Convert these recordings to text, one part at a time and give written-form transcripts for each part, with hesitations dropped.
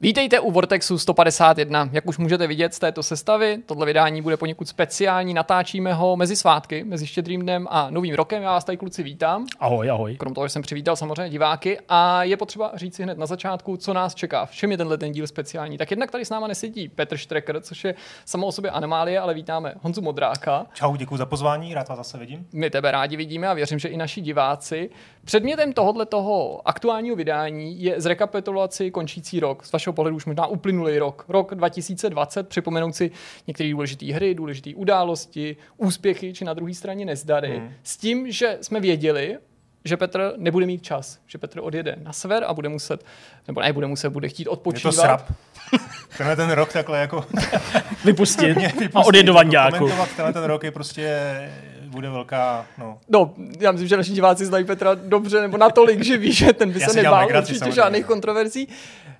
Vítejte u Vortexu 151. Jak už můžete vidět z této sestavy, tohle vydání bude poněkud speciální, natáčíme ho mezi svátky, mezi Štědrým dnem a Novým rokem. Já vás tady, kluci, vítám. Ahoj, ahoj. Krom toho, že jsem přivítal samozřejmě diváky, a je potřeba říct si hned na začátku, co nás čeká. V čem je tenhle ten díl speciální? Tak jednak tady s náma nesedí Petr Štreker, což je samo o sobě anomálie, ale vítáme Honzu Modráka. Čau, děkuji za pozvání, rád vás zase vidím. My tebe rádi vidíme a věřím, že i naši diváci. Předmětem tohoto aktuálního vydání je zrekapitulaci končící rok. Z vašeho pohledu už možná uplynulý rok 2020, připomenout si některé důležité hry, důležité události, úspěchy či na druhé straně nezdary. S tím, že jsme věděli, že Petr nebude mít čas, že Petr odjede na sever a bude muset, nebo ne, bude chtít odpočívat. Je to srap. Tenhle ten rok takhle jako vypustit a odjet do Vanďáku. Komentovat tenhle ten rok je prostě... bude velká, no. Já myslím, že naši diváci znají Petra dobře, nebo natolik, že ví, že ten by se nebál určitě žádných kontroverzí.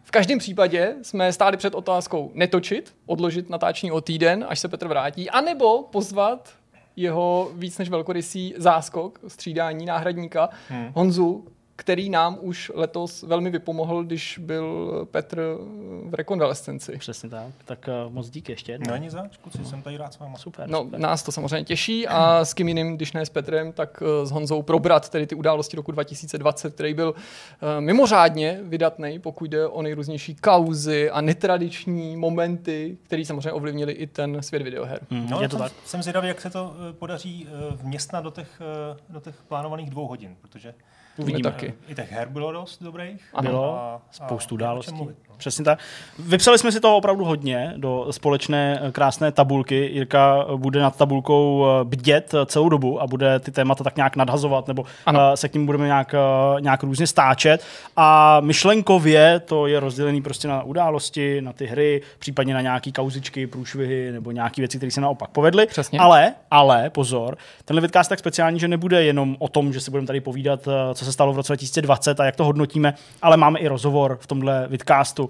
V každém případě jsme stáli před otázkou netočit, odložit natáčení o týden, až se Petr vrátí, anebo pozvat jeho víc než velkorysý záskok, střídání náhradníka, Honzu, který nám už letos velmi vypomohl, když byl Petr v rekonvalescenci. Přesně tak. Tak moc díky ještě jednou. Není zač, kluci, jsem tady rád s váma. Super. No, nás to samozřejmě těší a s kým jiným, když ne s Petrem, tak s Honzou probrat tedy ty události roku 2020, který byl mimořádně vydatný, pokud jde o nejrůznější kauzy a netradiční momenty, které samozřejmě ovlivnili i ten svět videoher. Jsem zvědavý, jak se to podaří vměstnat do těch plánovaných 2 hodin, protože uvidíme. I těch her bylo dost dobrých. Bylo spoustu událostí. Přesně tak. Vypsali jsme si toho opravdu hodně do společné krásné tabulky. Jirka bude nad tabulkou bdět celou dobu a bude ty témata tak nějak nadhazovat, nebo se k ním budeme nějak různě stáčet. A myšlenkově to je rozdělený prostě na události, na ty hry, případně na nějaký kauzičky, průšvihy nebo nějaké věci, které se naopak povedly. Přesně. Ale pozor, tenhle podcast je tak speciální, že nebude jenom o tom, že si budeme tady povídat, co se stalo v roce 2020 a jak to hodnotíme, ale máme i rozhovor v tomhle vidcastu.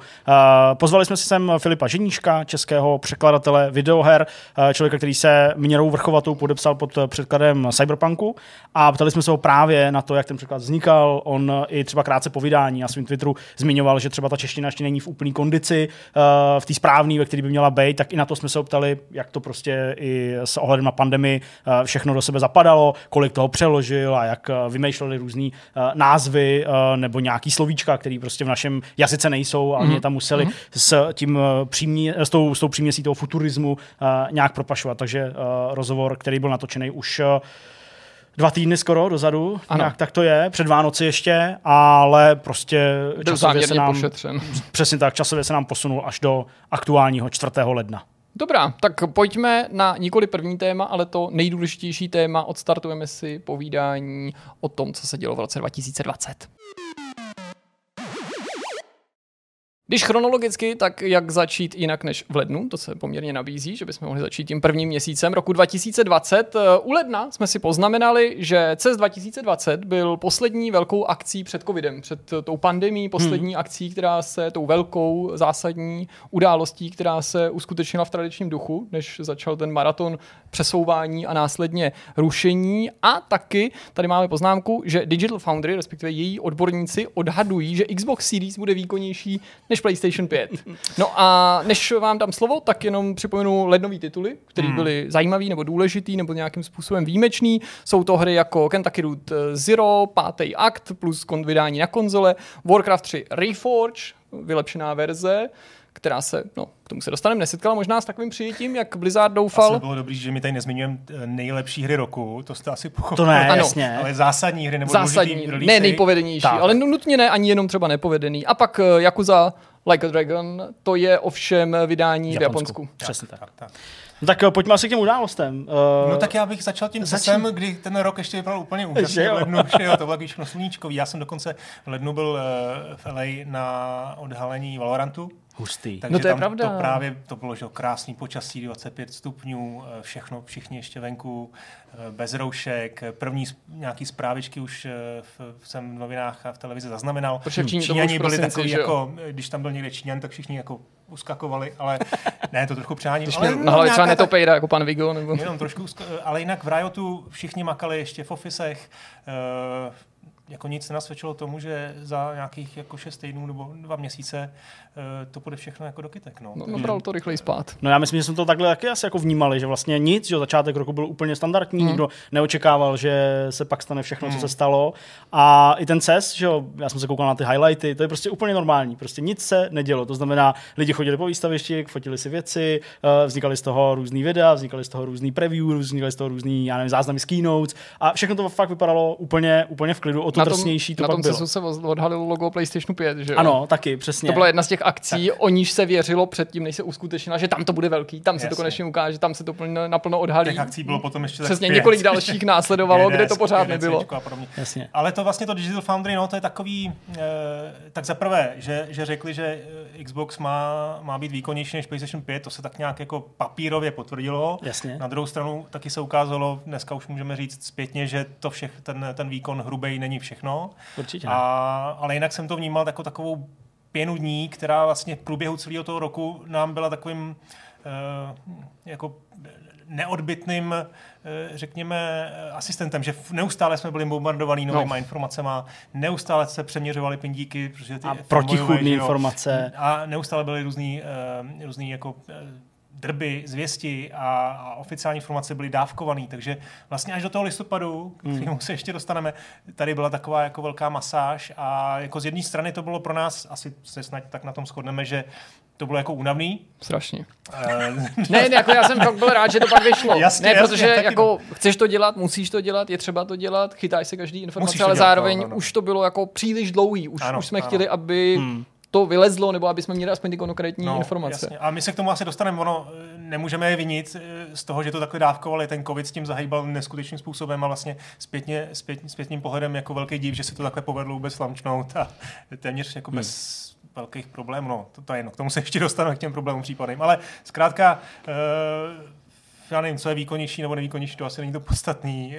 Pozvali jsme si sem Filipa Ženíška, českého překladatele videoher, člověka, který se měrou vrchovatou podepsal pod překladem Cyberpunku, a ptali jsme se ho právě na to, jak ten překlad vznikal. On i třeba krátce po vydání na svém Twitteru zmiňoval, že třeba ta čeština ještě není v úplné kondici, v té správné, ve které by měla být, tak i na to jsme se ho ptali, jak to prostě i s ohledem na pandemii všechno do sebe zapadalo, kolik toho přeložil a jak vymýšleli různý názvy nebo nějaký slovíčka, které prostě v našem jazyce nejsou, a mě tam museli s tou příměsí toho futurismu nějak propašovat. Takže rozhovor, který byl natočený už 2 týdny skoro dozadu, nějak tak to je, před Vánoci ještě, ale prostě časově se nám, přesně tak, časově se nám posunul až do aktuálního 4. ledna. Dobrá, tak pojďme na nikoli první téma, ale to nejdůležitější téma. Odstartujeme si povídání o tom, co se dělo v roce 2020. Když chronologicky, tak jak začít jinak než v lednu, to se poměrně nabízí, že bychom mohli začít tím prvním měsícem roku 2020. U ledna jsme si poznamenali, že CES 2020 byl poslední velkou akcí před covidem, před tou pandemií, poslední akcí, která se tou velkou zásadní událostí, která se uskutečnila v tradičním duchu, než začal ten maraton přesouvání a následně rušení. A taky tady máme poznámku, že Digital Foundry, respektive její odborníci, odhadují, že Xbox Series bude výkonnější než PlayStation 5. No a než vám dám slovo, tak jenom připomenu lednový tituly, které byly zajímavý nebo důležitý nebo nějakým způsobem výjimečný. Jsou to hry jako Kentucky Route Zero, 5. akt plus vydání na konzole, Warcraft 3 Reforge, vylepšená verze, která se, k tomu se dostaneme, nesetkala možná s takovým přijetím, jak Blizzard doufal. Asi bylo dobrý, že my tady nezmiňujeme nejlepší hry roku, to jste asi pochopili. To ne, jasně. Ale zásadní hry, nebo zásadní, ne nejpovedenější, tak. Ale nutně ne, ani jenom třeba nepovedený. A pak Yakuza Like a Dragon, to je ovšem vydání v Japonsku. Přesně tak. Tak pojďme asi k těm událostem. Tak já bych začal tím CESem, kdy ten rok ještě vypadal úplně úžasně. To bylo takový sluníčkový. Já jsem dokonce v lednu byl v LA na odhalení Valorantu. Hustý. Takže to je pravda. To právě to bylo, že krásný počasí, 25 stupňů, všechno, všichni ještě venku, bez roušek. První nějaký zprávičky už jsem v novinách a v televizi zaznamenal. Číňani byli takový, jako, když tam byl někde Číňan, tak všichni jako uskakovali, ale ne, to trochu přáním. Ale třeba netopejda, jako pan Vigo. Nebo... Jenom trošku, ale jinak v Riotu všichni makali ještě v ofisech, jako nic nenasvědčilo tomu, že za nějakých jako 6 týdnů nebo 2 měsíce to půjde všechno jako do kytek. No, bral to rychleji spát. No, já myslím, že jsme to takhle taky asi jako vnímali, že vlastně nic, že začátek roku byl úplně standardní, nikdo neočekával, že se pak stane všechno, co se stalo. A i ten CES, že jo, já jsem se koukal na ty highlighty, to je prostě úplně normální, prostě nic se nedělo. To znamená, lidi chodili po výstavišti, fotili si věci, vznikaly z toho různý videa, vznikaly z toho různý preview, vznikaly z toho různý, já nevím, záznamy z keynotes a všechno to fakt vypadalo úplně v klidu. Na tom, CESu se odhalilo logo PlayStation 5, že jo? Ano, taky, přesně. To byla jedna z těch akcí, tak. O níž se věřilo předtím, než se uskutečnila, že tam to bude velký, tam se to konečně ukáže, tam se to naplno odhalí. Těch akcí bylo potom ještě přesně, několik dalších následovalo, kde to pořád nebylo. Ale to vlastně to Digital Foundry, no, to je takový, tak zaprvé, že řekli, že Xbox má být výkonnější než PlayStation 5, to se tak nějak jako papírově potvrdilo. Jasně. Na druhou stranu taky se ukázalo, dneska už můžeme říct zpětně, že to ten výkon hrubej není všechno. Určitě ne. Ale jinak jsem to vnímal jako takovou pěnu dní, která vlastně v průběhu celého toho roku nám byla takovým jako neodbytným, řekněme, asistentem, že neustále jsme byli bombardovaní novýma informacema, neustále se přeměřovali pindíky, protože ty protichůdné informace a neustále byly různý jako drby, zvěsti a oficiální informace byly dávkované, takže vlastně až do toho listopadu, k kterému se ještě dostaneme, tady byla taková jako velká masáž a jako z jedné strany to bylo pro nás, asi se snad tak na tom shodneme, že to bylo jako únavný. Strašně. Ne, jako já jsem byl rád, že to pak vyšlo. Jasně, protože jako chceš to dělat, musíš to dělat, je třeba to dělat, chytáš se každý informace, ale dělat, zároveň už to bylo jako příliš dlouhý. Už jsme chtěli, aby to vylezlo, nebo aby jsme měli aspoň ty konkrétní informace. Jasně. A my se k tomu asi dostaneme, nemůžeme je vinit z toho, že to takhle dávkovali, ten covid s tím zahýbal neskutečným způsobem a vlastně zpětným pohledem jako velký div, že se to takhle povedlo vůbec slamčnout a téměř jako bez velkých problémů, to je jedno, k tomu se ještě dostanu k těm problémům případným, ale zkrátka, já nevím, co je výkonnější nebo nevýkonnější, to asi není to podstatný,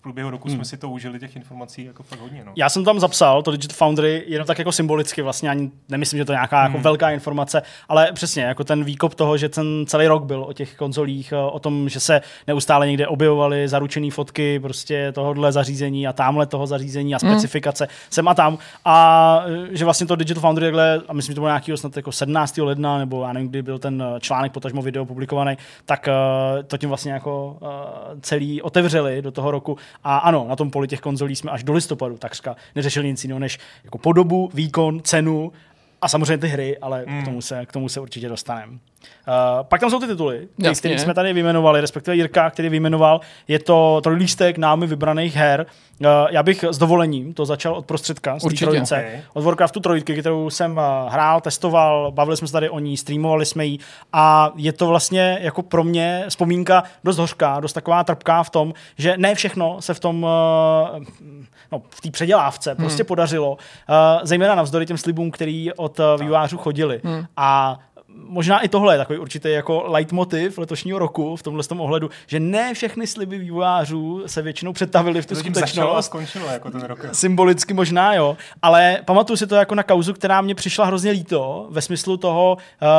v průběhu roku jsme si to užili těch informací jako fakt hodně. Já jsem tam zapsal to Digital Foundry jenom tak jako symbolicky, vlastně ani nemyslím, že to je nějaká jako velká informace, ale přesně jako ten výkop toho, že ten celý rok byl o těch konzolích, o tom, že se neustále někde objevovaly zaručené fotky prostě tohodle zařízení a tamhle toho zařízení a specifikace sem a tam a že vlastně to Digital Foundry takhle, a myslím, že to bylo nějaký snad jako 17. ledna nebo já nevím, kdy byl ten článek potažmo video publikovaný, tak to tím vlastně jako celý otevřeli do toho roku. A ano, na tom poli těch konzolí jsme až do listopadu takřka neřešili nic jiného než jako podobu, výkon, cenu a samozřejmě ty hry, ale k tomu se určitě dostaneme. Pak tam jsou ty tituly, které jsme tady vyjmenovali, respektive Jirka, který vyjmenoval. Je to trojlístek námi vybraných her. Já bych s dovolením to začal od prostředka, z té trojice. Okay. Od Warcraftu 3, kterou jsem hrál, testoval, bavili jsme se tady o ní, streamovali jsme ji a je to vlastně jako pro mě vzpomínka dost hořká, dost taková trpká v tom, že ne všechno se v tom, v té předělávce prostě podařilo, zejména navzdory těm slibům, který od vývojářů chodili. A možná i tohle je takový určitý jako leitmotiv letošního roku v tomhle tom ohledu, že ne všechny sliby vývojářů se většinou přetavily v tu skutečnost. Skončilo jako ten rok. Symbolicky možná, jo. Ale pamatuju si to jako na kauzu, která mě přišla hrozně líto ve smyslu toho,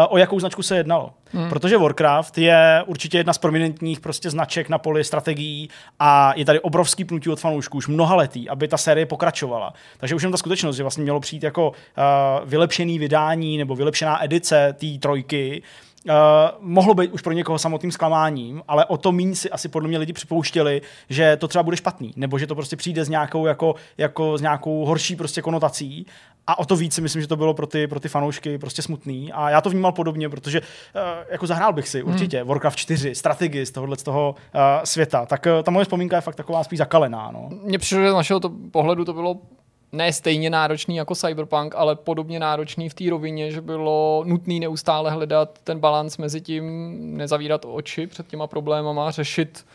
o jakou značku se jednalo. Protože Warcraft je určitě jedna z prominentních prostě značek na poli strategií a je tady obrovský pnutí od fanoušků už mnoha letý, aby ta série pokračovala. Takže už jen ta skutečnost, že vlastně mělo přijít jako vylepšený vydání nebo vylepšená edice té trojky, mohlo být už pro někoho samotným zklamáním, ale o to míň si asi podle mě lidi připouštěli, že to třeba bude špatný, nebo že to prostě přijde s nějakou, jako s nějakou horší prostě konotací. A o to víc si myslím, že to bylo pro ty fanoušky prostě smutný. A já to vnímal podobně, protože jako zahrál bych si určitě Warcraft 4, strategii z toho světa. Tak ta moje vzpomínka je fakt taková spíš zakalená. Mně přišlo, že z našeho pohledu to bylo ne stejně náročný jako Cyberpunk, ale podobně náročný v té rovině, že bylo nutné neustále hledat ten balanc mezi tím, nezavírat oči před těma problémama, řešit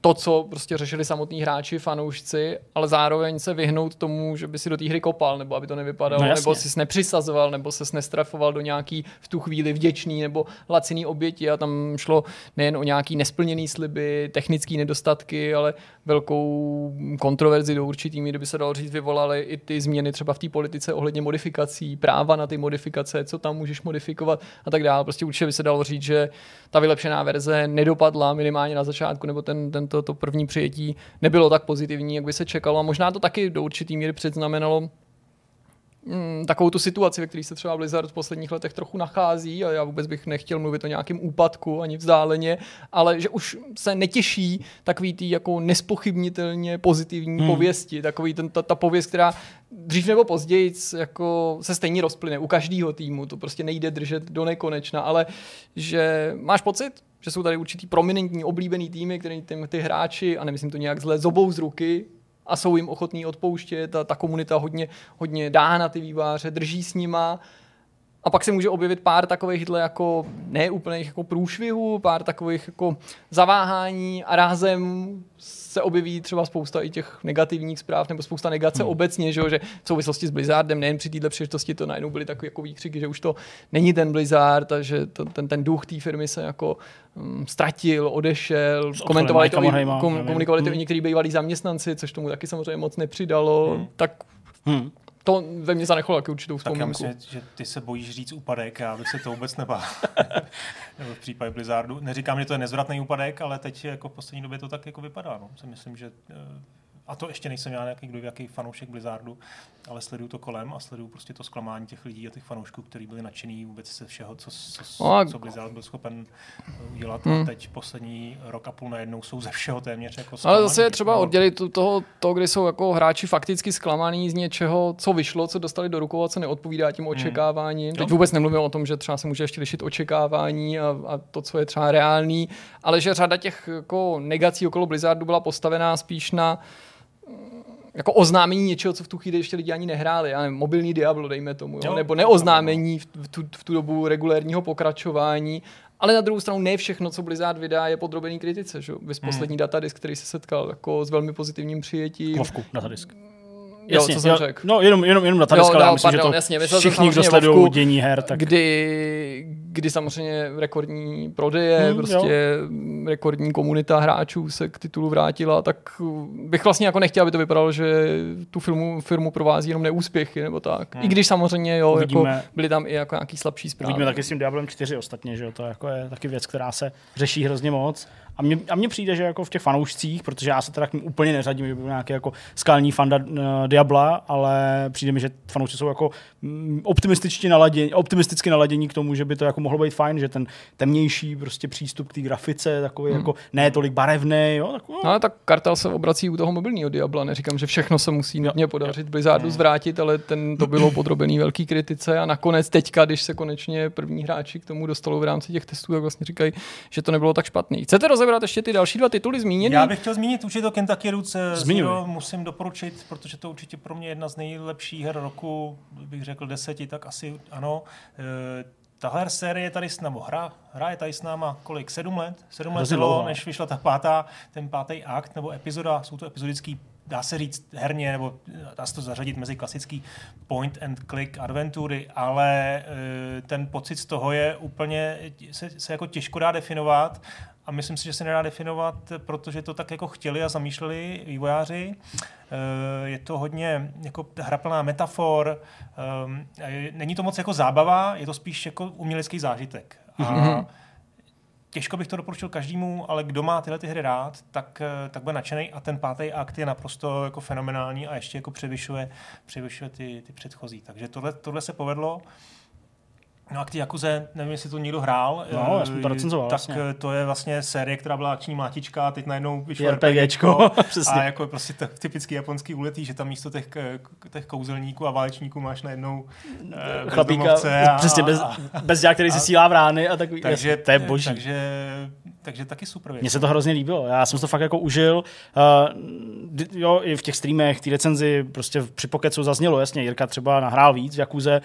to, co prostě řešili samotní hráči, fanoušci, ale zároveň se vyhnout tomu, že by si do té hry kopal, nebo aby to nevypadalo, nebo si nepřisazoval, nebo se nestrefoval do nějaký v tu chvíli vděčný nebo laciný oběti a tam šlo nejen o nějaký nesplněný sliby, technické nedostatky, ale velkou kontroverzi do určitý míry, kdyby se dalo říct, vyvolaly i ty změny třeba v té politice ohledně modifikací, práva na ty modifikace, co tam můžeš modifikovat a tak dále. Prostě určitě by se dalo říct, že ta vylepšená verze nedopadla minimálně na začátku, nebo ten to první přijetí nebylo tak pozitivní, jak by se čekalo. A možná to taky do určitý míry předznamenalo takovou tu situaci, ve které se třeba Blizzard v posledních letech trochu nachází, a já vůbec bych nechtěl mluvit o nějakém úpadku ani vzdáleně, ale že už se netěší takový tý jako nespochybnitelně pozitivní pověsti, takový ta pověst, která dřív nebo později jako se stejně rozplyne u každého týmu, to prostě nejde držet do nekonečna, ale že máš pocit, že jsou tady určitý prominentní oblíbený týmy, které ty hráči, a nemyslím to nějak zle, zobou z ruky a jsou jim ochotní odpouštět a ta komunita hodně dá na ty výváře, drží s nima. A pak se může objevit pár takovýchhle jako neúplných jako průšvihů, pár takových jako zaváhání a rázem se objeví třeba spousta i těch negativních zpráv nebo spousta negace obecně, že v souvislosti s Blizzardem nejen při této příležitosti to najednou byly takové jako výkřiky, že už to není ten Blizzard a že ten duch té firmy se jako ztratil, odešel, komunikovali to i některý bývalí zaměstnanci, což tomu taky samozřejmě moc nepřidalo, To ve mně zanechalo taky určitou vzpomínku. Tak já myslím, že ty se bojíš říct úpadek, já bych se to vůbec nebál. Nebo v případě Blizzardu. Neříkám, že to je nezvratný úpadek, ale teď jako v poslední době to tak jako vypadá. No. Myslím, že, a to ještě nejsem já nějaký fanoušek Blizzardu, ale sleduju to kolem a sleduju prostě to zklamání těch lidí a těch fanoušků, kteří byli nadšený vůbec ze všeho, co Blizzard byl schopen udělat. A teď poslední rok a půl najednou jsou ze všeho téměř jako zklamaný. Ale zase je třeba oddělit to, kdy jsou jako hráči fakticky zklamaní z něčeho, co vyšlo, co dostali do rukou a co neodpovídá těm očekáváním. Teď vůbec nemluvím o tom, že třeba se může ještě lišit očekávání a to, co je třeba reálný, ale že řada těch jako negací okolo Blizzardu byla postavená spíš na jako oznámení něčeho, co v tu chvíli ještě lidi ani nehráli, ale mobilní Diablo, dejme tomu, jo? Nebo neoznámení v tu dobu regulérního pokračování, ale na druhou stranu ne všechno, co Blizzard vydá, je podrobený kritice, že? Vys poslední datadisk, který se setkal jako s velmi pozitivním přijetím. Vovku, datadisk. Jasně, jo, co jsem řekl. No, jenom datadisk, ale já myslím, že to jasně, všichni, kdo sledují dění her, tak... Kdy samozřejmě rekordní prodeje, prostě rekordní komunita hráčů se k titulu vrátila, tak bych vlastně jako nechtěl, aby to vypadalo, že tu firmu provází jenom neúspěchy nebo tak. I když samozřejmě jo, jako byly tam i jako nějaký slabší zprávy. Vidíme taky s tím Diablem 4 ostatně, že jo, to jako je taky věc, která se řeší hrozně moc. A mně přijde, že jako v těch fanoušcích, protože já se teda k ním úplně neřadím, že byl nějaký jako skalní fanda Diabla, ale přijde mi, že fanoušci jsou jako optimisticky naladění k tomu, že by to jako mohlo být fajn, že ten temnější prostě přístup k té grafice, takový jako ne tolik barevný, jo, tak. No, ale tak Kartal se obrací u toho mobilního Diabla, neříkám, že všechno se musí nutně podařit Blizzardu zvrátit, ale to bylo podrobený velký kritice a nakonec teďka, když se konečně první hráči k tomu dostalo v rámci těch testů, tak vlastně říkají, že to nebylo tak špatný. Chcete rozebrat ještě ty další dva tituly zmíněný? Já bych chtěl zmínit určitě Kentucky Route Zero, musím doporučit, protože to určitě pro mě jedna z nejlepších her roku, bych řekl 10, tak asi ano. Tahle série tady s námi, hra je tady s náma kolik? 7 let bylo, než vyšla ten pátý akt nebo epizoda, jsou to epizodický, dá se říct herně, nebo dá se to zařadit mezi klasický point and click adventury, ale ten pocit z toho je úplně, se jako těžko dá definovat. A myslím si, že se nedá definovat, protože to tak jako chtěli a zamýšleli vývojáři. Je to hodně jako hra plná metafor. Není to moc jako zábava, je to spíš jako umělecký zážitek. A těžko bych to doporučil každému, ale kdo má tyhle ty hry rád, tak bude nadšenej. A ten pátý akt je naprosto jako fenomenální a ještě jako převyšuje ty předchozí. Takže tohle se povedlo. No a k té Jakuze, nevím, jestli to někdo hrál, no, já jsem to recenzoval, tak vlastně. To je vlastně série, která byla akční mlátička, teď najednou vyšlo RPGčko a jako prostě typický japonský úletý, že tam místo těch kouzelníků a válečníků máš najednou chlapíka, přesně, bezďák, který si sílá v rány a takový, takže, to je boží. Takže taky super věc. Mně se to hrozně líbilo, já jsem to fakt jako užil. Jo, i v těch streamech, té recenzi, prostě při pokecu zaznělo, jasně, Jirka třeba nahrál víc v Jakuze,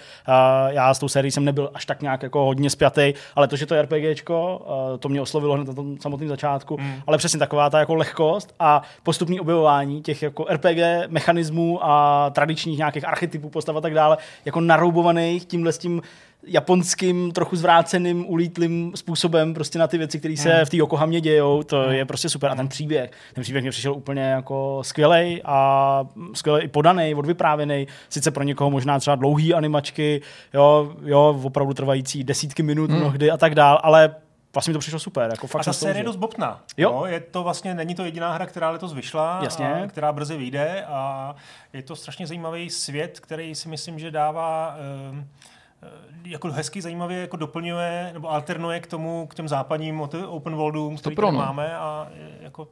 já s tou sérií jsem nebyl až tak nějak jako hodně spjatý, ale to, že to je RPGčko, to mě oslovilo hned na tom samotném začátku, ale přesně taková ta jako lehkost a postupné objevování těch jako RPG mechanismů a tradičních nějakých archetypů postav a tak dále, jako naroubovaných tímhle s tím japonským, trochu zvráceným, ulítlým způsobem prostě na ty věci, které se v té Yokohamě dějou, to je prostě super. A ten příběh mě přišel úplně jako skvělej a skvěle i podaný, odvyprávěný. Sice pro někoho možná třeba dlouhý animačky, jo, opravdu trvající desítky minut mnohdy a tak dál, ale vlastně mi to přišlo super. Jako fakt a ta série je dost bobtná. No, je to vlastně, není to jediná hra, která letos vyšla, a která brzy vyjde a je to strašně zajímavý svět, který si myslím, že dává... jako hezky zajímavě jako doplňuje nebo alternuje k těm západním open worldům, který máme a jako...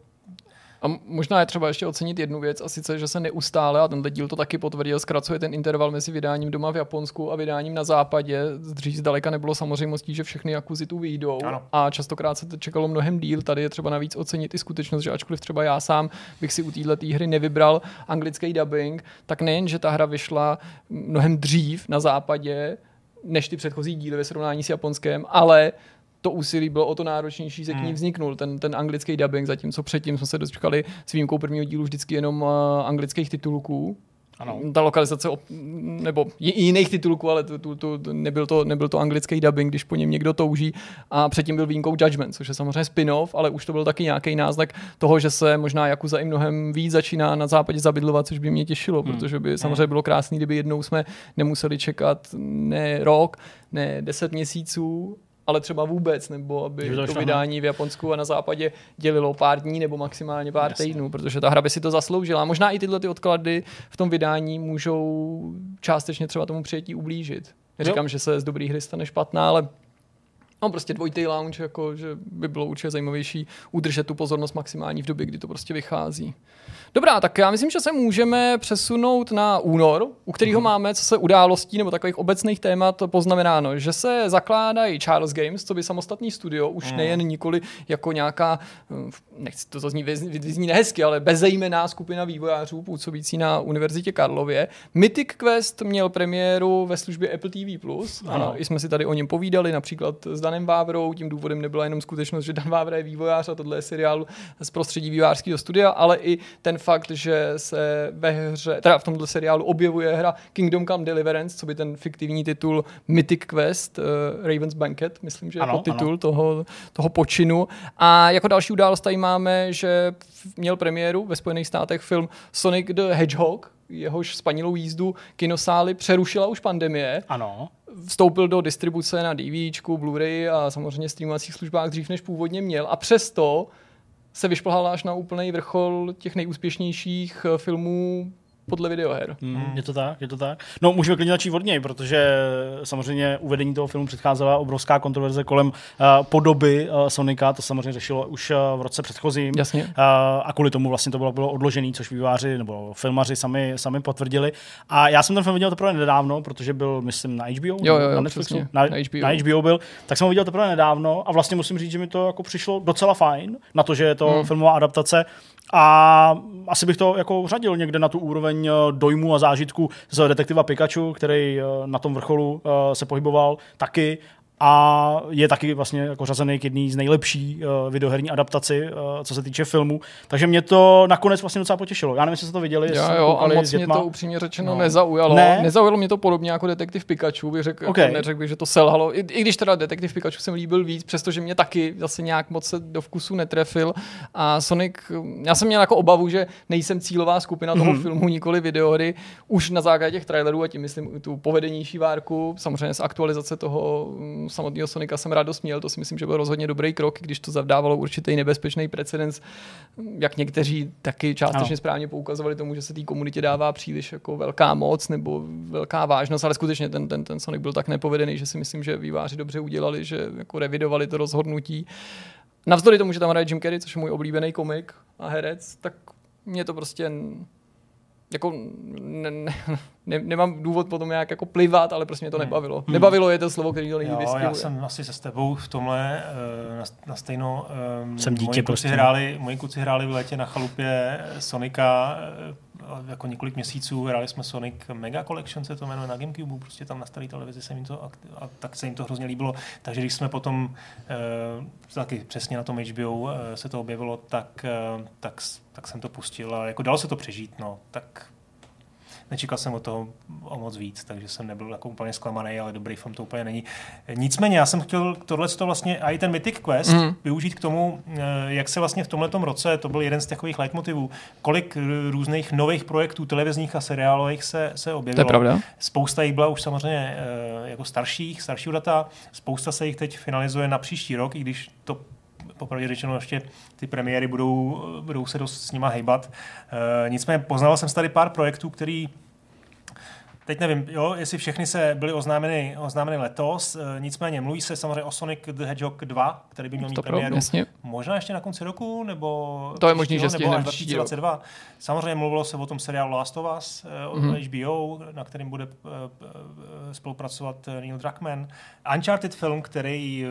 A možná je třeba ještě ocenit jednu věc, a sice, že se neustále, a tenhle díl to taky potvrdil, zkracuje ten interval mezi vydáním doma v Japonsku a vydáním na západě. Dřív zdaleka nebylo samozřejmostí, že všechny Jakuzy tu vyjdou. Ano. A častokrát se to čekalo mnohem díl. Tady je třeba navíc ocenit i skutečnost, že ačkoliv třeba já sám bych si u této hry nevybral anglický dubbing, tak nejen, že ta hra vyšla mnohem dřív na západě, než ty předchozí díly ve srovnání s japonském, ale to úsilí bylo o to náročnější, se k ní vzniknul ten anglický dubbing, zatímco předtím jsme se dočkali s výjimkou prvního dílu vždycky jenom anglických titulků. Ano. Ta lokalizace nebo jiných titulků, ale nebyl to anglický dubbing, když po něm někdo touží. A předtím byl výjimkou Judgment, což je samozřejmě spin-off, ale už to byl taky nějaký náznak toho, že se možná Yakuza i mnohem víc začíná na západě zabydlovat, což by mě těšilo, protože by samozřejmě bylo krásný, kdyby jednou jsme nemuseli čekat ne rok, ne 10 měsíců, ale třeba vůbec, nebo aby to vydání v Japonsku a na západě dělilo pár dní nebo maximálně pár týdnů, protože ta hra by si to zasloužila. Možná i tyhle ty odklady v tom vydání můžou částečně třeba tomu přijetí ublížit. Říkám, že se z dobrý hry stane špatná, ale no, prostě dvojitý launch, jako, že by bylo určitě zajímavější udržet tu pozornost maximální v době, kdy to prostě vychází. Dobrá, tak já myslím, že se můžeme přesunout na únor, u kterého máme, co se událostí nebo takových obecných témat poznamenáno, že se zakládají Charles Games, co by samostatný studio, už nejen nikoli jako nějaká, nechci to zní nehezky, ale bezejmenná skupina vývojářů působící na Univerzitě Karlově. Mythic Quest měl premiéru ve službě Apple TV+. Ano, i jsme si tady o něm povídali, například s Danem Vávrou, tím důvodem nebyla jenom skutečnost, že Dan Vávra je vývojář a tohle je seriál z prostředí vývojářského studia, ale i ten fakt, že se ve hře, teda v tomto seriálu objevuje hra Kingdom Come Deliverance, co by ten fiktivní titul Mythic Quest, Raven's Banquet, myslím, že je podtitul toho počinu. A jako další událost tady máme, že měl premiéru ve Spojených státech film Sonic the Hedgehog, jehož spanilou jízdu kinosály přerušila už pandemie. Ano. Vstoupil do distribuce na DVDčku, Blu-ray a samozřejmě streamovacích službách dřív, než původně měl. A přesto se vyšplhal až na úplný vrchol těch nejúspěšnějších filmů podle videoher. Je to tak. No, můžeme klidně začít od něj, protože samozřejmě uvedení toho filmu předcházela obrovská kontroverze kolem podoby Sonika, to samozřejmě řešilo už v roce předchozím. Jasně. A kvůli tomu vlastně to bylo odložené, což vývojáři nebo filmaři sami potvrdili. A já jsem ten film viděl teprve nedávno, protože byl, myslím, na HBO, na Netflixu, na HBO byl, tak jsem ho viděl teprve nedávno a vlastně musím říct, že mi to jako přišlo docela fajn, na to, že je to filmová adaptace. A asi bych to jako řadil někde na tu úroveň dojmu a zážitku z Detektiva Pikachu, který na tom vrcholu se pohyboval taky a je taky vlastně jako řazený k jedný z nejlepší videoherní adaptaci, co se týče filmu. Takže mě to nakonec vlastně docela potěšilo. Já nevím, jestli jste to viděli. Ale moc mě to upřímně řečeno nezaujalo. Nezaujalo mě to podobně jako Detektiv Pikachu. Neřekl bych, že to selhalo. I když teda Detektiv Pikachu se mi líbil víc, přestože mě taky zase nějak moc se do vkusu netrefil. A Sonic, já jsem měl jako obavu, že nejsem cílová skupina toho filmu, nikoli videohry, už na základě těch trailerů, a tím myslím tu povedenější várku, samozřejmě z aktualizace toho samotného Sonika jsem radost měl, to si myslím, že byl rozhodně dobrý krok, když to zavdávalo určitý nebezpečný precedens, jak někteří taky částečně správně poukazovali tomu, že se té komunitě dává příliš jako velká moc nebo velká vážnost, ale skutečně ten Sonic byl tak nepovedený, že si myslím, že výváři dobře udělali, že jako revidovali to rozhodnutí. Navzdory tomu, že tam hraje Jim Carrey, což je můj oblíbený komik a herec, tak mě to prostě... jako nemám důvod potom nějak jako plivat, ale prostě mě to nebavilo. Nebavilo je to slovo, který to nejvíc vystihuje. Já jsem asi se s tebou v tomhle na stejno. Jsem dítě prostě. Moji kluci hráli v létě na chalupě Sonika jako několik měsíců. Hráli jsme Sonic Mega Collection, se to jmenuje, na Gamecube, prostě tam na staré televizi se jim to a tak se jim to hrozně líbilo. Takže když jsme potom taky přesně na tom HBO se to objevilo, tak jsem to pustil a jako dalo se to přežít, no, tak nečekal jsem od toho o moc víc, takže jsem nebyl jako úplně zklamaný, ale dobrý film to úplně není. Nicméně já jsem chtěl tohleto vlastně a i ten Mythic Quest využít k tomu, jak se vlastně v tomhletom roce, to byl jeden z takových leitmotivů, kolik různých nových projektů televizních a seriálových se objevilo. To je pravda. Spousta jich byla už samozřejmě jako staršího data, spousta se jich teď finalizuje na příští rok, i když to popravdě řečeno, ještě ty premiéry budou se dost s nima hejbat. Nicméně poznal jsem tady pár projektů, který teď nevím, jestli všechny se byly oznámeny letos, nicméně mluví se samozřejmě o Sonic the Hedgehog 2, který by měl mít premiéru možná ještě na konci roku, nebo to je možný, že stihne až 2022. Samozřejmě mluvilo se o tom seriálu Last of Us od HBO, na kterým bude spolupracovat Neil Druckmann. Uncharted film, který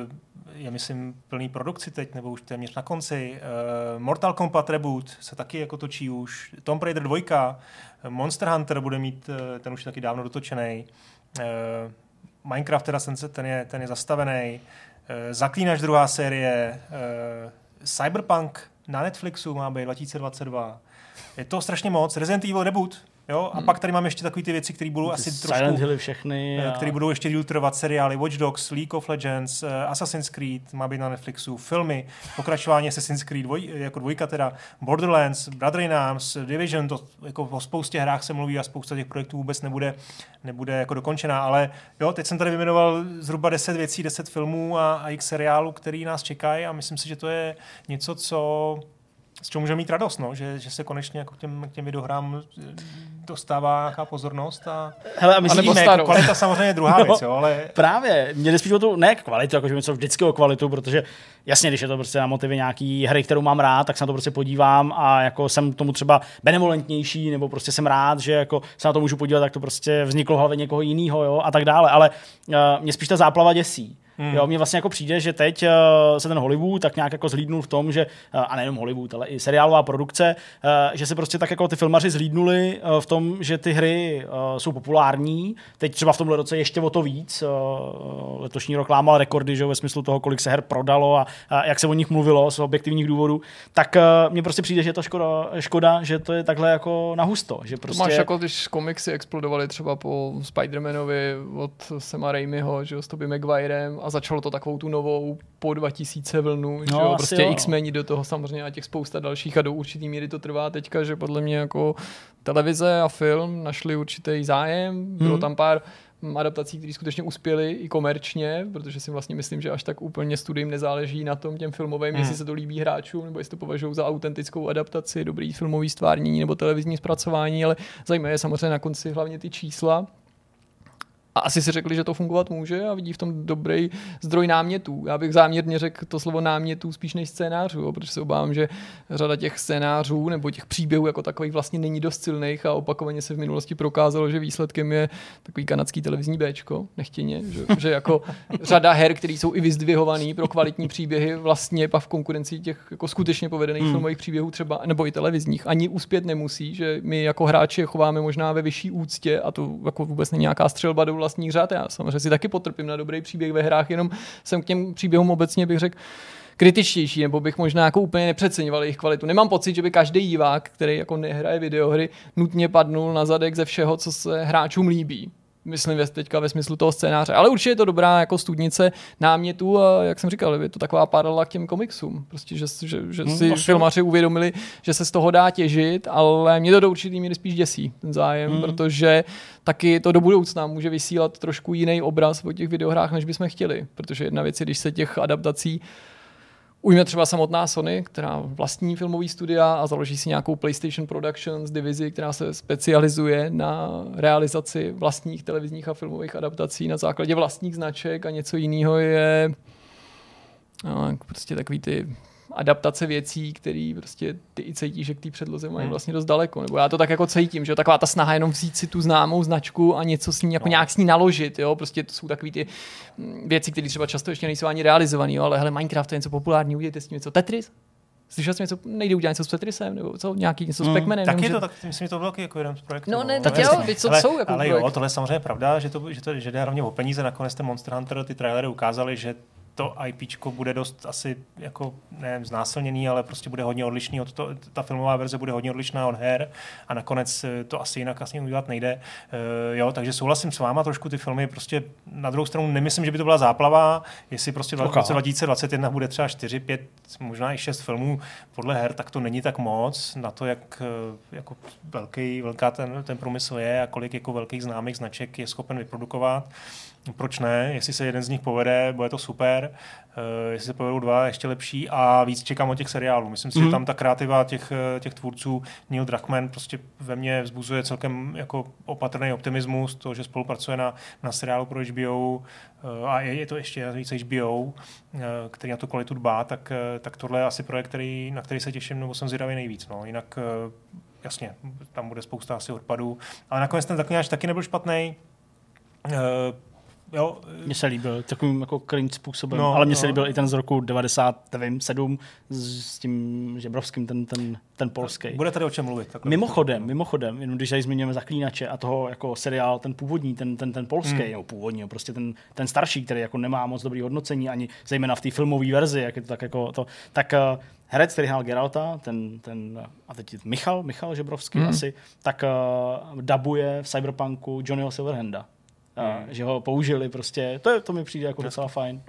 je, myslím, plný produkci teď, nebo už téměř na konci. Mortal Kombat Reboot se taky jako točí už. Tomb Raider 2, Monster Hunter bude mít, ten už taky dávno dotočený. Minecraft, teda ten je zastavený. Zaklínač 2. série. Cyberpunk na Netflixu má být 2022. Je to strašně moc. Resident Evil Reboot. Jo? A pak tady mám ještě takové ty věci, které budou ty asi trošku... Silent Hilly všechny. A... Které budou ještě díl trvat seriály. Watch Dogs, League of Legends, Assassin's Creed má být na Netflixu, filmy, pokračování Assassin's Creed jako 2 teda, Borderlands, Brother in Arms, Division, to jako o spoustě hrách se mluví a spousta těch projektů vůbec nebude jako dokončená, ale jo, teď jsem tady vyjmenoval zhruba 10 věcí, 10 filmů a x seriálů, který nás čekají a myslím si, že to je něco, co... Z čeho můžeme mít radost, no? Že se konečně jako k těm videohrám dostává nějaká pozornost a... Hele, a myslíme, jako kvalita samozřejmě je druhá věc, jo, ale... Právě, mě jde spíš o tu, ne kvalitu, jakože něco vždycky o kvalitu, protože jasně, když je to prostě na motivy nějaký hry, kterou mám rád, tak se na to prostě podívám a jako jsem tomu třeba benevolentnější, nebo prostě jsem rád, že jako se na to můžu podívat, tak to prostě vzniklo v hlavě někoho jiného, jo, a tak dále, ale mě spíš ta záplava děsí. Jo, mně vlastně jako přijde, že teď se ten Hollywood tak nějak jako zhlídnul v tom, že a nejenom Hollywood, ale i seriálová produkce, že se prostě tak jako ty filmaři zhlídnuli v tom, že ty hry jsou populární. Teď třeba v tomhle roce ještě o to víc. Letošní rok lámal rekordy, že ve smyslu toho, kolik se her prodalo a jak se o nich mluvilo z objektivních důvodů. Tak mně prostě přijde, že je to škoda, že to je takhle jako nahusto, že prostě... To máš jako když komiksy explodovaly třeba po Spider-Manovi od Sama Raimiho, že s Tobey Maguirem. A začalo to takovou tu novou po 2000 vlnu, že jo, prostě X-meni do toho samozřejmě a těch spousta dalších a do určitý míry to trvá teďka, že podle mě jako televize a film našli určitý zájem, bylo tam pár adaptací, které skutečně uspěly i komerčně, protože si vlastně myslím, že až tak úplně studiím nezáleží na tom těm filmovým, jestli se to líbí hráčům, nebo jestli to považují za autentickou adaptaci, dobrý filmový stvárnění nebo televizní zpracování, ale zajímavé je samozřejmě na konci hlavně ty čísla. A asi si řekli, že to fungovat může a vidí v tom dobrý zdroj námětů. Já bych záměrně řekl to slovo námětů spíš než scénářů, jo, protože se obávám, že řada těch scénářů nebo těch příběhů jako takových vlastně není dost silných a opakovaně se v minulosti prokázalo, že výsledkem je takový kanadský televizní Bčko, nechtěně, že jako řada her, které jsou i vyzdvihované pro kvalitní příběhy, vlastně pak v konkurenci těch jako skutečně povedených filmových příběhů třeba nebo i televizních ani uspět nemusí, že my jako hráči chováme možná ve vyšší úctě a to jako vůbec není nějaká střelba do vlastních řád. Já samozřejmě si taky potrpím na dobrý příběh ve hrách, jenom jsem k těm příběhům obecně bych řekl kritičtější, nebo bych možná jako úplně nepřeceňoval jejich kvalitu. Nemám pocit, že by každý divák, který jako nehraje videohry, nutně padnul na zadek ze všeho, co se hráčům líbí. Myslím teďka ve smyslu toho scénáře. Ale určitě je to dobrá jako studnice námětů a jak jsem říkal, je to taková paralela k těm komiksům. Prostě, že si filmaři uvědomili, že se z toho dá těžit, ale mě to do určitý míry spíš děsí ten zájem, protože taky to do budoucna může vysílat trošku jiný obraz o těch videohrách, než bychom chtěli. Protože jedna věc je, když se těch adaptací ujme třeba samotná Sony, která vlastní filmový studia a založí si nějakou PlayStation Productions divizi, která se specializuje na realizaci vlastních televizních a filmových adaptací na základě vlastních značek a něco jiného je no, prostě takový ty adaptace věcí, které prostě ty i cítíš, že k té předloze mají vlastně dost daleko. Nebo já to tak jako cítím, že taková ta snaha jenom vzít si tu známou značku a něco s ní jako nějak s ní naložit, jo, prostě to jsou takový ty věci, které třeba často ještě nejsou ani realizovaný, jo, ale hele, Minecraft je něco populární, udějte s tím něco. Tetris? Slyšel jsem něco, nejde udělat něco s Tetrisem, nebo co, nějaký něco s Pac-Manem. Tak je to, tak myslím, že to bylo jako jeden z projektů. No ne, tak jo, věc, co jsou jako projekt. Ale jo, tohle je samozřejmě pravda, že jde hlavně o peníze, nakonec ten Monster Hunter, ty trailery ukázaly, že to IPčko bude dost asi jako, nevím, znásilněný, ale prostě bude hodně odlišný od to, ta filmová verze bude hodně odlišná od her a nakonec to asi jinak asi udělat nejde. Jo, takže souhlasím s váma trošku, ty filmy prostě na druhou stranu nemyslím, že by to byla záplava, jestli prostě v roce 2021 bude třeba 4, 5, možná i 6 filmů podle her, tak to není tak moc na to, jak jako velká ten průmysl je a kolik jako velkých známých značek je schopen vyprodukovat. Proč ne? Jestli se jeden z nich povede, bude to super. Jestli se povedou dva, ještě lepší. A víc čekám od těch seriálů. Myslím si, že tam ta kreativa těch tvůrců, Neil Druckmann, prostě ve mně vzbuzuje celkem jako opatrný optimismus, to, že spolupracuje na seriálu pro HBO a je to ještě víc HBO, který na to kvalitu dbá, tak tohle je asi projekt, na který se těším, nebo jsem zvědavý nejvíc. No. Jinak jasně, tam bude spousta asi odpadů. Ale nakonec ten Zaklínač taky nebyl špatný. Mně se líbil takovým jako cringe způsobem, ale mně se líbil i ten z roku 97 s tím Žebrovským, ten polský. Bude tady o čem mluvit. Mimochodem, jenom když tady zmiňujeme Zaklínače a toho jako seriál, ten původní, ten polský, nebo původní, prostě ten starší, který jako nemá moc dobrý hodnocení, ani zejména v té filmové verzi, jak je to tak jako to, tak herec, který hrál Geralta, a teď je Michal Žebrovský asi, tak dabuje v Cyberpunku Johnnyho Silverhanda. Že ho použili prostě, to mi přijde jako docela fajn.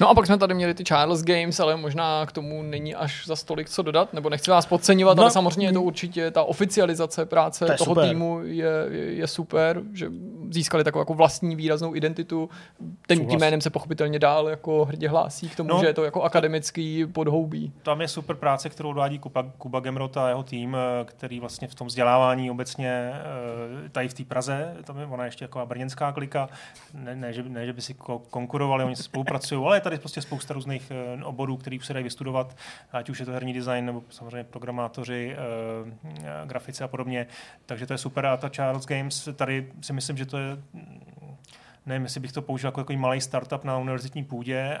No a pak jsme tady měli ty Charles Games, ale možná k tomu není až za stolik co dodat, nebo nechci vás podceňovat, ale samozřejmě je to určitě ta oficializace práce toho super. Týmu je super, že získali takovou jako vlastní výraznou identitu, tím jménem se pochopitelně dál jako hrdě hlásí k tomu, že je to jako akademický podhoubí. Tam je super práce, kterou dodává Kuba Gemrot a jeho tým, který vlastně v tom vzdělávání obecně tady v té Praze, tam je ona ještě jako brněnská klika. Ne, že by si konkurovali, oni se spolupracují, ale je tady prostě spousta různých oborů, které se dají vystudovat, ať už je to herní design, nebo samozřejmě programátoři, grafici a podobně, takže to je super. A ta Charles Games, tady si myslím, že to je... Nevím, jestli bych to použil jako takový malý startup na univerzitní půdě.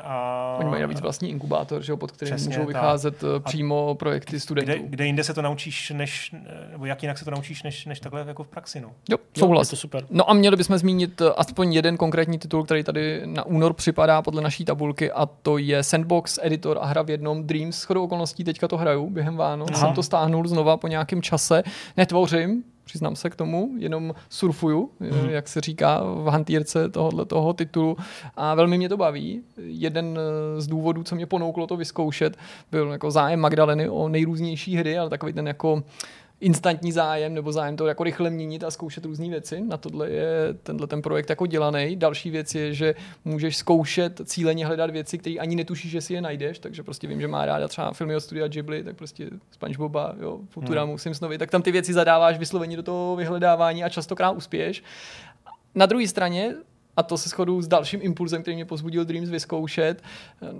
Oni mají navíc vlastní inkubátor, že, pod kterým můžou vycházet přímo projekty studentů. Kde jinde se to naučíš, nebo jak jinak se to naučíš, než takhle jako v praxi. No. Jo, souhlas. Je to super. No a měli bychom zmínit aspoň jeden konkrétní titul, který tady na únor připadá podle naší tabulky, a to je Sandbox, editor a hra v jednom Dreams. Shodou okolností teďka to hraju během Vánoc. Jsem to stáhnul znova po nějakém čase. Netvořím. Přiznám se k tomu, jenom surfuju, jak se říká v hantýrce tohoto titulu, a velmi mě to baví. Jeden z důvodů, co mě ponouklo to vyzkoušet, byl jako zájem Magdaleny o nejrůznější hry, ale takový ten jako instantní zájem, nebo zájem to jako rychle měnit a zkoušet různé věci. Na tohle je tenhle ten projekt jako dělaný. Další věc je, že můžeš zkoušet cíleně hledat věci, které ani netušíš, že si je najdeš, takže prostě vím, že má ráda třeba filmy od studia Ghibli, tak prostě SpongeBoba, Futuramu, Simpsonovi, tak tam ty věci zadáváš vysloveně do toho vyhledávání a častokrát uspěješ. Na druhé straně, a to se shodu s dalším impulzem, který mě pozbudil Dreams vyzkoušet.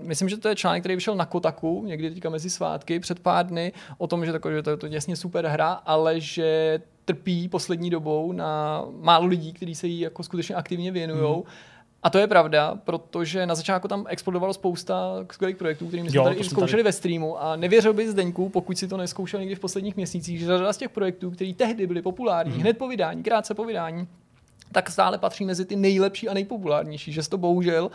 Myslím, že to je článek, který vyšel na Kotaku, někdy teďka mezi svátky, před pár dny, o tom, že to je to jasně super hra, ale že trpí poslední dobou na málo lidí, kteří se jí jako skutečně aktivně věnujou. A to je pravda, protože na začátku tam explodovalo spousta skvělých projektů, kterými jsme tady zkoušeli ve streamu, a nevěřil by Zdeňku, pokud si to neskoušel někdy v posledních měsících, že řada z těch projektů, které tehdy byly populární, hned po vydání, krátce po vydání, tak stále patří mezi ty nejlepší a nejpopulárnější, že to bohužel,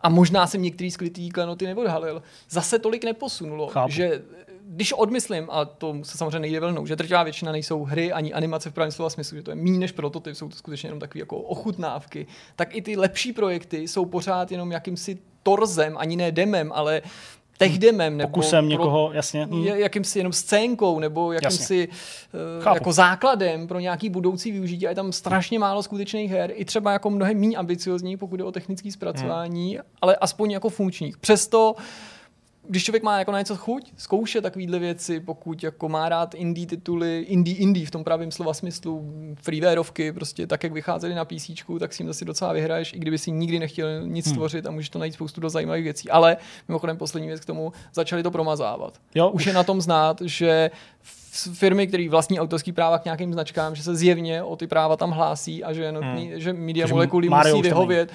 a možná jsem některý skrytý klenoty neodhalil, zase tolik neposunulo. Chápu. Že když odmyslím, a to se samozřejmě nejde vlnou, že drtivá většina nejsou hry ani animace v pravém slova smyslu, že to je míň než prototyp, jsou to skutečně jenom takové jako ochutnávky, tak i ty lepší projekty jsou pořád jenom jakýmsi torzem, ani ne demem, ale techdemem, nebo pokusem někoho, jasně. Jakýmsi jenom scénkou, nebo jakýmsi jako základem pro nějaký budoucí využití, a je tam strašně málo skutečných her, i třeba jako mnohem méně ambiciozní, pokud jde o technické zpracování, ale aspoň jako funkčních. Přesto, když člověk má jako na něco chuť, zkoušet takovýhle věci, pokud jako má rád indie tituly, indie v tom pravém slova smyslu, freewareovky, prostě tak, jak vycházely na PC, tak si jim zase docela vyhraješ, i kdyby si nikdy nechtěl nic tvořit, a můžeš to najít spoustu do zajímavých věcí. Ale mimochodem poslední věc k tomu, začali to promazávat. Jo, už je na tom znát, že firmy, které vlastní autorský práva k nějakým značkám, že se zjevně o ty práva tam hlásí a že Media Moleculy musí vyhovět.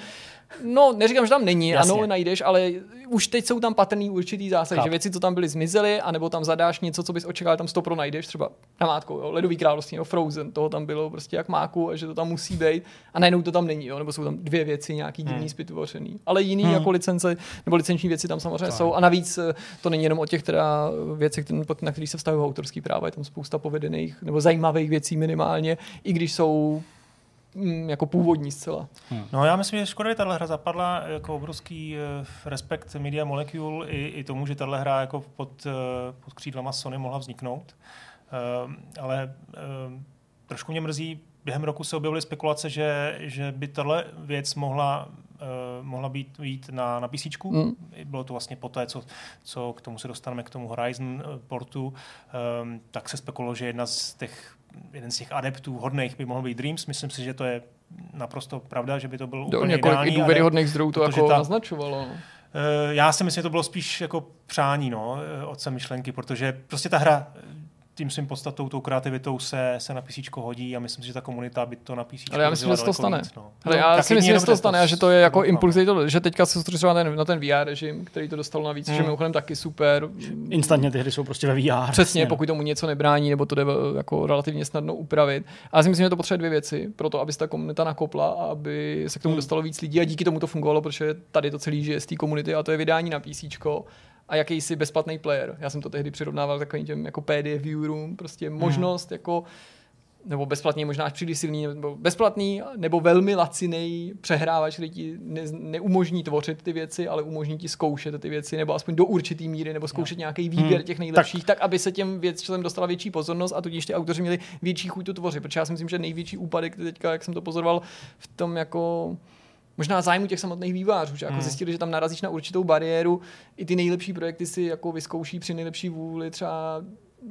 No, neříkám, že tam není, jasně. Ano, najdeš, ale už teď jsou tam patrný určitý zásah, že věci, co tam byly, zmizely, anebo tam zadáš něco, co bys očekal, tam 100% najdeš, třeba namátkou, Ledový království, Frozen, toho tam bylo prostě jak máku, a že to tam musí být, a najednou to tam není, jo, nebo jsou tam dvě věci nějaký divný zpytvořený, ale jiný jako licence nebo licenční věci tam samozřejmě jsou, a navíc to není jenom o těch teda věcech, na kterých se vztahují autorský práva, je tam spousta povedených nebo zajímavých věcí minimálně, i když jsou jako původní zcela. No já myslím, že škoda, že tahle hra zapadla, jako obrovský respekt Media Molecule i tomu, že tahle hra jako pod křídlama Sony mohla vzniknout. Ale trošku mě mrzí, během roku se objevily spekulace, že by tahle věc mohla být jít na PC. Bylo to vlastně poté, co k tomu se dostaneme, k tomu Horizon portu, tak se spekulovalo, že jeden z těch adeptů hodných by mohl být Dreams. Myslím si, že to je naprosto pravda, že by to byl úplně ideální. I důvěryhodných zdrojů to jako naznačovalo. Já si myslím, že to bylo spíš jako přání od samé myšlenky, protože prostě ta hra tím svým podstatou, tou kreativitou se na písíčko hodí a myslím si, že ta komunita by to na písíčko. Ale já myslím, že se to stane. Já si myslím, že se to stane a že to je jako impuls, že teďka se soustředila na ten VR režim, který to dostalo navíc, že mimochodem taky super. Instantně ty hry jsou prostě ve VR. Přesně, pokud tomu něco nebrání, nebo to jde jako relativně snadno upravit. A já si myslím, že to potřebuje dvě věci, proto aby se ta komunita nakopla a aby se k tomu dostalo víc lidí a díky tomu to fungovalo, protože tady to celý žije z té komunity a to je vydání na písíčko. A jakýsi bezplatný player. Já jsem to tehdy přirovnával takovým těm jako PDF viewroom, prostě možnost jako nebo bezplatný, možná až příliš silný, nebo bezplatný, nebo velmi lacinej přehrávač, který ti neumožní tvořit ty věci, ale umožní ti zkoušet ty věci, nebo aspoň do určitý míry, nebo zkoušet nějaký výběr těch nejlepších, tak aby se těm věcem dostala větší pozornost a tudíž ty autoři měli větší chuť to tvořit. Protože já si myslím, že největší úpadek teďka, jak jsem to pozoroval, v tom jako možná zájmu těch samotných vývářů, že jako zjistili, že tam narazíš na určitou bariéru, i ty nejlepší projekty si jako vyzkouší při nejlepší vůli třeba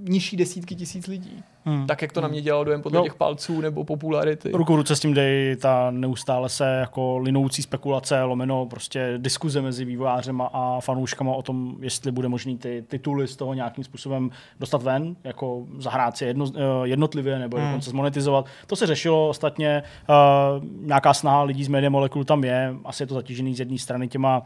nižší desítky tisíc lidí. Tak, jak to na mě dělalo dojem podle těch palců nebo popularity. Ruku v ruce s tím dej ta neustále se jako linoucí spekulace, lomeno prostě diskuze mezi vývojářema a fanouškama o tom, jestli bude možný ty tituly z toho nějakým způsobem dostat ven, jako zahrát si jednotlivě nebo dokonce zmonetizovat. To se řešilo ostatně, nějaká snaha lidí z Media Molecule tam je, asi je to zatížený z jedné strany těma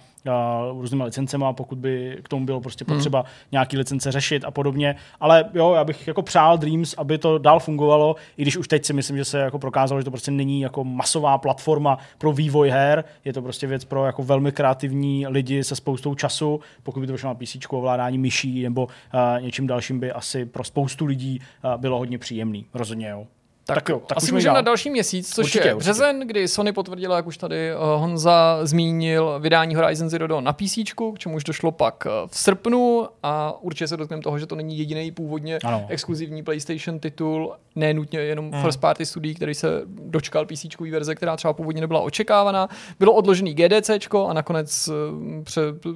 různýma licencema, pokud by k tomu bylo prostě potřeba nějaký licence řešit a podobně, ale jo, já bych jako přál Dreams, aby to dál fungovalo, i když už teď si myslím, že se jako prokázalo, že to prostě není jako masová platforma pro vývoj her, je to prostě věc pro jako velmi kreativní lidi se spoustou času, pokud by to vyšlo na písíčku, ovládání myší nebo něčím dalším by asi pro spoustu lidí bylo hodně příjemný, rozhodně jo. Tak jo, tak asi můžeme na další měsíc, což určitě, je březen, kdy Sony potvrdila, jak už tady Honza zmínil, vydání Horizon Zero Dawn na PC, k čemu už došlo pak v srpnu a určitě se dotkneme toho, že to není jediný původně exkluzivní PlayStation titul, ne nutně jenom first party studií, který se dočkal PC verze, která třeba původně nebyla očekávaná. Bylo odložený GDC a nakonec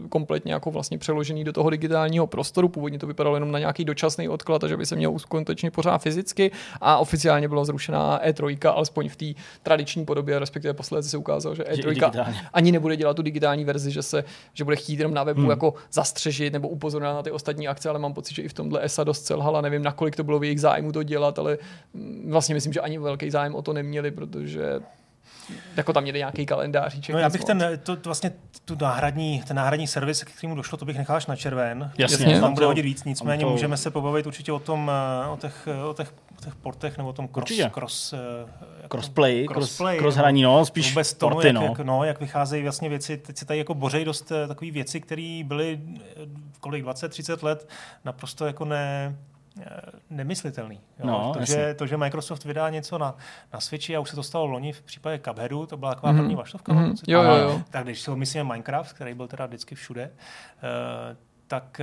kompletně jako vlastně přeložený do toho digitálního prostoru. Původně to vypadalo jenom na nějaký dočasný odklad, takže by se mělo uskutečnit pořád fyzicky a oficiálně byla zrušená E3, alespoň v té tradiční podobě, respektive posledně se ukázalo, že E3 ani nebude dělat tu digitální verzi, že bude chtít jenom na webu jako zastřežit nebo upozornit na ty ostatní akce, ale mám pocit, že i v tomhle ESA dost selhala, nevím, nakolik to bylo v jejich zájmu to dělat, ale vlastně myslím, že ani velký zájem o to neměli, protože jako tam měli nějaký kalendáříček. No já bych ten náhradní servis, k kterému došlo, to bych nechal až na červen. Jasně. Tam bude hodit víc, nicméně to můžeme se pobavit určitě o tom, o těch portech, nebo o tom crossplay, hraní, no, spíš vůbec porty, tomu, jak vycházejí vlastně věci, teď se tady jako bořej dost takový věci, které byly kolik 20-30 let naprosto jako nemyslitelný. To, že Microsoft vydá něco na Switchi a už se to stalo loni v případě Cupheadu, to byla taková první vaštovka. Tak když si myslíme Minecraft, který byl teda vždycky všude, tak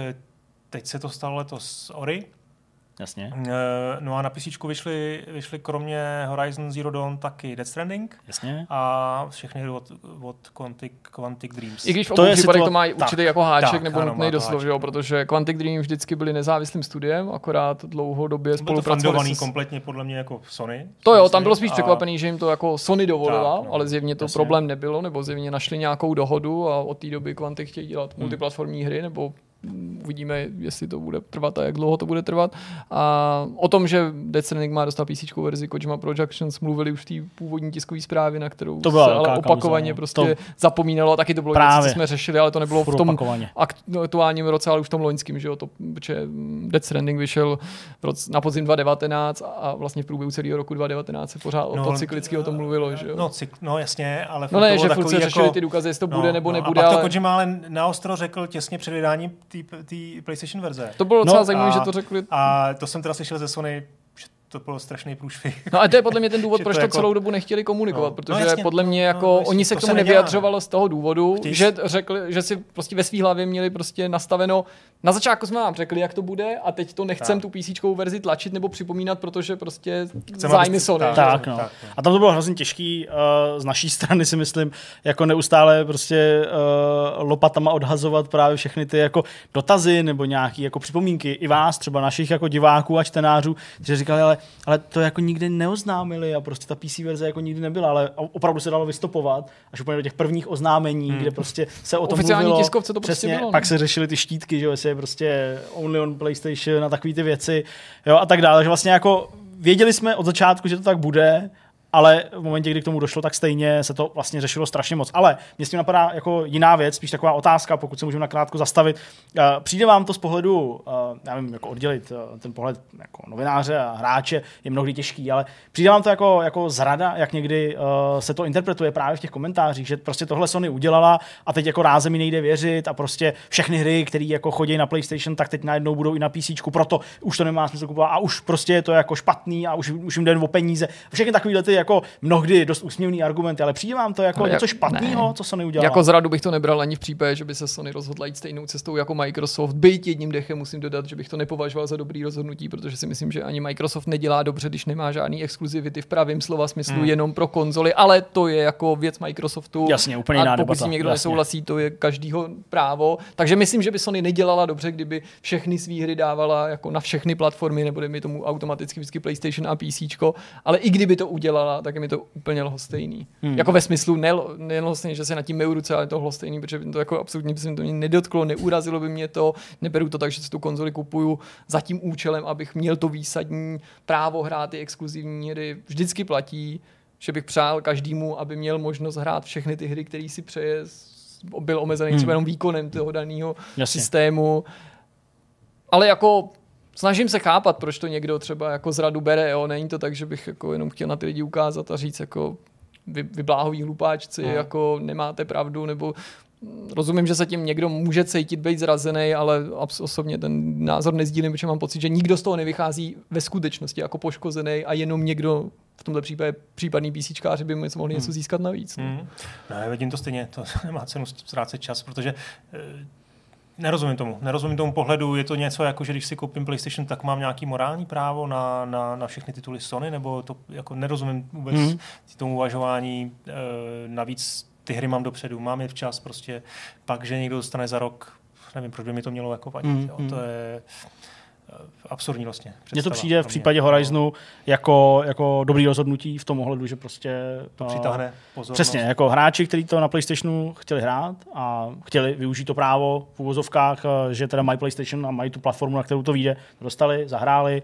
teď se to stalo letos Ori. Jasně. No a na písíčku vyšly kromě Horizon Zero Dawn taky Death Stranding. Jasně. A všechny od Quantic Dreams. I když v obou případech to má určitý jako háček, nebo nutný doslov, jo? Protože Quantic Dreams vždycky byli nezávislým studiem, akorát dlouhodobě spolupracovali. Byl to fundovaný kompletně podle mě jako Sony. To jo, tam bylo spíš překvapený, že jim to jako Sony dovolila, ale zjevně to problém nebylo, nebo zjevně našli nějakou dohodu a od té doby Quantic chtějí dělat multiplatformní hry, nebo uvidíme, jestli to bude trvat a jak dlouho to bude trvat. A o tom, že Death Stranding má dostat písíčkou verzi, Kojima Productions mluvili už v té původní tiskové zprávě, na kterou se ale opakovaně prostě zapomínalo. A taky to bylo něco, co jsme řešili, ale to nebylo v tom aktuálním roce, ale už v tom loňském, že jo, to, že Death Stranding vyšel na podzim 2019 a vlastně v průběhu celého roku 2019 se pořád no, to cyklicky o tom mluvilo, že jo. No jasně, ale no ne, že furt se řešili ty důkazy, jestli to bude nebo nebude. A pak to Kojima ale naostro řekl těsně před vydáním té PlayStation verze. To bylo docela zajímavé, že to řekli. A to jsem teda slyšel ze Sony, že to bylo strašný průšvih. No a to je podle mě ten důvod, proč to jako celou dobu nechtěli komunikovat, protože jasně, podle mě jako oni se k tomu nevyjadřovalo z toho důvodu, že řekli, že si prostě ve svý hlavě měli prostě nastaveno, na začátku jsme vám řekli, jak to bude a teď to nechcem tu písíčkovou verzi tlačit nebo připomínat, protože prostě zájmy Sony. Tak. A tam to bylo hrozně těžký z naší strany, si myslím, jako neustále prostě lopatama odhazovat právě všechny ty jako dotazy nebo nějaký jako připomínky i vás, třeba našich jako diváků a čtenářů, kteří říkali, ale to jako nikdy neoznámili a prostě ta PC verze jako nikdy nebyla, ale opravdu se dalo vystopovat až úplně do těch prvních oznámení, kde prostě se o tom oficiální mluvilo. Tiskovce to přesně, prostě bylo. Pak se řešily ty štítky, že jestli je prostě only on PlayStation a takový ty věci, jo, a tak dále, že vlastně jako věděli jsme od začátku, že to tak bude, ale v momentě, kdy k tomu došlo, tak stejně se to vlastně řešilo strašně moc. Ale mě s tím napadá jako jiná věc, spíš taková otázka, pokud se můžeme nakrátko zastavit. Přijde vám to z pohledu, já nevím, jako oddělit ten pohled jako novináře a hráče je mnohdy těžký, ale přijde vám to jako zrada, jak někdy se to interpretuje právě v těch komentářích, že prostě tohle Sony udělala a teď jako rázem mi nejde věřit a prostě všechny hry, které jako chodí na PlayStation, tak teď najednou budou i na PC, proto už to nemá smysl kupovat a už prostě je to jako špatný a už jim jde o peníze. Všechny takovýhle ty jako mnohdy dost úsměvný argument, ale přijde vám to jako něco špatného, co Sony udělala? Jako zradu bych to nebral ani v případě, že by se Sony rozhodla jít stejnou cestou jako Microsoft. Byť jedním dechem musím dodat, že bych to nepovažoval za dobrý rozhodnutí, protože si myslím, že ani Microsoft nedělá dobře, když nemá žádný exkluzivity v pravém slova smyslu jenom pro konzoly, ale to je jako věc Microsoftu. Jasně, úplně jiná debata. Pokud s tím někdo nesouhlasí, to je každýho právo. Takže myslím, že by Sony nedělala dobře, kdyby všechny své hry dávala jako na všechny platformy, nebude mi tomu automaticky vždycky PlayStation a PC, ale i kdyby to udělala, tak je mi to úplně lhostejný. Jako ve smyslu nelhostejný, že se na tím meju ruce, ale to lhostejný, protože to jako absolutně se mi to nedotklo, neurazilo by mě to, neberu to tak, že si tu konzoli kupuju za tím účelem, abych měl to výsadní právo hrát ty exkluzivní hry. Vždycky platí, že bych přál každému, aby měl možnost hrát všechny ty hry, které si přeje, byl omezený třeba jenom výkonem toho daného systému. Ale jako snažím se chápat, proč to někdo třeba jako zradu bere, jo, není to tak, že bych jako jenom chtěl na ty lidi ukázat a říct jako vy bláhoví hlupáčci, jako nemáte pravdu, nebo rozumím, že se tím někdo může cítit být zrazený, ale osobně ten názor nezdílím, protože mám pocit, že nikdo z toho nevychází ve skutečnosti jako poškozený a jenom někdo v tomhle případě případný PCčkáři by mohli něco získat navíc. Ne, vidím to stejně, to nemá cenu ztrácet čas, protože nerozumím tomu pohledu, je to něco jako, že když si koupím PlayStation, tak mám nějaký morální právo na všechny tituly Sony, nebo to jako nerozumím vůbec tomu uvažování, navíc ty hry mám dopředu, mám je včas prostě, pak, že někdo dostane za rok, nevím, proč by mi to mělo jako vadit, to je absurdní vlastně. Mně to přijde v případě Horizonu jako dobrý rozhodnutí v tom ohledu, že prostě to přitáhne pozornost. Přesně, jako hráči, kteří to na PlayStationu chtěli hrát a chtěli využít to právo v uvozovkách, že teda mají PlayStation a mají tu platformu, na kterou to vyjde, dostali, zahráli,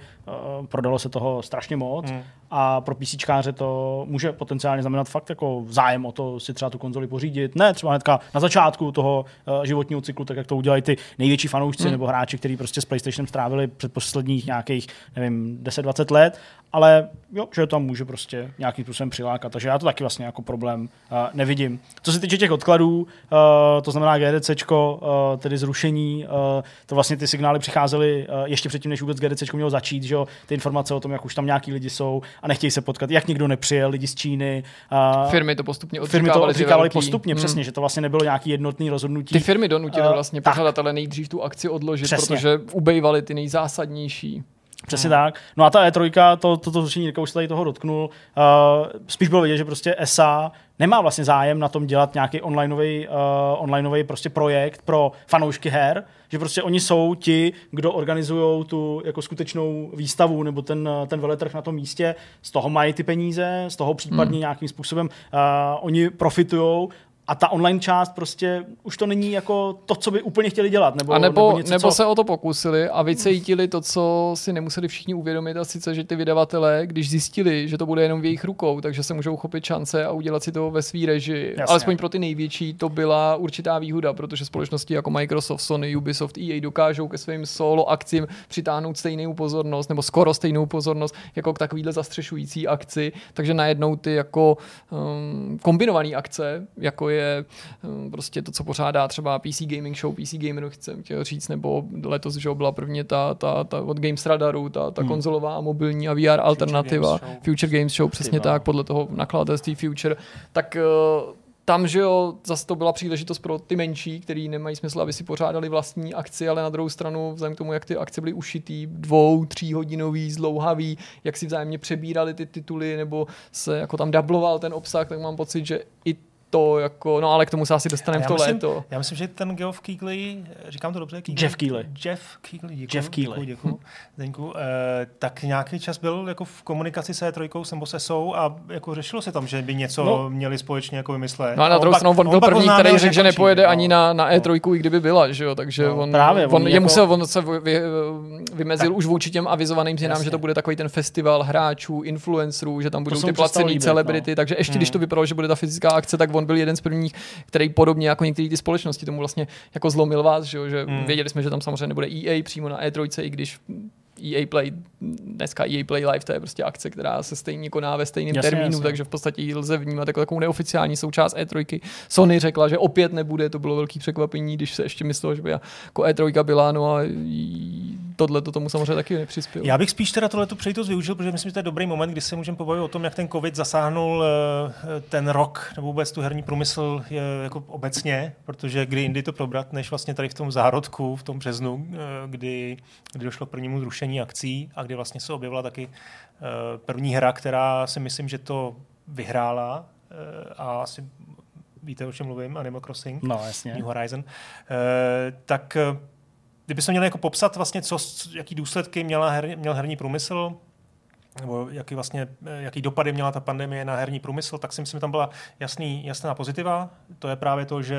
prodalo se toho strašně moc a pro PCčkáře to může potenciálně znamenat fakt jako zájem o to si třeba tu konzoli pořídit. Ne, třeba hnedka na začátku toho životního cyklu, tak jak to udělají ty největší fanoušci nebo hráči, kteří prostě s PlayStationem strávili před posledních nějakých, nevím, 10-20 let, ale jo, že tam může prostě nějakým způsobem přilákat, takže já to taky vlastně jako problém nevidím. Co se týče těch odkladů, to znamená GDCčko, tedy zrušení, to vlastně ty signály přicházely ještě předtím, než vůbec GDCčko mělo začít, že jo, ty informace o tom, jak už tam nějaký lidi jsou a nechtějí se potkat, jak nikdo nepřijel, lidi z Číny. Firmy to postupně odříkávaly postupně, přesně, že to vlastně nebylo nějaký jednotný rozhodnutí. Ty firmy donutily vlastně pořadatelé nejdřív tu akci odložit, přesně, protože ubejvali ty zásadnější. Přesně tak. No a ta E3, to řešení, Jirka už se tady toho dotknul, spíš bylo vidět, že prostě ESA nemá vlastně zájem na tom dělat nějaký onlineový prostě projekt pro fanoušky her, že prostě oni jsou ti, kdo organizují tu jako skutečnou výstavu nebo ten veletrh na tom místě, z toho mají ty peníze, z toho případně nějakým způsobem oni profitujou. A ta online část prostě už to není jako to, co by úplně chtěli dělat. Nebo se o to pokusili a vycítili to, co si nemuseli všichni uvědomit, a sice, že ty vydavatelé, když zjistili, že to bude jenom v jejich rukou, takže se můžou chopit šance a udělat si to ve svý režii. Jasně. Alespoň pro ty největší to byla určitá výhoda, protože společnosti jako Microsoft, Sony, Ubisoft, EA dokážou ke svým solo akcím přitáhnout stejnou pozornost nebo skoro stejnou pozornost jako k takovýhle zastřešující akci, takže najednou ty jako kombinované akce, jako je prostě to, co pořádá třeba PC Gaming Show, PC Gameru, chcem říct, nebo letos, že byla prvně ta od Games Radaru, ta konzolová a mobilní a VR Future alternativa, Games Future Games Show, přesně tak, podle toho nakladatelství Future, tak tam, že jo, zase to byla příležitost pro ty menší, který nemají smysl, aby si pořádali vlastní akci, ale na druhou stranu, vzhledem k tomu, jak ty akce byly ušitý, 2-3hodinový, zlouhavý, jak si vzájemně přebírali ty tituly, nebo se jako tam dubloval ten obsah, tak mám pocit, že i to jako, no ale k tomu se asi dostaneme to léto. Já myslím, že ten Geoff Keighley, říkám to dobře? Keighley? Jeff Keighley, děkuju. Zdeňku, tak nějaký čas byl jako v komunikaci se trojkou, nebo se SOU a jako řešilo se tam, že by něco měli společně jako vymyslet. No a na druhou stranu on byl první, který řekl, že nepojede ani na E3, i kdyby byla, že jo, takže on se vymezil už vůči těm avizovaným změnám, že to bude takový ten festival hráčů, influencerů, že tam budou ty placený celebrity, takže ještě když to vypadalo, že bude ta fyzická akce, tak byl jeden z prvních, který podobně jako některé ty společnosti tomu vlastně jako zlomil vás, že věděli jsme, že tam samozřejmě nebude EA přímo na E3, i když EA Play, dneska EA Play Live, to je prostě akce, která se stejně koná ve stejném termínu, takže v podstatě ji lze vnímat jako takovou neoficiální součást E3. Sony řekla, že opět nebude, to bylo velký překvapení, když se ještě myslelo, že by jako E3 byla, no a tohle to tomu samozřejmě taky nepřispělo. Já bych spíš teda tohleto přejitost využil, protože myslím, že to je dobrý moment, kdy se můžeme pobavit o tom, jak ten covid zasáhnul ten rok nebo vůbec tu herní průmysl jako obecně, protože kdy jindy to probrat, než vlastně tady v tom zárodku, v tom březnu, kdy došlo k prvnímu zrušení akcí a kdy vlastně se objevila taky první hra, která si myslím, že to vyhrála a asi víte, o čem mluvím, Animal Crossing, New Horizon, tak kdybychom měli jako popsat vlastně, jaký důsledky měl herní průmysl, nebo jaký dopady měla ta pandemie na herní průmysl, tak si myslím, že tam byla jasná pozitiva. To je právě to, že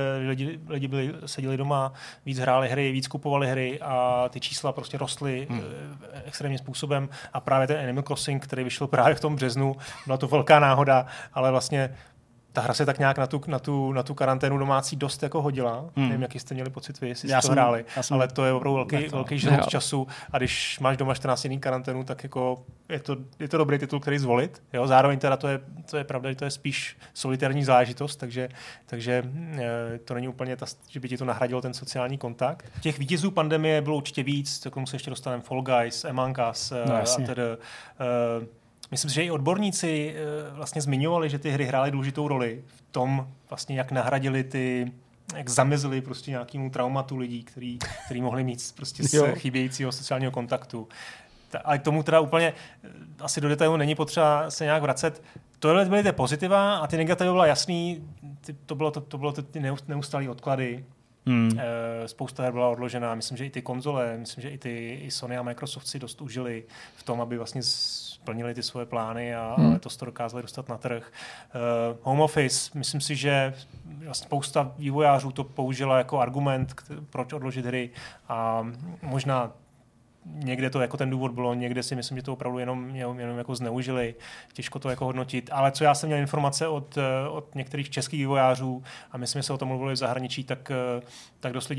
lidi seděli doma, víc hráli hry, víc kupovali hry a ty čísla prostě rostly extrémním způsobem. A právě ten Animal Crossing, který vyšel právě v tom březnu, byla to velká náhoda, ale vlastně ta hra se tak nějak na tu karanténu domácí dost jako hodila. Nevím, jaký jste měli pocit vy, jestli jste to hráli, ale to je opravdu velký život času a když máš doma 14 dní karanténu, tak jako je to dobrý titul, který zvolit. Jo? Zároveň teda to je pravda, že to je spíš solitární záležitost, takže to není úplně že by ti to nahradilo ten sociální kontakt. Těch vítězů pandemie bylo určitě víc, k tomu se ještě dostaneme, Fall Guys, Among Us a tedy. Myslím si, že i odborníci vlastně zmiňovali, že ty hry hrály důležitou roli v tom, vlastně jak nahradili jak zamezili prostě nějakému traumatu lidí, který mohli mít prostě z chybějícího sociálního kontaktu. Ale k tomu teda úplně asi do detailu není potřeba se nějak vracet. Tohle byly ty pozitiva a ty negativa byla jasný, to bylo ty neustálé odklady. Spousta her byla odložená, myslím, že i ty konzole, myslím, že i Sony a Microsoft si dost užili v tom, aby vlastně splnili ty svoje plány a letos to dokázali dostat na trh. Home office, myslím si, že spousta vývojářů to použila jako argument, proč odložit hry a možná někde to jako ten důvod bylo, někde si myslím, že to opravdu jenom jako zneužili. Těžko to jako hodnotit. Ale co já jsem měl informace od některých českých vývojářů a my jsme se o tom mluvili v zahraničí, tak dost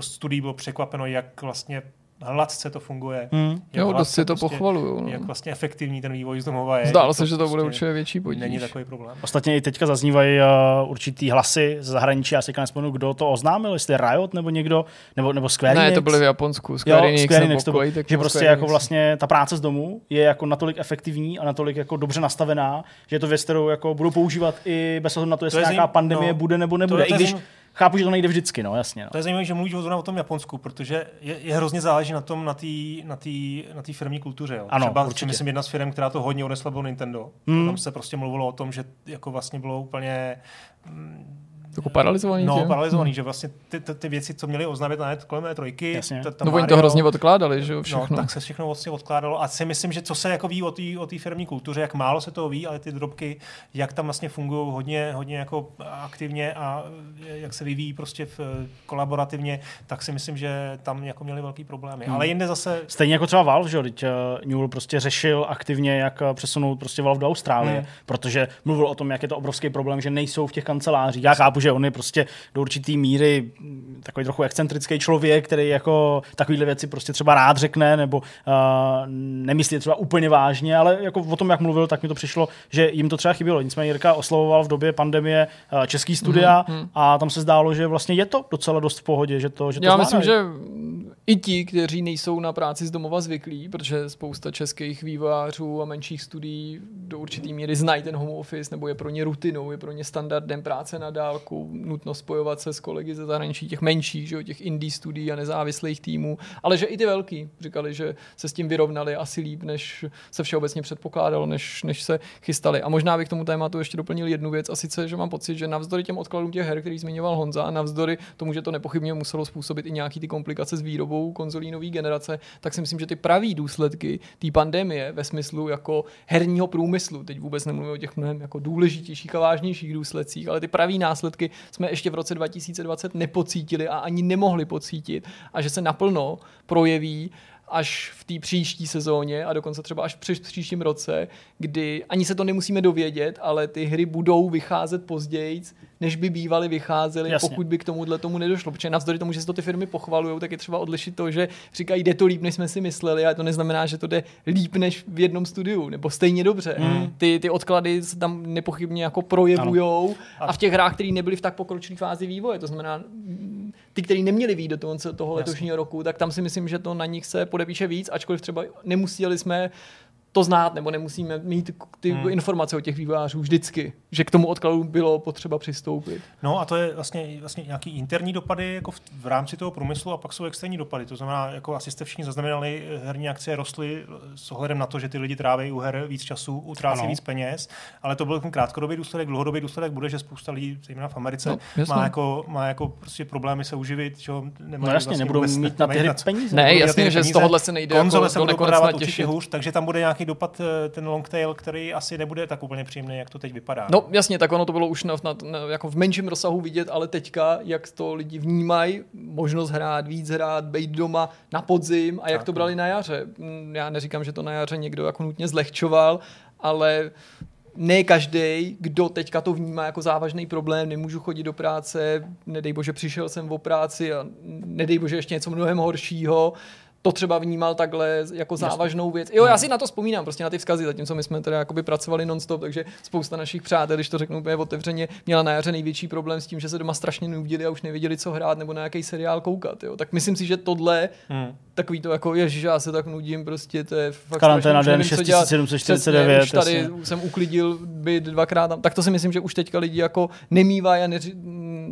studií bylo překvapeno, jak vlastně hladce to funguje. Jo, dost si to prostě pochvaluju. Jak vlastně efektivní ten vývoj z domova je. Zdálo se, že to prostě bude určitě větší podíž. Není takový problém. Ostatně i teďka zaznívají určitý hlasy ze zahraničí. Já si nespomenu, kdo to oznámil, jestli Riot nebo někdo, nebo Square Enix. Ne, to byly v Japonsku. Square Enix to bylo, že prostě jako vlastně ta práce z domu je jako natolik efektivní a natolik jako dobře nastavená, že je to věc, kterou jako budou používat i bez ohledu na to, jestli nějaká pandemie bude nebo nebude. I když chápu, že to nejde vždycky, no jasně. No. To je zajímavé, že mluvíš o tom Japonsku, protože je hrozně záleží na tom, na té firmní kultuře. Jo. Ano, třeba, určitě. Myslím, jedna z firm, která to hodně odnesla, bylo Nintendo. Tam se prostě mluvilo o tom, že jako vlastně bylo úplně Tako paralizovaný? No, paralizovaný, že vlastně ty věci, co měli oznámit na kolem E3, no oni to hrozně odkládali, že všechno. No, tak se všechno vlastně odkládalo a si myslím, že co se jako ví o té firmní kultuře, jak málo se toho ví, ale ty drobky, jak tam vlastně fungují hodně jako aktivně a jak se vyvíjí prostě kolaborativně, tak si myslím, že tam jako měli velký problémy. Ale jinde zase stejně jako třeba Valve, že teď Newell prostě řešil aktivně, jak přesunout prostě Valve do Austrálie, protože mluvil o tom, jak je to obrovský problém, že nejsou v těch kancelářích. Já chápu, že on je prostě do určitý míry takový trochu excentrický člověk, který jako takovýhle věci prostě třeba rád řekne nebo nemyslí třeba úplně vážně, ale jako o tom, jak mluvil, tak mi to přišlo, že jim to třeba chybělo. Nicméně Jirka oslavoval v době pandemie český studia a tam se zdálo, že vlastně je to docela dost v pohodě, že to já myslím, že i ti, kteří nejsou na práci z domova zvyklí, protože spousta českých vývojářů a menších studií do určitý míry znají ten home office, nebo je pro ně rutinou, je pro ně standardem práce na dálku, nutno spojovat se s kolegy ze zahraničí, těch menších, že jo, těch indie studií a nezávislých týmů, ale že i ty velký říkali, že se s tím vyrovnali asi líp, než se všeobecně předpokládalo, než se chystali. A možná bych k tomu tématu ještě doplnil jednu věc, a sice, že mám pocit, že navzdory těm odkladům těch her, který zmiňoval Honza, a navzdory tomu, že to nepochybně muselo způsobit i nějaký ty komplikace s výrobou konzolí nový generace, tak si myslím, že ty pravý důsledky té pandemie ve smyslu jako herního průmyslu, teď vůbec nemluvím o těch mnohem jako důležitějších a vážnějších důsledcích, ale ty pravý následky jsme ještě v roce 2020 nepocítili a ani nemohli pocítit a že se naplno projeví až v té příští sezóně a dokonce třeba až v příštím roce, kdy ani se to nemusíme dovědět, ale ty hry budou vycházet později, než by bývaly vycházely, pokud by k tomuhle tomu nedošlo. Protože navzdory tomu, že se to ty firmy pochvalují, tak je třeba odlišit to, že říkají, jde to líp, než jsme si mysleli, ale to neznamená, že to jde líp než v jednom studiu, nebo stejně dobře. Ty odklady se tam nepochybně jako projevujou a v těch hrách, které nebyly v tak pokročilé fázi vývoje, to znamená ty, kteří neměli výjít do toho letošního roku, tak tam si myslím, že to na nich se podepíše víc, ačkoliv třeba nemuseli jsme to znát, nebo nemusíme mít ty informace o těch vývojářů vždycky, že k tomu odkladu bylo potřeba přistoupit. No a to je vlastně nějaký interní dopady jako v rámci toho průmyslu a pak jsou externí dopady. To znamená, jako asi jste všichni zaznamenali, herní akcie rostly s ohledem na to, že ty lidi tráví u her víc času, utrácí víc peněz, ale to byl ten krátkodobý důsledek, dlouhodobý důsledek bude, že spousta lidí, zejména v Americe, má jako prostě problémy se uživit, že nebudou mít na ty hry peníze. Ne, jasně, že z tohohle se nejde jako dokonce těšit, takže tam bude nějaký dopad, ten long tail, který asi nebude tak úplně příjemný, jak to teď vypadá. No jasně, tak ono to bylo už jako v menším rozsahu vidět, ale teďka, jak to lidi vnímají, možnost hrát, víc hrát, být doma na podzim a jak tak to brali na jaře. Já neříkám, že to na jaře někdo jako nutně zlehčoval, ale ne každý, kdo teďka to vnímá jako závažný problém, nemůžu chodit do práce, nedej bože, přišel jsem o práci a nedej bože ještě něco mnohem horšího, to třeba vnímal takhle jako závažnou věc. Jo, já si na to vzpomínám, prostě na ty vzkazy, zatímco my jsme teda jakoby pracovali non-stop, takže spousta našich přátel, když to řeknu úplně otevřeně, měla na jaře největší problém s tím, že se doma strašně nudili a už nevěděli, co hrát nebo na jaký seriál koukat, jo. Tak myslím si, že tohle takový to jako ježiš, já se tak nudím, prostě to je fakt karanténa den 6749. Tady jsem uklidil byt dvakrát tam. Tak to si myslím, že už teďka lidi jako nemývají a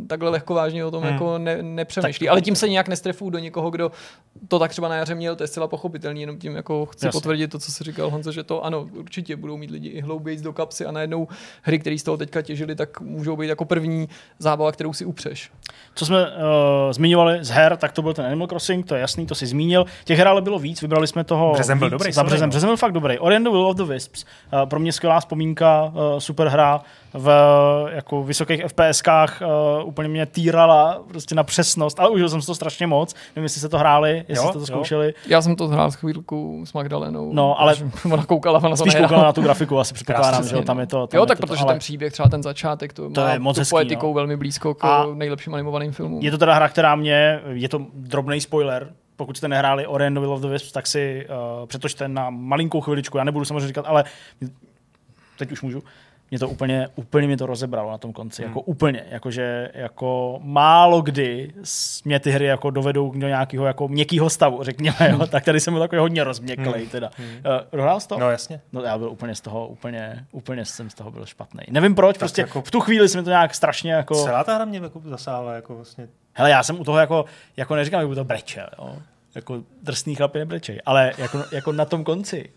takhle lehko vážně o tom jako nepřemýšlí. Ale tím se nějak nestrefují do někoho, kdo to tak třeba na jaře měl, to je zcela pochopitelný, jenom tím jako chci potvrdit to, co jsi říkal, Honzo, že to ano, určitě budou mít lidi i hloubějc do kapsy a najednou hry, které z toho teďka těžili, tak můžou být jako první zábava, kterou si upřeš. Co jsme zmiňovali z her, tak to byl ten Animal Crossing, to je jasný, to si zmínil. Těch her ale bylo víc, vybrali jsme toho. Březen byl fakt dobrý. Ori and the Will of the Wisps, pro mě skvělá vzpomínka, super hra v jako vysokých FPSkách, úplně mě týrala prostě na přesnost, ale užil jsem to strašně moc. Nevím, jestli se to hráli, jestli jste to zkoušeli. Já jsem to hrál s chvílku s Magdalenou. No, ale ona koukala na tu grafiku, asi předpokládám, že tam je to. Tam jo, tak protože ten příběh, třeba ten začátek, to je moc hezký, poetikou velmi blízko k nejlepším animovaným filmům. Je to teda hra, která je to drobný spoiler. Pokud jste nehráli Ori and the Will of the Wisps, tak si přetočte na malinkou chviličku. Já nebudu samozřejmě říkat, ale teď už můžu. Mě to úplně mě to rozebralo na tom konci, jako úplně, jakože jako málo kdy mě ty hry jako dovedou do nějakého jako měkkýho stavu, řekněme, jo, tak tady jsem byl takový hodně rozměklej teda. Dohrál jsi to? No jasně. No já byl úplně z toho, úplně jsem z toho byl špatný. Nevím proč, tak prostě jako v tu chvíli jsme to nějak strašně jako celá ta hra mě jako zasáhla jako vlastně. Hele, já jsem u toho jako neříkám, že by to brečel, jo. Jako drsný chlapy nebrečej, ale jako na tom konci,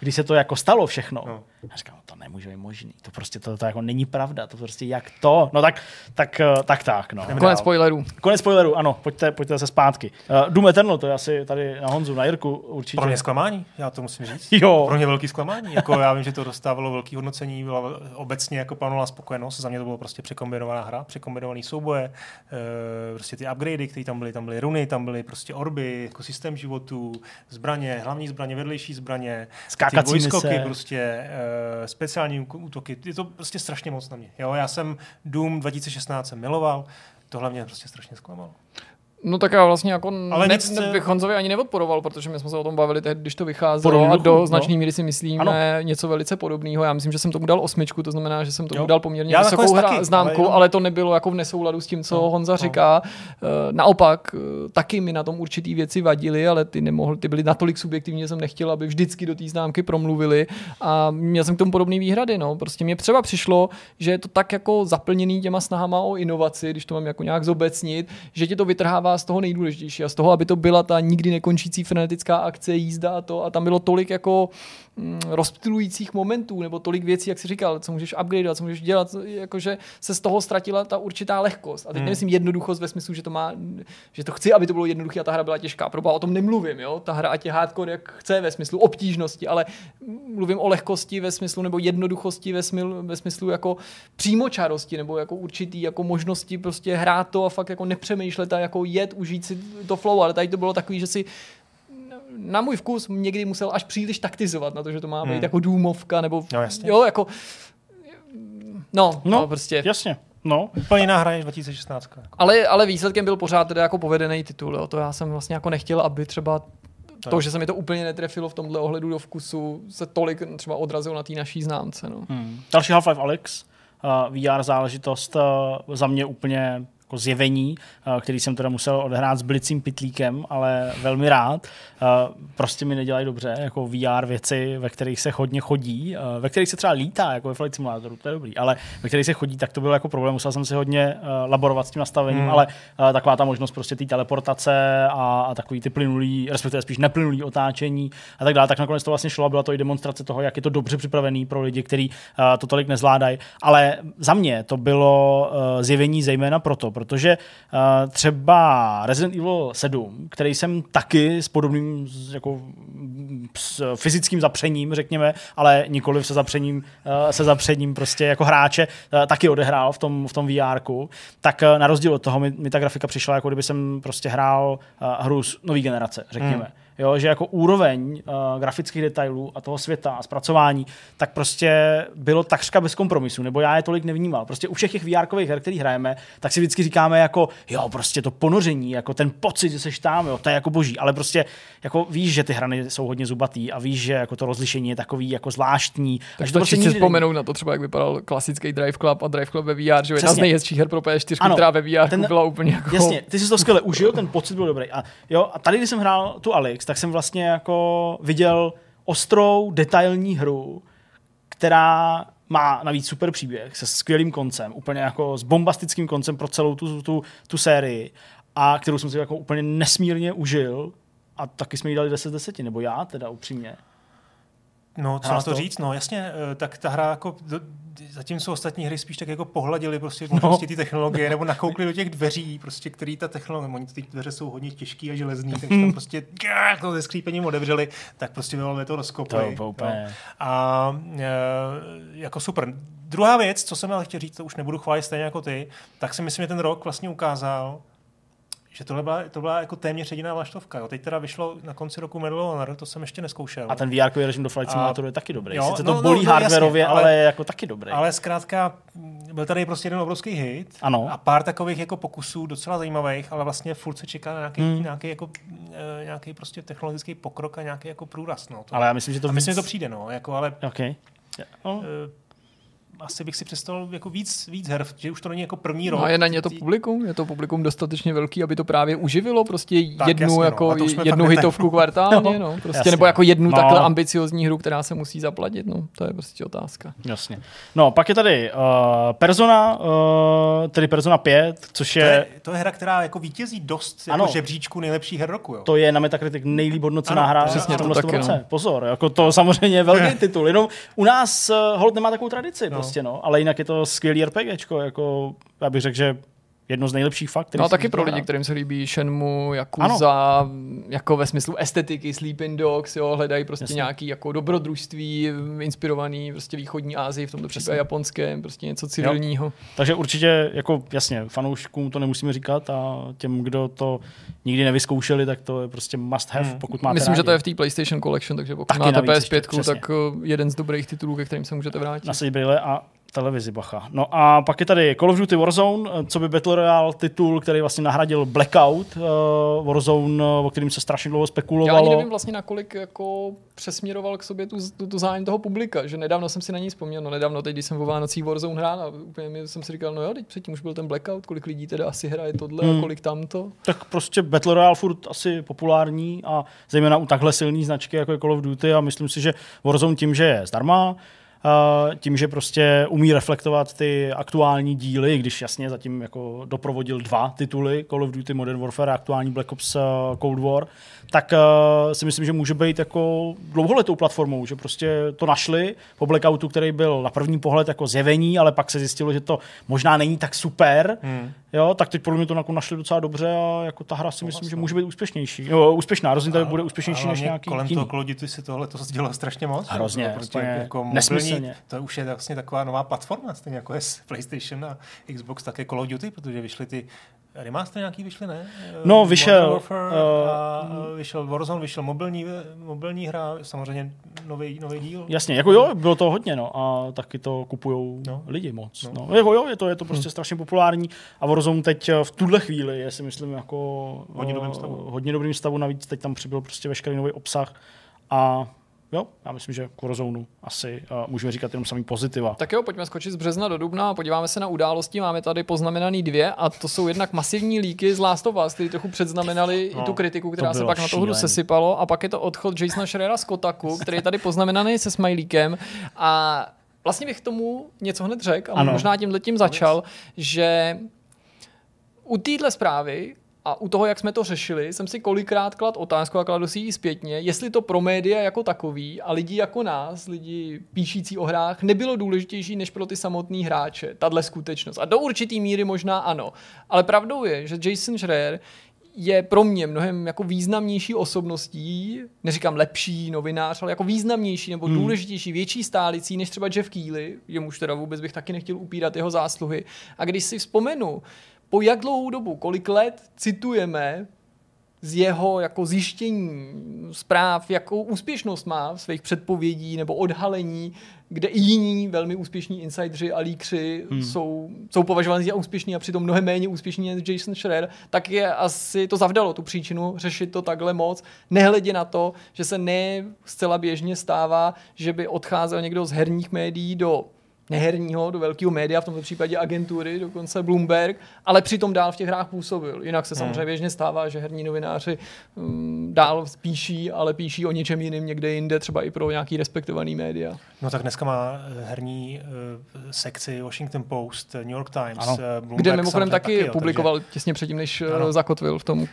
když se to jako stalo všechno. No. A říkám, to nemůže být možný. To prostě to jako není pravda. To prostě jak to? No tak. No. Konec spoilerů, ano. Pojďte se zpátky. Doom Eternal, to je asi tady na Honzu, na Jirku určitě. Pro mě zklamání, já to musím říct. Jo. Pro mě velký zklamání. Jako já vím, že to dostávalo velký hodnocení, byla obecně jako panová spokojenost. Za mě to bylo prostě překombinovaná hra, překombinovaný souboje, prostě ty upgradey, které tam byly runy, tam byly prostě orby, jako systém životů, zbraně, hlavní zbraně, vedlejší zbraně, skákací skoky, prostě speciální útoky. Je to prostě strašně moc na mě. Jo, já jsem Doom 2016 miloval, tohle mě prostě strašně zklamalo. No tak já vlastně jako bych Honzovi ani neodporoval, protože my jsme se o tom bavili tehdy, když to vycházelo a do značné míry si myslíme ano. Něco velice podobného. Já myslím, že jsem tomu dal 8, to znamená, že jsem tomu dal poměrně vysokou známku, ale to nebylo jako v nesouladu s tím, co Honza říká. Naopak, taky mi na tom určitý věci vadily, ale ty byly natolik subjektivní, že jsem nechtěl, aby vždycky do té známky promluvili a měl jsem k tomu podobné výhrady. No. Prostě mě třeba přišlo, že je to tak jako zaplněný těma snahama o inovaci, když to mám jako nějak zobecnit, že ti to vytrhává z toho nejdůležitější a z toho, aby to byla ta nikdy nekončící frenetická akce, jízda a tam bylo tolik jako rozptilujících momentů, nebo tolik věcí, jak jsi říkal, co můžeš upgradeovat, co můžeš dělat, jakože se z toho ztratila ta určitá lehkost. A teď nemyslím jednoduchost ve smyslu, že to chci, aby to bylo jednoduché a ta hra byla těžká. Proboha, o tom nemluvím, jo? Ta hra ať je hardcore, jak chce, ve smyslu obtížnosti, ale mluvím o lehkosti ve smyslu, nebo jednoduchosti ve smyslu jako přímočarosti, nebo jako určitý jako možnosti prostě hrát to a fakt jako nepřemýšlet a jako užít si to flow, ale tady to bylo takový, že si na můj vkus někdy musel až příliš taktizovat na to, že to má být jako důmovka, nebo prostě. Jasně. No, úplně jiná hra než 2016. Ale výsledkem byl pořád teda jako povedený titul, jo. To já jsem vlastně jako nechtěl, aby třeba to, že se mi to úplně netrefilo v tomhle ohledu do vkusu, se tolik třeba odrazilo na té naší známce, no. Další Half-Life Alyx, VR záležitost, za mě úplně zjevení, který jsem teda musel odehrát s blicím pitlíkem, ale velmi rád. Prostě mi nedělají dobře, jako VR věci, ve kterých se hodně chodí, ve kterých se třeba lítá, jako ve Flight Simulatoru, to je dobrý, ale ve kterých se chodí, tak to byl jako problém, musel jsem si hodně laborovat s tím nastavením, ale taková ta možnost prostě té teleportace a takový ty plynulý, respektive spíš neplynulý otáčení a tak dále, tak nakonec to vlastně šlo a byla to i demonstrace toho, jak je to dobře připravený pro lidi, kteří to tolik nezvládají, ale za mě to bylo zjevení zejména proto, protože třeba Resident Evil 7, který jsem taky s podobným jako s fyzickým zapřením, řekněme, ale nikoli se zapřením prostě jako hráče, taky odehrál v tom VR-ku, tak na rozdíl od toho mi ta grafika přišla, jako kdyby jsem prostě hrál hru z nový generace, řekněme. Jo, že jako úroveň grafických detailů a toho světa a zpracování, tak prostě bylo takřka bez kompromisu, nebo já je tolik nevnímal. Prostě u všech těch VR-kových her, který hrajeme, tak si vždycky říkáme jako, jo, prostě to ponoření, jako ten pocit, že seš tam, jo, to je jako boží, ale prostě jako víš, že ty hrany jsou hodně zubatý a víš, že jako to rozlišení je takový jako zvláštní. Takže to prostě si vzpomenout na to třeba, jak vypadal klasický Drive Club a Drive Club ve VR, že jedna z nejhezčích her pro PS4, která ve VR byla úplně jako. Jasně, ty jsi to skvěle užil, ten pocit byl dobrý. A jo, a tady když jsem hrál tu Alyx, tak jsem vlastně jako viděl ostrou, detailní hru, která má navíc super příběh se skvělým koncem, úplně jako s bombastickým koncem pro celou tu sérii, a kterou jsem si jako úplně nesmírně užil a taky jsme jí dali 10/10, nebo já teda upřímně. No, co na to říct, no jasně, tak ta hra jako zatímco ostatní hry spíš tak jako pohladili prostě možnosti ty technologie nebo nakoukli do těch dveří, prostě který ta technologie, oni ty dveře jsou hodně těžký a železný, takže tam prostě to ze skřípením odevřeli, tak prostě velmi to rozkopli. To úplně. A jako super. Druhá věc, co jsem ale chtěl říct, to už nebudu chválit stejně jako ty, tak si myslím, že ten rok vlastně ukázal, že to byla jako téměř jediná vlaštovka. Jo. Teď teda vyšlo na konci roku Medal of Honor, to jsem ještě neskoušel. A ten VR-kový režim do Flight Simulatoru je taky dobrý. Jo, sice to bolí hardwareově, ale je jako taky dobrý. Ale zkrátka byl tady prostě jeden obrovský hit, ano, a pár takových jako pokusů docela zajímavých, ale vlastně furt se čeká na nějaký prostě technologický pokrok a nějaký jako průraz. No, ale já myslím, že to přijde. No, jako, ale, okay. asi bych si představil jako víc her, že už to není jako první rok. No a je na ně to publikum? Je to publikum dostatečně velký, aby to právě uživilo prostě tak, jednu hitovku kvartálně, no, prostě, jasně, nebo jako jednu takhle ambiciozní hru, která se musí zaplatit, no, to je prostě otázka. Jasně. No, pak je tady Persona 5, což je... To je hra, která jako vítězí dost jako žebříčku nejlepších her roku, jo. To je na Metacritic nejlíp hodnocená hra v tomto roce. Pozor, jako to samozřejmě je velký titul, jenom u nás holt nemá takovou tradici, prostě, no, ale jinak je to skvělý RPGčko, jako já bych řekl, že jedno z nejlepších fakt. No taky pro lidi, kterým se líbí Shenmue, Yakuza, ano, jako ve smyslu estetiky, Sleeping Dogs, jo, hledají prostě nějaký jako dobrodružství inspirovaný prostě východní Asii, v tomto případě japonském, prostě něco civilního. Jo. Takže určitě jako jasně, fanouškům to nemusíme říkat a těm, kdo to nikdy nevyzkoušeli, tak to je prostě must have, pokud máte. Myslím, rádi, že to je v té PlayStation Collection, takže pokud máte PS5, tak jeden z dobrých titulů, ke kterým se můžete vrátit. Nasadí brýle a televizi, bacha. No a pak je tady Call of Duty Warzone, co by Battle Royale titul, který vlastně nahradil Blackout, Warzone, o kterým se strašně dlouho spekulovalo. Já ani nevím vlastně, nakolik jako přesměroval k sobě tu zájem toho publika, že nedávno jsem si na něj vzpomněl, teď, když jsem o Vánocích Warzone hrál a úplně jsem si říkal, no jo, teď předtím už byl ten Blackout, kolik lidí teda asi hraje tohle a kolik tamto. Tak prostě Battle Royale furt asi populární a zejména u takhle silné značky, jako je Call of Duty, a myslím si, že Warzone tím, že je zdarma, tím, že prostě umí reflektovat ty aktuální díly, když jasně zatím jako doprovodil 2 tituly, Call of Duty Modern Warfare a aktuální Black Ops Cold War, tak si myslím, že může být jako dlouholetou platformou, že prostě to našli po Blackoutu, který byl na první pohled jako zjevení, ale pak se zjistilo, že to možná není tak super, jo, tak teď podle mě to jako našli docela dobře a jako ta hra si myslím, že může být úspěšnější. Jo, úspěšná, rozhodně tady bude úspěšnější než nějaký kolem jiný. Toho Call of Duty si tohle to se dělalo strašně moc. Hrozně, prostě jako nesmyslně. To už je vlastně taková nová platforma, stejně jako je PlayStation a Xbox, také Call of Duty, protože vyšly ty remastery nějaký, vyšly, ne? No, vyšel Warzone, vyšel mobilní hra, samozřejmě nový díl. Jasně, jako jo, bylo to hodně, no, a taky to kupujou lidi moc. No. Jako jo, je to prostě strašně populární a Warzone teď v tuhle chvíli je, si myslím, jako hodně dobrým stavu, navíc teď tam přibyl prostě veškerý nový obsah a jo, já myslím, že k Warzone asi můžeme říkat jenom samý pozitiva. Tak jo, pojďme skočit z března do dubna a podíváme se na události. Máme tady poznamenaný 2 a to jsou jednak masivní líky z Last of Us, který trochu předznamenali i tu kritiku, která se pak na toho hru sesypalo, a pak je to odchod Jasona Schreiera z Kotaku, který je tady poznamenaný se smajlíkem, a vlastně bych tomu něco hned řekl a možná tímhletím začal, že u téhle zprávy a u toho, jak jsme to řešili, jsem si kolikrát klad otázku a kladu si ji zpětně, jestli to pro média jako takový a lidi jako nás, lidi píšící o hrách, nebylo důležitější než pro ty samotný hráče, tahle skutečnost. A do určitý míry možná ano. Ale pravdou je, že Jason Schreier je pro mě mnohem jako významnější osobností, neříkám lepší novinář, ale jako významnější nebo důležitější, větší stálicí než třeba Jeff Keighley, jemuž teda vůbec bych taky nechtěl upírat jeho zásluhy. A když si vzpomenu, po jak dlouhou dobu, kolik let citujeme z jeho jako zjištění zpráv, jakou úspěšnost má v svých předpovědí nebo odhalení, kde i jiní velmi úspěšní insidři a líkři jsou považováni za úspěšní a přitom mnohem méně úspěšní než Jason Schreier, tak je asi to zavdalo tu příčinu řešit to takhle moc, nehledě na to, že se ne zcela běžně stává, že by odcházel někdo z herních médií do neherního, do velkého média, v tomto případě agentury, dokonce Bloomberg, ale přitom dál v těch hrách působil. Jinak se samozřejmě běžně stává, že herní novináři dál píší, ale píší o něčem jiném někde jinde, třeba i pro nějaký respektovaný média. No tak dneska má herní sekci Washington Post, New York Times, Bloomberg, kde mimochodem taky publikoval těsně předtím, než zakotvil v tom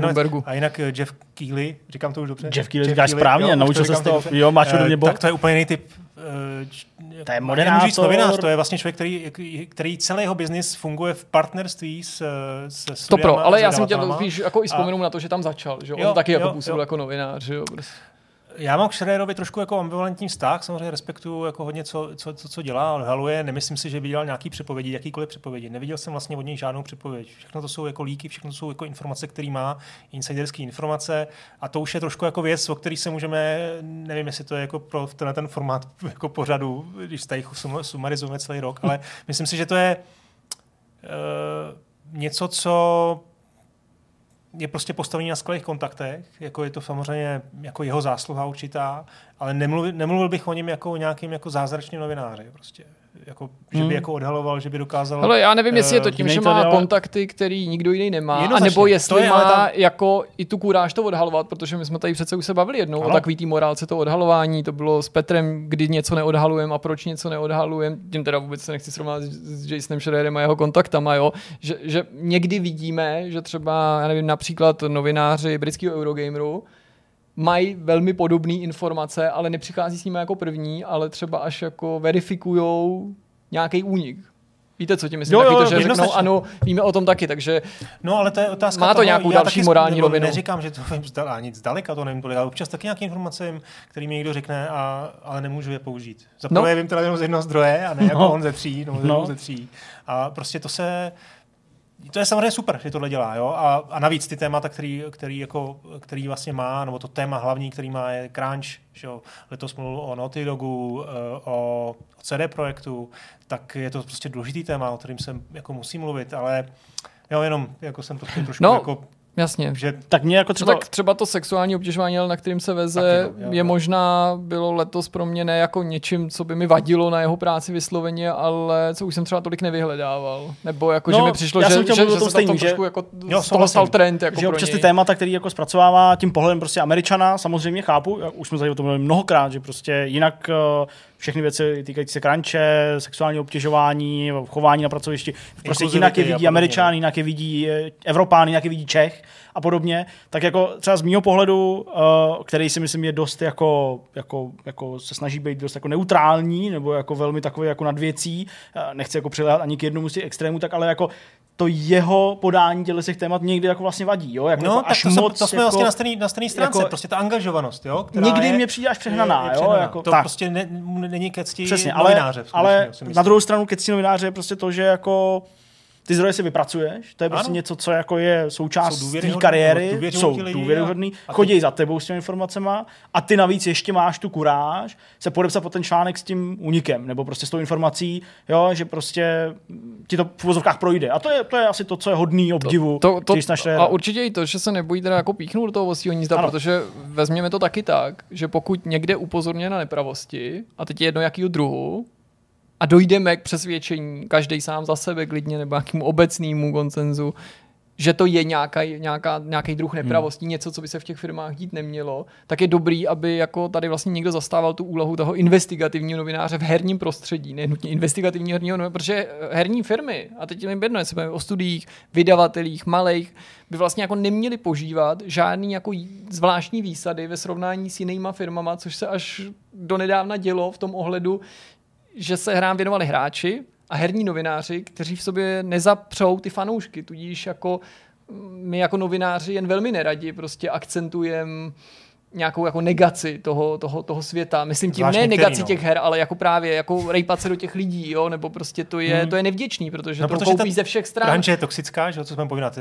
Bloombergu. A jinak Jeff Keighley, říkám to už dobře? Jeff Keighley říkáš správně, naučil se to, jo, máš hodně bok. Tak to je úplně jiný typ. To je moderátor. Novinář, to je vlastně člověk, který celý jeho biznis funguje v partnerství se studiama. To pro, ale já jsem chtěl spíš jako i vzpomenout na to, že tam začal, že on taky jako působil jako novinář, že jo. Já mám k Schreierovi trošku jako ambivalentní vztah, samozřejmě respektuju jako hodně, co dělá, odhaluje, nemyslím si, že by dělal nějaký předpovědi, jakýkoliv předpovědi. Neviděl jsem vlastně od něj žádnou předpověď. Všechno to jsou jako líky, všechno to jsou jako informace, které má, insiderské informace, a to už je trošku jako věc, o který se můžeme, nevím, jestli to je jako pro ten formát jako pořadu, když tady sumarizujeme celý rok, ale myslím si, že to je něco, co je prostě postavený na skvělých kontaktech, jako je to samozřejmě jako jeho zásluha určitá, ale nemluvil bych o něm jako o nějakým jako zázračným novináři prostě. jako, že by jako odhaloval, že by dokázal... Hele, já nevím, jestli je to tím, že má kontakty, který nikdo jiný nemá, anebo jestli má jako i tu kuráž to odhalovat, protože my jsme tady přece už se bavili jednou o takový té morálce toho odhalování, to bylo s Petrem, kdy něco neodhalujeme a proč něco neodhalujeme, tím teda vůbec se nechci srovnat s Jasonem Schreierem a jeho kontaktama, jo? Že někdy vidíme, že třeba, já nevím, například novináři britského Eurogameru mají velmi podobné informace, ale nepřichází s nimi jako první, ale třeba až jako verifikujou nějaký únik. Víte, co tím myslím? Taky to, že řeknou, ano, víme o tom taky, takže no, ale to je otázka má to toho, nějakou další morální rovinu. Neříkám, že to vím nic zdaleka, to nevím tolik, ale občas taky nějaké informace, které mi někdo řekne, ale nemůžu je použít. Za prvé vím teda jenom z jednoho zdroje, a ne jako on ze tří, ze tří. A prostě to je samozřejmě super, že tohle dělá, jo? A navíc ty témata, který vlastně má, nebo to téma hlavní, který má, je crunch, že jo? Letos mluvil o Naughty Dogu, o CD Projektu, tak je to prostě důležitý téma, o kterým jsem jako musím mluvit, ale jo, jenom jako jsem prostě trošku jako... Jasně. Že... Tak mě jako třeba... No, tak třeba to sexuální obtěžování, na kterým se veze, je možná bylo letos pro mě ne jako něčím, co by mi vadilo na jeho práci vysloveně, ale co už jsem třeba tolik nevyhledával. Nebo jako, že mi přišlo, že se tam trošku jako stal trend. Jako že občas ty témata, který jako zpracovává tím pohledem prostě Američana, samozřejmě chápu, už jsme tady o tom mluvili mnohokrát, že prostě jinak... Všechny věci týkající se crunche, sexuální obtěžování, chování na pracovišti. Prostě jinak je vidí Američan, jinak je vidí Evropán, jinak je vidí Čech a podobně. Tak jako třeba z mýho pohledu, který si myslím je dost jako se snaží být dost jako neutrální, nebo jako velmi takový jako nad věcí, nechci jako přiléhat ani k jednomu z těch extrémů, tak ale jako to jeho podání těch témat někdy jako vlastně vadí, jo, jako tak až moc. To jsme jako, vlastně na straně stránce, jako, prostě ta angažovanost, jo, která někdy mě přijde až přehnaná, jo, jako to tak. Prostě není ke cti novináře. Ale na druhou stranu ke cti novináře je prostě to, že jako ty zdroje si vypracuješ, to je prostě něco, co jako je součást tvé kariéry, jsou důvěryhodný, chodí za tebou s těmi informacema a ty navíc ještě máš tu kuráž se podepsat pod ten článek s tím únikem, nebo prostě s tou informací, jo, že prostě ti to v vozovkách projde. A to je asi to, co je hodný obdivu. A určitě i to, že se nebojí teda jako píchnout do toho vlastního hnízda, protože vezměme to taky tak, že pokud někde upozorně na nepravosti, a teď je jedno jakýho druhu, a dojdeme k přesvědčení, každý sám za sebe klidně, nebo nějakému obecnému konsenzu, že to je nějaký druh nepravostí, něco, co by se v těch firmách dít nemělo, tak je dobrý, aby jako tady vlastně někdo zastával tu úlohu toho investigativního novináře v herním prostředí, nenutně investigativního herního novináře, protože herní firmy, a teď mi jedno, jestli o studiích, vydavatelích, malých, by vlastně jako neměli požívat žádný jako zvláštní výsady ve srovnání s jinýma firmama, což se až donedávna dělo v tom ohledu, že se hrám věnovali hráči a herní novináři, kteří v sobě nezapřou ty fanoušky, tudíž jako my jako novináři jen velmi neradi prostě akcentujeme nějakou jako negaci toho světa. Myslím tím ne negaci těch her, ale jako právě jako rejpat se do těch lidí, jo, nebo prostě to je nevděčný, protože to koupí ze všech stran. Branže je toxická, že jo, co jsme povídat,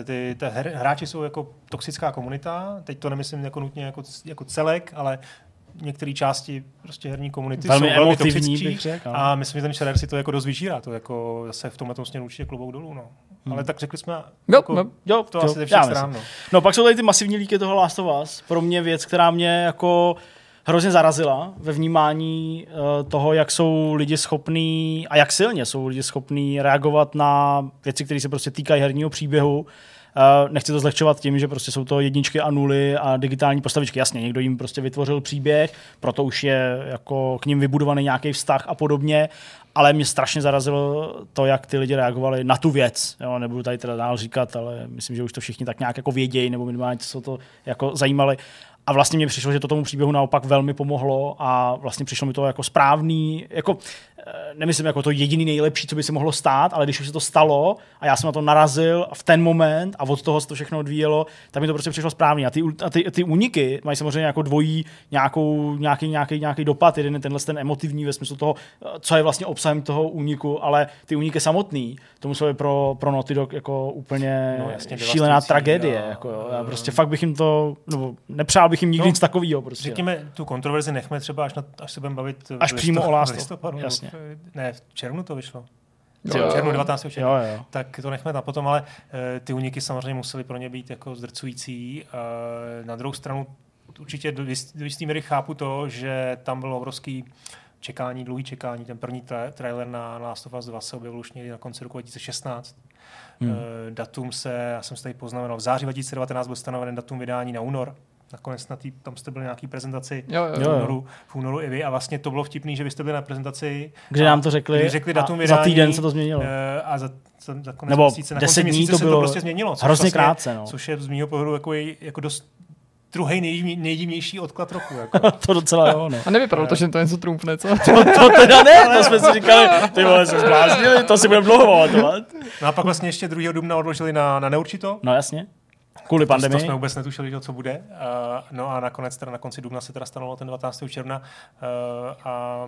hráči jsou jako toxická komunita. Teď to nemyslím jako nutně jako celek, ale některé části prostě herní komunity jsou velmi toxický a myslím, že ten Schreier si to jako dost vyžírá, to jako zase v tomhle tom směru určitě klobouk dolů, no. Ale tak řekli jsme jako, to asi ze všech stran, no. No pak jsou tady ty masivní líky toho Last of Us, pro mě věc, která mě jako hrozně zarazila ve vnímání toho, jak jsou lidi schopní a jak silně jsou lidi schopní reagovat na věci, které se prostě týkají herního příběhu. Nechci to zlehčovat tím, že prostě jsou to jedničky a nuly a digitální postavičky. Jasně, někdo jim prostě vytvořil příběh, proto už je jako k ním vybudovaný nějaký vztah a podobně, ale mě strašně zarazilo to, jak ty lidi reagovali na tu věc. Jo, nebudu tady teda dál říkat, ale myslím, že už to všichni tak nějak jako vědějí, nebo minimálně se to jako zajímali. A vlastně mi přišlo, že to tomu příběhu naopak velmi pomohlo a vlastně přišlo mi to jako správný, jako nemyslím jako to jediný nejlepší, co by se mohlo stát, ale když už se to stalo a já jsem na to narazil v ten moment a od toho se to všechno odvíjelo, tak mi to prostě přišlo správný. A ty úniky mají samozřejmě jako dvojí nějaký dopad, jeden je ten emotivní ve smyslu toho, co je vlastně obsahem toho úniku, ale ty úniky samotný, to muselo být pro Naughty Dog jako úplně šílená tragédie. Jako, já prostě fakt bych jim to, nebo nepřál bych jim nikdy nic takovýho. Prostě. Řekněme, tu kontroverzi nechme třeba, až se budeme bavit až přímo o listopadu. Jasně. Ne, v červnu to vyšlo. V červnu 19. června. Tak to nechme tam potom, ale ty úniky samozřejmě musely pro ně být jako zdrcující. Na druhou stranu určitě do jistý míry chápu to, že tam bylo obrovský čekání, dlouhý čekání. Ten první trailer na Last of Us 2 se objevil už někdy na konci roku 2016. Datum se, já jsem se tady poznamenal, v září 2019 byl stanoven datum vydání na únor. Nakonec tam jste byli nějaký prezentaci v únoru i vy a vlastně to bylo vtipný, že vy jste byli na prezentaci, kde nám to řekli datum vydání, za týden se to změnilo. A za konec měsíce, na konci měsíce se to prostě změnilo. Hrozně vlastně, krátce. No. Což je z mýho pohledu jako dost druhý nejdivnější odklad roku. Jako. To docela jo, no. A nevypadalo to, že to něco trumfne, co? To teda ne, to jsme si říkali, ty vole, se zbláznili, to si budeme dlouho pamatovat. No a pak vlastně ještě 2. dubna odložili na neurčito. No jasně. Kvůli pandemii. To jsme vůbec netušili, co bude. No a nakonec na konci dubna se stanovalo ten 19. června a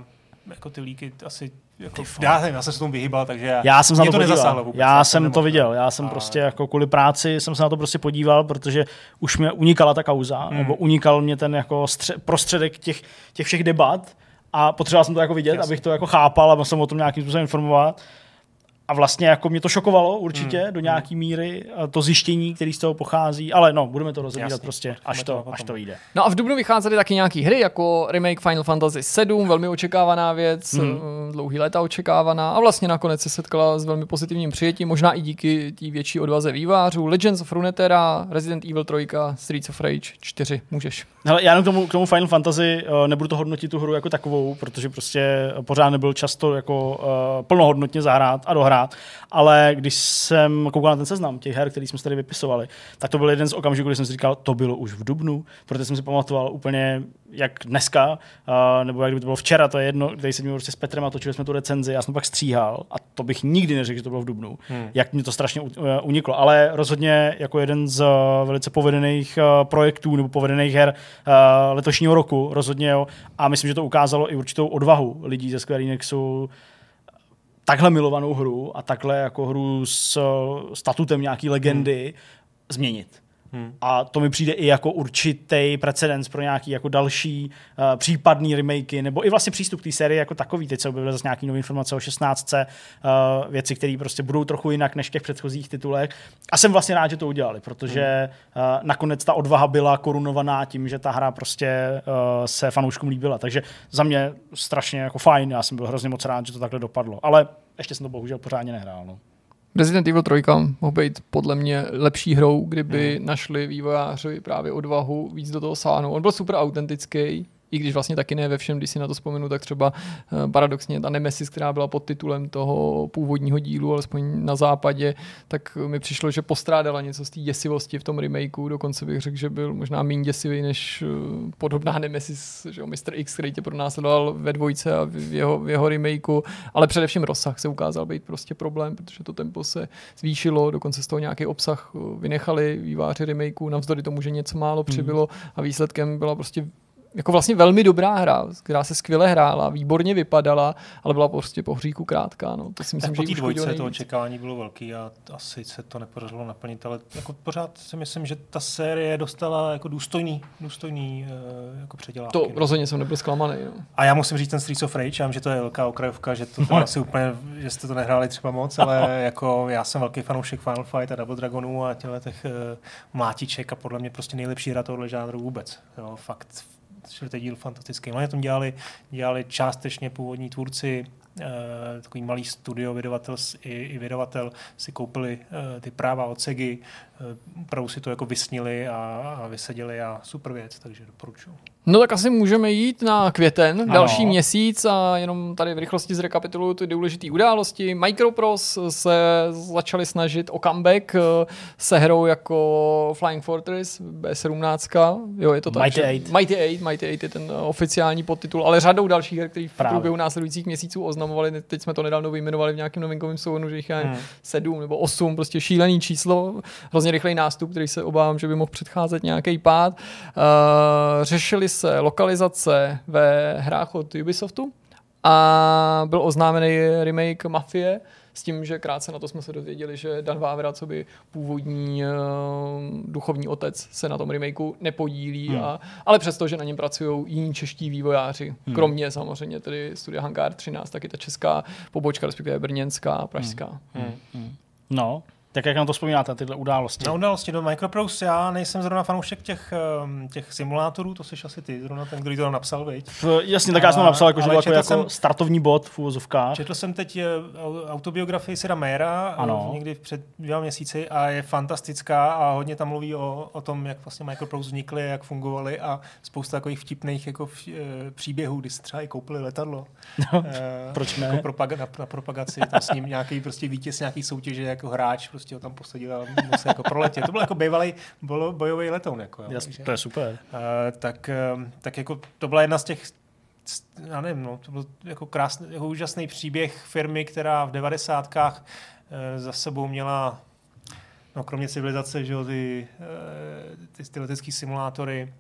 jako ty líky asi jako já jsem se tomu vyhýbal, takže já jsem se na to podíval. Vůbec, já jsem to viděl. Já jsem prostě jako kvůli práci jsem se na to prostě podíval, protože už mě unikala ta kauza, nebo unikal mě ten jako prostředek těch všech debat a potřeboval jsem to jako vidět, abych to jako chápal a jsem o tom nějakým způsobem informovat. A vlastně jako mě to šokovalo určitě do nějaký míry to zjištění, který z toho pochází, ale no, budeme to rozebírat prostě, až to jde. No a v dubnu vycházely taky nějaký hry, jako remake Final Fantasy VII, velmi očekávaná věc, dlouhý léta očekávaná a vlastně nakonec se setkala s velmi pozitivním přijetím, možná i díky té větší odvaze vývářů. Legends of Runeterra, Resident Evil 3, Streets of Rage 4, můžeš. Hele, já k tomu Final Fantasy nebudu to hodnotit tu hru jako takovou, protože prostě pořád nebyl často jako plnohodnotně zahrát a dohrát. Ale když jsem koukal na ten seznam těch her, který jsme tady vypisovali, tak to byl jeden z okamžiků, kdy jsem si říkal, to bylo už v dubnu, protože jsem si pamatoval úplně jak dneska, nebo jak kdyby to bylo včera, to je jedno, když jsem měl prostě s Petrem a točili jsme tu recenzi, já jsem pak stříhal a to bych nikdy neřekl, že to bylo v dubnu. Jak mě to strašně uniklo, ale rozhodně jako jeden z velice povedených projektů nebo povedených her letošního roku, rozhodně jo. A myslím, že to ukázalo i určitou odvahu lidí ze Square Enixu takhle milovanou hru a takhle jako hru s statutem nějaký legendy změnit. A to mi přijde i jako určitý precedens pro nějaký jako další případný remakey, nebo i vlastně přístup k té sérii jako takový. Teď se objevily zase nějaký nový informace o 16, věci, které prostě budou trochu jinak než v těch předchozích titulech. A jsem vlastně rád, že to udělali, protože nakonec ta odvaha byla korunovaná tím, že ta hra prostě se fanouškům líbila. Takže za mě strašně jako fajn, já jsem byl hrozně moc rád, že to takhle dopadlo. Ale ještě jsem to bohužel pořádně nehrál, no. Resident Evil 3 mohl být podle mě lepší hrou, kdyby našli vývojáři právě odvahu víc do toho sáhnout. On byl super autentický, i když vlastně taky ne ve všem, když si na to vzpomenu, tak třeba paradoxně ta Nemesis, která byla pod titulem toho původního dílu, alespoň na západě, tak mi přišlo, že postrádala něco z té děsivosti v tom remakeu. Dokonce bych řekl, že byl možná méně děsivý než podobná Nemesis, že Mr. X, který tě pronásledoval ve dvojce a v jeho remakeu, ale především rozsah se ukázal být prostě problém, protože to tempo se zvýšilo, dokonce z toho nějaký obsah vynechali výváři remakeu, navzdory tomu, že něco málo přibylo a výsledkem byla prostě jako vlastně velmi dobrá hra, která se skvěle hrála, výborně vypadala, ale byla prostě po hříku krátká. No. To si myslím, že po té dvojce to očekání bylo velký a asi se to nepodařilo naplnit, ale jako pořád si myslím, že ta série dostala jako důstojný jako předělávky. To rozhodně jsem nebyl zklamaný. No. A já musím říct ten Streets of Rage, já vím, že to je velká okrajovka, že to asi úplně, že jste to nehráli třeba moc, ale jako já jsem velký fanoušek Final Fight a Double Dragonu a těch mlátiček a podle mě prostě nejlepší hra tohohle žánru vůbec. Jo, fakt. Čtvrtý díl fantastický. Oni tam dělali částečně původní tvůrci, takový malý studio, vydavatel si koupili ty práva od Segi, opravdu si to jako vysnili a vyseděli a super věc, takže doporučuji. No tak asi můžeme jít na květen, další měsíc a jenom tady v rychlosti zrekapituluju ty důležité události. Microprose se začali snažit o comeback se hrou jako Flying Fortress, B17, jo je to tak, Mighty 8 je ten oficiální podtitul, ale řadou dalších her, který v průběhu následujících měsíců oznamovali, teď jsme to nedávno vyjmenovali v nějakém novinkovém souhrnu, že jich je 7 nebo 8, prostě šílený číslo, hrozně rychlej nástup, který se obávám, že by mohl předcházet nějaký pád. Řešili se lokalizace ve hrách od Ubisoftu a byl oznámený remake Mafie s tím, že krátce na to jsme se dozvěděli, že Dan Vávra, co by původní duchovní otec, se na tom remakeu nepodílí, ale přesto, že na něm pracují jiní čeští vývojáři, kromě samozřejmě tedy studia Hangár 13, taky ta česká pobočka, respektive brněnská, pražská. No, Tak jak nám to vzpomínáte, tyhle události? Na události do Microprose, já nejsem zrovna fanoušek těch simulátorů, to jsi asi ty, zrovna ten, kdo to napsal, viď? Jasně, tak já jsem to napsal, jakože jako startovní bod v uvozovkách. Četl jsem teď autobiografii Sira Mayera, někdy před 2 měsíci, a je fantastická a hodně tam mluví o tom, jak vlastně Microprose vznikly, jak fungovaly a spousta takových vtipných jako příběhů, kdy si třeba i koupili letadlo. Proč ne? Jako na propagaci, tam s ním nějaký prostě vítěz nějaký soutěže jako hráč prostě ho tam posadil a musel jako proletět. To byl jako bývalý bojový letoun. Jako, to je super. Tak jako to byla jedna z těch, já nevím, no, to byl jako krásný, jako úžasný příběh firmy, která v 90. za sebou měla, no kromě Civilizace, že jo, ty letecké simulátory,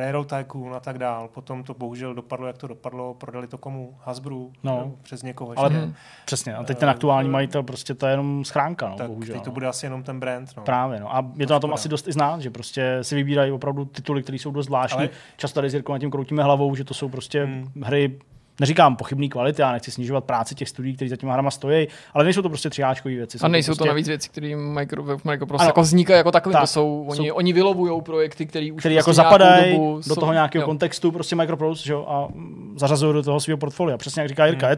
Railroad Tycoon a tak dál. Potom to bohužel dopadlo, jak to dopadlo. Prodali to komu? Hasbru? No, přes někoho. Ale přesně. A teď ten aktuální majitel, prostě to je jenom schránka, no, tak bohužel. Teď to bude asi jenom ten brand. No. Právě, no. A je to na tom asi dost i znát, že prostě si vybírají opravdu tituly, které jsou dost zvláštní. Ale... Často tady s Jirkou na tím kroutíme hlavou, že to jsou prostě hry, neříkám pochybný kvality, já nechci snižovat práci těch studií, kteří za těma hrama stojí, ale nejsou to prostě třiáčkové věci. A nejsou to prostě... navíc věci, které Microprose jako vznikají jako takový, tak, oni vylovujou projekty, které už jako zapadají do toho nějakého kontextu, prostě Microprose, že jo, a zařazují do toho svého portfolia. Přesně jak říká Jirka,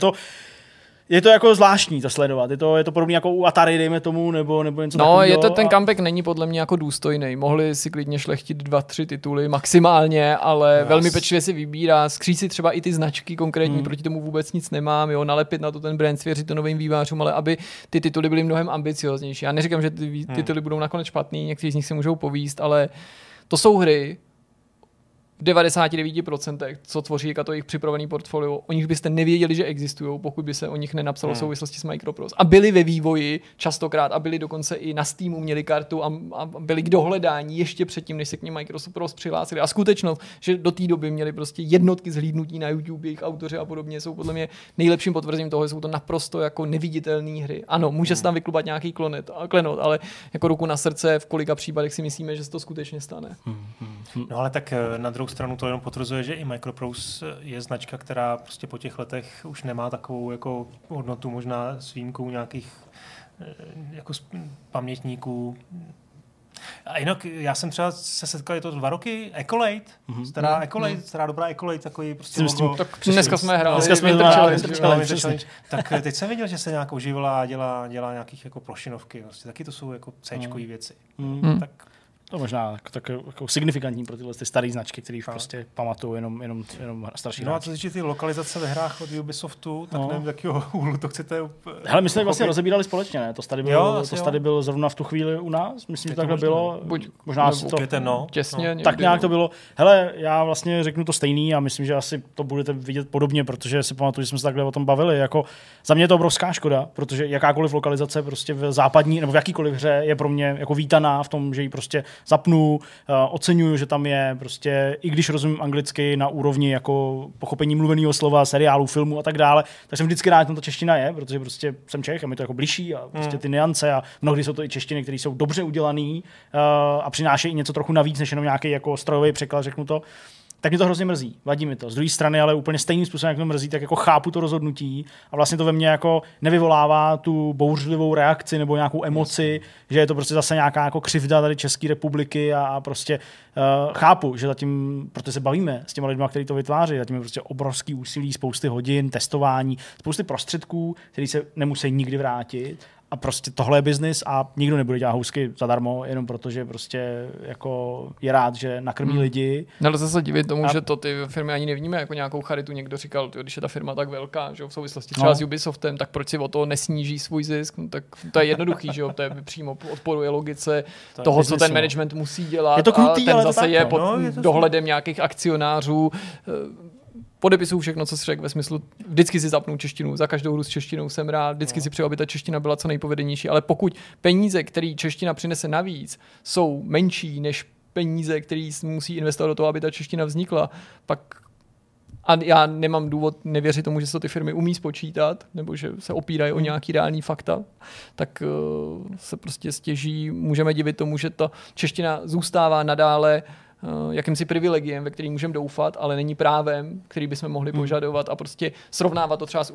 je to jako zvláštní to sledovat. Je to podobně jako u Atari, dejme tomu, nebo něco takového. No, ten comeback není podle mě jako důstojný. Mohli si klidně šlechtit 2-3 tituly maximálně, ale velmi pečlivě si vybírá. Skříci si třeba i ty značky konkrétní, proti tomu vůbec nic nemám, jo, nalepit na to ten brand, svěřit to novým vývářům, ale aby ty tituly byly mnohem ambicióznější. Já neříkám, že ty tituly budou nakonec špatný, někteří z nich se můžou povíst, ale to jsou hry, v 99%, co tvoří jako to jejich připravený portfolio, o nich byste nevěděli, že existují, pokud by se o nich nenapsalo v souvislosti s Microprose. A byli ve vývoji častokrát a byli dokonce i na Steamu, měli kartu a byli k dohledání ještě předtím, než se k nim Microprose přihlásili. A skutečnost, že do té doby měli prostě jednotky zhlídnutí na YouTube, jejich autoři a podobně, jsou podle mě nejlepším potvrzením toho, že jsou to naprosto jako neviditelné hry. Ano, může se tam vyklubat nějaký klenot, ale jako ruku na srdce, v kolika případech si myslíme, že se to skutečně stane. No ale tak na stranu to jenom potvrzuje, že i Microprose je značka, která prostě po těch letech už nemá takovou jako hodnotu, možná s výjimkou nějakých jako pamětníků. A jinak já jsem třeba se setkal, je to 2 roky, Accolade, stará dobrá Accolade, takový prostě logo. Tak dneska jsme hráli. Tak teď jsem viděl, že se nějak oživila a dělá nějakých jako plošinovky. Prostě. Taky to jsou jako C-čkový věci. Tak to možná tak jako signifikantní pro tyhle ty staré značky, které už prostě pamatují jenom starší. No a co se týče ty lokalizace ve hrách od Ubisoftu, tak nevím, jakýho úhlu to chcete... Hele, my jsme vlastně rozebírali společně, ne? To tady byl zrovna v tu chvíli u nás, myslím, že takhle bylo. Možná to... Těsně. Tak nějak to bylo. Hele, já vlastně řeknu to stejný a myslím, že asi to budete vidět podobně, protože si pamatuju, že jsme se takhle o tom bavili. Jako, za mě je to obrovská škoda, protože jakákoliv lokalizace prostě v západní nebo v jakýkoliv hře je pro mě jako vítaná v tom, že ji prostě zapnu, oceňuju, že tam je prostě, i když rozumím anglicky na úrovni jako pochopení mluveného slova, seriálu, filmu a tak dále, tak jsem vždycky rád, že tam ta čeština je, protože prostě jsem Čech a mi to jako bližší a prostě ty nuance a mnohdy jsou to i češtiny, které jsou dobře udělané a přinášejí něco trochu navíc, než jenom nějaký jako strojový překlad, řeknu to. Tak mě to hrozně mrzí, vadí mi to. Z druhé strany, ale úplně stejným způsobem, jak to mrzí, tak jako chápu to rozhodnutí a vlastně to ve mně jako nevyvolává tu bouřlivou reakci nebo nějakou emoci, že je to prostě zase nějaká jako křivda tady České republiky a prostě chápu, že zatím, protože se bavíme s těma lidma, kteří to vytváří, zatím je prostě obrovský úsilí, spousty hodin, testování, spousty prostředků, které se nemusí nikdy vrátit. A prostě tohle je biznis a nikdo nebude dělat housky zadarmo, jenom protože prostě jako je rád, že nakrmí lidi. Nelze se divit tomu, že to ty firmy ani nevníme jako nějakou charitu. Někdo říkal, když je ta firma tak velká, že v souvislosti třeba s Ubisoftem, tak proč si o toho nesníží svůj zisk? No, tak to je jednoduchý, že jo, to je přímo odporuje logice toho, co ten management musí dělat. Je to krutý, ten zase je pod dohledem nějakých akcionářů. Podepisuju všechno, co si řekl ve smyslu, vždycky si zapnu češtinu, za každou hru s češtinou jsem rád, vždycky si přeju, aby ta čeština byla co nejpovedenější, ale pokud peníze, které čeština přinese navíc, jsou menší než peníze, které musí investovat do toho, aby ta čeština vznikla, pak a já nemám důvod nevěřit tomu, že se to ty firmy umí spočítat, nebo že se opírají o nějaký reální fakta, tak se prostě stěží, můžeme divit tomu, že ta čeština zůstává nadále jakýmsi privilegiem, ve který můžeme doufat, ale není právem, který bychom mohli požadovat a prostě srovnávat to třeba s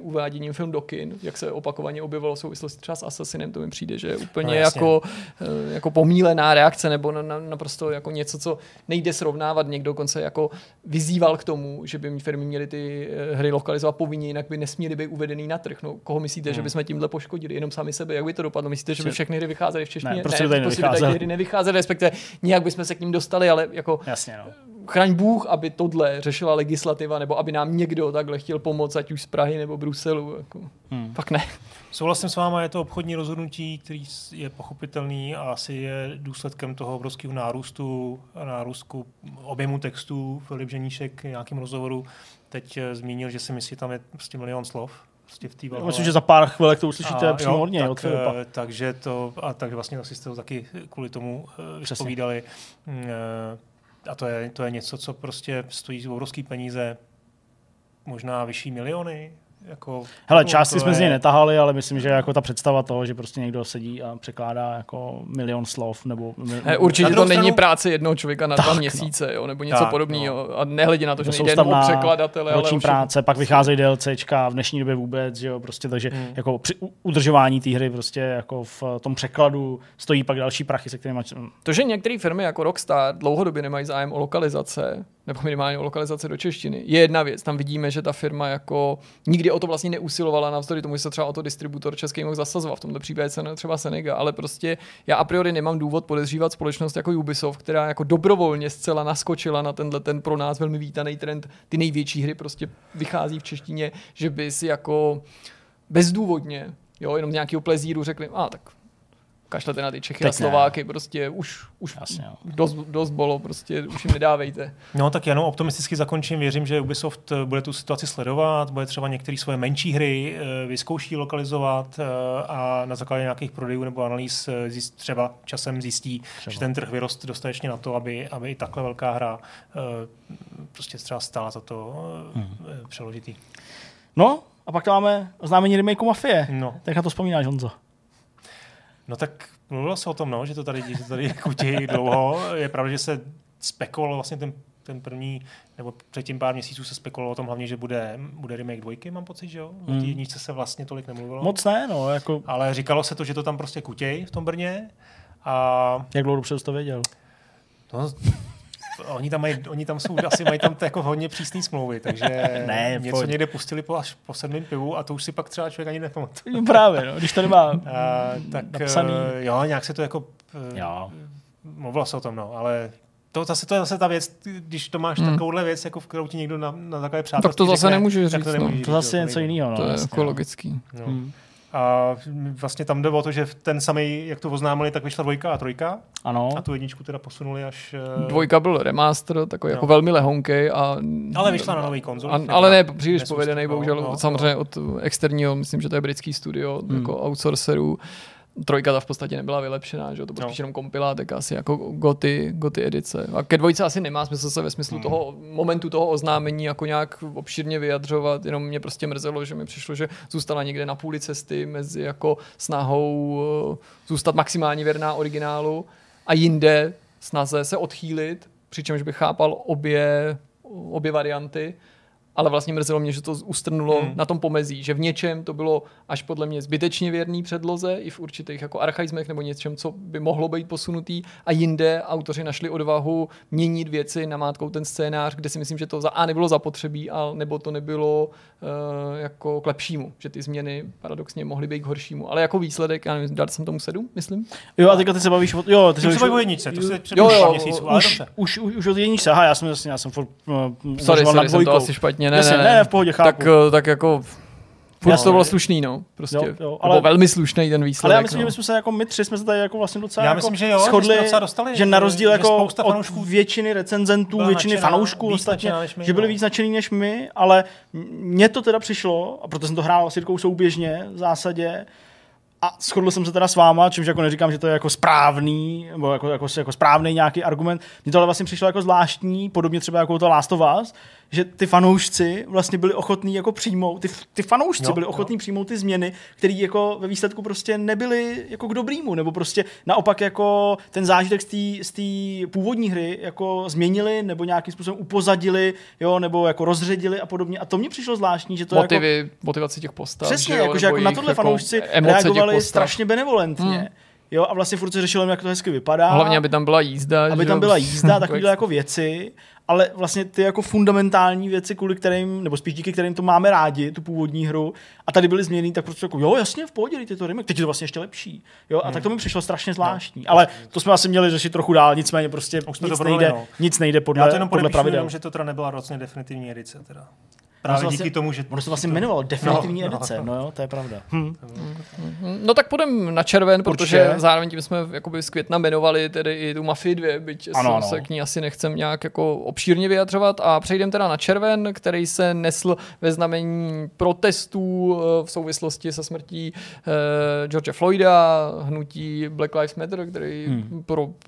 uváděním film do kin, jak se opakovaně objevilo v souvislosti třeba s Assassinem, to mi přijde, že je úplně jako pomílená reakce nebo naprosto jako něco, co nejde srovnávat. Někdo dokonce jako vyzýval k tomu, že by firmy měly ty hry lokalizovat povinně, jinak by nesměly být uvedený na trh. No, koho myslíte, že bychom tímhle poškodili? Jenom sami sebe, jak by to dopadlo? Myslíte, že by všechny hry vycházely v češtině? Ne, prostě hry nevycházely, respektive nějak bychom se k ním dostali, ale jako chraň Bůh, aby tohle řešila legislativa, nebo aby nám někdo takhle chtěl pomoct, ať už z Prahy nebo Bruselu. Jako. Fakt ne. Souhlasím s váma, je to obchodní rozhodnutí, který je pochopitelný a asi je důsledkem toho obrovského nárůstu objemu textů. Filip Ženíšek v nějakém rozhovoru teď zmínil, že si myslí, tam je prostě 1 milion slov. Myslím, že za pár chvilek to uslyšíte přímo hodně od Filipa. Takže vlastně asi jste to taky kvůli tomu vyspovídali. A to je něco, co prostě stojí obrovský peníze, možná vyšší miliony. Jako, hele, části jsme z něj netahali, ale myslím, že jako ta představa toho, že prostě někdo sedí a překládá jako 1 milion slov nebo... Určitě to není práce jednoho člověka na 2 měsíce, jo, nebo něco podobného. No. A nehledě na to, že nejde jenom o překladatele. Roční práce, pak vycházejí DLCčka, v dnešní době vůbec, že jo, prostě, takže jako při udržování té hry prostě jako v tom překladu stojí pak další prachy, se kterými... To, že některé firmy jako Rockstar dlouhodobě nemají zájem o lokalizace, nebo minimálně o lokalizaci do češtiny. Je jedna věc, tam vidíme, že ta firma jako nikdy o to vlastně neusilovala, navzdory tomu, že se třeba o to distributor český mohl zasazovat, v tomto případě třeba Senega, ale prostě já a priori nemám důvod podezřívat společnost jako Ubisoft, která jako dobrovolně zcela naskočila na tenhle ten pro nás velmi vítaný trend, ty největší hry prostě vychází v češtině, že by si jako bezdůvodně, jo, jenom z nějakého plezíru řekli, tak kašlete na ty Čechy a Slováky, prostě už dost bolo, prostě už jim nedávejte. No tak já optimisticky zakončím, věřím, že Ubisoft bude tu situaci sledovat, bude třeba některé svoje menší hry vyzkouší lokalizovat a na základě nějakých prodejů nebo analýz třeba časem zjistí, že ten trh vyrost dostatečně na to, aby i takhle velká hra prostě třeba stála za to přeložitý. No a pak máme oznámení remakeu Mafie. No. Tak na to vzpomínáš, Honzo? No tak mluvilo se o tom, že to tady kutějí dlouho. Je pravda, že se spekulovalo vlastně ten první, nebo předtím pár měsíců se spekulovalo o tom hlavně, že bude remake 2, mám pocit, že jo? O té jedničce se vlastně tolik nemluvilo. Moc ne, jako... Ale říkalo se to, že to tam prostě kutějí v tom Brně. A... Jak dlouho dopředu to věděl? No... Oni tam mají jako hodně přísný smlouvy, takže někde pustili až po 7. pivu a to už si pak třeba člověk ani nepamatuje. No právě, když to nemá napsaný. Jo, nějak se to jako... Mluvilo se o tom, ale... To je zase ta věc, když to máš takovouhle věc, jako v kterou ti někdo na základě přátelství... Tak to zase nemůžu říct. To zase je něco jiného. To je jako logický. A vlastně tam jde o to, že ten samý, jak to oznámili, tak vyšla 2 a 3. Ano. A tu 1 teda posunuli až... 2 byl remaster, takový jako velmi lehonkej. Ale vyšla na nový konzol. Ale ne příliš povedený, bohužel samozřejmě od externího, myslím, že to je britský studio, jako outsourcerů. 3 ta v podstatě nebyla vylepšená, že? To byl spíš jenom kompilátek, asi jako goty edice. A ke 2 asi nemá smysl se ve smyslu toho momentu toho oznámení jako nějak obšírně vyjadřovat, jenom mě prostě mrzelo, že mi přišlo, že zůstala někde na půli cesty mezi jako snahou zůstat maximálně věrná originálu a jinde snaze se odchýlit, přičemž bych chápal obě varianty. Ale vlastně mrzelo mě, že to ustrnulo na tom pomezí, že v něčem to bylo až podle mě zbytečně věrný předloze i v určitých jako archaizmech nebo něčem, co by mohlo být posunutý a jinde autoři našli odvahu měnit věci namátkou ten scénář, kde si myslím, že to nebylo zapotřebí, nebo to nebylo jako k lepšímu, že ty změny paradoxně mohly být k horšímu, ale jako výsledek, já nevím, dal jsem tomu 7, myslím. Jo, a teďka ty se bavíš o jedničce, to se třeba měsíců, ale už od jedničce. Aha, já jsem furt ne, v pohodě, chápu. Tak jako... Furt to bylo slušný, prostě. Jo, ale velmi slušný ten výsledek. Ale já myslím, že my tři jsme se tady jako vlastně docela shodli, že na rozdíl jako od většiny recenzentů, většiny fanoušků ostatně, že byli víc nadšený než my, ale mně to teda přišlo, a proto jsem to hrál s Jirkou souběžně v zásadě, A shodl jsem se teda s váma, čímž jako neříkám, že to je jako správný, nebo jako správný nějaký argument. Mně tohle vlastně přišlo jako zvláštní, podobně třeba jako to Last of Us, že ty fanoušci vlastně byli ochotní jako přijmout, ty fanoušci byli ochotní přijmout ty změny, které jako ve výsledku prostě nebyly jako k dobrýmu, nebo prostě naopak jako ten zážitek z té původní hry jako změnili, nebo nějakým způsobem upozadili, jo, nebo jako rozředili a podobně. A to mně přišlo zvláštní, že to motivy, jako motivace těch postav. Přesně, jo, jako na tohle fanoušci reagovali strašně benevolentně. Jo, a vlastně furt se řešilo, jak to hezky vypadá. Hlavně, aby tam byla jízda. Aby tam byla jízda, takovýhle jako věci, ale vlastně ty jako fundamentální věci, kvůli kterým, nebo spíš díky kterým to máme rádi, tu původní hru, a tady byly změněny, tak prostě jako, jo, jasně, v pohodě, ty to remake, teď je to vlastně ještě lepší. Jo, a tak to mi přišlo strašně zvláštní. Ale to jsme asi měli řešit trochu dál, nicméně prostě nic nejde podle pravidel. Já to že to teda nebyla ročně definitivní edice teda. Právě díky tomu, že... Ono se vlastně jmenovalo definitivní edice, no jo, to je pravda. No tak půjdem na červen, protože zároveň tím jsme jakoby z května jmenovali tedy i tu Mafii 2, byť se k ní asi nechcem nějak jako obšírně vyjadřovat, a přejdeme teda na červen, který se nesl ve znamení protestů v souvislosti se smrtí George Floyda, hnutí Black Lives Matter, který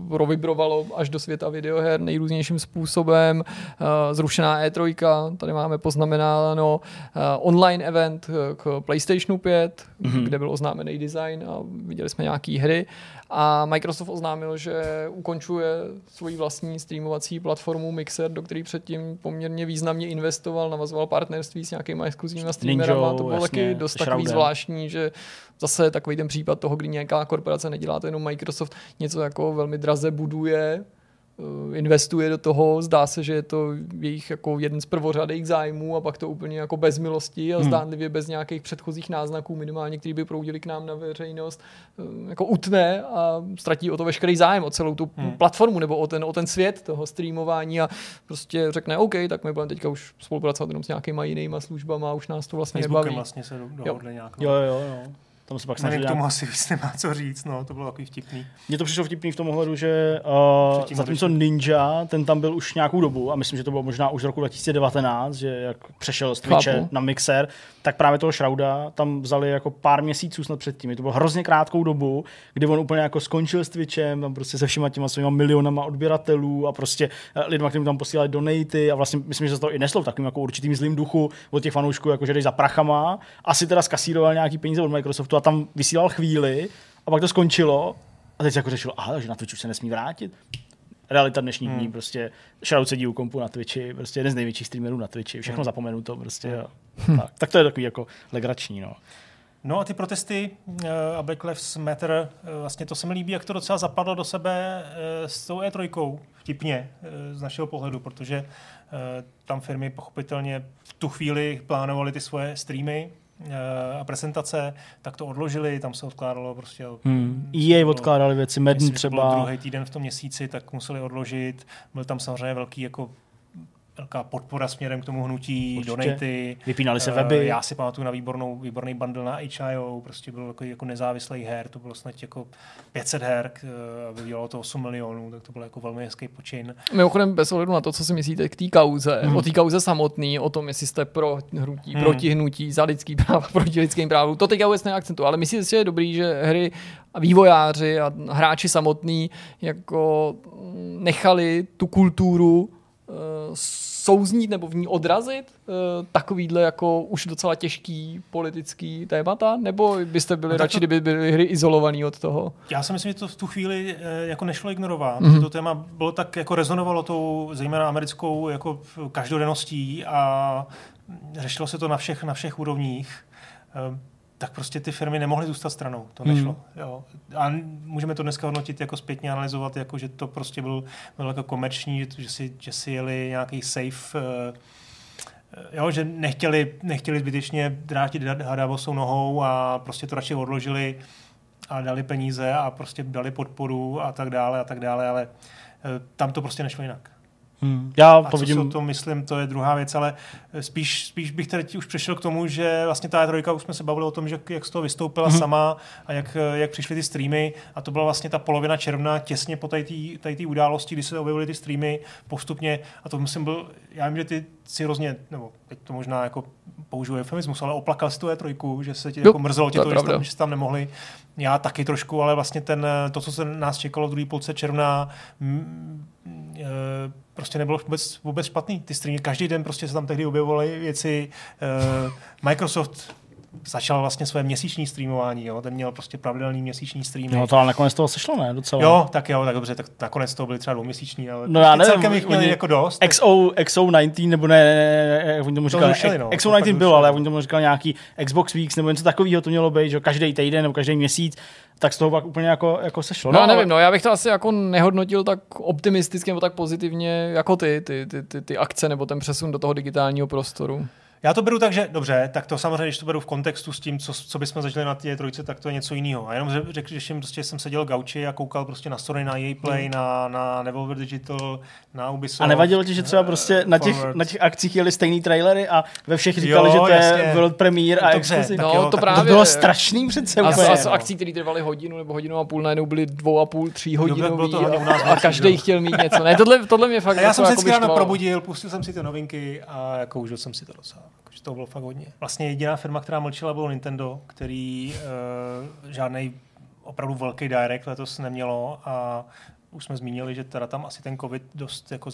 provibrovalo až do světa videoher nejrůznějším způsobem, zrušená E3, tady máme poznamená online event k PlayStationu 5, kde byl oznámený design a viděli jsme nějaký hry. A Microsoft oznámil, že ukončuje svoji vlastní streamovací platformu Mixer, do který předtím poměrně významně investoval, navazoval partnerství s nějakýma exkluzivníma streamerama. To bylo taky dost takový zvláštní, že zase takový ten případ toho, kdy nějaká korporace, nedělá to jenom Microsoft, něco jako velmi draze buduje, investuje do toho, zdá se, že je to jejich jako jeden z prvořadých zájmů, a pak to úplně jako bez milosti a zdánlivě bez nějakých předchozích náznaků minimálně, který by proudili k nám na veřejnost, jako utne a ztratí o to veškerý zájem, o celou tu platformu nebo o ten svět toho streamování, a prostě řekne OK, tak my budeme teďka už spolupracovat jenom s nějakýma jinýma službama, už nás to vlastně nebaví. Facebookem vlastně se dohodli nějak. Jo. Tam se pak nevím, k tomu asi víc nemá co říct, no, to bylo takový vtipný. Mně to přišlo vtipný v tom ohledu, že zatímco Ninja, ten tam byl už nějakou dobu, a myslím, že to bylo možná už z roku 2019, že jak přešel z Twitche na Mixer, tak právě toho Shrouda tam vzali jako pár měsíců snad předtím. To bylo hrozně krátkou dobu, kdy on úplně jako skončil s Twitchem, tam prostě se všema těma svýma milionama odběratelů a prostě lidma, kterým tam posílali donaty, a vlastně myslím, že se to i neslo v takovým jako určitým zlým duchu od těch fanoušků, jako že jdeš za prachama, asi teda skasíroval nějaký peníze od Microsoftu a tam vysílal chvíli a pak to skončilo a teď se jako řešilo, že na Twitchu se nesmí vrátit. Realita dnešních dní, prostě Shroud sedí u kompu na Twitchi, prostě jeden z největších streamerů na Twitchi, všechno zapomenu to prostě. Tak to je takový jako legrační, no. No a ty protesty a Black Lives Matter, vlastně to se mi líbí, jak to docela zapadlo do sebe s tou E3, vtipně, z našeho pohledu, protože tam firmy pochopitelně v tu chvíli plánovaly ty svoje streamy a prezentace, tak to odložili, tam se odkládalo prostě... EA odkládali věci, Madden třeba. Druhý týden v tom měsíci, tak museli odložit. Byl tam samozřejmě velká podpora směrem k tomu hnutí, donaty. Vypínali se weby. Já si pamatuju na výborný bundle na HIO, prostě byl takový jako nezávislý her, to bylo snad jako 500 her, vydělalo to 8 milionů, tak to byl jako velmi hezký počin. Mimochodem, bez ohledu na to, co si myslíte k té kauze, o té kauze samotný, o tom, jestli jste pro hnutí, proti hnutí, za lidský práva, proti lidským právům, to teďka vůbec neakcentuju, ale myslím si, že je dobrý, že hry a vývojáři a hráči samotní jako nechali tu kulturu souznít nebo v ní odrazit takovýhle jako už docela těžký politický témata, nebo byste byli radši, kdyby byly hry izolovaný od toho? Já si myslím, že to v tu chvíli jako nešlo ignorovat. To téma bylo tak jako rezonovalo tou zejména americkou jako každodenností a řešilo se to na všech úrovních. Tak prostě ty firmy nemohly zůstat stranou. To nešlo. Jo. A můžeme to dneska hodnotit jako zpětně analyzovat, jako že to prostě byl jako komerční, že si jeli nějaký safe, jo, že nechtěli zbytečně drátit hadávosou nohou a prostě to radši odložili a dali peníze a prostě dali podporu a tak dále, ale tam to prostě nešlo jinak. Já to vidím. Co si o tom myslím, to je druhá věc, ale spíš bych teď už přešel k tomu, že vlastně ta E3, už jsme se bavili o tom, že jak z toho vystoupila sama a jak přišly ty streamy, a to byla vlastně ta polovina června, těsně po té události, kdy se objevily ty streamy postupně, a to myslím byl, já vím, že ty si hrozně, nebo teď to možná jako použiju eufemismus, ale oplakal si tu E3, že se ti jako mrzelo, že jsi tam nemohli. Já taky trošku, ale vlastně to, co se nás čekalo v druhé půlce června, prostě nebylo vůbec špatný. Ty streamy každý den prostě se tam tehdy objevovaly věci. Microsoft začal vlastně své měsíční streamování, jo? Ten měl prostě pravidelný měsíční streamy. No to ale nakonec toho sešlo, ne? Docela. Jo, tak dobře, tak nakonec toho byly třeba dvouměsíční, ale no já nevím, celkem jich měli jako dost. XO19, nebo ne, oni tomu říkali, XO19 bylo, ale oni tomu říkali nějaký Xbox Weeks, nebo něco takového to mělo být, že každý týden nebo každý měsíc, tak z toho pak úplně jako sešlo. No, nevím, já bych to asi jako nehodnotil tak optimisticky nebo tak pozitivně, jako ty akce nebo ten přesun do toho digitálního prostoru. Já to beru tak, že dobře, tak to samozřejmě, když to beru v kontextu s tím, co bychom začali na té trojce, tak to je něco jiného. A jenom řeším, prostě jsem seděl v gauči a koukal prostě na Sony, na EA Play, na Devolver Digital, na Ubisoft. A nevadilo ti, že třeba prostě na těch akcích jeli stejný trailery a ve všech říkali, že to je world premiere a exkluzivní. To bylo strašným přece. A z akcí, které trvaly hodinu nebo hodinu a půl, najednou byly 2,5–3 hodinové a každý chtěl mít něco. Ne, tohle mě fakt. Já jsem se včera probudil, pustil jsem si ty novinky a jako užil jsem si to docela. Takže to bylo fakt hodně. Vlastně jediná firma, která mlčela, bylo Nintendo, který žádný opravdu velký direct letos nemělo, a už jsme zmínili, že teda tam asi ten covid dost jako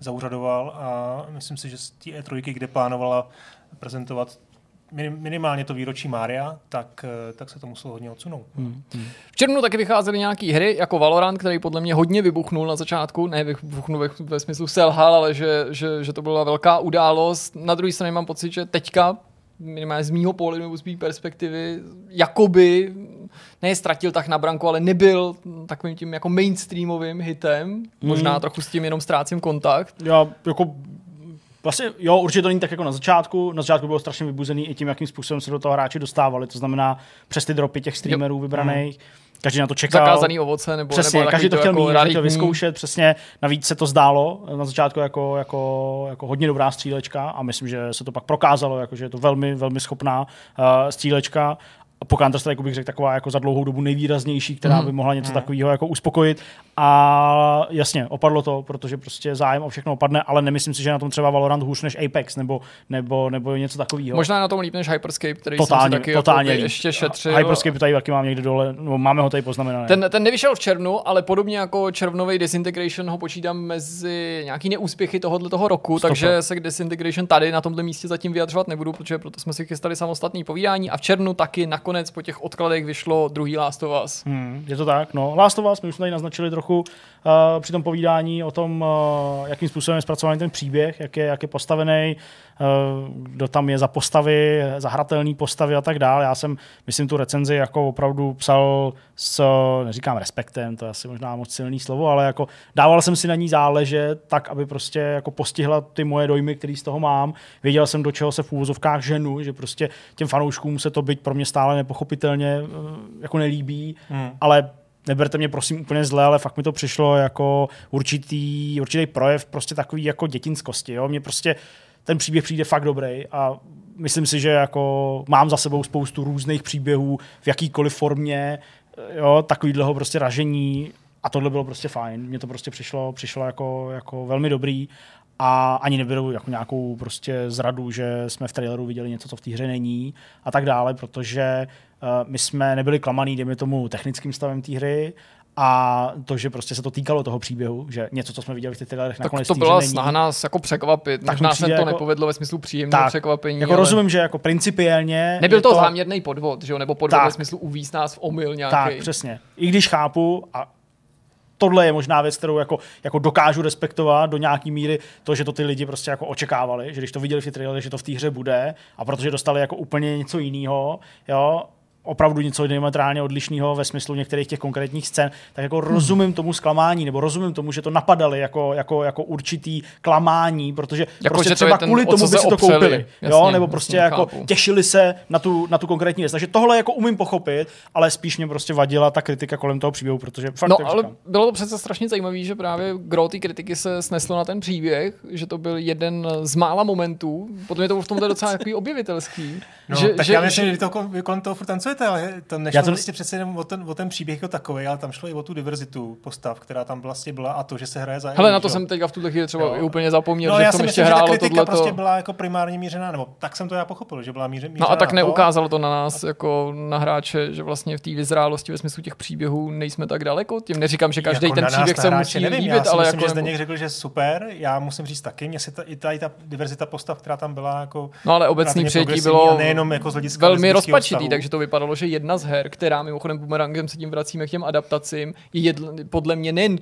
zauřadoval, a myslím si, že z té E3, kde plánovala prezentovat minimálně to výročí Mária, tak se to muselo hodně odsunout. V červnu taky vycházely nějaké hry, jako Valorant, který podle mě hodně vybuchnul na začátku. Ne vybuchnul ve smyslu selhal, ale že to byla velká událost. Na druhé straně mám pocit, že teďka, minimálně z mýho pohledu nebo z mý perspektivy, jakoby ztratil tak na branku, ale nebyl takovým tím jako mainstreamovým hitem. Možná trochu s tím jenom ztrácím kontakt. Já jako... Vlastně jo, určitě to není tak jako na začátku. Na začátku bylo strašně vybuzený i tím, jakým způsobem se do toho hráči dostávali. To znamená přes ty dropy těch streamerů vybraných. Každý na to čekal. Zakázaný ovoce nebo přesně, nebo každý to chtěl mít, chtěl to vyzkoušet, přesně. Navíc se to zdálo na začátku jako hodně dobrá střílečka, a myslím, že se to pak prokázalo, jako, že je to velmi, velmi schopná střílečka. Po Counter-Strike bych řekl taková jako za dlouhou dobu nejvýraznější, která by mohla něco takového jako uspokojit. A jasně, opadlo to, protože prostě zájem o všechno opadne, ale nemyslím si, že na tom třeba Valorant hůř než Apex nebo něco takového. Možná na tom líp než Hyperscape, který totálně, jsem si taky jako ještě šetřil. Hyperscape tady taky mám někde dole, no, máme ho tady poznamenané. Ten nevyšel v červnu, ale podobně jako červnový Disintegration ho počítám mezi nějaký neúspěchy tohoto roku, takže se k Disintegration tady na tomto místě zatím vyjadřovat nebudu, protože proto jsme si chystali samostatný povídání, a v červnu taky nakonec po těch odkladech vyšlo druhý Last of Us. Je to tak, no. Last of Us, my už jsme tady naznačili trochu při tom povídání o tom, jakým způsobem je zpracovaný ten příběh, jak je postavený, kdo tam je za postavy, za hratelný postavy a tak dále. Já jsem, myslím, tu recenzi jako opravdu psal s, neříkám respektem, to je asi možná moc silný slovo, ale jako dával jsem si na ní záležet tak, aby prostě jako postihla ty moje dojmy, které z toho mám. Věděl jsem, do čeho se v úvozovkách ženu, že prostě těm fanouškům se to byť pro mě stále nepochopitelně jako nelíbí, ale neberte mě prosím úplně zle, ale fakt mi to přišlo jako určitý projev prostě takový jako dětinskosti. Jo? Mně prostě ten příběh přijde fakt dobrý a myslím si, že jako mám za sebou spoustu různých příběhů v jakýkoliv formě, jo, takovýhleho prostě ražení, a tohle bylo prostě fajn. Mně to prostě přišlo jako velmi dobrý. A ani neberu jako nějakou prostě zradu, že jsme v traileru viděli něco, co v té hře není a tak dále, protože my jsme nebyli klamaný, dejme tomu, technickým stavem té hry, a to, že prostě se to týkalo toho příběhu, že něco, co jsme viděli v těch trailerech, nakonec to byla snaha nás jako překvapit. Tak nás se to jako nepovedlo ve smyslu příjemného překvapení. Jako ale... rozumím, že jako principiálně nebyl to záměrný podvod, že jo, nebo podvod tak, ve smyslu uvíz nás v omyl nějaký. Tak, přesně. I když chápu, a tohle je možná věc, kterou jako dokážu respektovat do nějaký míry, to, že to ty lidi prostě jako očekávali, že když to viděli v traileru, že to v té hře bude, a protože dostali jako úplně něco jiného, jo, opravdu něco diametrálně odlišného ve smyslu některých těch konkrétních scén, tak jako rozumím tomu zklamání, nebo rozumím tomu, že to napadali jako určitý klamání, protože jako, prostě třeba to kvůli tomu by si to koupili. Jasně, jo? Nebo prostě jako těšili se na tu konkrétní věc. Takže tohle jako umím pochopit, ale spíš mě prostě vadila ta kritika kolem toho příběhu, protože fakt no, ale bylo to přece strašně zajímavé, že právě gro té kritiky se sneslo na ten příběh, že to byl jeden z mála momentů. Potom je to v tomto docela takový objevitelský. No, že, tak že, já myslím, že vy kolem toho furt tancujete, ale to nešlo prostě přece jenom o ten příběh jako takový, ale tam šlo i o tu diverzitu postav, která tam vlastně byla a to, že se hraje za. Hele, na to jsem teďka v tuhle chvíli třeba i úplně zapomněl, no, že v tom ještě hrálo tohleto. No, prostě byla jako primárně mířená, nebo tak jsem to já pochopil, že byla mířená. No a tak neukázalo to na nás jako na hráče, že vlastně v té vyzrálosti ve smyslu těch příběhů nejsme tak daleko. Tím neříkám, že každý jako ten příběh se musí líbit, ale jako Zdeněk řekl, že super. Já musím říct taky, mně se ta diverzita postav, která tam byla jako. No ale obecný přijetí bylo velmi rozpačitý, takže to vypadalo, že jedna z her, která mimochodem bumerangem se tím vracíme k těm adaptacím, je podle mě nejen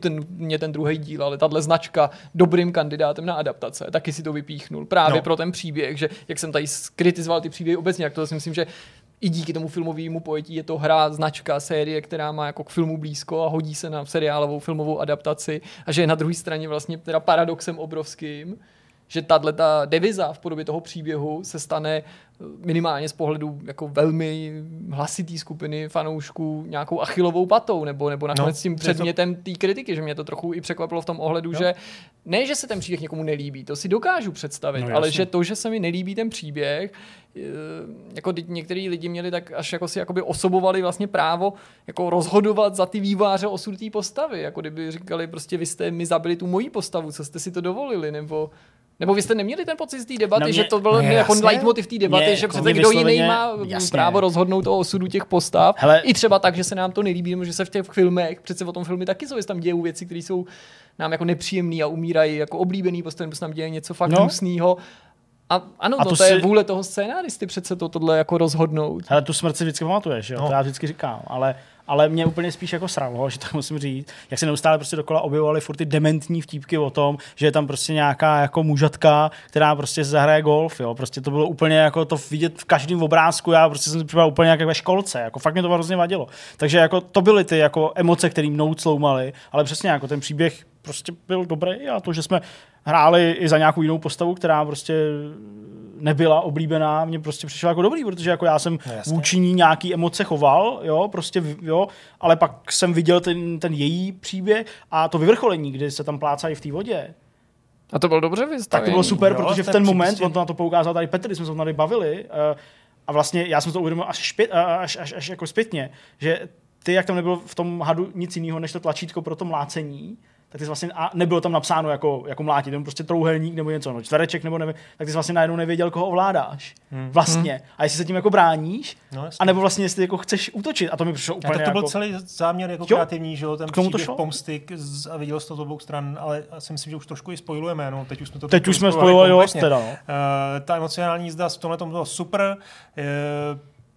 ten druhý díl, ale tahle značka dobrým kandidátem na adaptace. Taky si to vypíchnul právě pro ten příběh, že jak jsem tady kritizoval ty příběhy obecně, jak to si myslím, že i díky tomu filmovému pojetí je to hra, značka, série, která má jako k filmu blízko a hodí se na seriálovou filmovou adaptaci a že je na druhé straně vlastně teda paradoxem obrovským, že tato deviza v podobě toho příběhu se stane minimálně z pohledu jako velmi hlasitý skupiny fanoušků nějakou Achillovou patou nebo nakonec tím předmětem té kritiky, že mě to trochu i překvapilo v tom ohledu, že ne, že se ten příběh někomu nelíbí, to si dokážu představit, ale že to, že se mi nelíbí ten příběh, jako některý lidi měli tak až jako si jakoby osobovali vlastně právo jako rozhodovat za ty výváře osud té postavy, jako kdyby říkali prostě vy jste mi zabili tu moji postavu, co jste si to dovolili, nebo vy jste neměli ten pocit z té debaty, že to byl jako leitmotiv té debaty, že přece kdo jiný má právo rozhodnout o osudu těch postav. Hele, i třeba tak, že se nám to nelíbí, že se v těch filmech, přece o tom filmy taky jsou, že tam dějou věci, které jsou nám jako nepříjemné a umírají jako oblíbený postav, nebo se tam děje něco fakt hnusného. A ano, a to je vůle toho scénáristy přece tohle jako rozhodnout. Ale tu smrt si vždycky pamatuješ, jo? To já vždycky říkám, ale mě úplně spíš jako sralo, že tak musím říct, jak se neustále prostě dokola objevovaly furt ty dementní vtípky o tom, že je tam prostě nějaká jako mužatka, která prostě zahraje golf, jo, prostě to bylo úplně jako to vidět v každém obrázku, já prostě jsem připadal úplně jak ve školce, jako fakt mě to hrozně vadilo. Takže jako to byly ty jako emoce, které mnou cloumaly, ale přesně jako ten příběh prostě byl dobrý a to, že jsme hráli i za nějakou jinou postavu, která prostě nebyla oblíbená, mě prostě přišlo jako dobrý, protože jako já jsem vůči ní nějaký emoce choval, jo, prostě, jo, ale pak jsem viděl ten její příběh a to vyvrcholení, kdy se tam plácají v té vodě. A to bylo dobře vystavěný. Tak to bylo super, protože v ten moment, on to na to poukázal tady Petr, když jsme se tady bavili a vlastně já jsem to uvědomil až jako zpětně, že ty, jak tam nebylo v tom hadu nic jiného, než to tlačítko pro to mlácení, tak ty vlastně, a nebylo tam napsáno jako mlátit, jenom prostě trouhelník nebo něco, no, čtvereček nebo nevím, tak ty vlastně najednou nevěděl, koho ovládáš. Vlastně. A jestli se tím jako bráníš, a nebo vlastně jestli jako chceš útočit, a to mi přišlo úplně tak to byl celý záměr jako kreativní, že jo, ten příběh pomsty a viděl jsi to z obou stran, ale si myslím, že už trošku i spojujeme, no, teď už jsme spojovali jako vlastně. Ta emocionální jízda v tomhle bylo super.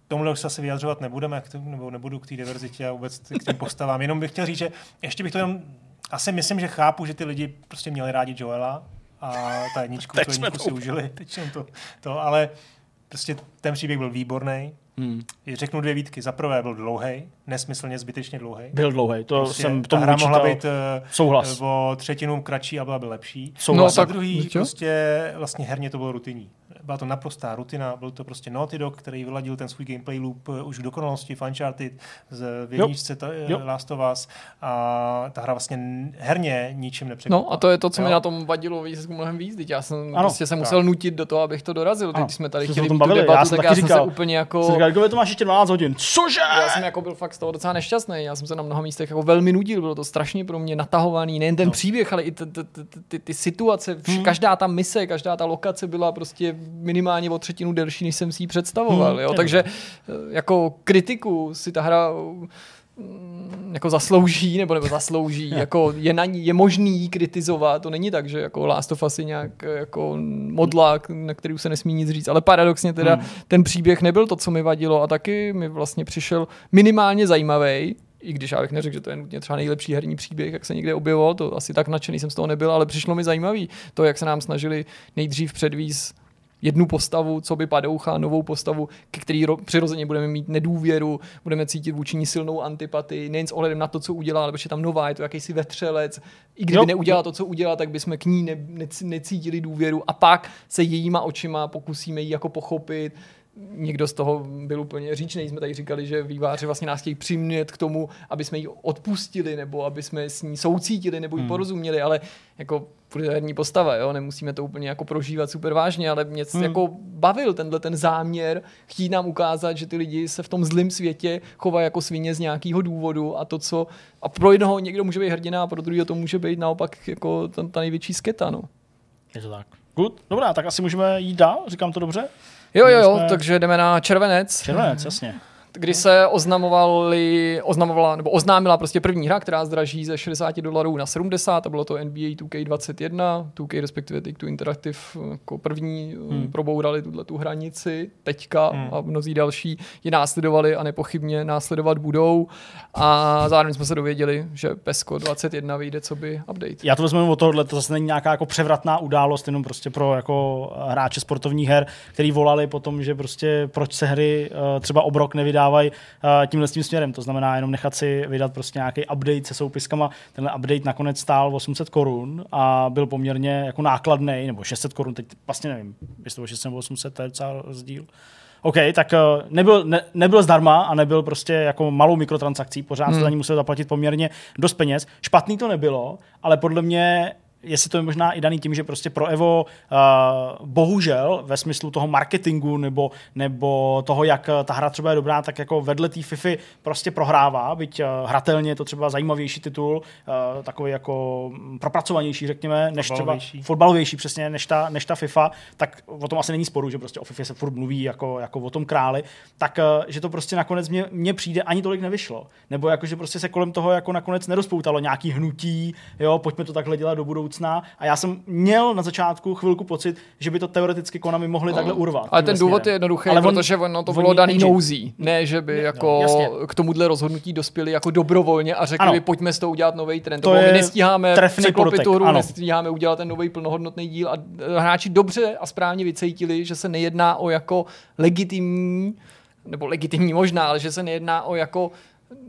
Tomhle už se asi vyjadřovat nebudeme, nebo nebudu k té diverzitě a vůbec k těm postavám. Jenom bych chtěl říct, že ještě bych to jenom asi myslím, že chápu, že ty lidi prostě měli rádi Joela a ta jedničku si užili, ale prostě ten příběh byl výborný. Řeknu 2 výtky. Za prvé byl dlouhej, nesmyslně zbytečně dlouhej. Byl dlouhej, to prostě jsem tomu vyčítal. Hra mohla být o třetinu kratší a byla by lepší. Souhlas. No, a druhý prostě vlastně herně to bylo rutinní. Byla to naprostá rutina, byl to prostě Naughty Dog, který vyladil ten svůj gameplay loop už v dokonalosti, Uncharted, z vědničce Last of Us a ta hra vlastně herně ničím nepřekvapila. No a to je to, co mi na tom vadilo mnohem víc, já jsem prostě se musel nutit do toho, abych to dorazil, když jsme tady chtěli mít tu debatu, tak já jsem se úplně jako... Říkali, to máš ještě 12 hodin. Cože? Já jsem jako byl fakt z toho docela nešťastný. Já jsem se na mnoha místech jako velmi nudil. Bylo to strašně pro mě natahovaný. Nejen ten příběh, ale i ty situace. Každá ta mise, každá ta lokace byla prostě minimálně o třetinu delší, než jsem si ji představoval. Jo? Takže jako kritiku si ta hra jako zaslouží, nebo zaslouží, jako je možný jí kritizovat, to není tak, že jako Last of Us je nějak jako modlák, na kterou se nesmí nic říct, ale paradoxně teda ten příběh nebyl to, co mi vadilo a taky mi vlastně přišel minimálně zajímavý, i když já bych neřekl, že to je nutně třeba nejlepší herní příběh, jak se někde objevoval, to asi tak nadšený jsem z toho nebyl, ale přišlo mi zajímavý to, jak se nám snažili nejdřív předvíz jednu postavu, co by Padoucha, novou postavu, k který přirozeně budeme mít nedůvěru, budeme cítit vůči ní silnou antipatii, nejen s ohledem na to, co udělá, ale protože je tam nová, je to jakýsi vetřelec. I kdyby neudělala to, co udělá, tak bychom k ní necítili důvěru a pak se jejíma očima pokusíme ji jako pochopit. Někdo z toho byl úplně říčnej, jsme tady říkali, že výváři vlastně nás chtějí přimět k tomu, aby jsme ji odpustili nebo aby jsme s ní soucítili nebo ji porozuměli, ale jako herní postava, jo? Nemusíme to úplně jako prožívat super vážně, ale mě jako bavil tenhle ten záměr, chtít nám ukázat, že ty lidi se v tom zlým světě chovají jako svině z nějakého důvodu a to, co a pro jednoho někdo může být hrdina a pro druhého to může být naopak jako ta největší sketa, no. Je to tak. Good. Dobrá, tak asi můžeme jít dál, říkám to dobře? Jo, takže jdeme na Červenec. Červenec, jasně. Kdy se oznámila prostě první hra, která zdraží ze $60 na $70 a bylo to NBA 2K21. 2K respektive Take-Two Interactive jako první probourali tuto hranici teďka a mnozí další je následovali a nepochybně následovat budou. A zároveň jsme se dověděli, že PESCO 21 vyjde coby update. Já to vezmu od tohohle, to zase není nějaká jako převratná událost, jenom prostě pro jako hráče sportovních her, který volali potom, že prostě proč se hry třeba obrok nevydá tímhle tím směrem, to znamená jenom nechat si vydat prostě nějaký update se soupiskama. Tenhle update nakonec stál 800 Kč a byl poměrně jako nákladnej, nebo 600 Kč, teď vlastně nevím, jestli to bylo 600 nebo 800, to je docela rozdíl. OK, tak nebyl zdarma a nebyl prostě jako malou mikrotransakcí, pořád se za ní musel zaplatit poměrně dost peněz. Špatný to nebylo, ale podle mě jestli to je možná i daný tím, že prostě pro Evo bohužel ve smyslu toho marketingu nebo toho, jak ta hra třeba je dobrá, tak jako vedle té Fify prostě prohrává, byť hratelně je to třeba zajímavější titul, takový jako propracovanější, řekněme, než třeba fotbalovější, přesně, než ta Fifa, tak o tom asi není sporu, že prostě o Fifě se furt mluví jako o tom králi, tak že to prostě nakonec mně přijde ani tolik nevyšlo. Nebo jako, že prostě se kolem toho jako nakonec nerozpoutalo nějaký hnutí, jo, pojďme to takhle dělat do budoucna. A já jsem měl na začátku chvilku pocit, že by to teoreticky Konami mohli takhle urvat. Ale ten důvod je jednoduchý, protože ono to bylo daný nouzí. Ne, že by jako k tomuhle rozhodnutí dospěli jako dobrovolně a řekli, ano, pojďme s tou udělat nový trend. To my nestíháme překlopit tu hru, nestíháme udělat ten nový plnohodnotný díl a hráči dobře a správně vycítili, že se nejedná o jako legitimní, nebo legitimní možná, ale že se nejedná o jako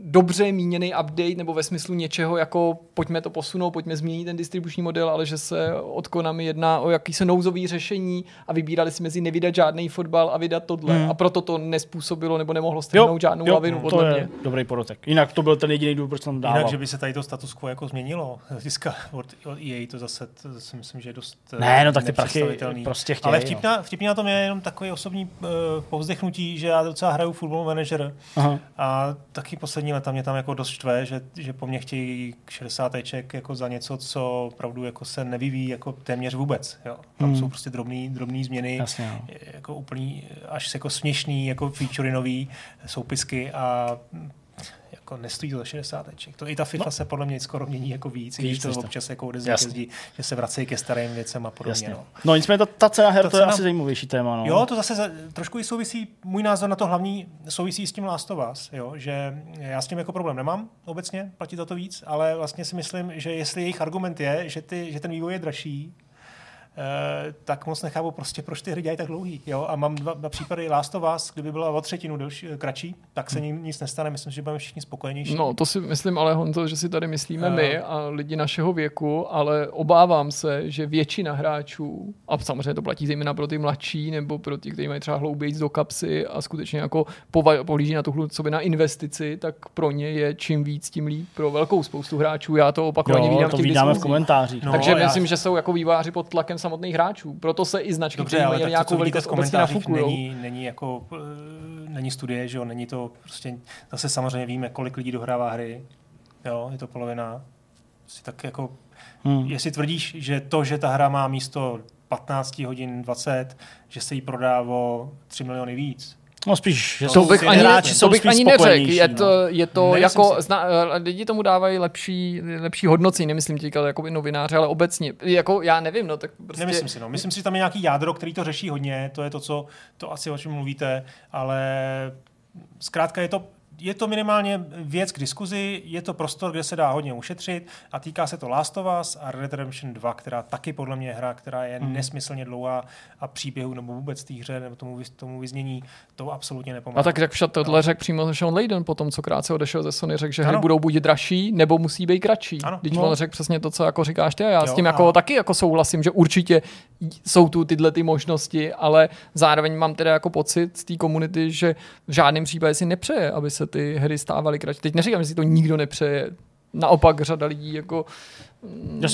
dobře míněný update, nebo ve smyslu něčeho jako pojďme to posunout, pojďme změnit ten distribuční model, ale že se od Konami jedná o jakýsi nouzový řešení a vybírali si mezi nevydat žádný fotbal a vydat tohle. A proto to nespůsobilo nebo nemohlo strhnout žádnou lavinu podle mě. Dobrý podotek. Jinak to byl ten jediný důvod, proč tam dával. Jinak, že by se tady to status quo jako změnilo. Získá od EA to zase, to si myslím, že je dost nepředstavitelný. Prostě chtějí, ale vtipně na tom je jenom takový osobní povzdechnutí, že já docela hraju Football Manager. Aha. A taky poslední leta mě tam jako dost štve, že po mně chtějí 60 jako za něco, co opravdu jako se nevyvíjí jako téměř vůbec. Jo. Tam jsou prostě drobné změny, jasně, jako úplný, až jako směšný, jako featurey nový, soupisky a jako nestojí to za 60. To i ta FIFA se podle mě skoro mění jako víc, když to občas jako odezvězdí, že se vracejí ke starým věcem a podobně. No nicméně ta cena her, to je asi zajímavější téma. No. Jo, to zase trošku i souvisí, můj názor na to hlavní souvisí s tím Last of Us, jo, že já s tím jako problém nemám obecně, platí to víc, ale vlastně si myslím, že jestli jejich argument je, že ten vývoj je dražší, tak moc nechápu prostě, proč ty hry dělají tak dlouhý. Jo? A mám dva případy Last of Us, kdyby byla o třetinu kratší, tak se nic nestane, myslím, že budeme všichni spokojenější. No, to si myslím, ale Honzo, že si tady myslíme my a lidi našeho věku, ale obávám se, že většina hráčů, a samozřejmě to platí zejména pro ty mladší, nebo pro ty, kteří mají třeba hloubějíc do kapsy a skutečně jako pohlíží na tuhle sobě na investici, tak pro ně je čím víc, tím líp pro velkou spoustu hráčů. Já to opakovaně vidíme v komentářích. No, takže myslím, že jsou jako výváři pod tlakem samotných hráčů. Proto se i značky, které mají nějakou velikost, obecně nafukujou. Není studie, že jo, není to prostě, zase samozřejmě víme, kolik lidí dohrává hry, jo, je to polovina. Tak jako, jestli tvrdíš, že to, že ta hra má místo 15 hodin 20, že se jí prodá o 3 miliony víc, no spíš, že to bych ani neřekl. Je to jako, lidi tomu dávají lepší hodnocení, nemyslím teď jako novináři, ale obecně. Jako já nevím, no tak prostě. Nemyslím si, no. Myslím si, že tam je nějaký jádro, který to řeší hodně, to je to, co to asi o čem mluvíte, ale zkrátka je to je to minimálně věc k diskuzi, je to prostor, kde se dá hodně ušetřit a týká se to Last of Us a Red Dead Redemption 2, která taky podle mě je hra, která je nesmyslně dlouhá a příběhu nebo vůbec té hře nebo tomu vyznění to absolutně nepomáhá. A tak však tohle řekl přímo Sean Layden po tom, co krátce odešel ze Sony, řekl, že hry budou buď dražší nebo musí být kratší. Když on řekl přesně to, co jako říkáš ty, a já s tím jako taky jako souhlasím, že určitě jsou tu tyhle ty možnosti, ale zároveň mám teda jako pocit z té komunity, že v žádném případě si nepřeje, aby se ty hry stávaly kratší. Teď neříkám, že si to nikdo nepřeje. Naopak řada lidí jako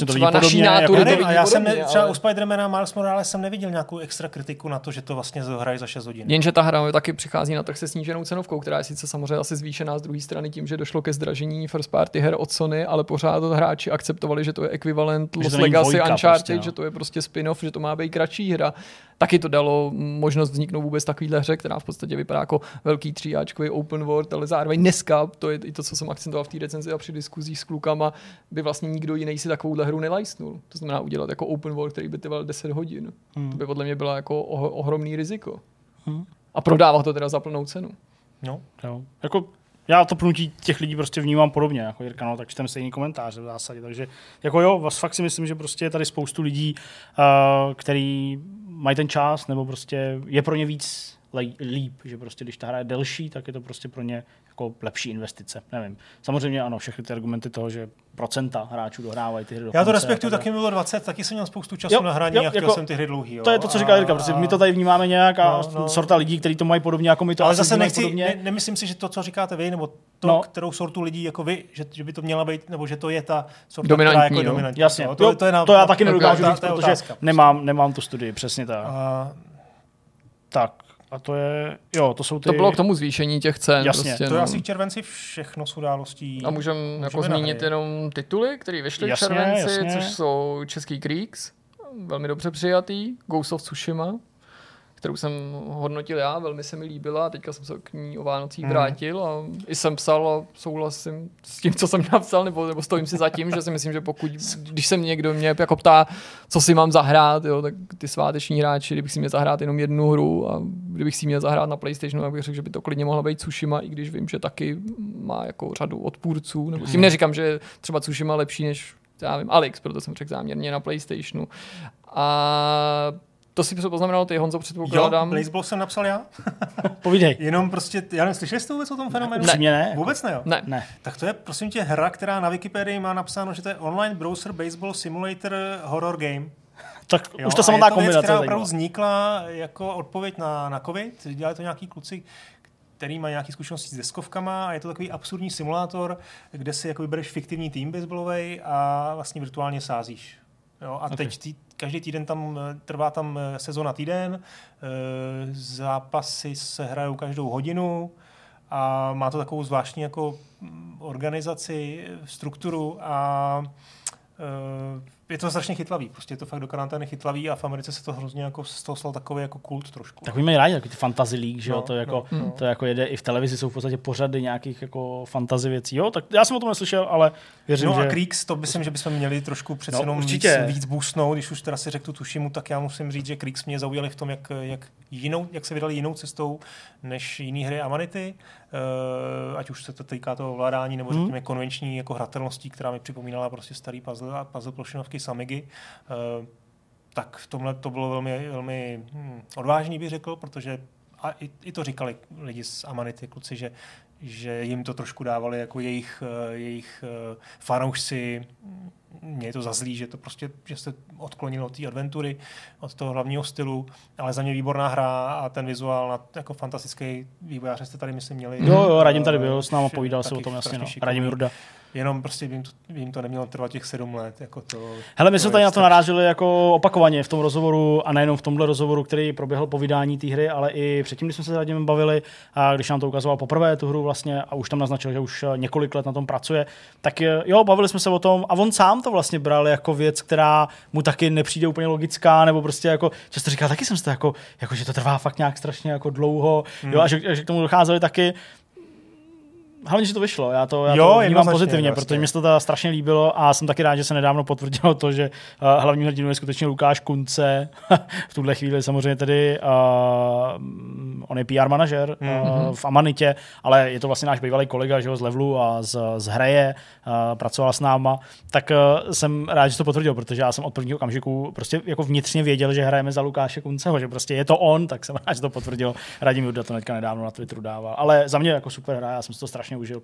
třeba naší nátury to vidí podobně. Já jsem třeba u Spidermana Miles Morales jsem neviděl nějakou extra kritiku na to, že to vlastně hraje za 6 hodin. Jenže ta hra taky přichází na trh se sníženou cenovkou, která je sice samozřejmě asi zvýšená z druhé strany tím, že došlo ke zdražení first party her od Sony, ale pořád hráči akceptovali, že to je ekvivalent Lost Legacy, Uncharted, prostě, no. Že to je prostě spin-off, že to má být kratší hra. Taky to dalo možnost vzniknout vůbec takovýhle hře, která v podstatě vypadá jako velký tříáčkový open world, ale zároveň dneska, to je i to, co jsem akcentoval v té recenzi a při diskuzích s klukama, by vlastně nikdo jiný si takovouhle hru nelajsnul. To znamená udělat jako open world, který by trval 10 hodin. To by podle mě bylo jako ohromný riziko. A prodává to teda za plnou cenu. No. Jako já to pnutí těch lidí prostě vnímám podobně, jako Jirka, no, tak čtem stejný komentáře v zásadě. Takže jako jo, fakt si myslím, že prostě je tady spoustu lidí, který mají ten čas, nebo prostě je pro ně víc líp, že prostě když ta hra je delší, tak je to prostě pro ně jako lepší investice, nevím. Samozřejmě ano, všechny ty argumenty toho, že procenta hráčů dohrávají ty hry do konce. Já to respektuju, taky mi bylo 20, taky jsem měl spoustu času na hraní a chtěl jsem ty hry dlouhý. Jo. To je to, co říká Jirka, prostě my to tady vnímáme nějak a sorta lidí, kteří to mají podobně jako my to. Ale zase nemyslím si, že to, co říkáte vy, nebo to, kterou sortu lidí jako vy, že by to měla být, nebo že to je ta sorta, která jako dominantní. Jasně, to já taky nedokážu říct, protože nemám tu studii, přesně tak. Tak. A to je, jo, to jsou ty... To bylo k tomu zvýšení těch cen. Jasně, prostě, to je asi v červenci všechno s událostí. A můžeme jako zmínit jenom tituly, které vyšly v červenci, což jsou Český Kriegs, velmi dobře přijatý, Ghost of Tsushima, kterou jsem hodnotil já, velmi se mi líbila, teďka jsem se k ní o Vánocích vrátil a i jsem psal a souhlasím s tím, co jsem napsal, nebo stojím si za tím, že si myslím, že když se někdo mě jako ptá, co si mám zahrát, jo, tak ty sváteční hráči, kdybych si měl zahrát jenom jednu hru a kdybych si měl zahrát na PlayStationu, tak bych řekl, že by to klidně mohla být Tsushima, i když vím, že taky má jako řadu odpůrců, nebo tím neříkám, že třeba Tsushima lepší než, já vím, Alex, proto jsem řekl záměrně na PlayStationu. A to si poznamenalo ty, Honzo, předpokládám. Jo, Blazeball jsem napsal já. Povídej. Jenom prostě, já nevím, slyšeli jste vůbec o tom fenoménu? Ne. Vůbec ne, jo? Ne. Tak to je, prosím tě, hra, která na Wikipedii má napsáno, že to je online browser baseball simulator horror game. Tak jo, už to samotná kombinace. Je to věc, která opravdu vznikla jako odpověď na COVID. Dělali to nějaký kluci, který má nějaké zkušenosti s deskovkama a je to takový absurdní simulátor, kde si jako vybereš fiktivní tým baseballovej a vlastně virtuálně sázíš. Jo, a teď každý týden trvá sezona týden, zápasy se hrajou každou hodinu a má to takovou zvláštní jako organizaci, strukturu a je to strašně chytlavý, prostě je to fakt do karantény chytlavý a v Americe se to hrozně jako z toho stal takový jako kult trošku. Tak mají rádi, jako ty fantasy league, že jo, to jako jede i v televizi, jsou v podstatě pořady nějakých jako fantasy věcí, jo, tak já jsem o tom neslyšel, ale věřím, že... No a Kriegs, to myslím, že bychom měli trošku přece jenom víc boostnout, když už teda si řeknu Tsušimu, tak já musím říct, že Kriegs mě zaujali v tom, jak se vydali jinou cestou než jiný hry Amanity, ať už se to týká toho ovládání nebo řekněme konvenční jako hratelností, která mi připomínala prostě starý puzzle plošinovky z Amigy, tak v tomhle to bylo velmi, velmi odvážný, bych řekl, protože a i to říkali lidi z Amanity, kluci, že jim to trošku dávali jako jejich fanoušci. Mě je to zazlí, že to prostě, že se odklonilo od té adventury, od toho hlavního stylu, ale za mě výborná hra a ten vizuál jako fantastický, vývojáře jste tady myslím měli. Jo, Radim tady byl s náma, povídal se o tom, jasně, no. Radim Jurda. Jenom prostě by jim to nemělo trvat těch 7 let. Jako to, hele, my jsme tady na to narážili jako opakovaně v tom rozhovoru a nejenom v tomhle rozhovoru, který proběhl po vydání té hry, ale i předtím, když jsme se s Radimem bavili a když nám to ukazoval poprvé tu hru vlastně a už tam naznačil, že už několik let na tom pracuje, tak jo, bavili jsme se o tom a on sám to vlastně bral jako věc, která mu taky nepřijde úplně logická, nebo prostě jako často říkal, taky jsem si to jako že to trvá fakt nějak strašně jako dlouho, jo, a že k tomu docházeli taky. hlavně, že to vyšlo. Já to vnímám pozitivně, vlastně. Protože mi se to strašně líbilo a jsem taky rád, že se nedávno potvrdilo to, že hlavní hrdinu je skutečně Lukáš Kunce. V tuhle chvíli samozřejmě tedy on je PR manažer v Amanitě, ale je to vlastně náš bývalý kolega, že ho z Levelu a z Hraje, pracoval s náma. Tak jsem rád, že to potvrdil, protože já jsem od prvního okamžiku prostě jako vnitřně věděl, že hrajeme za Lukáše Kunceho, že prostě je to on, tak jsem rád, že to potvrdil. Radim Jurda to teďka nedávno na Twitteru dával, ale za mě jako super hra, já jsem si to strašně užil.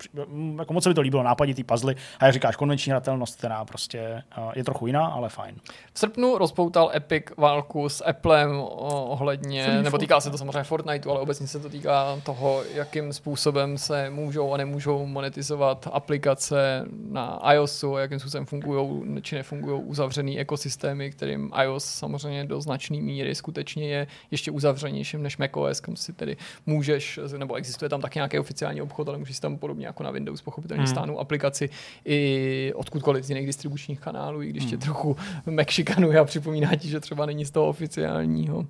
Jako moc se mi to líbilo, nápaditý puzzle a jak říkáš, konvenční hratelnost, která prostě je trochu jiná, ale fajn. V srpnu rozpoutal Epic válku s Applem ohledně, nebo týká se to samozřejmě Fortniteu, ale obecně se to týká toho, jakým způsobem se můžou a nemůžou monetizovat aplikace na iOSu, jakým způsobem fungují či nefungují uzavřený ekosystémy, kterým iOS samozřejmě do značné míry skutečně je ještě uzavřenějším než macOS, kam si tedy můžeš, nebo existuje tam taky nějaký oficiální obchod, ale můžeš si tam podobně jako na Windows pochopitelně stáhnout aplikaci i odkudkoliv z jiných distribučních kanálů, i když tě trochu mexikanuje a připomíná ti, že třeba není z toho oficiálního.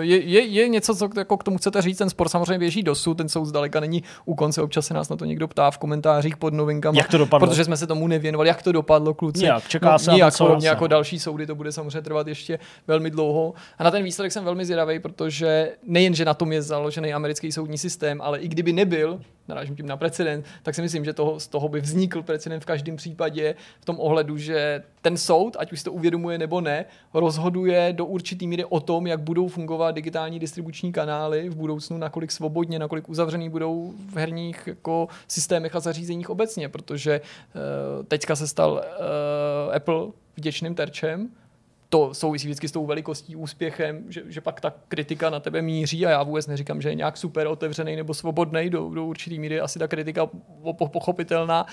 Je něco, co jako k tomu chcete říct? Ten spor samozřejmě běží dosud, ten soud zdaleka není u konce, občas se nás na to někdo ptá v komentářích pod novinkama, jak to dopadlo? Protože jsme se tomu nevěnovali, jak to dopadlo, kluci. Podobně jako další soudy to bude samozřejmě trvat ještě velmi dlouho. A na ten výsledek jsem velmi zvědavý, protože nejen, že na tom je založený americký soudní systém, ale i kdyby nebyl, narážím tím na precedent, tak si myslím, že z toho by vznikl precedent v každém případě v tom ohledu, že ten soud, ať už si to uvědomuje nebo ne, rozhoduje do určitý míry o tom, jak budou fungovat digitální distribuční kanály v budoucnu, nakolik svobodně, nakolik uzavřený budou v herních jako systémech a zařízeních obecně, protože teďka se stal Apple vděčným terčem. To souvisí vždycky s tou velikostí, úspěchem, že pak ta kritika na tebe míří a já vůbec neříkám, že je nějak super otevřený nebo svobodný, do určitý míry asi ta kritika pochopitelná,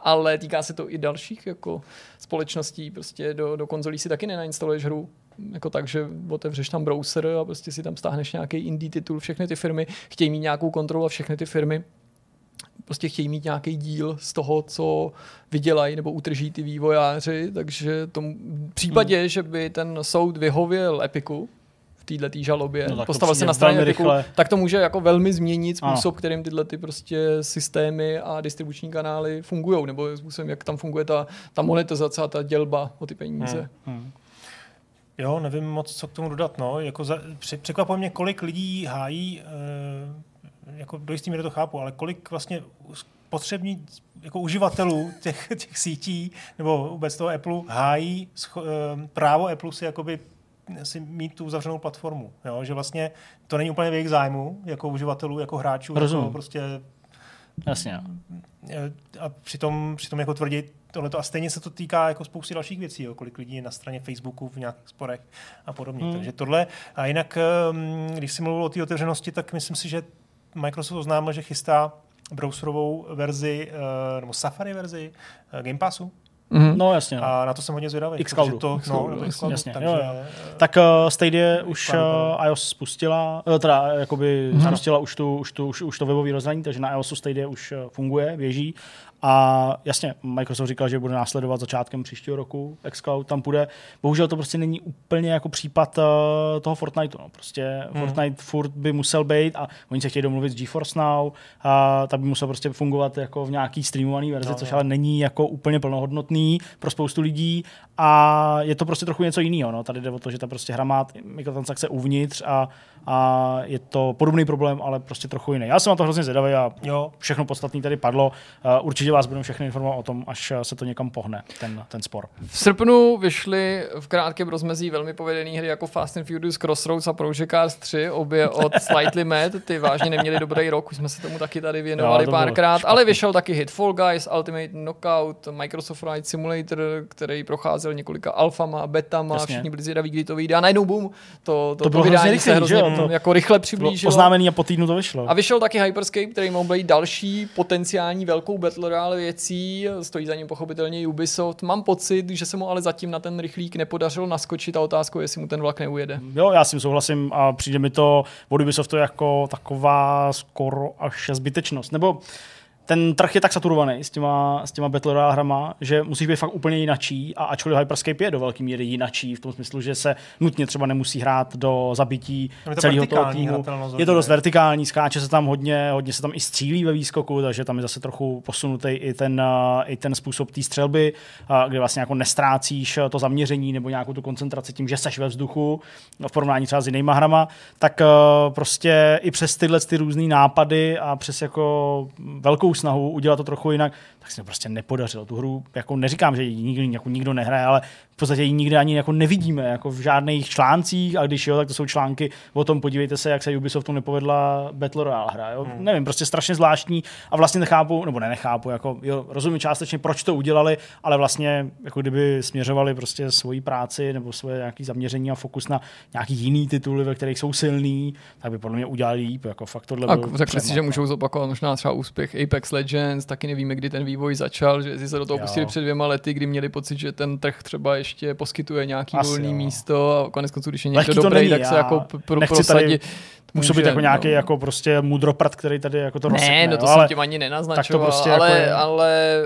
ale týká se to i dalších jako společností, prostě do konzolí si taky nenainstaluješ hru, jako tak, že otevřeš tam browser a prostě si tam stáhneš nějaký indie titul, všechny ty firmy chtějí mít nějakou kontrolu a všechny ty firmy prostě chtějí mít nějaký díl z toho, co vydělají nebo utrží ty vývojáři, takže tomu, v případě, že by ten soud vyhověl Epicu v této žalobě, postavil se na straně Epicu, tak to může jako velmi změnit způsob, kterým tyhle ty prostě systémy a distribuční kanály fungujou, nebo způsobem, jak tam funguje ta monetizace a ta dělba o ty peníze. Jo, nevím moc, co k tomu dodat. No. Jako překvapuje mě, kolik lidí hájí jako do jistý míry to chápu, ale kolik vlastně potřební jako uživatelů těch sítí nebo vůbec toho Appleu hájí právo Appleu si mít tu uzavřenou platformu. Jo? Že vlastně to není úplně v jejich zájmu jako uživatelů, jako hráčů. Rozumím. Jako prostě jasně. A přitom jako tvrdit tohleto. A stejně se to týká jako spousty dalších věcí, jo? Kolik lidí je na straně Facebooku v nějakých sporech a podobně. Takže tohle. A jinak, když si mluvil o té otevřenosti, tak myslím si, že Microsoft oznámil, že chystá browserovou verzi, nebo Safari verzi Game Passu. No jasně. A na to jsem hodně zvědavý. Xcloudu. Jasně. Tak Stadia už iOS spustila, teda jakoby spustila už to webové rozhraní, takže na iOSu Stadia už funguje, běží. A jasně, Microsoft říkal, že bude následovat začátkem příštího roku, xCloud tam půjde. Bohužel to prostě není úplně jako případ toho Fortniteu. No. Prostě Fortnite furt by musel být a oni se chtějí domluvit s GeForce Now, a tak by musel prostě fungovat jako v nějaký streamovaný verzi, což ale není jako úplně plnohodnotný pro spoustu lidí a je to prostě trochu něco jiného. No. Tady jde o to, že ta prostě hra má mikrotransakce uvnitř a je to podobný problém, ale prostě trochu jiný. Já jsem na to hrozně zvědavý a všechno podstatné tady padlo. Určitě vás budeme všechny informovat o tom, až se to někam pohne, ten spor. V srpnu vyšly v krátkém rozmezí velmi povedené hry jako Fast and Furious Crossroads a Project Cars 3, obě od Slightly Mad, ty vážně neměli dobrý rok, už jsme se tomu taky tady věnovali párkrát, ale vyšel taky hit Fall Guys, Ultimate Knockout, Microsoft Flight Simulator, který procházel několika alfama, betama, jasně. Všichni byli zvědaví, kdy to vyjde a najednou boom, to bylo vydání se hrozně jako rychle přiblížilo. Oznámení a po týdnu to vyšlo. A vyšel taky Hyperscape, který mohl být další potenciální velkou battle věcí, stojí za ním pochopitelně Ubisoft. Mám pocit, že se mu ale zatím na ten rychlík nepodařilo naskočit a otázkou je, jestli mu ten vlak neujede. Jo, já s tím souhlasím a přijde mi to od Ubisoftu jako taková skoro až zbytečnost. Nebo ten trh je tak saturovaný s těma Battle Royale hrama, že musíš být fakt úplně jinačí, a ačkoliv Hyperscape je do velké míry jinačí v tom smyslu, že se nutně třeba nemusí hrát do zabití to celého toho týmu. Je to dost vertikální, skáče se tam hodně se tam i střílí ve výskoku, takže tam je zase trochu posunutý i ten způsob té střelby, kde vlastně jako nestrácíš to zaměření nebo nějakou tu koncentraci tím, že seš ve vzduchu v porovnání třeba s jinýma hrama, tak prostě i přes ty různý nápady a přes jako velkou snahu udělat to trochu jinak, tak se to prostě nepodařilo. Tu hru, jako neříkám, že nikdo nehraje, ale v podstatě ji nikdy ani jako nevidíme, jako v žádných článcích, a když jo, tak to jsou články o tom, podívejte se, jak se Ubisoftu nepovedla Battle Royale hra, jo. Nevím, prostě strašně zvláštní a vlastně nechápu, jako jo, rozumím částečně, proč to udělali, ale vlastně jako kdyby směřovali prostě svoji práci nebo svoje nějaký zaměření a fokus na nějaký jiný tituly, ve kterých jsou silní, tak by podle mě udělali líp, jako fakt tohle bylo. A řekli si, že můžou zopakovat možná třeba úspěch Apex Legends, taky nevíme, kdy ten vývoj začal, že se do toho pustili před 2 lety, kdy měli pocit, že ten trh třeba ještě poskytuje nějaký volný místo, a koneckonců, když je někdo dobrý, tak se jako prosadí. Musí být jako nějaký jako prostě mudropart, který tady jako to rozsekne. Ne, no to jsem tím ani nenaznačoval, prostě ale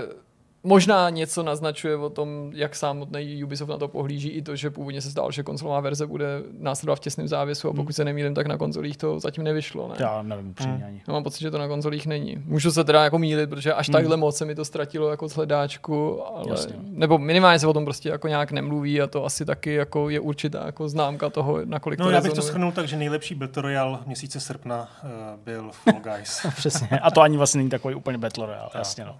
možná něco naznačuje o tom, jak samotný Ubisoft na to pohlíží, i to, že původně se zdálo, že konzolová verze bude následovat v těsném závěsu, a pokud se nemýlím, tak na konzolích to zatím nevyšlo, ne? Já nevím, ani. No, mám pocit, že to na konzolích není. Můžu se teda jako mýlit, protože až takhle moc se mi to ztratilo jako z hledáčku, ale jasně. Nebo minimálně se o tom prostě jako nějak nemluví, a to asi taky jako je určitá jako známka toho, nakolik to je. No, já bych to shrnul tak, že nejlepší Battle Royale měsíce srpna byl Fall Guys. Přesně. A to ani vlastně není takový úplně Battle Royale, jasně, no.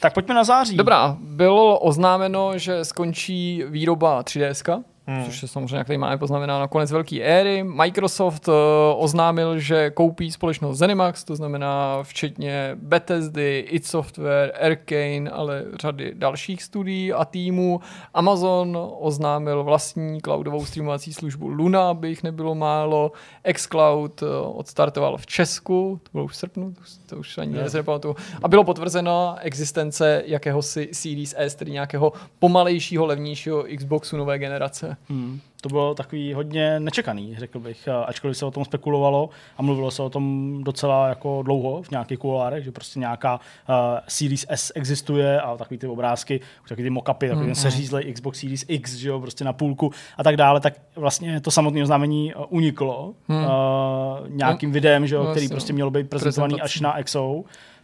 Tak pojďme na září. Dobrá, bylo oznámeno, že skončí výroba 3DSka, což je samozřejmě, jak tady máme poznamenáno, konec velké éry. Microsoft oznámil, že koupí společnost ZeniMax, to znamená včetně Bethesdy, id Software, Arkane, ale řady dalších studií a týmů. Amazon oznámil vlastní cloudovou streamovací službu Luna, aby jich nebylo málo. xCloud odstartoval v Česku, to bylo už v srpnu, to už ani nepamatuju. A bylo potvrzeno existence jakéhosi Series S, tedy nějakého pomalejšího, levnějšího Xboxu nové generace. To bylo takový hodně nečekaný, řekl bych, ačkoliv se o tom spekulovalo a mluvilo se o tom docela jako dlouho v nějakých kuloárech, že prostě nějaká Series S existuje, a takový ty obrázky, takový ty mock-upy, takový ten seřízlej Xbox Series X, že jo, prostě na půlku a tak dále, tak vlastně to samotné oznámení uniklo nějakým videem, že jo, který prostě mělo být prezentovaný až na EXO.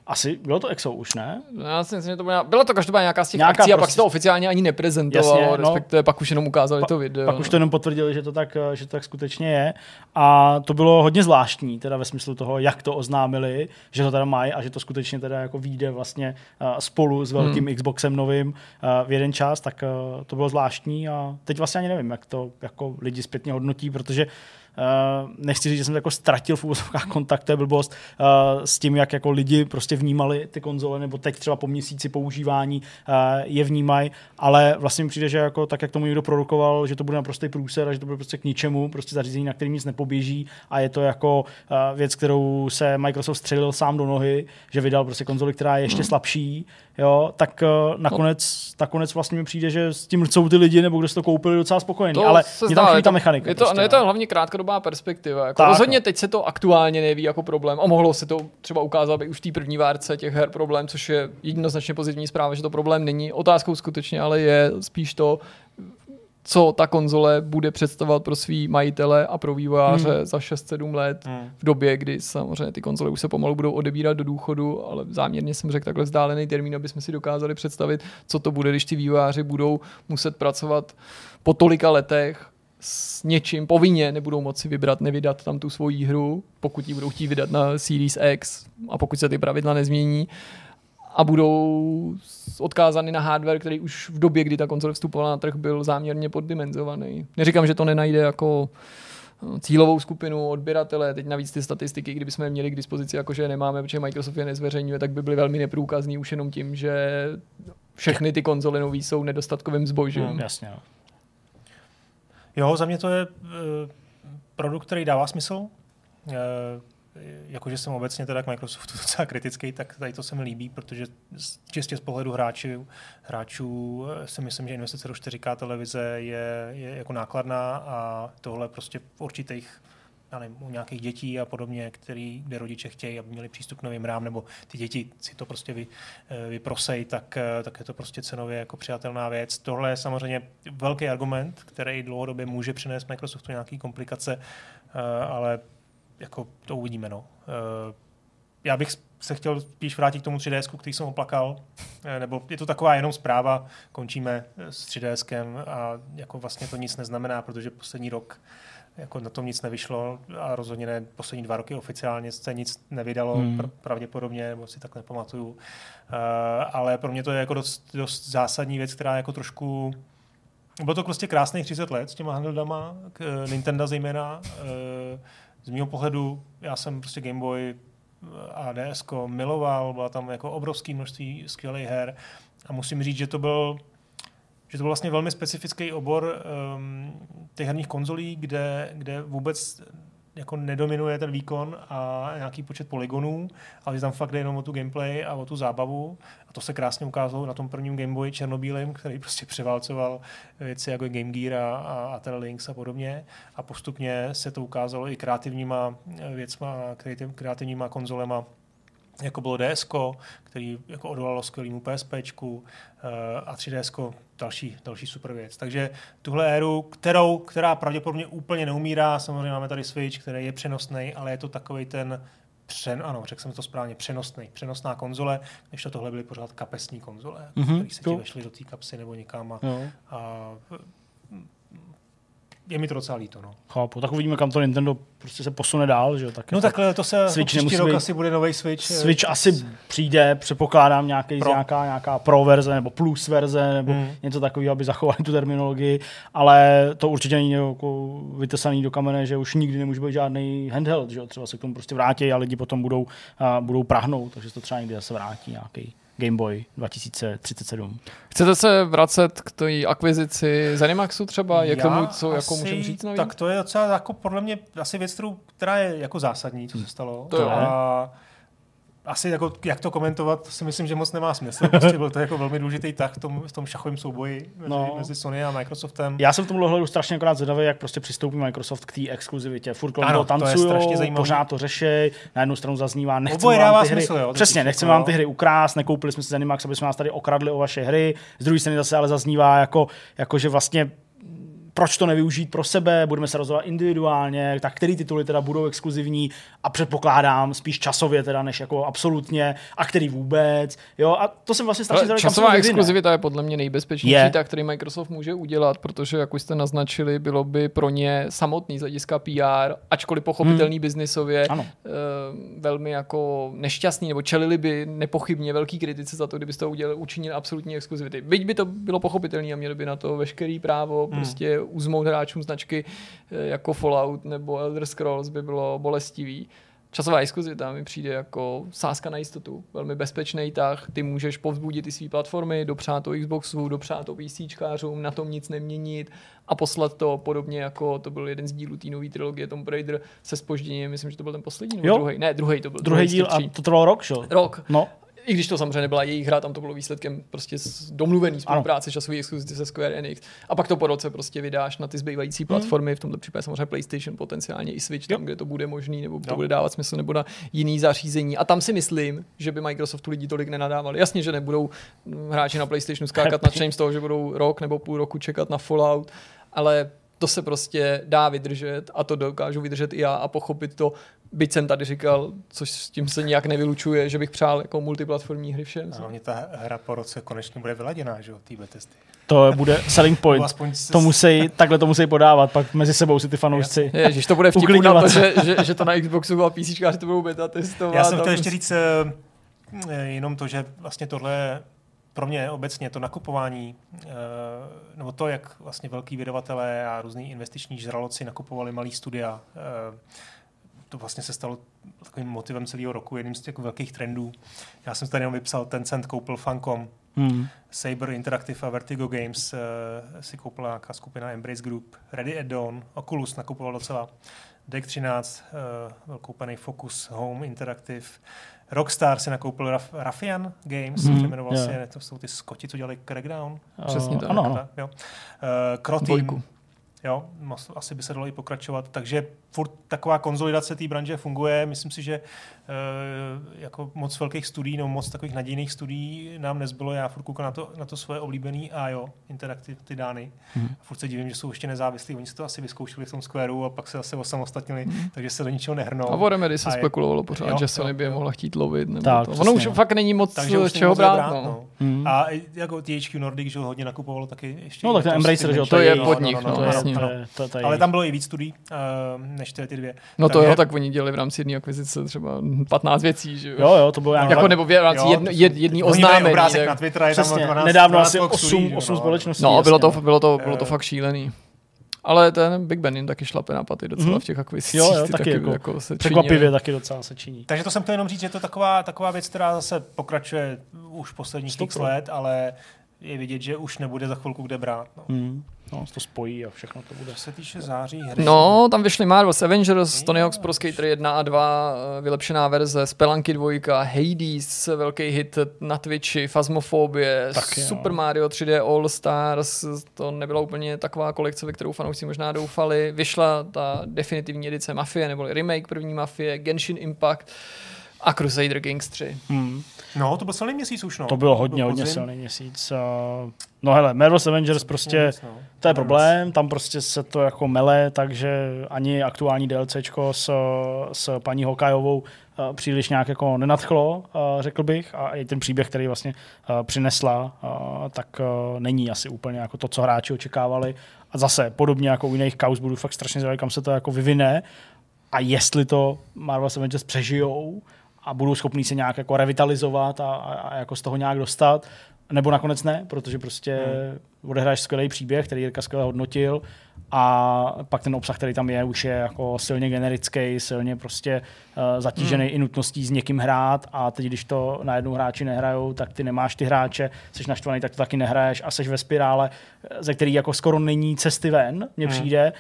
Asi bylo to EXO už, ne? Já si myslím, že to bylo to každopádně nějaká z těch akcí, a pak se to oficiálně ani neprezentovalo, jasně, respektive pak už jenom ukázali to video. Pak už to jenom potvrdili, že to tak skutečně je, a to bylo hodně zvláštní, teda ve smyslu toho, jak to oznámili, že to teda mají a že to skutečně teda jako vyjde vlastně spolu s velkým Xboxem novým v jeden čas, tak to bylo zvláštní, a teď vlastně ani nevím, jak to jako lidi zpětně hodnotí, protože nechci říct, že jsem jako ztratil v úvozovkách kontakt, to je blbost, s tím, jak jako lidi prostě vnímali ty konzole, nebo teď třeba po měsíci používání je vnímají, ale vlastně mi přijde, že jako tak, jak tomu někdo produkoval, že to bude naprostý průser a že to bude prostě k ničemu, prostě zařízení, na kterým nic nepoběží, a je to jako věc, kterou se Microsoft střelil sám do nohy, že vydal prostě konzoli, která je ještě slabší, jo, tak nakonec vlastně mi přijde, že s tím jsou ty lidi, nebo kdo si to koupili, docela spokojení, ale mě tam chybí ta mechanika. Je to hlavně krátkodobá perspektiva. Jako rozhodně teď se to aktuálně neví jako problém, a mohlo se to třeba ukázat by už v té první várce těch her problém, což je jednoznačně pozitivní zpráva, že to problém není. Otázkou skutečně ale je spíš to, co ta konzole bude představovat pro svý majitele a pro vývojáře za 6-7 let v době, kdy samozřejmě ty konzole už se pomalu budou odebírat do důchodu, ale záměrně jsem řekl takhle vzdálený termín, aby jsme si dokázali představit, co to bude, když ti vývojáři budou muset pracovat po tolika letech s něčím povinně, nebudou moci vybrat, nevydat tam tu svoji hru, pokud ji budou chtít vydat na Series X a pokud se ty pravidla nezmění, a budou odkázány na hardware, který už v době, kdy ta konzole vstupovala na trh, byl záměrně poddimenzovaný. Neříkám, že to nenajde jako cílovou skupinu odběratele. Teď navíc ty statistiky, kdybychom je měli k dispozici, jakože je nemáme, protože Microsoft je nezveřejňuje, tak by byly velmi neprůkazný už jenom tím, že všechny ty konzole nový jsou nedostatkovým zbožím. Jasně. Jo, za mě to je produkt, který dává smysl. Jakože jsem obecně teda k Microsoftu docela kritický, tak tady to se mi líbí, protože čistě z pohledu hráčů si myslím, že investice do 4K televize je jako nákladná, a tohle prostě v určitých nevím, u nějakých dětí a podobně, kde rodiče chtějí, aby měli přístup k novým hrám, nebo ty děti si to prostě vyprosejí, tak je to prostě cenově jako přijatelná věc. Tohle je samozřejmě velký argument, který dlouhodobě může přinést Microsoftu nějaké komplikace, ale jako to uvidíme. No. Já bych se chtěl spíš vrátit k tomu 3DSku, který jsem oplakal, nebo je to taková jenom zpráva, končíme s 3DSkem a jako vlastně to nic neznamená, protože poslední rok jako na tom nic nevyšlo a rozhodně ne, poslední 2 roky oficiálně se nic nevydalo, pravděpodobně, nebo si tak nepamatuju. Ale pro mě to je jako dost zásadní věc, která jako trošku... Bylo to prostě krásných 30 let s těma handheldama, Nintendo zejména. Z mého pohledu, já jsem prostě Game Boy a DSko miloval, byla tam jako obrovské množství skvělých her a musím říct, že to byl vlastně velmi specifický obor těch herních konzolí, kde vůbec jako nedominuje ten výkon a nějaký počet polygonů, ale tam fakt jde jenom o tu gameplay a o tu zábavu. A to se krásně ukázalo na tom prvním Game Boyi černobílém, který prostě převálcoval věci jako Game Gear a Telelinks a podobně. A postupně se to ukázalo i kreativníma věcma, kreativníma konzolema, jako bylo DSko, který jako odolalo skvělému PSPčku a 3DSko další super věc. Takže tuhle éru, která pravděpodobně úplně neumírá, samozřejmě máme tady Switch, který je přenosný, ale je to takovej ten ano, řekl jsem to správně, přenosná konzole, než tohle byly pořád kapesní konzole, které se ti vešly do té kapsy nebo někam a je mi to docela líto, no. Chápu, tak uvidíme, kam to Nintendo prostě se posune dál, že jo? Tak no takhle, to se příští rok asi bude novej Switch. Switch asi přijde, předpokládám nějaká pro verze nebo plus verze nebo něco takového, aby zachovali tu terminologii, ale to určitě není jako vytesaný do kamene, že už nikdy nemůže být žádný handheld, že jo? Třeba se k tomu prostě vrátí a lidi potom budou prahnout, takže to třeba někdy se vrátí nějaký Game Boy 2037. Chcete se vracet k té akvizici ZeniMaxu třeba? Jak tomu, co jako můžeme říct? Nevím? Tak to je docela jako podle mě asi věc, která je jako zásadní, co se stalo. A asi jako, jak to komentovat, si myslím, že moc nemá smysl. Prostě byl to jako velmi důležitý tah v tom šachovém souboji mezi Sony a Microsoftem. Já jsem v tomhle hledu strašně akorát zvedavý, jak prostě přistoupí Microsoft k té exkluzivitě. Furt kolem toho tancujou, pořád to řešej, na jednu stranu zaznívá, nechceme vám ty hry ukrást, nekoupili jsme si ZeniMax, aby jsme nás tady okradli o vaše hry. Z druhé strany zase ale zaznívá, jako že vlastně proč to nevyužít pro sebe, budeme se rozhodovat individuálně, tak který tituly teda budou exkluzivní a předpokládám spíš časově teda, než jako absolutně a který vůbec, jo, a to jsem vlastně strašně zdraví. Časová exkluzivita je podle mě nejbezpečnější, ta, který Microsoft může udělat, protože jak už jste naznačili, bylo by pro ně samotný z hlediska PR, ačkoliv pochopitelný biznisově, velmi jako nešťastný, nebo čelili by nepochybně velký kritice za to, kdyby to udělali učiněn absolutní exkluzivity. Byť by to bylo pochopitelné a měli by na to veškerý právo, prostě uzmout hráčům značky jako Fallout nebo Elder Scrolls by bylo bolestivý. Časová exkluzivita mi přijde jako sázka na jistotu. Velmi bezpečný tah, ty můžeš povzbudit i své platformy, dopřát to Xboxu, dopřát to PCčkářům, na tom nic neměnit a poslat to podobně jako to byl jeden z dílů té nový trilogie Tomb Raider se zpožděním, myslím, že to byl ten poslední nebo druhý. Ne, druhý to byl. Druhý díl a to trvalo rok, jo? Rok. No. I když to samozřejmě nebyla jejich hra, tam to bylo výsledkem prostě domluvený spolupráce časový exkluzivity se Square Enix. A pak to po roce prostě vydáš na ty zbývající platformy, v tomto případě samozřejmě PlayStation, potenciálně i Switch, tam, kde to bude možný, nebo to bude dávat smysl, nebo na jiný zařízení. A tam si myslím, že by Microsoftu lidi tolik nenadávali. Jasně, že nebudou hráči na PlayStationu skákat nadšením z toho, že budou rok nebo půl roku čekat na Fallout, ale to se prostě dá vydržet a to dokážu vydržet i já a pochopit to, byť jsem tady říkal, což s tím se nijak nevylučuje, že bych přál jako multiplatformní hry všem. A hlavně ta hra po roce konečně bude vyladěná, že jo, té Bethesdy. To bude selling point. Takhle to musí podávat, pak mezi sebou si ty fanoušci. Ježiš, to bude vtipný na to, že to na Xboxu a PCčkáři to budou beta testovat. Já jsem chtěl ještě říct jenom to, že vlastně tohle pro mě obecně to nakupování, nebo to, jak vlastně velký vydavatelé a různý investiční žraloci nakupovali malý studia, to vlastně se stalo takovým motivem celého roku, jedním z těch velkých trendů. Já jsem tady jenom vypsal, Tencent koupil Funcom, Saber Interactive a Vertigo Games si koupila nějaká skupina Embrace Group, Ready at Dawn, Oculus nakupoval docela, Deck 13, koupený Focus Home Interactive, Rockstar si nakoupil Ruffian Games, přeměnoval si, to jsou ty skoti, co dělali Crackdown. Přesně tak. Ano. Croteam. Jo, asi by se dalo i pokračovat. Takže furt taková konzolidace té branže funguje. Myslím si, že jako moc velkých studií nebo moc takových nadějných studií nám nezbylo. Já furt koukám na to svoje oblíbený AIO, Interactive, ty Dány. A furt se divím, že jsou ještě nezávislí. Oni si to asi vyzkoušeli v tom Squareu a pak se zase osamostatnili, takže se do ničeho nehrnou. A o Remedy se spekulovalo pořád, jo, že Sony by je mohla chtít lovit. Nebo tak, to. Ono už fakt není moc čeho brát. No. A jako THQ Nordic, že ho hodně nakupovalo taky ještě. No tak ten Embracer, že to je pod nich. Ale tam bylo i víc studií než ty dvě. No to jo, tak oni dělali v rámci jedné akvizice třeba 15 věcí, že jo, to bylo jako nebo v rámci jedné oznámení. Obrázek na Twitter je tam 12. Nedávno asi 8 společností. No, bylo to fakt šílený. Ale ten Big Ben jim taky šlape na paty docela v těch akvizicích. Jo, taky jako se činí. Překvapivě taky docela se činí. Takže to jsem chtěl jenom říct, že je to taková věc, která zase pokračuje už posledních x let, ale je vidět, že už nebude za chvilku kde brát. No. No, to spojí a všechno to bude. Se týče září hry. No, tam vyšly Marvel's Avengers, Tony Hawk's Pro Skater 1 a 2, vylepšená verze, Spelunky 2, Hades, velký hit na Twitchi, Phasmophobie, Super Mario 3D All Stars, to nebyla úplně taková kolekce, ve kterou fanoušci možná doufali. Vyšla ta definitivní edice Mafie, neboli remake první Mafie, Genshin Impact a Crusader Kings 3. No, to byl silný měsíc už, no. To bylo hodně silný měsíc. No hele, Marvel's Avengers prostě, to je problém, tam prostě se to jako mele, takže ani aktuální DLCčko s paní Hokajovou příliš nějak jako nenadchlo, řekl bych, a i ten příběh, který vlastně přinesla, tak není asi úplně jako to, co hráči očekávali. A zase, podobně jako u jiných kauz, budu fakt strašně zvědavý, kam se to jako vyvine a jestli to Marvel's Avengers přežijou a budou schopní se nějak jako revitalizovat a jako z toho nějak dostat, nebo nakonec ne, protože prostě odehráš skvělý příběh, který Jirka skvěle hodnotil, a pak ten obsah, který tam je, už je jako silně generický, silně prostě zatížený i nutností s někým hrát, a teď, když to najednou hráči nehrajou, tak ty nemáš ty hráče, seš naštvaný, tak to taky nehraješ a seš ve spirále, ze který jako skoro není cesty ven, mně přijde.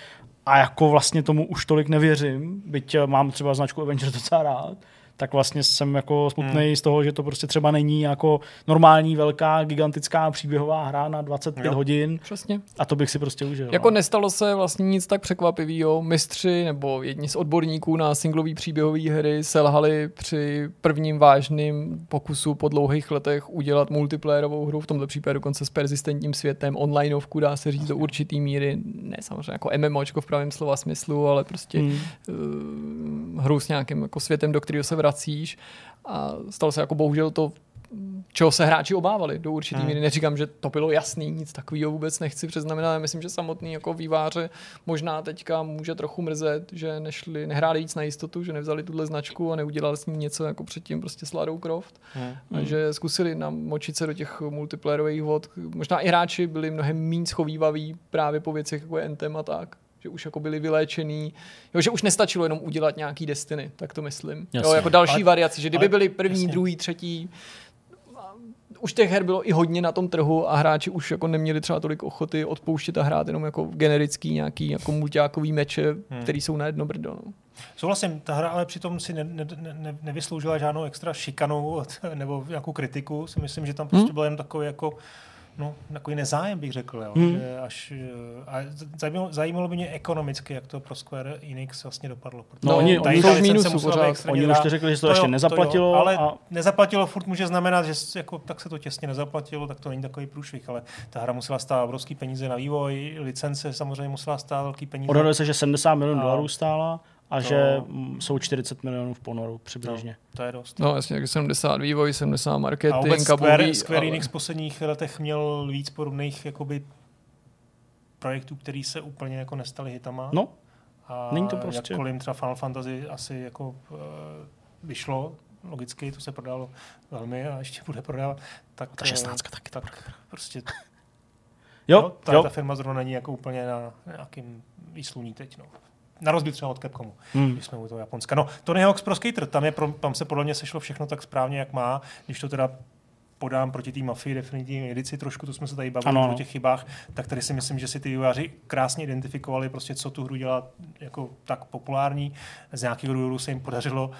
A jako vlastně tomu už tolik nevěřím, byť mám třeba značku Avengers docela rád, tak vlastně jsem jako smutnej z toho, že to prostě třeba není jako normální velká gigantická příběhová hra na 25 hodin. Přesně. A to bych si prostě užil. Jako nestalo se vlastně nic tak překvapivého. Mistři nebo jedni z odborníků na singlový příběhové hry selhali při prvním vážným pokusu po dlouhých letech udělat multiplayerovou hru, v tomto případě dokonce s persistentním světem, onlineovku, dá se říct do určitý míry, ne samozřejmě jako MMOčko v pravém slova smyslu, ale prostě hru s nějakým jako světem, do kterého se vracíš, a stalo se jako bohužel to, čeho se hráči obávali do určitý míry. Neříkám, že to bylo jasný, nic takového vůbec nechci předznamenat. Myslím, že samotný jako výváře možná teďka může trochu mrzet, že nehráli víc na jistotu, že nevzali tuhle značku a neudělali s ní něco jako předtím prostě s Lara Croft. Že zkusili namočit se do těch multiplayerových vod. Možná i hráči byli mnohem méně schovývaví právě po věcech jako je Anthem a tak. Že už jako byli vyléčený, jo, že už nestačilo jenom udělat nějaký Destiny, tak to myslím. Jo, jako další variaci, že kdyby byli první, druhý, třetí, už těch her bylo i hodně na tom trhu a hráči už jako neměli třeba tolik ochoty odpouštět a hrát jenom jako generický nějaký jako multiákový meče, který jsou na jedno brdo. No. Souhlasím, ta hra ale přitom si nevysloužila žádnou extra šikanu nebo nějakou kritiku. Si myslím, že tam prostě byl jen takový jako takový nezájem, bych řekl. Jo, že a zajímalo by mě ekonomicky, jak to pro Square Enix vlastně dopadlo. No, oni jsou v mínusu pořád. Oni už řekli, že to ještě nezaplatilo. Ale nezaplatilo furt může znamenat, že jako, tak se to těsně nezaplatilo, tak to není takový průšvih. Ale ta hra musela stát obrovský peníze na vývoj, licence samozřejmě musela stát velký peníze. Odhaduje se, že $70 milionů stála. A že jsou 40 milionů v ponoru přibližně. To je dost. No jasně, takže 70 vývoj, 70 marketing. A vůbec Square Enix v posledních letech měl víc podobných jakoby projektů, který se úplně jako nestaly hitama. No, není to prostě. Jakkoliv třeba Final Fantasy asi jako vyšlo, logicky to se prodalo velmi a ještě bude prodávat. Tak, a ta 16 taky. Tak prostě... ta firma zrovna není jako úplně na nějakým výsluní teď, no. Na rozdíl třeba od Capcomu, když jsme u toho Japonska. No, Tony Hawk's Pro Skater, tam se podle mě sešlo všechno tak správně, jak má, když to teda podám proti té Mafii definitivní edici trošku, to jsme se tady bavili o těch chybách, tak tady si myslím, že si ty vývojáři krásně identifikovali, prostě co tu hru dělá jako tak populární. Z nějakého důvodu se jim podařilo,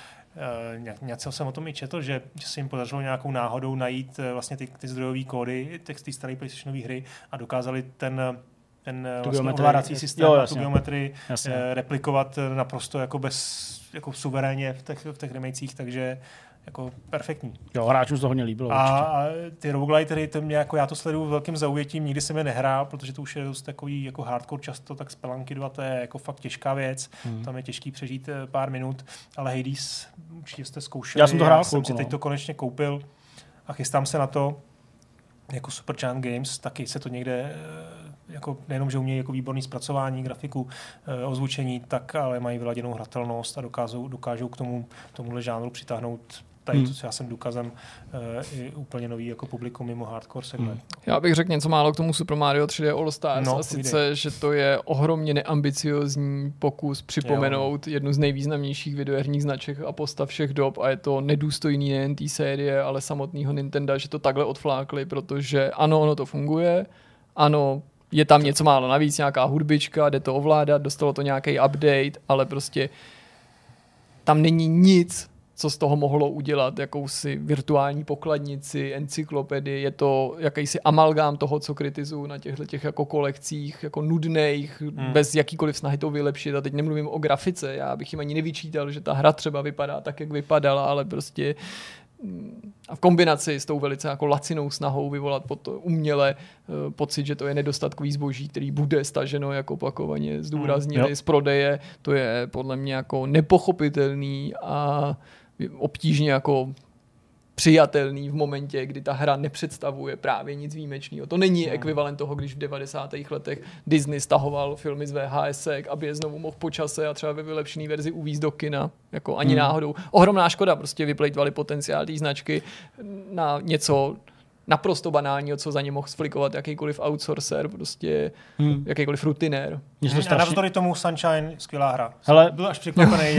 něco jsem o tom i četl, že se jim podařilo nějakou náhodou najít vlastně ty zdrojové kódy, texty staré PlayStationové hry a dokázali ten ten vlastně ovládací systém a tu geometrii replikovat naprosto jako suverénně v těch remakech, takže jako perfektní. Jo, hráčům se to hodně líbilo. A ty roguelitery, já to sleduju velkým zaujetím, nikdy jsem je nehrál, protože to už je dost takový jako hardcore často, tak Spelunky 2 to je jako fakt těžká věc, tam je těžký přežít pár minut, ale Hades určitě jste zkoušeli. Já jsem to hrál, teď to konečně koupil a chystám se na to, jako Super Giant Games, taky se to někde, jako nejenom, že umějí jako výborný zpracování, grafiku, ozvučení, tak ale mají vyladěnou hratelnost a dokážou k tomuhle žánru přitáhnout tady, co já jsem důkazem, i úplně nový jako publikum mimo hardcore segment. Já bych řekl něco málo k tomu Super Mario 3D All Stars, a sice, že to je ohromně neambiciozní pokus připomenout jednu z nejvýznamnějších videoherních značek a postav všech dob a je to nedůstojný nejen té série, ale samotného Nintendo, že to takhle odflákli, protože ano, ono to funguje, ano, je tam něco málo navíc, nějaká hudbička, jde to ovládat, dostalo to nějaký update, ale prostě tam není nic, co z toho mohlo udělat jakousi virtuální pokladnici, encyklopedii, je to jakýsi amalgám toho, co kritizuju na těchto jako kolekcích, jako nudných, bez jakýkoliv snahy to vylepšit. A teď nemluvím o grafice, já bych jim ani nevyčítal, že ta hra třeba vypadá tak, jak vypadala, ale prostě a v kombinaci s tou velice jako lacinou snahou vyvolat uměle pocit, že to je nedostatkový zboží, který bude staženo, jako opakovaně zdůraznili z prodeje, to je podle mě jako nepochopitelný a obtížně jako přijatelný v momentě, kdy ta hra nepředstavuje právě nic výjimečného. To není ekvivalent toho, když v 90. letech Disney stahoval filmy z VHSek, aby je znovu mohl po čase a třeba ve vylepšené verzi uvízt do kina. Jako ani náhodou. Ohromná škoda, prostě vyplejtvali potenciál té značky na něco naprosto banálního, co za ně mohl sflikovat jakýkoliv outsourcer, prostě jakýkoliv rutinér. A navzdory tomu Sunshine, skvělá hra. Hele, byl až překvapený,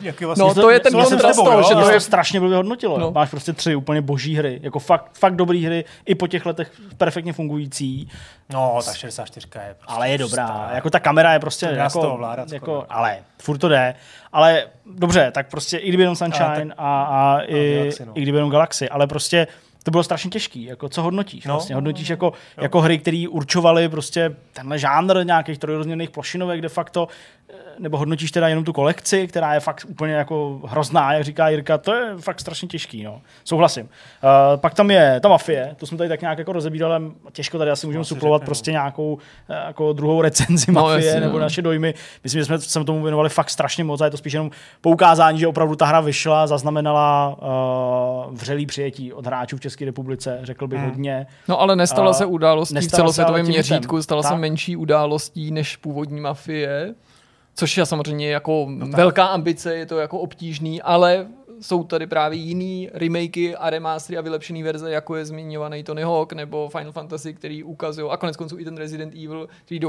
jaký vlastně... No to je ten kontrast toho, že to je strašně blbě hodnotilo. No. Máš prostě 3 úplně boží hry, jako fakt dobrý hry, i po těch letech perfektně fungující. No, ta 64 je prostě... Ale je dobrá, jako ta kamera je prostě... Jako, ale furt to jde. Ale dobře, tak prostě i kdyby jenom Sunshine i kdyby jenom Galaxy, ale prostě to bylo strašně těžký, jako co hodnotíš? Vlastně hodnotíš jako hry, které určovaly prostě tenhle žánr nějakých trojrozměrných plošinovek de facto, nebo hodnotíš teda jenom tu kolekci, která je fakt úplně jako hrozná, jak říká Jirka, to je fakt strašně těžký, no. Souhlasím. Pak tam je ta Mafie, to jsme tady tak nějak jako rozebírali, těžko tady asi můžeme suplovat prostě nějakou jako druhou recenzi Mafie nebo naše dojmy. Myslím, že jsme tomu věnovali fakt strašně moc, a je to spíš jenom poukázání, že opravdu ta hra vyšla, zaznamenala vřelý přijetí od hráčů v České republice, řekl bych hodně. No ale nestala se událostí v celosvětovém měřítku, stala se menší událostí než původní Mafie. Což je samozřejmě jako velká ambice, je to jako obtížný, ale jsou tady právě jiný remakey a remastery a vylepšený verze, jako je zmiňovaný Tony Hawk nebo Final Fantasy, který ukazují, a koneckonců i ten Resident Evil, který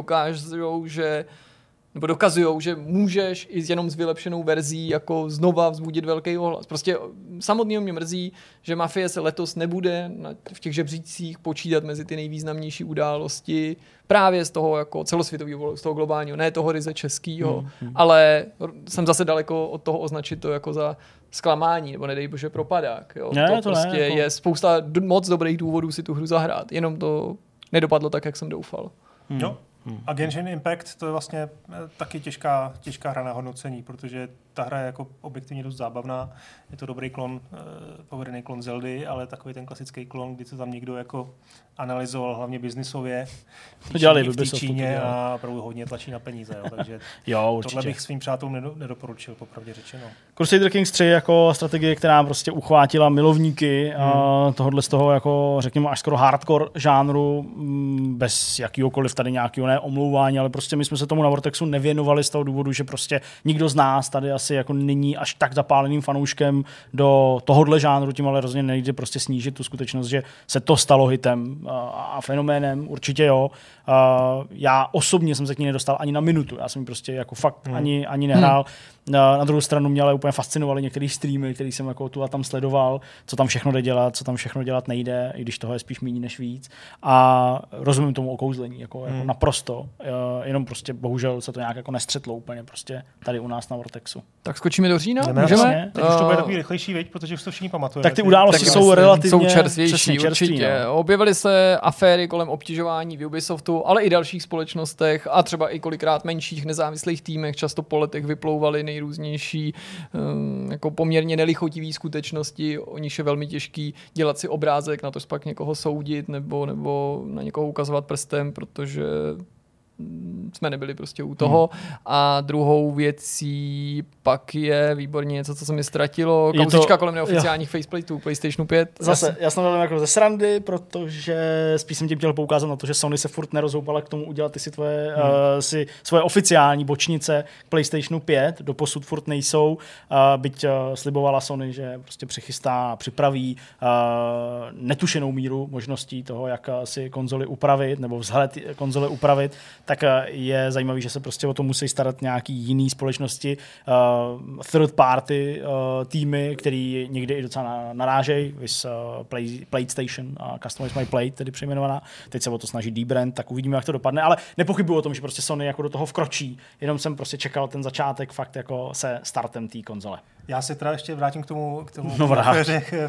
dokazujou, že můžeš i jenom s vylepšenou verzí jako znova vzbudit velký ohlas. Prostě samotného mě mrzí, že Mafie se letos nebude v těch žebřících počítat mezi ty nejvýznamnější události právě z toho jako celosvětového, z toho globálního, ne toho ryze českého, ale jsem zase daleko od toho označit to jako za zklamání, nebo nedej bože propadák. Jo? Ne, to prostě ne, jako... je spousta moc dobrých důvodů si tu hru zahrát, jenom to nedopadlo tak, jak jsem doufal. Jo. A Genshin Impact, to je vlastně taky těžká hra na hodnocení, protože ta hra je jako objektivně dost zábavná. Je to dobrý klon, povedený klon Zeldy, ale takový ten klasický klon, kdy se tam někdo jako analyzoval hlavně biznisově v Číně a opravdu hodně tlačí na peníze. Jo, takže jo, tohle bych svým přátelům nedoporučil, popravdě řečeno. Crusader Kings 3 jako strategie, která prostě uchvátila milovníky tohodle z toho, jako řekněme, až skoro hardcore žánru, bez jakýhokoliv tady nějakého omlouvání, ale prostě my jsme se tomu na Vortexu nevěnovali z toho důvodu, že prostě nikdo z nás tady asi jako není až tak zapáleným fanouškem do tohodle žánru, tím ale rozhodně nejde prostě snížit tu skutečnost, že se to stalo hitem a fenoménem, určitě jo. Já osobně jsem se k ní nedostal ani na minutu, já jsem ji prostě jako fakt ani nehrál. Na druhou stranu mě ale úplně fascinovaly některé streamy, které jsem jako tu a tam sledoval, co tam všechno jde dělat, co tam všechno dělat nejde, i když toho je spíš méně než víc. A rozumím tomu okouzlení, jako naprosto, jenom prostě bohužel se to nějak jako nestřetlo úplně prostě tady u nás na Vortexu. Tak skočíme do října, můžeme? Teď už to bude takový rychlejší, viď, protože už to všichni pamatujeme. Tak ty události jsou relativně čerstvější, určitě. No. Objevily se aféry kolem obtěžování v Ubisoftu, ale i dalších společnostech a třeba i kolikrát menších nezávislých týmech. Často po letech vyplouvaly nejrůznější jako poměrně nelichotivé skutečnosti, o nich je velmi těžký dělat si obrázek, na to pak někoho soudit nebo na někoho ukazovat prstem, protože jsme nebyli prostě u toho. A druhou věcí pak je výborně něco, co se mi ztratilo. Kauzička kolem neoficiálních faceplateů PlayStationu 5. Zase, já jsem to jako ze srandy, protože spíš jsem tím chtěl poukázat na to, že Sony se furt nerozhoupala k tomu udělat si svoje oficiální bočnice k PlayStationu 5. Doposud furt nejsou. Byť slibovala Sony, že prostě přichystá a připraví netušenou míru možností toho, jak si konzoli upravit nebo vzhled konzole upravit, tak je zajímavý, že se prostě o to musí starat nějaký jiný společnosti, third party týmy, který někdy i docela narážejí, vys PlayStation a Customize My Plate, tedy přejmenovaná. Teď se o to snaží Dbrand, tak uvidíme, jak to dopadne, ale nepochybuji o tom, že prostě Sony jako do toho vkročí, jenom jsem prostě čekal ten začátek fakt jako se startem té konzole. Já se teda ještě vrátím k tomu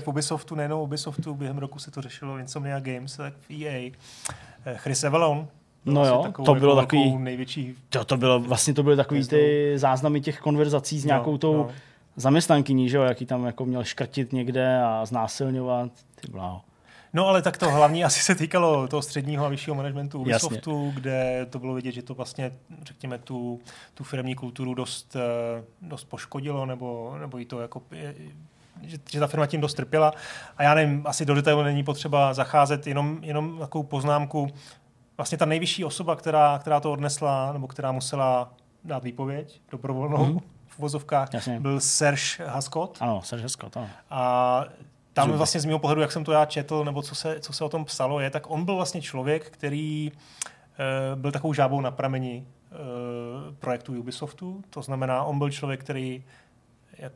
v Ubisoftu, nejenom Ubisoftu, během roku se to řešilo Insomnia Games, tak EA, Chris Avalon. No jo, to bylo takový největší. To byly takový ty záznamy těch konverzací s nějakou tou zaměstnankyní, že jo, jaký tam jako měl škrtit někde a znásilňovat. Ty bláho. No ale tak to hlavní asi se týkalo toho středního a vyššího managementu Ubisoftu, kde to bylo vidět, že to vlastně, řekněme, tu firemní kulturu dost poškodilo, nebo i to jako... Že ta firma tím dost trpěla. A já nevím, asi do detailu není potřeba zacházet, jenom takovou poznámku. Vlastně ta nejvyšší osoba, která to odnesla, nebo která musela dát výpověď dobrovolnou v uvozovkách, byl Serge Haskot. Ano, Serge Haskot, ano. A tam vlastně z mého pohledu, jak jsem to já četl, nebo co se o tom psalo, je, tak on byl vlastně člověk, který byl takovou žábou na prameni projektu Ubisoftu. To znamená, on byl člověk, který...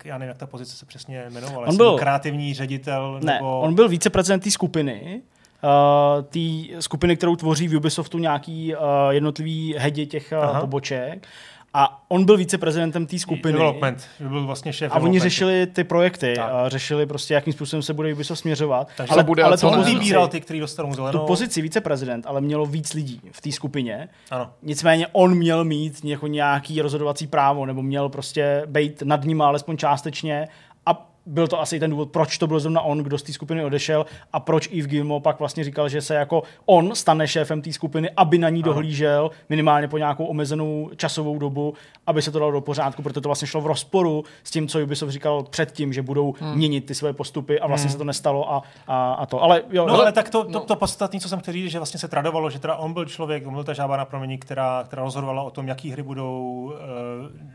já nevím, jak ta pozice se přesně jmenovala. On byl kreativní ředitel, nebo... on byl viceprezident té skupiny, té skupiny, kterou tvoří v Ubisoftu nějaký jednotlivý hedi těch poboček. A on byl viceprezidentem té skupiny. Development. Byl vlastně šéf. A oni řešili ty projekty. Řešili prostě, jakým způsobem se bude Ubisoft směřovat. Takže ale on vybíral ty, kteří dostanou zelenou. Tu pozici viceprezident, ale mělo víc lidí v té skupině. Ano. Nicméně on měl mít nějaký rozhodovací právo, nebo měl prostě být nad ním alespoň částečně. Byl to asi ten důvod, proč to byl zrovna on, kdo z té skupiny odešel a proč Yves Guillemot pak vlastně říkal, že se jako on stane šéfem té skupiny, aby na ní dohlížel minimálně po nějakou omezenou časovou dobu, aby se to dalo do pořádku, protože to vlastně šlo v rozporu s tím, co Ubisoft říkal předtím, že budou měnit ty své postupy a vlastně se to nestalo a to. Ale, jo, ale tak to podstatné, co jsem chtěl říct, že vlastně se tradovalo, že teda on byl člověk, on byl ta žába na prameni, která rozhodovala o tom, jaký hry budou,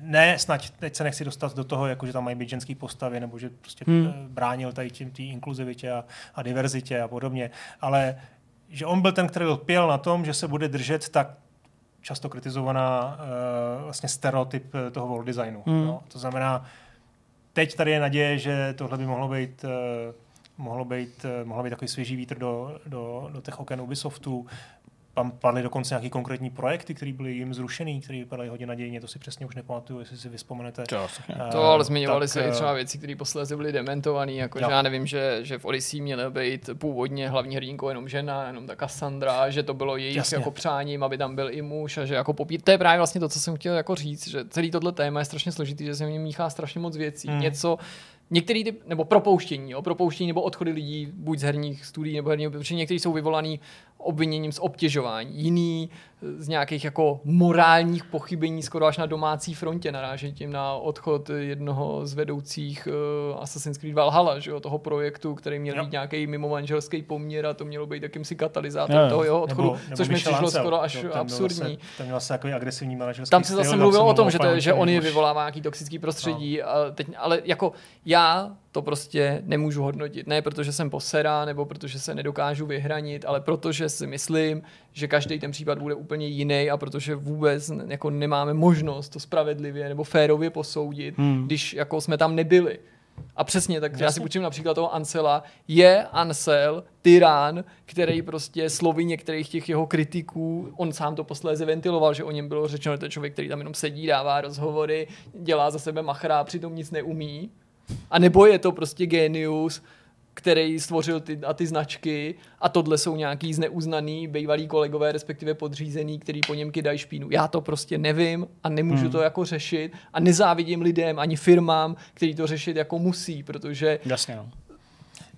ne snad teď se nechci dostat do toho, jako že tam mají být ženský postavy nebo že prostě bránil tady tím té inkluzivitě a diverzitě a podobně, ale že on byl ten, který lpěl na tom, že se bude držet tak často kritizovaná vlastně stereotyp toho world designu. No. To znamená, teď tady je naděje, že tohle by mohlo být takový svěží vítr do těch oken Ubisoftu. Tam padly dokonce nějaký konkrétní projekty, které byly jim zrušený, které vypadaly hodně nadějně, to si přesně už nepamatuju, jestli si vzpomenete. To ale zmiňovali se i třeba věci, které posléze byly dementované, jako že já nevím, že v Odyssey měla být původně hlavní hrdinkou jenom žena, jenom ta Cassandra, že to bylo jejich jako přáním, aby tam byl i muž a že jako to je právě vlastně to, co jsem chtěl jako říct, že celý tohle téma je strašně složitý, že se v něm míchá strašně moc věcí. Některý typ, nebo propouštění nebo odchody lidí, buď z herních studií nebo herního, protože někteří jsou vyvolaný obviněním z obtěžování, jiný z nějakých jako morálních pochybení skoro až na domácí frontě, naráží tím na odchod jednoho z vedoucích Assassin's Creed Valhalla, že jo, toho projektu, který měl být nějaký mimomanželský poměr a to mělo být jakýmsi katalyzátor toho jeho odchodu, nebo což mi přišlo skoro až absurdní. Tam měl takový agresivní manažerský styl. Tam se zase mluvilo o tom, že on je vyvolává nějaký toxický prostředí, a teď, ale jako já to prostě nemůžu hodnotit. Ne protože jsem posera, nebo protože se nedokážu vyhranit, ale protože si myslím, že každý ten případ bude úplně jiný a protože vůbec jako nemáme možnost to spravedlivě nebo férově posoudit, když jako jsme tam nebyli. A přesně, tak já si půjčím například toho Ansela. Je Ansel tyrán, který prostě slovy některých těch jeho kritiků, on sám to posléze ventiloval, že o něm bylo řečeno, to je člověk, který tam jenom sedí, dává rozhovory, dělá za sebe machra a přitom nic neumí. A nebo je to prostě génius, který stvořil ty značky a tohle jsou nějaký zneuznaný bývalí kolegové, respektive podřízený, který po něm kydají špínu. Já to prostě nevím a nemůžu to jako řešit a nezávidím lidem ani firmám, který to řešit jako musí, protože... Jasně, no.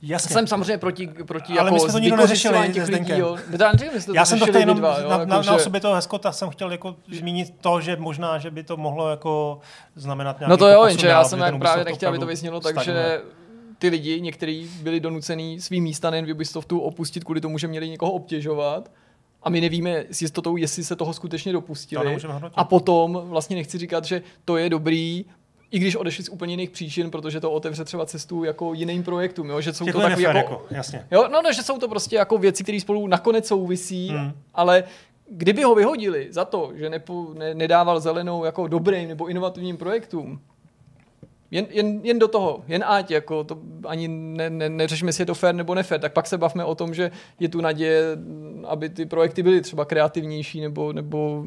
Jasně. Jsem samozřejmě proti ale jako vykořistování těch lidí. Já jsem to chtěl jenom na osobě toho Heskota jsem chtěl jako zmínit to, že možná, že by to mohlo jako znamenat nějaký... No to jo, jenže já jsem jak právě nechtěl, aby to vysnělo, takže... Ty lidi, někteří byli donucený svým místa nejen Ubisoftu opustit, kvůli tomu, že měli někoho obtěžovat. A my nevíme s jistotou, jestli se toho skutečně dopustili. A potom vlastně nechci říkat, že to je dobrý, i když odešli z úplně jiných příčin, protože to otevře třeba cestu jako jiným projektům, jo, že jsou to takové jako jasně. Jo, no, že jsou to prostě jako věci, které spolu nakonec souvisí, ale kdyby ho vyhodili za to, že nedával zelenou jako dobrým nebo inovativním projektům, jen do toho, jen ať, jako to ani neřešme, jestli je to fair nebo nefér, tak pak se bavme o tom, že je tu naděje, aby ty projekty byly třeba kreativnější nebo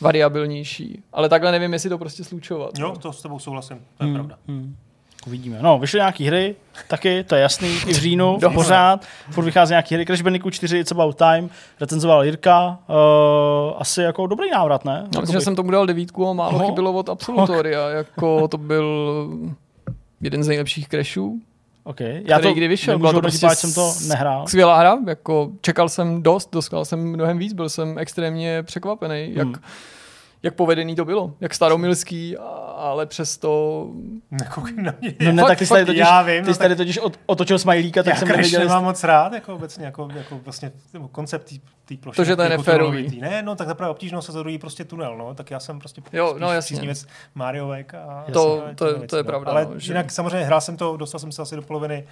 variabilnější. Ale takhle nevím, jestli to prostě slučovat. Jo, to s tebou souhlasím, to je pravda. Uvidíme. No, vyšly nějaký hry, taky, to je jasný, i v říjnu, pořád, furt vychází nějaký hry, Crash Bandicoot 4, It's About Time, recenzoval Jirka, asi jako dobrý návrat, ne? Já myslím, že jsem tomu dal 9 a málo chybilo od absolutoria, jako to byl jeden z nejlepších Crashů, okay. Já to kdy vyšel, byla to prostě skvělá hra, jako čekal jsem doskal jsem mnohem víc, byl jsem extrémně překvapený, jak povedený to bylo, jak staromilský, ale přesto... Nekoukám na mě. No, fakt, tak ty jsi tady totiž otočil smajlíka, tak jsem nevěděl. Já Crash nemám moc rád, jako obecně, jako vlastně koncept té plošiny. To, že to je neférový. Ne, no tak právě obtížnost se zhodují prostě tunel, no, tak já jsem prostě příznivec Mariovek. A to je pravda. Ale jinak samozřejmě hrál jsem to, dostal jsem se asi do poloviny,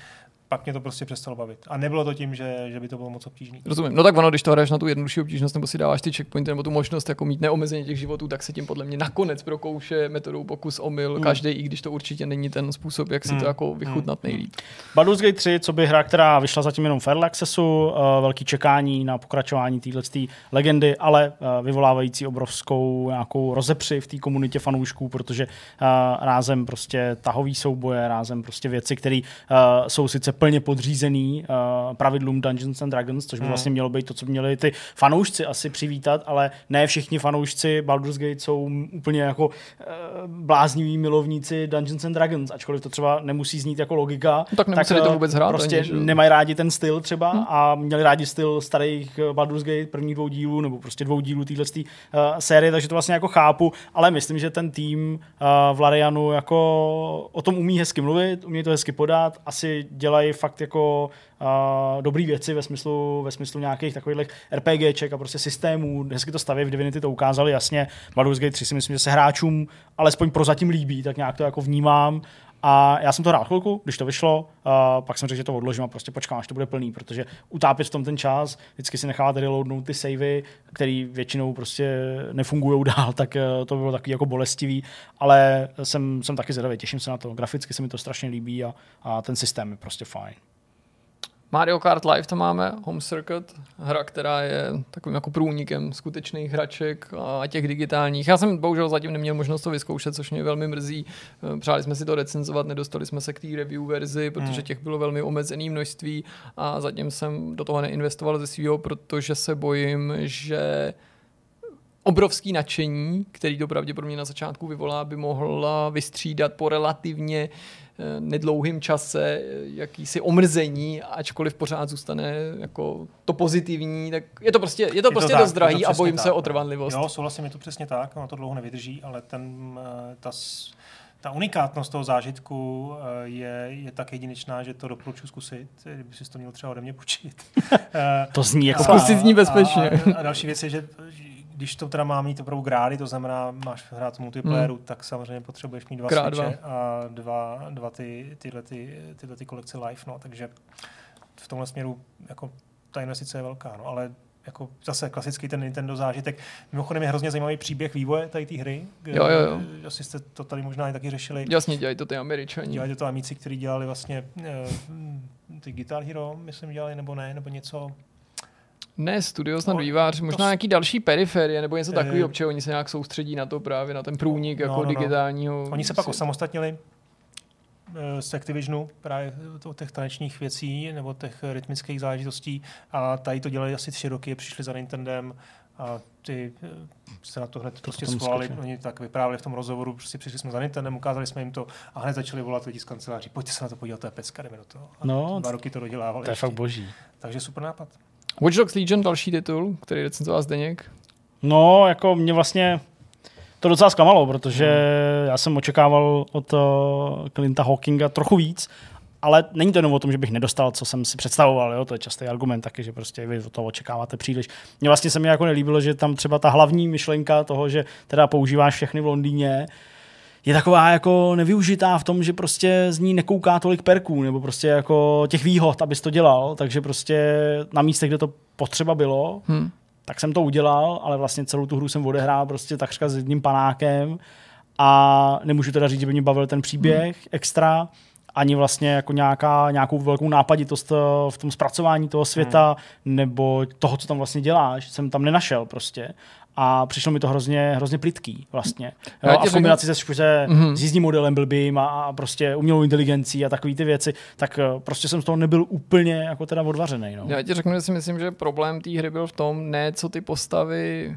pak mě to prostě přestalo bavit. A nebylo to tím, že by to bylo moc obtížný. Rozumím. No tak ono, když to hraješ na tu jednodušší obtížnost, nebo si dáváš ty checkpointy, nebo tu možnost jako mít neomezeně těch životů, tak se tím podle mě nakonec prokouše metodou pokus omyl každý, i když to určitě není ten způsob, jak si to jako vychutnat nejlíp. Baldur's Gate 3, co by hra, která vyšla zatím jenom v Early Accessu, velký čekání na pokračování této legendy, ale vyvolávající obrovskou nějakou rozepři v té komunitě fanoušků, protože rázem prostě tahový souboje, rázem prostě věci, které jsou sice plně podřízený pravidlům Dungeons and Dragons, což by vlastně mělo být to, co měli ty fanoušci asi přivítat, ale ne všichni fanoušci Baldur's Gate jsou úplně jako blázniví milovníci Dungeons and Dragons, ačkoliv to třeba nemusí znít jako logika, no, tak to vůbec hrát, prostě ani, nemají rádi ten styl třeba a měli rádi styl starých Baldur's Gate prvních 2 dílů, nebo prostě 2 dílů této série, takže to vlastně jako chápu, ale myslím, že ten tým v Larianu jako o tom umí hezky mluvit, umí to hezky podat, asi dělají fakt jako dobrý věci ve smyslu nějakých takových RPGček a prostě systémů. Hezky to staví, v Divinity to ukázali jasně. Baldur's Gate 3 si myslím, že se hráčům alespoň prozatím líbí, tak nějak to jako vnímám. A já jsem to hrál chvilku, když to vyšlo, pak jsem řekl, že to odložím a prostě počkám, až to bude plný, protože utápět v tom ten čas, vždycky si necháváte reloadnout ty savey, které většinou prostě nefungují dál, tak to bylo takový jako bolestivý, ale jsem taky zvědavý, těším se na to. Graficky se mi to strašně líbí a ten systém je prostě fajn. Mario Kart Live to máme, Home Circuit, hra, která je takovým jako průnikem skutečných hraček a těch digitálních. Já jsem bohužel zatím neměl možnost to vyzkoušet, což mě velmi mrzí. Přáli jsme si to recenzovat, nedostali jsme se k té review verzi, protože těch bylo velmi omezené množství a zatím jsem do toho neinvestoval ze svýho, protože se bojím, že obrovský nadšení, který to pravděpodobně na začátku vyvolá, by mohla vystřídat po relativně nedlouhým čase jakýsi omrzení, ačkoliv pořád zůstane jako to pozitivní, tak je to prostě dost drahý a bojím se o trvanlivost. Jo, souhlasím, je to přesně tak, ono to dlouho nevydrží, ale ta unikátnost toho zážitku je tak jedinečná, že to doporučuji zkusit, kdyby si to měl třeba ode mě počít. To zní jako zkusit zní bezpečně. A další věc je, že když to teda má mít opravdu grády, to znamená, máš hrát multiplayeru, tak samozřejmě potřebuješ mít 2 switche a dva tyhle kolekce live, no, takže v tomhle směru jako ta investice je velká, no, ale jako zase klasický ten Nintendo zážitek. Mimochodem je hrozně zajímavý příběh vývoje tady té hry. Jo. Asi jste to tady možná i taky řešili. Jasně, dělají to ty Američani. Dělají to ty Amíci, kteří dělali vlastně ty Guitar Hero, myslím, dělali nebo ne, nebo něco. Ne, studio snad vývář, možná nějaký další periferie, nebo něco takového, občas oni se nějak soustředí na to právě, na ten průnik digitálního. Oni se pak osamostatnili z Activisionu právě o těch tanečních věcí nebo těch rytmických záležitostí a tady to dělali asi 3 roky, přišli za Nintendem a ty se na to hned prostě schválili. Oni tak vyprávěli v tom rozhovoru, prostě přišli jsme za Nintendem, ukázali jsme jim to a hned začali volat lidi z kanceláří, pojďte se na to podívat, to je pecka, jdeme do toho. A 2 roky to dodělávali. To je fakt boží. Takže super nápad. Watch Dogs Legion, další titul, který recenzoval Zdeněk. No, jako mě vlastně to docela zklamalo, protože já jsem očekával od Clinta Hawkinga trochu víc, ale není to jenom o tom, že bych nedostal, co jsem si představoval, jo? To je častý argument taky, že prostě vy od toho očekáváte příliš. Mně vlastně se mi jako nelíbilo, že tam třeba ta hlavní myšlenka toho, že teda používáš všechny v Londýně, je taková jako nevyužitá v tom, že prostě z ní nekouká tolik perků nebo prostě jako těch výhod, abys to dělal, takže prostě na místech, kde to potřeba bylo, tak jsem to udělal, ale vlastně celou tu hru jsem odehrál prostě takřka s jedním panákem a nemůžu teda říct, že by mě bavil ten příběh extra, ani vlastně jako nějakou velkou nápaditost v tom zpracování toho světa nebo toho, co tam vlastně děláš, jsem tam nenašel prostě. A přišlo mi to hrozně plytký vlastně. Jo, a v kombinaci s jízdní modelem blbým a prostě umělou inteligencí a takový ty věci, tak prostě jsem z toho nebyl úplně jako teda odvařený. No. Já ti řeknu, že si myslím, že problém té hry byl v tom, ne co ty postavy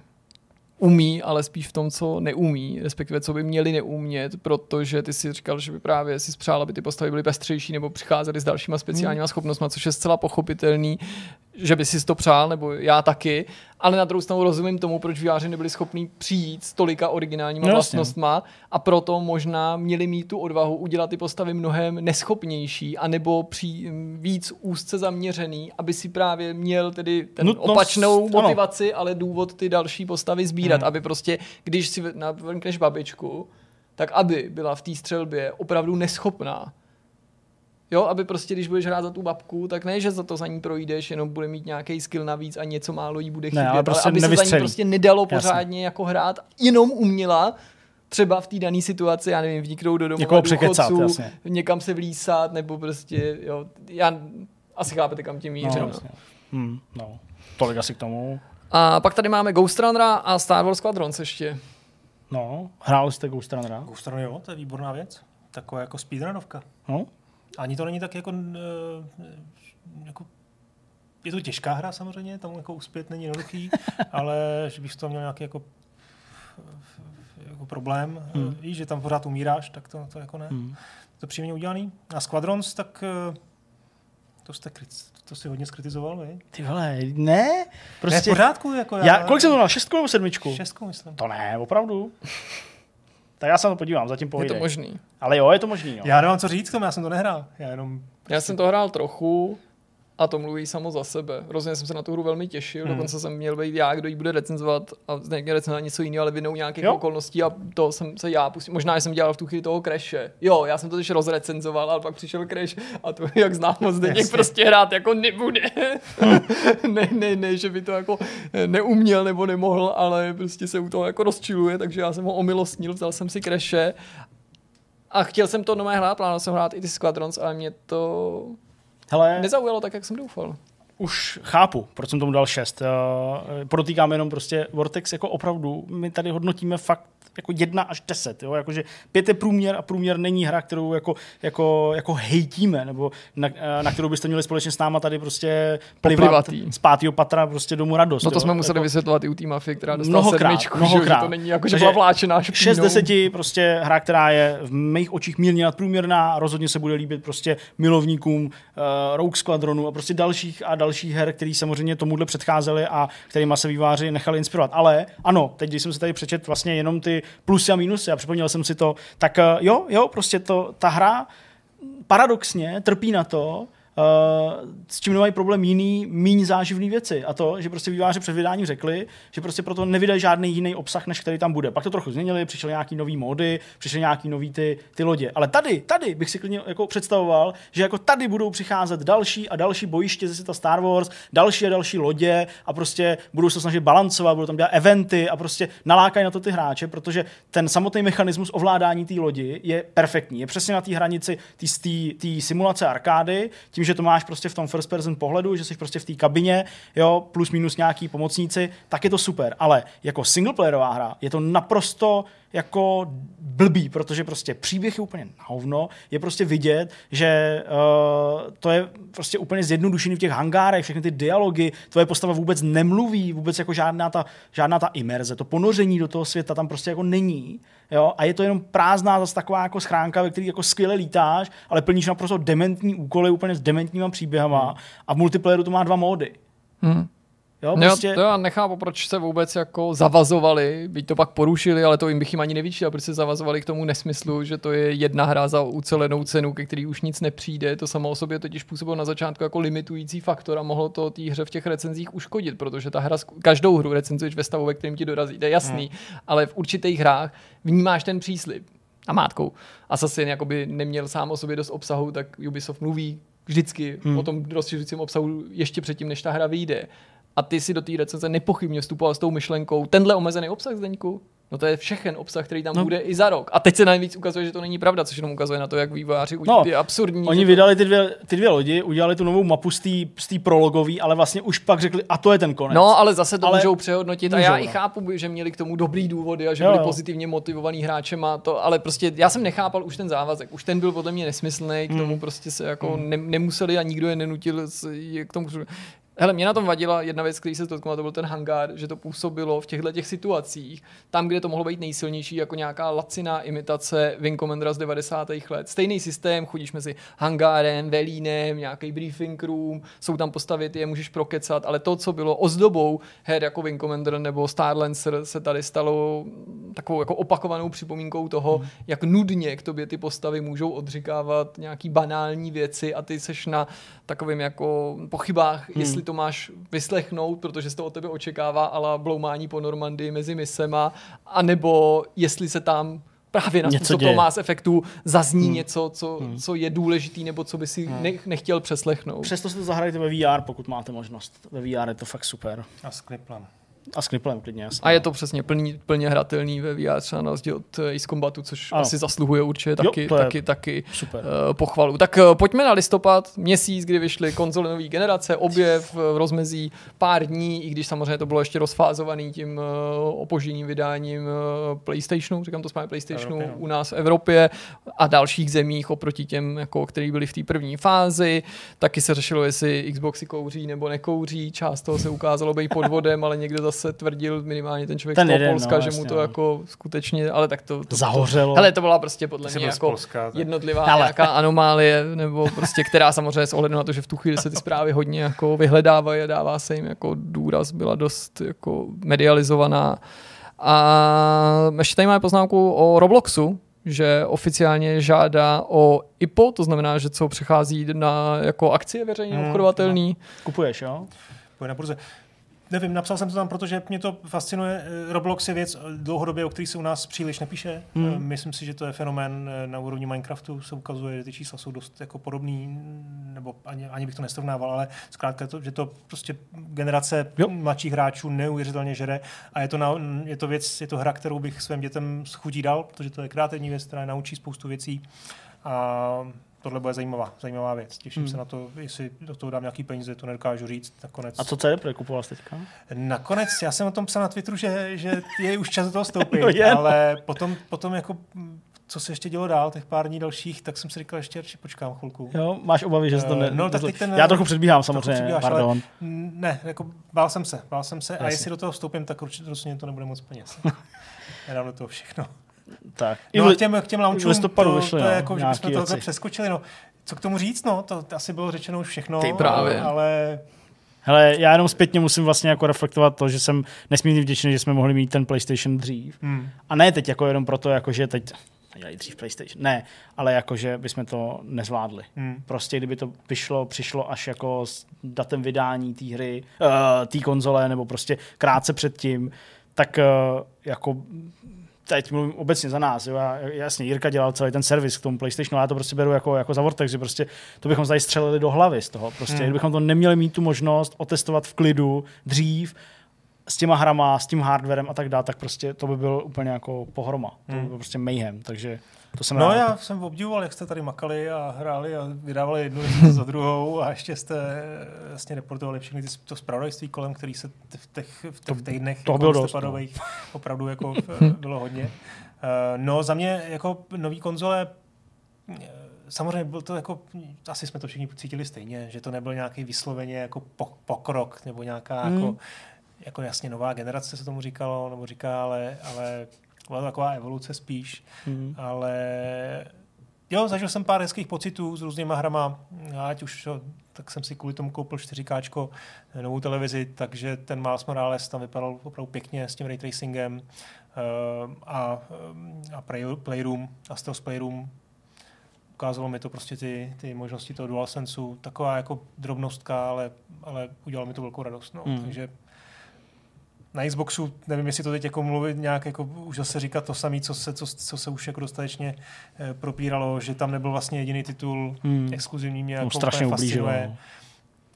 umí, ale spíš v tom, co neumí, respektive co by měli neumět, protože ty si říkal, že by právě si spřál, aby ty postavy byly pestřejší nebo přicházely s dalšíma speciálníma schopnostmi, což je zcela pochopitelný, že by si to přál, nebo já taky, ale na druhou stranu rozumím tomu, proč výváři nebyli schopní přijít s tolika originálníma vlastnostma a proto možná měli mít tu odvahu udělat ty postavy mnohem neschopnější anebo víc úzce zaměřený, aby si právě měl tedy ten opačnou motivaci, ale důvod ty další postavy sbírat, aby prostě, když si vrkneš babičku, tak aby byla v té střelbě opravdu neschopná. Jo, aby prostě, když budeš hrát za tu babku, tak ne, že za to za ní projdeš, jenom bude mít nějaký skill navíc a něco málo jí bude chybět, ne, ale aby se za ní prostě nedalo pořádně jako hrát, jenom uměla třeba v té dané situaci, já nevím, vniknout do domova důchodců, někam se vlísat, nebo prostě, jo, já asi chápete, kam tím mířím. Tolik asi k tomu. A pak tady máme Ghost Runnera a Star Wars Squadrons ještě. No, hrál jste Ghost Runnera? Ghost Runner, jo, to je výborná věc. Taková jako speedrunovka. No. Ani to není tak jako je to těžká hra samozřejmě, tam jako uspět není jednoduchý, ale že bych to měl nějaký jako problém, víš, že tam pořád umíráš, tak to jako ne. To příjemně udělaný. A Squadrons, tak to si hodně skritizoval, vy? Ty vole, ne? Prostě... Ne, v pořádku, jako já... Kolik jsem to měl, 6 nebo 7? 6, myslím. To ne, opravdu. Tak já se na to podívám, zatím povídej. Je to možný. Ale jo, je to možný. Jo. Já nemám co říct k tomu, já jsem to nehrál. Já jsem to hrál trochu a to mluví samo za sebe. Rozhodně jsem se na tu hru velmi těšil, dokonce jsem měl být já, kdo ji bude recenzovat a nějaké recenzovat něco jiného, ale vinou nějakých okolností a to jsem se já pustil. Možná jsem dělal v tu chvíli toho Crashe. Jo, já jsem to tež rozrecenzoval, ale pak přišel Crash a to, jak znám moc, Zdeněk prostě hrát jako nebude. ne, že by to jako neuměl nebo nemohl, ale prostě se u toho jako rozčiluje, takže já jsem ho omilostnil, vzal jsem si Crashe a chtěl jsem to normálně hrát, plánoval jsem hrát i ty Squadrons, ale mě to... Hele, nezaujalo tak, jak jsem doufal. Už chápu, proč jsem tomu dal 6. Podotýkám jenom prostě Vortex jako opravdu, my tady hodnotíme fakt jako 1 až 10. Jo? Jakože 5 je průměr a průměr není hra, kterou jako hejtíme, nebo na kterou byste měli společně s náma tady prostě plivat z 5. patra prostě domů radost. No to jsme museli vysvětlovat i u té Mafie, která dostala sedmičku. Mnohokrát. Že to není jako, že byla vláčená špínou. 6 z 10 prostě hra, která je v mých očích mírně nadprůměrná a rozhodně se bude líbit prostě milovníkům Rogue Squadronu a prostě dalších her, který samozřejmě tomuhle předcházely a kterýma se výváři nechali inspirovat. Ale ano, teď, když jsem si tady přečet vlastně jenom ty plusy a mínusy a připomněl jsem si to, tak jo, prostě ta hra paradoxně trpí na to, s čím nemají problém jiný, míň záživné věci. A to, že prostě vývojáři před vydáním řekli, že prostě proto nevydají žádný jiný obsah, než který tam bude. Pak to trochu změnili, přišly nějaký nový módy, přišly nějaký nový ty lodě. Ale tady bych si klidně jako představoval, že jako tady budou přicházet další a další bojiště ze světa Star Wars, další a další lodě a prostě budou se snažit balancovat, budou tam dělat eventy a prostě nalákají na to ty hráče, protože ten samotný mechanismus ovládání té lodi je perfektní. Je přesně na té hranici té simulace arkády, tím, že to máš prostě v tom first person pohledu, že jsi prostě v té kabině, jo, plus minus nějaký pomocníci, tak je to super, ale jako singleplayerová hra je to naprosto jako blbý, protože prostě příběh je úplně na hovno, je prostě vidět, že to je prostě úplně zjednodušený v těch hangárech, všechny ty dialogy, tvoje postava vůbec nemluví, vůbec jako žádná ta imerze, to ponoření do toho světa tam prostě jako není, jo, a je to jenom prázdná zase taková jako schránka, ve které jako skvěle lítáš, ale plníš naprosto dementní úkoly úplně s dementníma příběhama a v multiplayeru to má 2 módy. Jo, prostě... to já nechápu, proč se vůbec jako zavazovali, byť to pak porušili, ale to jim bych jim ani nevyčítal, proč se zavazovali k tomu nesmyslu, že to je jedna hra za ucelenou cenu, ke který už nic nepřijde. To samo o sobě totiž působilo na začátku jako limitující faktor a mohlo to té hře v těch recenzích uškodit, protože ta hra, každou hru recenzuješ ve stavu, ve kterém ti dorazí, to je jasný, ale v určitých hrách vnímáš ten příslib. A mátkou. Assassin jakoby neměl sám o sobě dost obsahu, tak Ubisoft mluví vždycky o tom rozšiřujícím obsahu ještě předtím, než ta hra vyjde. A ty si do té recenze nepochybně vstupoval s tou myšlenkou, tenhle omezený obsah, Zdeňku, no to je všechen obsah, který tam bude i za rok. A teď se navíc ukazuje, že to není pravda, což jenom ukazuje na to, jak vývojáři ty absurdní... Oni vydali ty dvě lodi, udělali tu novou mapu z té prologový, ale vlastně už pak řekli, a to je ten konec. No, ale zase to můžou přehodnotit a já i chápu, že měli k tomu dobrý důvody a že byli pozitivně motivovaní hráčem a to, ale prostě já jsem nechápal už ten závazek, už ten byl podle mě nesmyslný, k tomu prostě se jako nemuseli a nikdo je nenutil k tomu. Hele, mě na tom vadila jedna věc, který se dotknula, to byl ten hangár, že to působilo v těchto těch situacích, tam, kde to mohlo být nejsilnější, jako nějaká laciná imitace Wing Commandera z 90. let. Stejný systém, chodíš mezi hangárem, velínem, nějaký briefing room, jsou tam postavy, ty je můžeš prokecat, ale to, co bylo ozdobou her jako Wing Commander nebo Star Lancer, se tady stalo takovou jako opakovanou připomínkou toho, jak nudně k tobě ty postavy můžou odříkávat nějaký banální věci a ty seš na takovým jako pochybách, jestli to máš vyslechnout, protože se to od tebe očekává, ale bloumání po Normandii mezi misema, anebo jestli se tam právě na něco toho Mass Effectu zazní něco, co je důležitý, nebo co by si nechtěl přeslechnout. Přesto si to zahrajte ve VR, pokud máte možnost. Ve VR je to fakt super. A s kriplem. Klidně, jasně. A je to přesně plně hratelný ve VR, třeba na rozdíl od Ace Combatu, což asi zasluhuje určitě taky pochvalu. Tak pojďme na listopad, měsíc, kdy vyšly konzole nový generace, obě v rozmezí pár dní, i když samozřejmě to bylo ještě rozfázovaný tím opožděním vydáním PlayStationu, říkám to správně, PlayStationu u nás v Evropě a dalších zemích oproti těm, jako, který byli v té první fázi. Taky se řešilo, jestli Xboxy kouří nebo nekouří, část toho se ukázalo být podvodem, ale někdo se tvrdil minimálně ten člověk z Polska, že mu to jako skutečně, ale tak to zahořelo. Hele, to byla prostě podle mě jako Polska, jednotlivá nějaká anomálie, nebo prostě, která samozřejmě s ohledem na to, že v tu chvíli se ty zprávy hodně jako vyhledávají a dává se jim jako důraz, byla dost jako medializovaná. A ještě tady máme poznámku o Robloxu, že oficiálně žádá o IPO, to znamená, že co přechází na jako akcie veřejně obchodovatelný. Kupuješ, jo? Půjde na burze. Nevím, napsal jsem to tam, protože mě to fascinuje. Roblox je věc dlouhodobě, o který se u nás příliš nepíše. Myslím si, že to je fenomén na úrovni Minecraftu. Se ukazuje, že ty čísla jsou dost jako podobný, nebo ani bych to nesrovnával, ale zkrátka, že to prostě generace mladších hráčů neuvěřitelně žere. A je to hra, kterou bych svým dětem s chutí dal, protože to je kreativní věc, která naučí spoustu věcí. A tohle bude zajímavá věc. Těším se na to, jestli do toho dám nějaký peníze, to nedokážu říct. Nakonec. A co CD kupoval jsi teďka? Nakonec, já jsem o tom psal na Twitteru, že je už čas do toho stoupit, ale potom jako, co se ještě dělo dál, těch pár dní dalších, tak jsem si říkal, ještě radši počkám chvilku. Jo, máš obavy, že se to ne... já trochu předbíhám samozřejmě, pardon. Ne, jako bál jsem se a jestli do toho vstoupím, tak určitě to nebude moc peněz. Nedám do toho všechno. Tak. No k těm launchům, to je jako, že bychom to přeskočili. No. Co k tomu říct? No? To asi bylo řečeno už všechno. Ty právě. Ale... Hele, já jenom zpětně musím vlastně jako reflektovat to, že jsem nesmírně vděčný, že jsme mohli mít ten PlayStation dřív. A ne teď jako jenom proto, jako že teď... jsme dělali dřív PlayStation. Ne, ale jakože bychom to nezvládli. Prostě kdyby to přišlo až jako s datem vydání té hry, té konzole, nebo prostě krátce před tím, tak jako... Teď mluvím obecně za nás, jo. Jasně, Jirka dělal celý ten servis k tomu PlayStationu, ale já to prostě beru jako za Vortex, že prostě to bychom tady střelili do hlavy z toho. Prostě, kdybychom to neměli mít tu možnost otestovat v klidu dřív s těma hrama, s tím hardwarem a tak dále, tak prostě to by bylo úplně jako pohroma. To by bylo prostě mayhem, takže to jsem rád. Já jsem obdivoval, jak jste tady makali a hráli a vydávali jednu za druhou a ještě jste vlastně reportovali všechny to zpravodajství kolem, který se v těch týdnech listopadových opravdu jako bylo hodně. Za mě jako nový konzole samozřejmě byl to jako, asi jsme to všichni cítili stejně, že to nebyl nějaký vysloveně jako pokrok nebo nějaká jako jasně nová generace se tomu říkalo, nebo říká, ale byla to taková evoluce spíš, ale jo, zažil jsem pár hezkých pocitů s různýma hrama, ať už tak jsem si kvůli tomu koupil 4K novou televizi, takže ten Miles Morales tam vypadal opravdu pěkně s tím ray tracingem a Playroom a Stealth Playroom. Ukázalo mi to prostě ty možnosti toho DualSenseu, taková jako drobnostka, ale udělalo mi to velkou radost, takže na Xboxu, nevím, jestli to teď jako mluvit nějak, jako už zase říkat to samé, co se už jako dostatečně propíralo, že tam nebyl vlastně jediný titul exkluzivní, mě jako strašně fascinuje.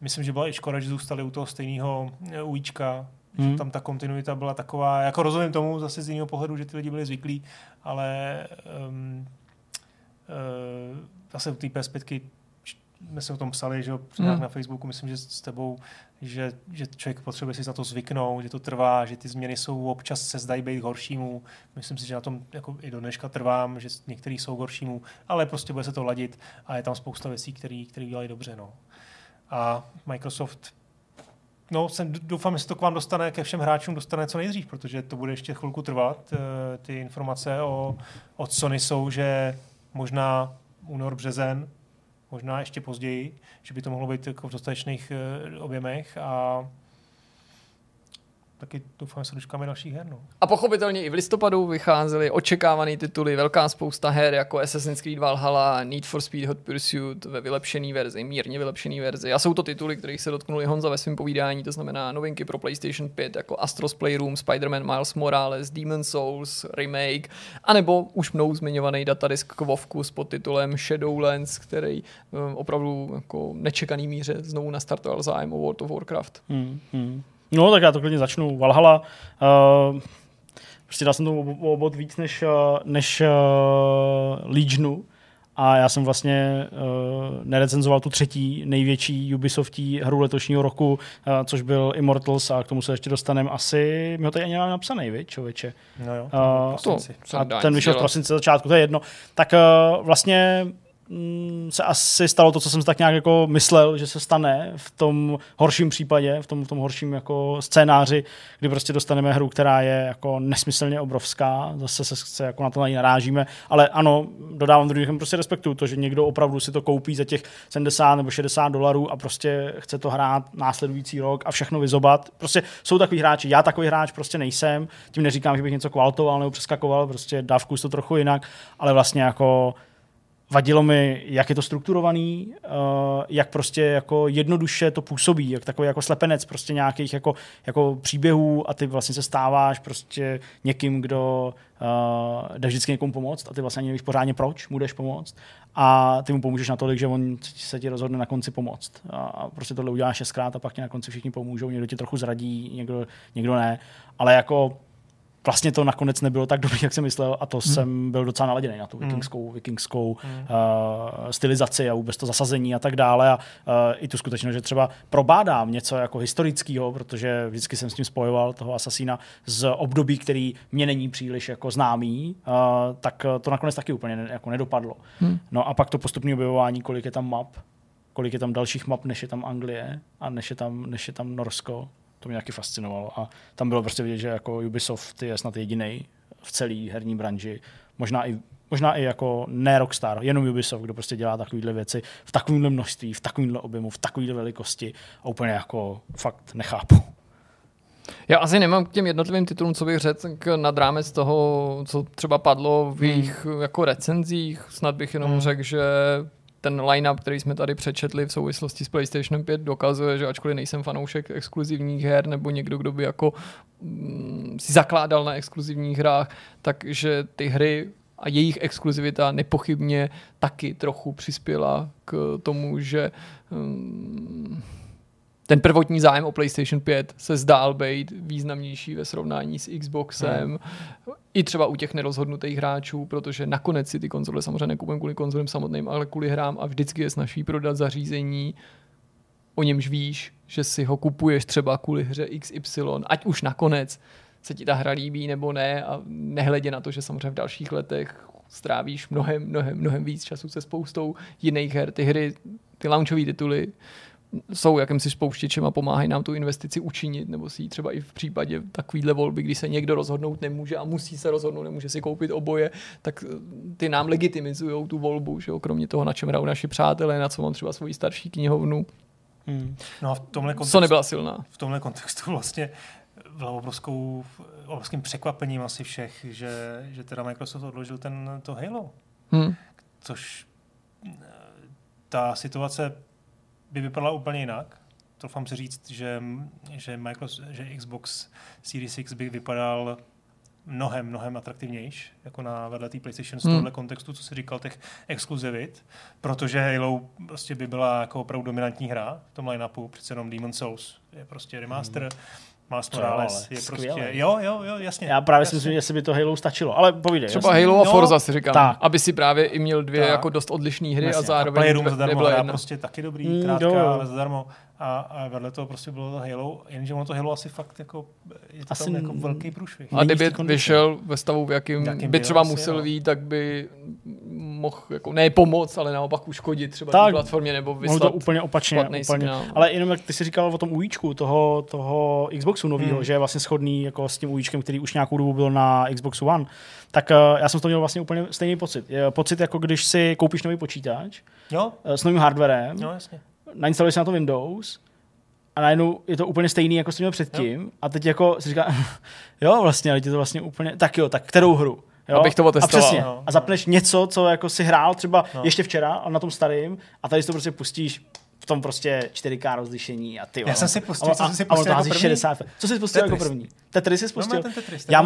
Myslím, že byla i škoda, že zůstali u toho stejného ujíčka, že tam ta kontinuita byla taková, jako rozumím tomu zase z jiného pohledu, že ty lidi byli zvyklí, ale zase u té PS5 my jsme o tom psali, že na Facebooku, myslím, že s tebou, že člověk potřebuje si na to zvyknout, že to trvá, že ty změny jsou občas se zdají být horšímu. Myslím si, že na tom jako i do dneška trvám, že některý jsou horšímu, ale prostě bude se to ladit a je tam spousta věcí, které dělají dobře. A Microsoft, doufám, že se to k vám dostane, ke všem hráčům dostane co nejdřív, protože to bude ještě chvilku trvat. Ty informace od Sony jsou, že možná únor, březen, možná ještě později, že by to mohlo být jako v dostatečných objemech a taky doufám, že se dočkáme dalších her. A pochopitelně i v listopadu vycházely očekávané tituly, velká spousta her jako Assassin's Creed Valhalla, Need for Speed Hot Pursuit ve vylepšené verzi, mírně vylepšené verzi. A jsou to tituly, kterých se dotknul i Honza ve svém povídání, to znamená novinky pro PlayStation 5 jako Astro's Playroom, Spider-Man Miles Morales, Demon's Souls, remake, anebo už mnou zmiňovaný datadisk k Vovku s podtitulem Shadowlands, který opravdu jako nečekaný míře znovu nastartoval zájem o World of Warcraft. Tak já to klidně začnu. Valhalla. Prostě dal jsem tomu obod víc než Legionu. A já jsem vlastně nerecenzoval tu třetí největší Ubisoftí hru letošního roku, což byl Immortals a k tomu se ještě dostaneme asi. My ho tady ani nemám napsaný, vy, člověče. A ten vyšel v prosinci začátku, to je jedno. Tak vlastně se asi stalo to, co jsem tak nějak jako myslel, že se stane v tom horším případě, v tom horším jako scénáři, kdy prostě dostaneme hru, která je jako nesmyslně obrovská, zase se jako na to na ní narážíme, ale ano, dodávám druhým, prostě respektuju to, že někdo opravdu si to koupí za těch $70 nebo $60 a prostě chce to hrát následující rok a všechno vyzobat. Prostě jsou takový hráči, já takový hráč prostě nejsem, tím neříkám, že bych něco kvaltoval nebo přeskakoval, prostě dávku to trochu jinak, ale vlastně jako vadilo mi, jak je to strukturovaný, jak prostě jako jednoduše to působí, jak takový jako slepenec prostě nějakých jako příběhů a ty vlastně se stáváš prostě někým, kdo jde vždycky někomu pomoct a ty vlastně ani nevíš pořádně, proč mu jdeš pomoct a ty mu pomůžeš natolik, že on se ti rozhodne na konci pomoct. A prostě tohle uděláš 6krát a pak ti na konci všichni pomůžou, někdo ti trochu zradí, někdo ne, ale jako vlastně to nakonec nebylo tak dobrý, jak jsem myslel, a to jsem byl docela naladěný na tu vikingskou stylizaci a vůbec to zasazení a tak dále. A i tu skutečnost, že třeba probádám něco jako historického, protože vždycky jsem s tím spojoval toho Asasína z období, který mě není příliš jako známý, tak to nakonec taky úplně jako nedopadlo. A pak to postupné objevování, kolik je tam map, kolik je tam dalších map, než je tam Anglie a než je tam Norsko. To mě taky fascinovalo a tam bylo prostě vidět, že jako Ubisoft je snad jedinej v celé herní branži, možná i jako ne Rockstar, jenom Ubisoft, kdo prostě dělá takovýhle věci v takovýmhle množství, v takovýmhle objemu, v takovýhle velikosti a úplně jako fakt nechápu. Já asi nemám k těm jednotlivým titulům, co bych řekl nad rámec toho, co třeba padlo v jejich jako recenzích. Snad bych jenom řekl, že ten line-up, který jsme tady přečetli v souvislosti s PlayStation 5, dokazuje, že ačkoliv nejsem fanoušek exkluzivních her nebo někdo, kdo by jako si zakládal na exkluzivních hrách, takže ty hry a jejich exkluzivita nepochybně taky trochu přispěla k tomu, že ten prvotní zájem o PlayStation 5 se zdál být významnější ve srovnání s Xboxem, i třeba u těch nerozhodnutých hráčů, protože nakonec si ty konzole samozřejmě nekupujeme kvůli konzolem samotným, ale kvůli hrám a vždycky je snaží prodat zařízení, o němž víš, že si ho kupuješ třeba kvůli hře XY, ať už nakonec se ti ta hra líbí nebo ne, a nehledě na to, že samozřejmě v dalších letech strávíš mnohem víc času se spoustou jiných her. Ty hry, ty launchové tituly jsou jakýmsi spouštěčem a pomáhají nám tu investici učinit, nebo si ji třeba i v případě takovýhle volby, kdy se někdo rozhodnout nemůže a musí se rozhodnout, nemůže si koupit oboje, tak ty nám legitimizujou tu volbu, že jo? Kromě toho, na čem hrajou naši přátelé, na co mám třeba svoji starší knihovnu. No a v tomhle kontextu, co nebyla silná. V tomhle kontextu vlastně bylo obrovským překvapením asi všech, že teda Microsoft odložil to Halo. Což ta situace by vypadala úplně jinak. Troufám si říct, že Xbox Series X by vypadal mnohem atraktivnější, jako na vedle té PlayStation z tohohle kontextu, co jsi říkal, těch exkluzivit, protože Halo prostě by byla jako opravdu dominantní hra v tom line-upu, přece jenom Demon's Souls je prostě remaster, Miles Morales je skvělé. Prostě... Jo, jasně. Já právě si myslím, jestli by to Halo stačilo, ale povídej. Třeba jasně. Halo a Forza si říkám, tak. Aby si právě i měl dvě jako dost odlišné hry jasně. A zároveň Playroom zadarmo, ale prostě taky dobrý, krátká, ale zadarmo. A vedle toho prostě bylo to Halo, jenže ono to Halo asi fakt jako, je to asi tam jako velký průšvih. A kdyby vyšel ve stavu, v jakým by třeba musel vít, tak by mohl jako ne pomoct, ale naopak uškodit třeba té platformě nebo vyslat. To úplně opačně. Ale jenom jak ty jsi říkal o tom UIčku toho Xboxu novýho, že je vlastně shodný jako s tím UIčkem, který už nějakou dobu byl na Xboxu One, tak já jsem to měl vlastně úplně stejný pocit. Pocit jako když si koupíš nový počítač s novým hardwarem. No, jasně. Nainstaluješ si na to Windows a najednou je to úplně stejný, jako jsi měl předtím a teď jako si říká, jo vlastně, ale je to vlastně úplně, tak kterou hru? Jo? Abych to otestoval. A přesně, a zapneš něco, co jako si hrál třeba ještě včera a na tom starým a tady si to prostě pustíš v tom prostě 4K rozlišení a ty. Já jsem si pustil, co jsem si pustil jako první? 60. Co jsi pustil Tetris. Jako první? Tetris jsi pustil? No,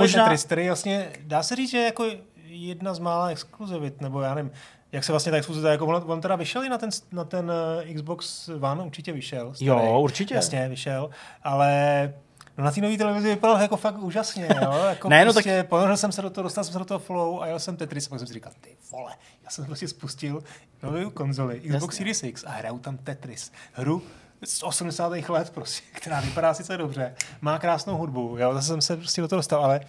Tetris, který vlastně, dá se říct, že jako jedna z mála exkluzivit, nebo já nevím, jak se vlastně ta exkluzita, jako on teda vyšel i na ten Xbox One, určitě vyšel. Starý. Jo, určitě. Jasně, vyšel, ale na té nové televizi vypadal jako fakt úžasně, jo. Jako ne, prostě tak... ponořil jsem se do toho, dostal jsem se do toho flow a jel jsem Tetris, pak jsem si říkal, ty vole, já jsem prostě spustil novou konzoli Xbox Series X a hraju tam Tetris. Hru z 80. let prostě, která vypadá sice dobře, má krásnou hudbu, jo, zase jsem se prostě do toho dostal, ale...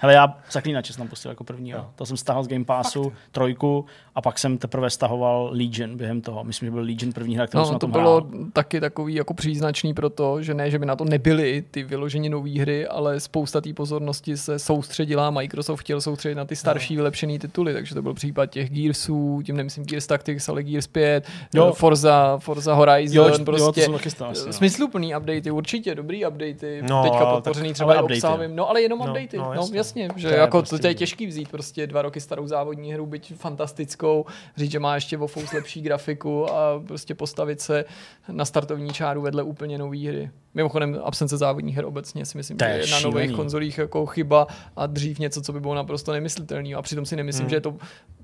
Hele, já Zaklínače jsem tam pustil jako první. No. To jsem stahal z Game Passu, trojku, a pak jsem teprve stahoval Legion během toho. Myslím, že byl Legion první hra, kterou jsem na tom hrál. To bylo taky takový jako příznačný pro to, že ne, že by na to nebyly ty vyloženě nový hry, ale spousta té pozornosti se soustředila. Microsoft chtěl soustředit na ty starší vylepšený tituly, takže to byl případ těch Gearsů, tím nemyslím Gears Tactics, ale Gears 5, Forza Horizon, prostě. Jo, smysluplný updatey, určitě dobrý updatey, teďka podpořený třeba obsahem, ale jenom updatey. Jasně, že to je jako prostě to je těžký vzít prostě 2 roky starou závodní hru, byť fantastickou, říct, že má ještě o fous lepší grafiku a prostě postavit se na startovní čáru vedle úplně nový hry. Mimochodem absence závodních her obecně si myslím, že je na nových konzolích jako chyba a dřív něco, co by bylo naprosto nemyslitelné. A přitom si nemyslím, že je to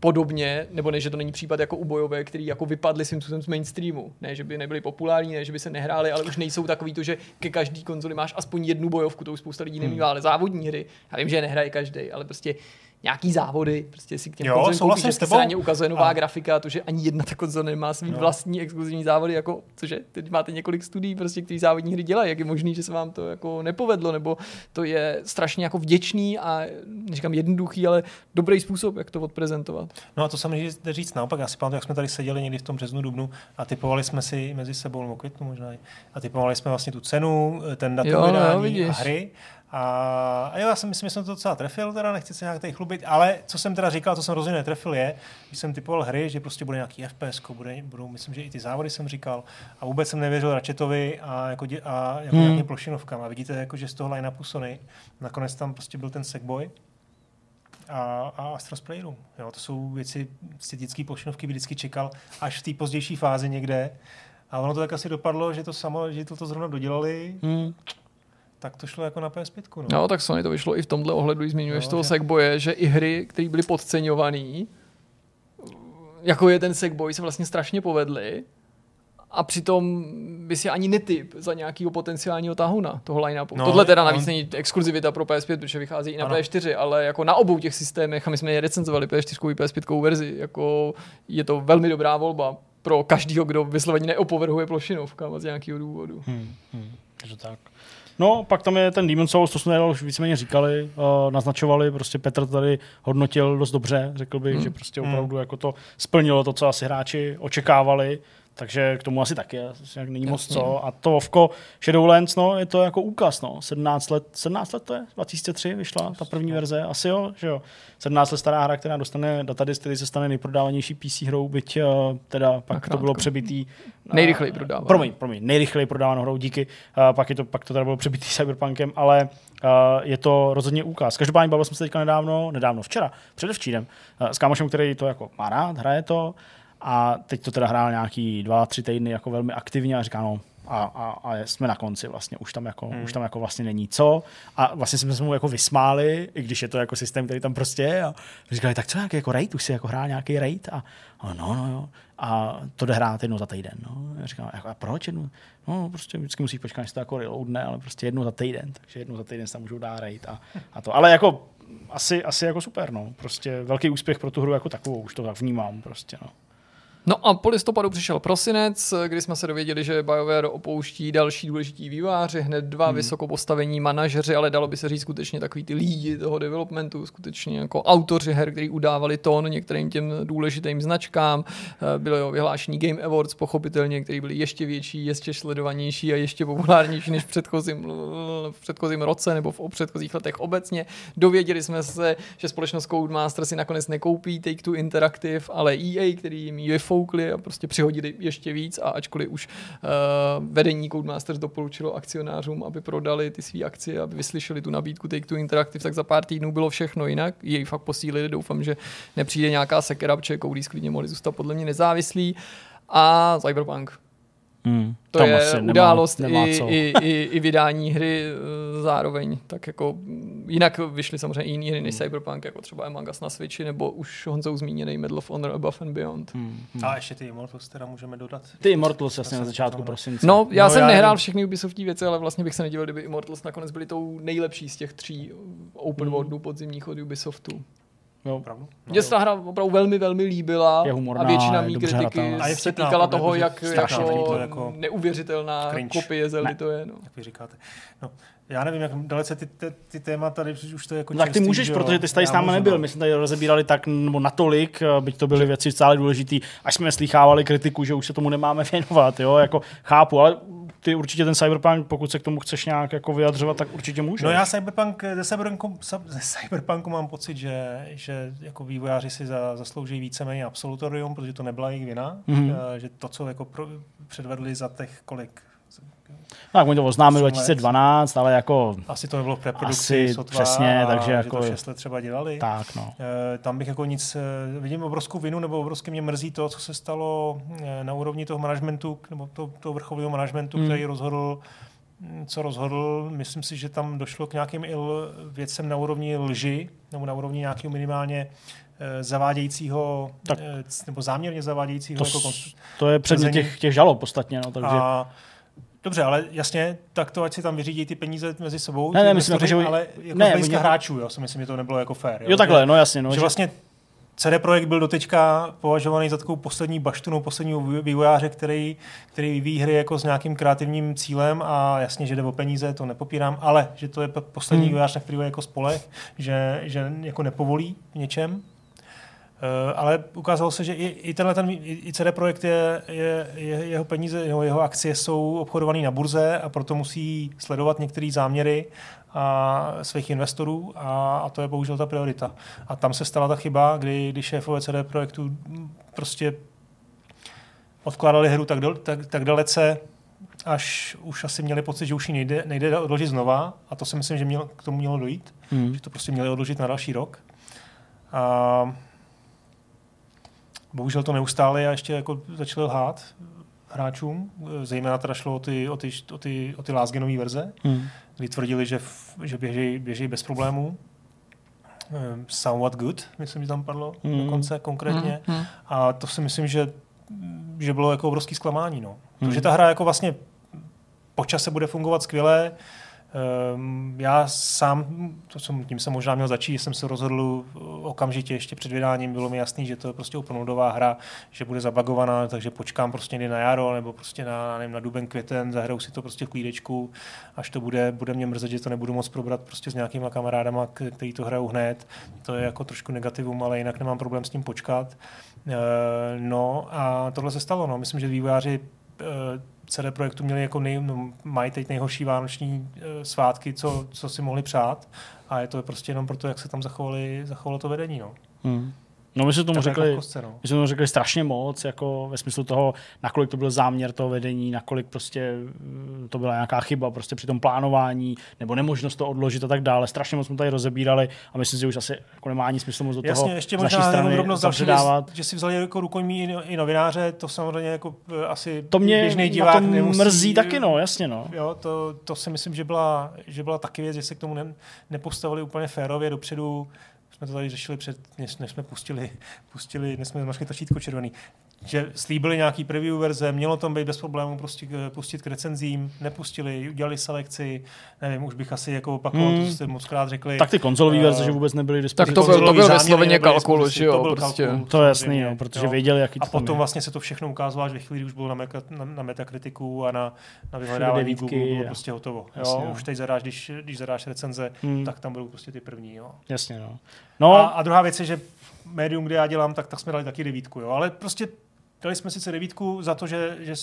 podobně, nebo ne, že to není případ jako u bojové, který jako vypadly svým způsobem z mainstreamu. Ne, že by nebyly populární, ne, že by se nehrály, ale už nejsou takový to, že ke každý konzoli máš aspoň jednu bojovku, to už spousta lidí nemývá, ale závodní hry. Já vím, že nehraje každý, ale prostě nějaký závody, prostě si k těm konzolím koupíš, že se na ně ukazuje nová grafika, to, že ani jedna ta konzole nemá svý vlastní exkluzivní závody, jako cože teď máte několik studií, prostě který závodní hry dělají, jak je možný, že se vám to jako nepovedlo, nebo to je strašně jako vděčný a neříkám jednoduchý, ale dobrý způsob, jak to odprezentovat. No a to samozřejmě jde říct naopak, já si pamatuju, jak jsme tady seděli někdy v tom březnu, dubnu a typovali jsme si mezi sebou, nebo květnu možná, a typovali jsme vlastně tu cenu, ten datum vydání a hry. A já si myslím, že jsem to docela trefil, teda nechci se nějak tady chlubit, ale co jsem teda říkal, co jsem rozhodně netrefil je, že jsem typoval hry, že prostě bude nějaký FPS, budou, myslím, že i ty závody jsem říkal a vůbec jsem nevěřil Ratchetovi a jako nějakým plošinovkám. A vidíte, jako, že z toho line-upu Sony nakonec tam prostě byl ten Sackboy a Astro's Playroom. Jo, to jsou věci, dětský plošinovky by vždycky čekal až v té pozdější fázi někde. A ono to tak asi dopadlo, že to samo, že to zrovna dodělali. Hmm. Tak to šlo jako na PS5. No, tak Sony to vyšlo i v tomhle ohledu, zmiňuješ toho Sackboye, že i hry, které byly podceňované, jako je ten Sackboy, se vlastně strašně povedly a přitom by si ani netyp za nějakého potenciálního tahuna toho line-upu. No, tohle teda navíc není exkluzivita pro PS5, protože vychází i na PS4, ale jako na obou těch systémech, a my jsme je recenzovali PS4 i PS5 verzi, jako je to velmi dobrá volba pro každého, kdo vysloveně neopovrhuje plošinovkama z nějakého důvodu. Takže tak. No, pak tam je ten Demon's Souls, to jsme už víceméně říkali, naznačovali, prostě Petr tady hodnotil dost dobře, řekl bych, že prostě opravdu jako to splnilo to, co asi hráči očekávali, takže k tomu asi taky, asi není moc co. A to Vovko Shadowlands, no, je to jako úkaz, no, 17 let to je, 2003 vyšla ta první verze, asi jo, že jo, 17 let stará hra, která dostane datadisk, který se stane nejprodávanější PC hrou, byť teda pak to bylo přebitý. Nejrychleji prodávanou. Nejrychleji prodávanou hrou, díky. Pak to teda bylo přebitý Cyberpunkem, ale je to rozhodně úkaz. Každopádně bavil jsem se teďka nedávno včera, předevčírem, s kámošem, který to jako má rád, hraje to. A teď to teda hrál nějaký 2-3 týdny jako velmi aktivně a říká no a jsme na konci vlastně, už tam jako vlastně není co. A vlastně jsme se mu jako vysmáli, i když je to jako systém, který tam prostě je. A říkali, tak co nějaký jako raid, už si jako hrál nějaký raid a no jo. A to jde hrát jednou za týden. No. Já říkám, a proč jednou? No, prostě vždycky musíš počkat, než to jako reloadne, ale prostě jednou za týden. Takže jednou za týden se tam můžou dát raid a to. Ale jako asi jako super, no. Prostě velký úspěch pro tu hru jako takovou, už to tak vnímám prostě, no. No a po listopadu přišel prosinec, kdy jsme se dověděli, že BioWare opouští další důležití vývojáři, hned dva vysokopostavení manažeři, ale dalo by se říct skutečně takový ty lídi toho developmentu, skutečně jako autoři her, který udávali tón některým těm důležitým značkám. Bylo vyhlášení Game Awards, pochopitelně, který byly ještě větší, ještě sledovanější a ještě populárnější než v předchozím roce nebo v předchozích letech obecně. Dověděli jsme se, že společnost Codemasters si nakonec nekoupí Take-Two Interactive, ale EA, který jim a prostě přihodili ještě víc a ačkoliv už vedení Codemasters doporučilo akcionářům, aby prodali ty své akcie, aby vyslyšeli tu nabídku Take-Two Interactive, tak za pár týdnů bylo všechno jinak. Jej fakt posílili, doufám, že nepřijde nějaká sekera, protože Cody sklidně mohli zůstat podle mě nezávislí. A Cyberpunk. To tam je událost i vydání hry zároveň. Tak jako jinak vyšly samozřejmě i jiné hry než Cyberpunk, jako třeba Among Us na Switchi, nebo už Honzou zmíněný Medal of Honor Above and Beyond. A ještě ty Immortals teda můžeme dodat. Ty Immortals jasně na začátku prosince. No, já jsem nehrál všechny Ubisoftí věci, ale vlastně bych se nedíval, kdyby Immortals nakonec byly tou nejlepší z těch tří open worldů podzimních od Ubisoftu. Jo, opravdu. Mně se ta hra opravdu velmi, velmi líbila a většina mý kritiky se týkala toho, jak jako neuvěřitelná kopie Zeldy to je. No. Jak vy říkáte. No, já nevím, jak dalece ty témata, tady už to je jako čerství. Tak ty můžeš, jo? Protože ty jsi tady s náma nebyl. My jsme tady rozebírali tak nebo natolik, byť to byly věci celé důležitý, až jsme slýchávali kritiku, že už se tomu nemáme věnovat. Jo? Jako, chápu, ale ty určitě ten Cyberpunk, pokud se k tomu chceš nějak jako vyjadřovat, tak určitě můžeš. No já ze Cyberpunku mám pocit, že jako vývojáři si zaslouží víceméně absolutorium, protože to nebyla jejich vina, že to, co jako předvedli za těch kolik. Tak oni to oznámili 2012, ale jako asi to nebylo v preprodukci sotva, přesně, takže jako to 6 let třeba dělali. Tak, no. Tam bych jako nic, vidím obrovskou vinu, nebo obrovsky mě mrzí to, co se stalo na úrovni toho managementu, nebo toho vrcholného managementu, který rozhodl, co rozhodl. Myslím si, že tam došlo k nějakým věcem na úrovni lži, nebo na úrovni nějakého minimálně zavádějícího, tak, nebo záměrně zavádějícího. To, jako to je předmět těch žalob podstatně, no, takže dobře, ale jasně, tak to ať si tam vyřídí ty peníze mezi sebou, ne, myslím, jako, že ale jako ne, z hlediska hráčů, jo, si myslím, že to nebylo jako fair. Jo, takhle, že, no jasně. No, že vlastně CD Projekt byl doteďka považovaný za takovou poslední baštunu, posledního vývojáře, který vyvíjí hry jako s nějakým kreativním cílem a jasně, že jde o peníze, to nepopírám, ale že to je poslední vývojář, na který je jako spoleh, že jako nepovolí v něčem. Ale ukázalo se, že i tenhle CD Projekt jeho peníze, jeho akcie jsou obchodované na burze a proto musí sledovat některé záměry a svých investorů a to je bohužel ta priorita. A tam se stala ta chyba, kdy šéfové CD Projektu prostě odkládali hru tak dalece, až už asi měli pocit, že už ji nejde odložit znova a to si myslím, že k tomu mělo dojít, že to prostě měli odložit na další rok. A bohužel to neustále a ještě jako začali lhát hráčům, zejména teda šlo o ty last-genové verze, kdy tvrdili, že běží bez problémů. Somewhat good, myslím, že tam padlo dokonce konkrétně. A to si myslím, že bylo jako obrovský zklamání. No. Protože ta hra jako vlastně po čase bude fungovat skvěle. Já sám, tím jsem možná měl začít, jsem se rozhodl okamžitě ještě před vydáním, bylo mi jasný, že to je prostě openworldová hra, že bude zabagovaná, takže počkám prostě někdy na jaro nebo prostě na duben, květen, zahraju si to prostě v klídečku, až to bude mě mrzet, že to nebudu moc probrat prostě s nějakýma kamarádama, který to hrajou hned, to je jako trošku negativum, ale jinak nemám problém s tím počkat. No a tohle se stalo, no. Myslím, že vývojáři CD Projektu měli jako mají teď nejhorší vánoční svátky, co si mohli přát a je to prostě jenom proto, jak se tam zachovalo to vedení. No. No, my jsme tomu řekli strašně moc, jako ve smyslu toho, nakolik to byl záměr toho vedení, nakolik prostě to byla nějaká chyba prostě při tom plánování, nebo nemožnost to odložit a tak dále. Strašně moc jsme tady rozebírali a myslím si, že už asi jako nemá ani smysl moc do toho z naší strany zapředávat. Že si vzali jako rukojmí i novináře, to samozřejmě jako asi běžný divák nemusí. To mě mrzí taky, no, jasně. No. Jo, to si myslím, že byla taky věc, že se k tomu nepostavili úplně férově dopředu. Jsme to tady řešili před, než jsme pustili, než jsme zmačkli tačítko červený, že slíbili nějaký preview verze, mělo tam být bez problémů prostě pustit k recenzím, nepustili, udělali selekci, nevím, už bych asi jako opakoval, to jste moc krát řekli. Tak ty konzolový verze, že vůbec nebyly dispozici. Tak to byl vysloveně kalkul, že jo, prostě. To je jasný, jo, protože věděli, jaký to. A potom vlastně se to všechno ukázalo, až ve chvíli, už bylo na Metakritiku a na vyhledávání Google, bylo prostě hotovo. Jo, už teď zadáš, když zadáš recenze, tak tam budou prostě ty první, jo. Jasně, no. No. A druhá věc je, že médium, kde já dělám, tak jsme dali taky 9, jo, ale prostě dali jsme sice 9 za to, že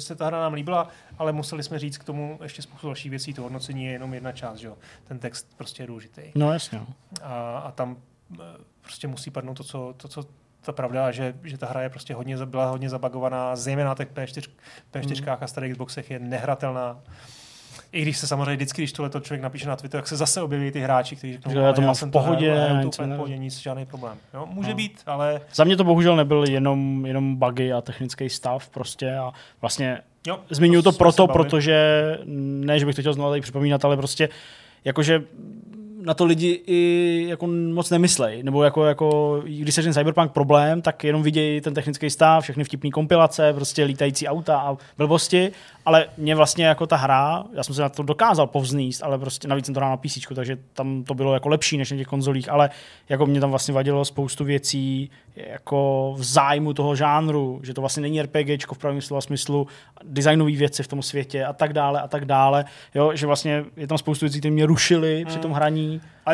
se ta hra nám líbila, ale museli jsme říct k tomu ještě spoustu dalších věcí, to hodnocení je jenom jedna část, že jo. Ten text prostě je důležitý. No jasně. A tam prostě musí padnout to, co ta pravda, že ta hra je prostě byla hodně zabagovaná, zejména těch P4 a starých Xboxech je nehratelná. I když se samozřejmě vždycky, když tohle člověk napíše na Twitter, tak se zase objeví ty hráči, kteří řeknou, že to má v pohodě, nic, žádný problém. Jo, může být, ale... Za mě to bohužel nebyl jenom bugy a technický stav prostě a vlastně zmiňuji to proto, protože ne, že bych to chtěl znovu tady připomínat, ale prostě jakože na to lidi i jako moc nemyslej, nebo jako když se říká Cyberpunk problém, tak jenom vidějí ten technický stav, všechny vtipný kompilace, prostě lítající auta a blbosti, ale mě vlastně jako ta hra, já jsem se na to dokázal povznést, ale prostě navíc jsem to hrál na PC, takže tam to bylo jako lepší než na těch konzolích, ale jako mě tam vlastně vadilo spoustu věcí jako v zájmu toho žánru, že to vlastně není RPGčko v pravém slova smyslu, designové věci v tom světě a tak dále, jo, že vlastně je tam spoustu věcí, které mě rušily při tom hraní.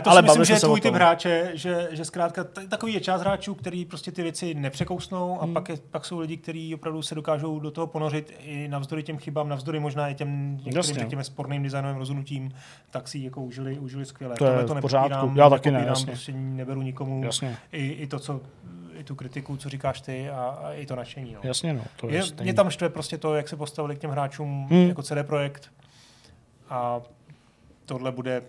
Ale to si myslím, že je tvůj typ hráče, že zkrátka takový je část hráčů, který prostě ty věci nepřekousnou a pak jsou lidi, kteří opravdu se dokážou do toho ponořit i navzdory těm chybám, navzdory možná i těm některým sporným designovým rozhodnutím, tak si jako užili skvěle. Tohle to nepopírám, já taky ne, prostě neberu nikomu i to, co... i tu kritiku, co říkáš ty a i to nadšení. No. Jasně, no. To je mě tam štve prostě to, jak se postavili k těm hráčům jako CD Projekt a tohle bude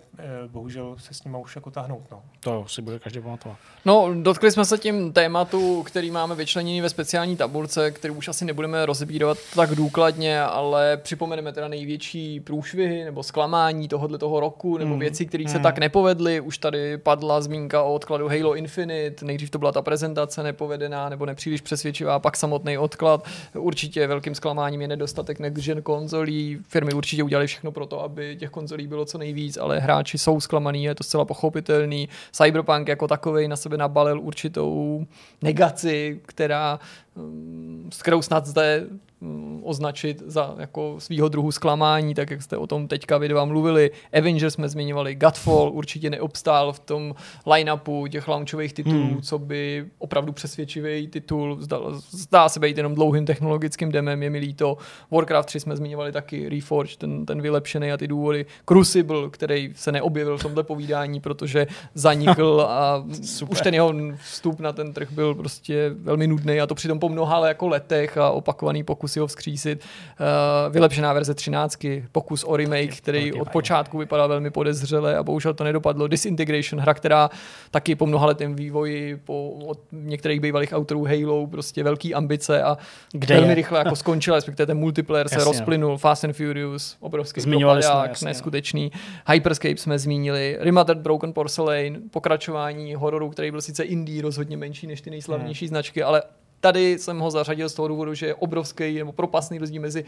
bohužel se s nima už jako tahnout. No. To si bude každý pamatovat. No, dotkli jsme se tím tématu, který máme vyčleněný ve speciální tabulce, který už asi nebudeme rozebírat tak důkladně, ale připomeneme teda největší průšvihy nebo zklamání tohoto roku, nebo věci, které se tak nepovedly. Už tady padla zmínka o odkladu Halo Infinite, nejdřív to byla ta prezentace nepovedená nebo nepříliš přesvědčivá, pak samotný odklad. Určitě velkým zklamáním je nedostatek next gen konzolí. Firmy určitě udělaly všechno pro to, aby těch konzolí bylo co nejvíc, ale hráči jsou zklamaný, je to zcela pochopitelný. Cyberpunk jako takovej na sebe nabalil určitou negaci, s kterou snad zde označit za jako svýho druhu zklamání, tak jak jste o tom teďka vy dva mluvili. Avengers jsme zmiňovali, Godfall určitě neobstál v tom line-upu těch launchových titulů, co by opravdu přesvědčivý titul, zdá se být jenom dlouhým technologickým demem, je mi líto. Warcraft 3 jsme zmiňovali taky, Reforged, ten vylepšený a ty důvody. Crucible, který se neobjevil v tomhle povídání, protože zanikl a už ten jeho vstup na ten trh byl prostě velmi nudný a to přitom po mnoha jako letech a opakovaný pokus si ho vzkřísit. Vylepšená verze 13, pokus o remake, který od počátku vypadal velmi podezřele a bohužel to nedopadlo. Disintegration, hra, která taky po mnoha letém vývoji od některých bývalých autorů Halo, prostě velký ambice a velmi rychle jako skončila, respektive ten multiplayer se rozplynul. Fast and Furious, obrovský propadák, neskutečný. Hyperscape jsme zmínili, Remothered Broken Porcelain, pokračování hororu, který byl sice indie, rozhodně menší než ty nejslavnější značky, ale tady jsem ho zařadil z toho důvodu, že je obrovský nebo propastný rozdíl mezi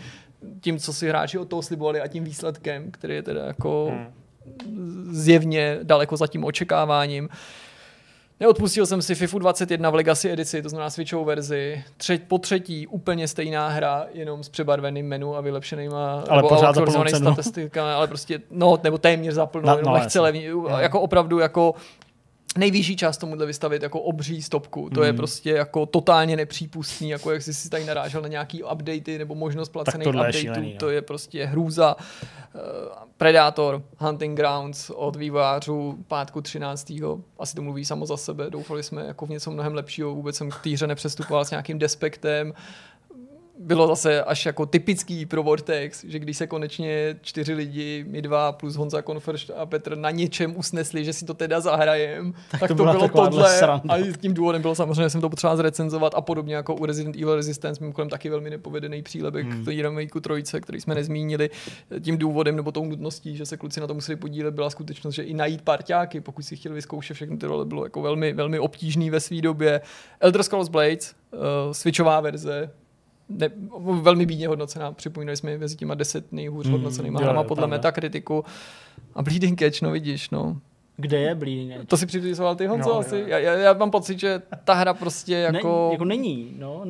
tím, co si hráči od toho slibovali a tím výsledkem, který je teda jako zjevně daleko za tím očekáváním. Neodpustil jsem si FIFA 21 v Legacy edici, to znamená Switchovou verzi. Po třetí úplně stejná hra, jenom s přebarveným menu a vylepšenýma statistikami, ale prostě nebo téměř za plnou, jenom lehce levně, jako opravdu jako nejvyšší část tomuhle vystavit jako obří stopku. To je prostě jako totálně nepřípustný, jako jak jsi tady narážel na nějaký updaty nebo možnost placených updateů. To je prostě hrůza. Predator, Hunting Grounds od vývojářů pátku 13. Asi to mluví samo za sebe. Doufali jsme jako v něco mnohem lepšího. Vůbec jsem k té hře nepřestupoval s nějakým despektem. Bylo zase až jako typický pro Vortex, že když se konečně 4 lidi, my dva plus Honza Konferšt a Petr na něčem usnesli, že si to teda zahrajem, tak to bylo tohle. A tím důvodem bylo samozřejmě, že jsem to potřeboval zrecenzovat a podobně jako u Resident Evil Resistance, mimochodem taky velmi nepovedený přílepek k remakeu trojce, který jsme nezmínili. Tím důvodem nebo tou nutností, že se kluci na to museli podílet, byla skutečnost, že i najít parťáky, pokud si chtěli vyzkoušet všechny ty role, bylo jako velmi, velmi obtížný ve své době. Elder Scrolls Blades, Switchová verze, ne, velmi bídně hodnocená, připomínali jsme ji mezi těma 10 nejhůř hodnocenýma hrama podle Metakritiku. A Bleeding Edge, no vidíš, no. Kde je Bleeding Edge? To si připisuval ty, Honzo, asi. Já mám pocit, že ta hra prostě jako... Ne, jako není, no.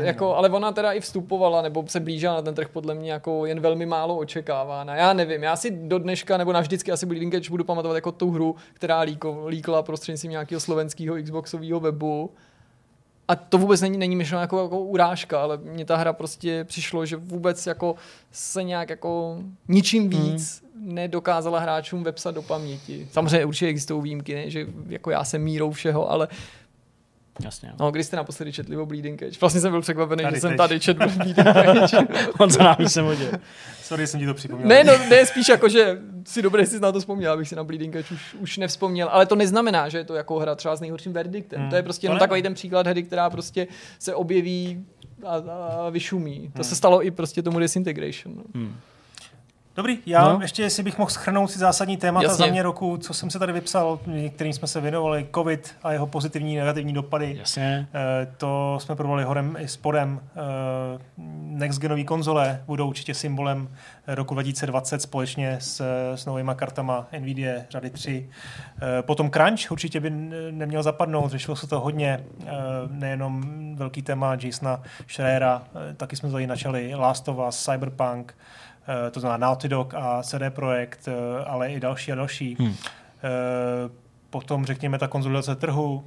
Jako, ale ona teda i vstupovala, nebo se blížila na ten trh podle mě jako jen velmi málo očekávána. Já nevím, já si do dneška, nebo navždycky asi Bleeding Edge budu pamatovat jako tu hru, která líkla prostřednictvím nějakého slovenského Xboxového webu. A to vůbec není myšleno jako urážka, ale mně ta hra prostě přišlo, že vůbec jako se nějak jako ničím víc nedokázala hráčům vepsat do paměti. Samozřejmě určitě existují výjimky, ne? Že jako já jsem mírou všeho, ale jasně. No, když jste naposledy četli o Bleeding Edge? Vlastně jsem byl překvapený, že jsem tady četl Bleeding Edge. On za námi se hodil. Sorry, jsem ti to připomněl. Ne, spíš jako, že si dobré jsi na to vzpomněl, abych si na Bleeding Edge už nevzpomněl, ale to neznamená, že je to jako hra třeba s nejhorším verdiktem. To je prostě jenom takový ten příklad hry, která prostě se objeví a vyšumí. To se stalo i prostě tomu Disintegration. No. Dobrý, já ještě, jestli bych mohl shrnout si zásadní témata za mě roku, co jsem se tady vypsal, některým jsme se věnovali, COVID a jeho pozitivní a negativní dopady. Jasně. To jsme probovali horem i spodem. Next-genové konzole budou určitě symbolem roku 2020 společně s novýma kartama NVIDIA řady 3. Potom crunch určitě by neměl zapadnout, řešilo se to hodně, nejenom velký téma Jasona Schreiera, taky jsme tady načali Last of Us, Cyberpunk, to znamená Naughty Dog a CD Projekt, ale i další a další. Potom, řekněme, ta konzolidace trhu.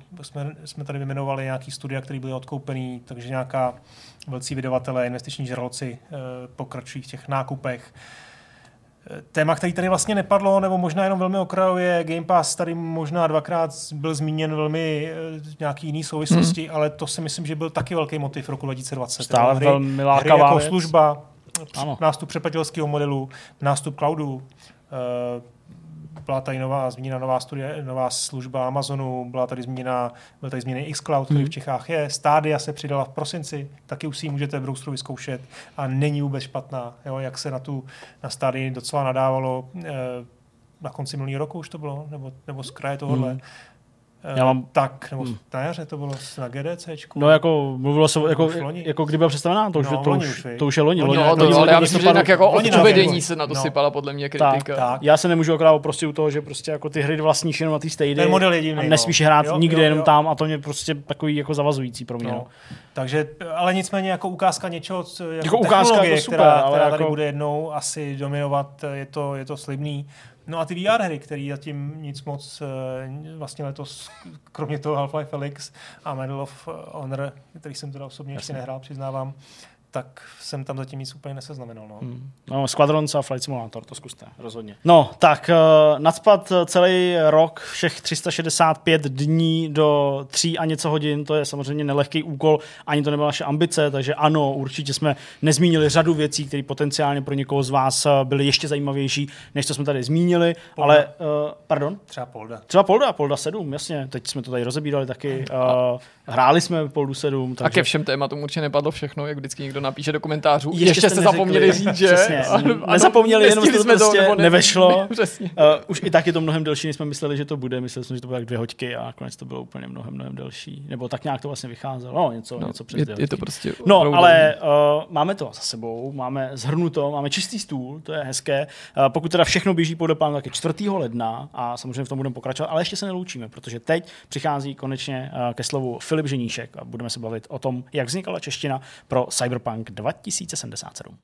Jsme tady vyjmenovali nějaký studia, které byly odkoupený, takže nějaká velcí vydavatelé, investiční žraloci pokračují v těch nákupech. Téma, který tady vlastně nepadlo, nebo možná jenom velmi okrajově, Game Pass tady možná dvakrát byl zmíněn velmi nějaký jiný souvislosti, ale to si myslím, že byl taky velký motiv roku 2020. Stále velmi lákavá jako služba. Ano. Nástup přeplatitelského modelu, nástup cloudu, byla tady nová služba Amazonu, byl tady zmíněný xCloud, který v Čechách je, Stadia se přidala v prosinci, taky už si ji můžete v browseru vyzkoušet a není vůbec špatná, jo, jak se na Stadii docela nadávalo na konci minulého roku už to bylo, nebo z kraje tohohle. na jaře to bylo na GDCčku. No jako mluvilo se, jako kdy byla představená, to už je loni. Ale já myslím, že jinak jako odpovědění se na to sypala podle mě kritika. Tak. Já se nemůžu akorát oprostit u toho, že prostě jako ty hry vlastníš jenom na té stejdy a nesmíš hrát nikde jenom tam a to mě prostě takový jako zavazující pro mě. Takže, ale nicméně jako ukázka něčeho, jako technologie, která tady bude jednou asi dominovat, je to slibný. No a ty VR hry, které zatím nic moc vlastně letos, kromě toho Half-Life Felix a Medal of Honor, který jsem teda osobně ještě nehrál, přiznávám, tak jsem tam zatím nic úplně neseznamenal. No. No, Squadrons a Flight Simulator, to zkuste, rozhodně. No, tak nacpat celý rok, všech 365 dní do 3 a něco hodin, to je samozřejmě nelehký úkol, ani to nebyla naše ambice, takže ano, určitě jsme nezmínili řadu věcí, které potenciálně pro někoho z vás byly ještě zajímavější, než co jsme tady zmínili, Polda. Ale, pardon? Třeba Polda 7, jasně, teď jsme to tady rozebírali taky, hráli jsme Poldu 7. Takže... A ke všem tématům určitě nepadlo všechno, jak vždycky někdo napíše do komentářů. Ještě jste zapomněli říct, že... Nezapomněli, jenom to prostě nevešlo. Už i tak je to mnohem delší, než jsme mysleli, že to bude. Mysleli jsme, že to bude tak 2 hodiny a nakonec to bylo úplně mnohem delší. Nebo tak nějak to vlastně vycházelo. No, něco přes 2 hodiny. Je to prostě... No, ale máme to za sebou, máme zhrnuto, máme čistý stůl, to je hezké. Pokud teda všechno běží podle plánu, tak je 4. ledna a samozřejmě v tom budeme pokračovat, ale ještě se neloučíme, protože teď přichází konečně ke slovu Filip Ženíšek a budeme se bavit o tom, jak vznikala čeština pro Cyberpunk 2077.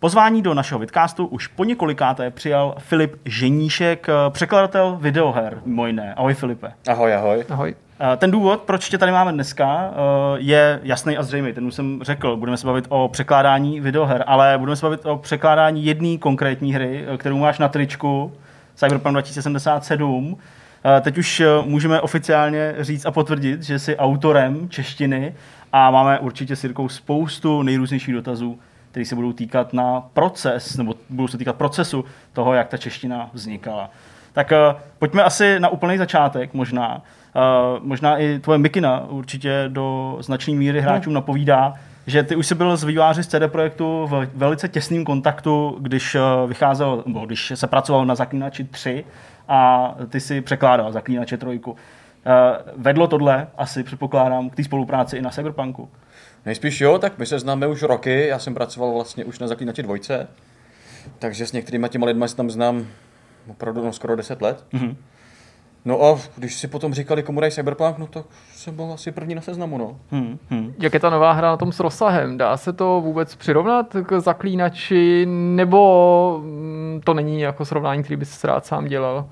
Pozvání do našeho vidcastu už po několikáté přijal Filip Ženíšek, překladatel videoher, mimo jiné. Ahoj Filipe. Ahoj. Ahoj. Ten důvod, proč tě tady máme dneska, je jasný a zřejmý. Ten už jsem řekl, budeme se bavit o překládání videoher, ale budeme se bavit o překládání jedné konkrétní hry, kterou máš na tričku, Cyberpunk 2077. Teď už můžeme oficiálně říct a potvrdit, že jsi autorem češtiny a máme určitě s Jirkou spoustu nejrůznějších dotazů, které se budou týkat na proces, nebo budou se týkat procesu toho, jak ta čeština vznikala. Tak pojďme asi na úplný začátek možná. Možná i tvoje mikina určitě do značné míry hráčům napovídá, že ty už jsi byl s vývojáři z CD Projektu v velice těsném kontaktu, když vycházel, nebo když se pracoval na Zaklínači 3, a ty si překládal Zaklínače 3. Vedlo tohle, asi předpokládám, k té spolupráci i na Cyberpunku. Nejspíš jo, tak my se známe už roky, já jsem pracoval vlastně už na Zaklínači 2, takže s některýma těma lidma se tam znám opravdu skoro 10 let. Mm-hmm. No a když si potom říkali, komu dají Cyberpunk, no tak jsem byl asi první na seznamu, no. Jak je ta nová hra na tom s rozsahem? Dá se to vůbec přirovnat k Zaklínači, nebo to není jako srovnání, který bys rád sám dělal?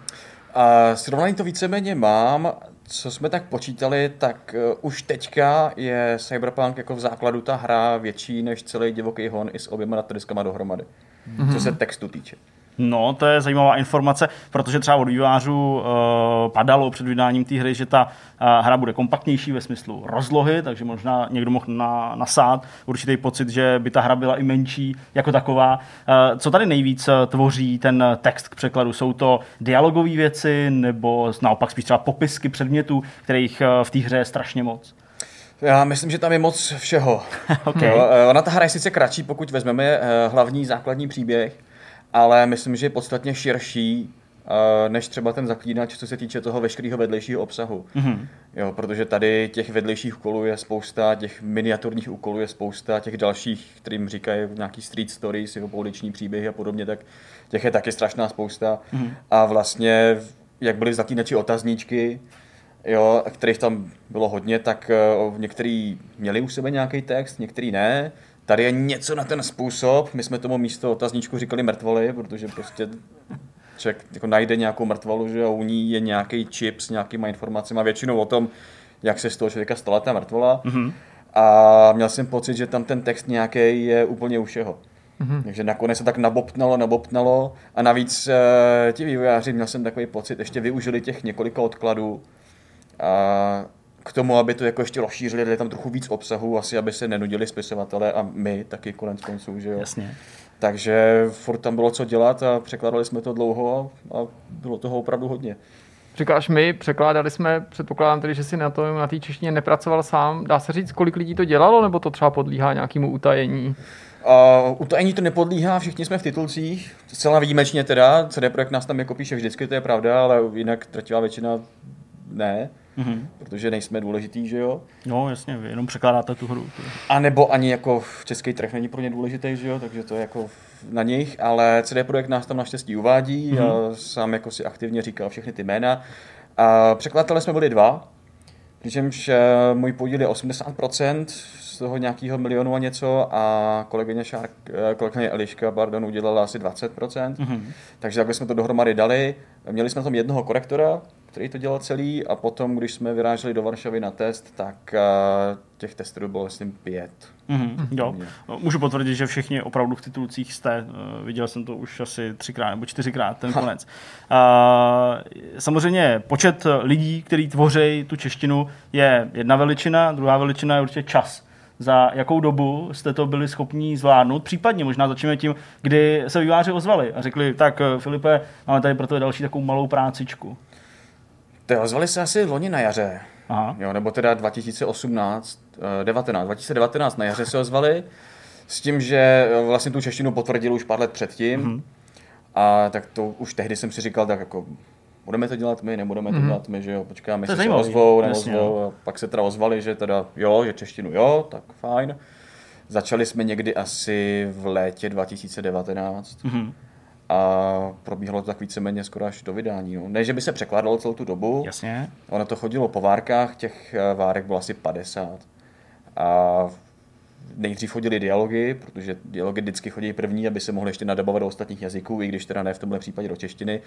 Srovnání to víceméně mám. Co jsme tak počítali, tak už teďka je Cyberpunk jako v základu ta hra větší než celý Divoký hon i s oběma datadiskama dohromady, co se textu týče. No, to je zajímavá informace, protože třeba od vývojářů padalo před vydáním té hry, že ta hra bude kompaktnější ve smyslu rozlohy, takže možná někdo mohl nasát určitý pocit, že by ta hra byla i menší jako taková. Co tady nejvíc tvoří ten text k překladu? Jsou to dialogové věci nebo naopak spíš třeba popisky předmětů, kterých v té hře je strašně moc? Já myslím, že tam je moc všeho. Okay. Ona ta hra je sice kratší, pokud vezmeme hlavní základní příběh, ale myslím, že je podstatně širší než třeba ten Zaklínač, co se týče toho veškerého vedlejšího obsahu. Mm-hmm. Jo, protože tady těch vedlejších úkolů je spousta, těch miniaturních úkolů je spousta, těch dalších, kterým říkají nějaký street stories, jeho pouliční příběhy a podobně, tak těch je taky strašná spousta. Mm-hmm. A vlastně, jak byly Zaklínači otazníčky, jo, kterých tam bylo hodně, tak některý měli u sebe nějaký text, některý ne. Tady je něco na ten způsob, my jsme tomu místo otazníčku říkali mrtvoly, protože prostě člověk jako najde nějakou mrtvolu, že u ní je nějaký čip s nějakýma informacemi, většinou o tom, jak se z toho člověka stala ta mrtvola. Mm-hmm. A měl jsem pocit, že tam ten text nějaký je úplně u všeho. Mm-hmm. Takže nakonec se tak nabobtnalo a navíc ti vývojáři, měl jsem takový pocit, ještě využili těch několika odkladů k tomu, aby to jako ještě rozšířili, dali tam trochu víc obsahu, asi aby se nenudili spisovatelé a my taky konec konců, že jo. Jasně. Takže furt tam bylo co dělat a překládali jsme to dlouho a bylo toho opravdu hodně. Říkáš my, překládali jsme, předpokládám tedy, že jsi na té češtině nepracoval sám. Dá se říct, kolik lidí to dělalo, nebo to třeba podlíhá nějakému utajení? Utajení to nepodlíhá, všichni jsme v titulcích, zcela výjimečně teda, CD Projekt nás tam jako píše vždycky, to je pravda, ale jinak drtivá většina ne, protože nejsme důležitý, že jo? No jasně, vy jenom překládáte tu hru. A nebo ani jako český trh není pro ně důležitý, že jo, takže to je jako na nich, ale CD Projekt nás tam naštěstí uvádí, sám jako si aktivně říkal všechny ty jména. Překladatelé jsme byli dva, přičemž můj podíl je 80%, z toho nějakého milionu a něco, a kolegyně Eliška, udělala asi 20%, takže takhle jsme to dohromady dali. Měli jsme tam jednoho korektora, který to dělal celý, a potom, když jsme vyráželi do Varšavy na test, tak těch testů bylo vlastně 5. Jo. Můžu potvrdit, že všichni opravdu v titulcích jste, viděl jsem to už asi 3x nebo 4x ten konec. Samozřejmě počet lidí, kteří tvoří tu češtinu, je jedna veličina, druhá veličina je určitě čas. Za jakou dobu jste to byli schopni zvládnout? Případně možná začneme tím, kdy se vývojáři ozvali a řekli, tak Filipe, máme tady pro tebe další takovou malou prácičku. Ozvali se asi loni na jaře, jo, nebo teda 2019 na jaře se ozvali, s tím, že vlastně tu češtinu potvrdili už pár let předtím, a tak to už tehdy jsem si říkal, tak jako budeme to dělat my, nebudeme to dělat my, že jo, počkáme, jestli se ozvou, neozvou, a pak se teda ozvali, že teda jo, že češtinu jo, tak fajn. Začali jsme někdy asi v létě 2019. A probíhalo to tak víceméně skoro až do vydání. No. Ne, že by se překládalo celou tu dobu. Jasně. Ono to chodilo po várkách, těch várek bylo asi 50. A nejdřív chodili dialogy, protože dialogy vždycky chodí první, aby se mohly ještě nadabovat do ostatních jazyků, i když teda ne v tomhle případě do češtiny.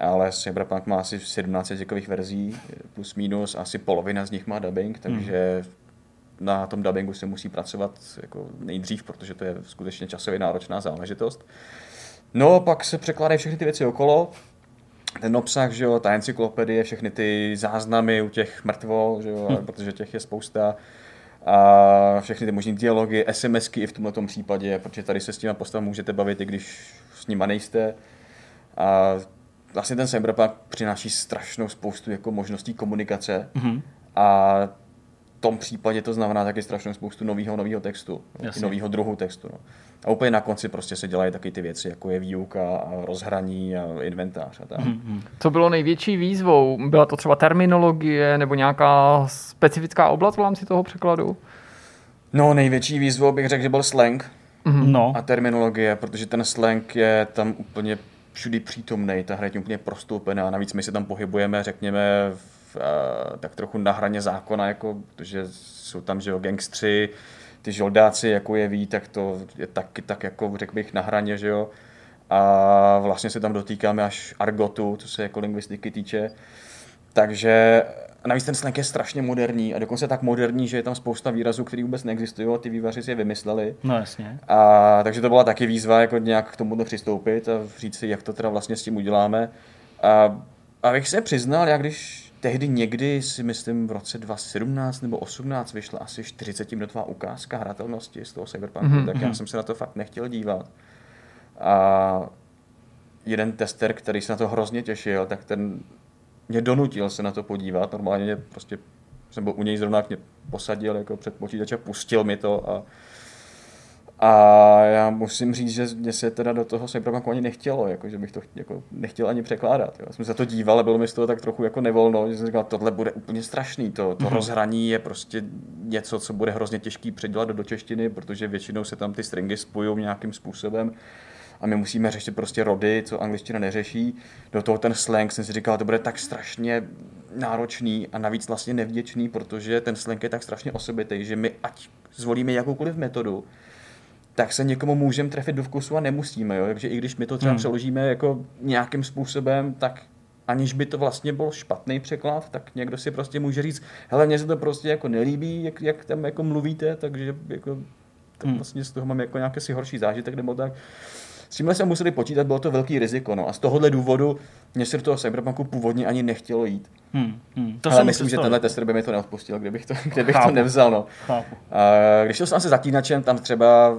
Ale Cyberpunk má asi 17 jazykových verzí, plus minus, asi polovina z nich má dubbing, takže na tom dubbingu se musí pracovat jako nejdřív, protože to je skutečně časově náročná záležitost. No, pak se překládají všechny ty věci okolo, ten obsah, že jo, ta encyklopedie, všechny ty záznamy u těch mrtvol, že jo, protože těch je spousta, a všechny ty možný dialogy, SMSky i v tomto případě, protože tady se s těma postavami můžete bavit, i když s nima nejste. A vlastně ten Cyberpunk přináší strašnou spoustu jako možností komunikace, a v tom případě to znamená taky strašnou spoustu nového textu, nového druhu textu. No. A úplně na konci prostě se dělají taky ty věci, jako je výuka a rozhraní a inventář a tak. Co bylo největší výzvou? Byla to třeba terminologie nebo nějaká specifická oblast v rámci toho překladu? No, největší výzvou bych řekl, že byl slang a terminologie, protože ten slang je tam úplně všudy přítomnej, ta hra je úplně prostoupená. Navíc my se tam pohybujeme, řekněme, tak trochu na hraně zákona, jako, protože jsou tam, že jo, gangstři, ty žoldáci, jako je ví, tak to je taky tak jako, řekl bych, na hraně, že jo. A vlastně se tam dotýkáme až argotu, co se jako lingvistiky týče. Takže navíc ten slang je strašně moderní, a dokonce tak moderní, že je tam spousta výrazů, které vůbec neexistují, a ty vývaři si je vymysleli. No jasně. A takže to byla taky výzva, jako nějak k tomu přistoupit a říct si, jak to teda vlastně s tím uděláme. A abych se přiznal, já když tehdy někdy, si myslím, v roce 2017 nebo 2018 vyšla asi 40-minutová ukázka hratelnosti z toho Cyberpunku, tak já jsem se na to fakt nechtěl dívat. A jeden tester, který se na to hrozně těšil, tak ten mě donutil se na to podívat. Normálně prostě jsem byl u něj zrovna, mě posadil jako před počítač a pustil mi to. A já musím říct, že mě se teda do toho Cyberpunku ani nechtělo, jako, že bych to jako nechtěl ani překládat. Jo. Já jsem se to díval, ale bylo mi z toho tak trochu jako nevolno, že jsem říkal, tohle bude úplně strašný, to rozhraní je prostě něco, co bude hrozně těžký předělat do češtiny, protože většinou se tam ty stringy spojují nějakým způsobem a my musíme řešit prostě rody, co angličtina neřeší. Do toho ten slang, jsem si říkal, to bude tak strašně náročný a navíc vlastně nevděčný, protože ten slang je tak strašně osobitý, že my ať zvolíme jakoukoliv metodu, tak se někomu můžeme trefit do vkusu a nemusíme, jo? Takže i když my to třeba přeložíme jako nějakým způsobem, tak aniž by to vlastně byl špatný překlad, tak někdo si prostě může říct, hele, mně se to prostě jako nelíbí, jak tam jako mluvíte, takže jako vlastně z toho mám jako nějaký si horší zážitek nebo tak. S tímhle se museli počítat, bylo to velký riziko, no. A z tohohle důvodu mě se do toho Cyberpunku původně ani nechtělo jít. To ale myslím, že tenhle tester by mi to neodpustil, kdybych to nevzal, no. Když jsem se Zatínačem, tam třeba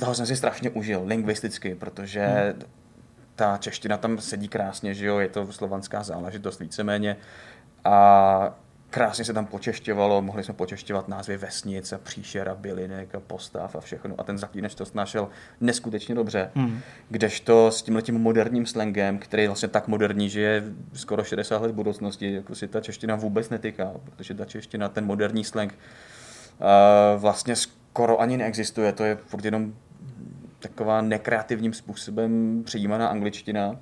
toho jsem si strašně užil lingvisticky, protože ta čeština tam sedí krásně, že jo, je to slovanská záležitost víceméně a krásně se tam počešťovalo, mohli jsme počešťovat názvy vesnic a příšer a bylinek a postav a všechno. A ten Zaklínač to snášel neskutečně dobře. Kdežto s tímhletím moderním slangem, který je vlastně tak moderní, že je skoro 60 let v budoucnosti, jako si ta čeština vůbec netýká, protože ta čeština, ten moderní slang vlastně skoro ani neexistuje. To je furt jenom taková nekreativním způsobem přijímaná angličtina,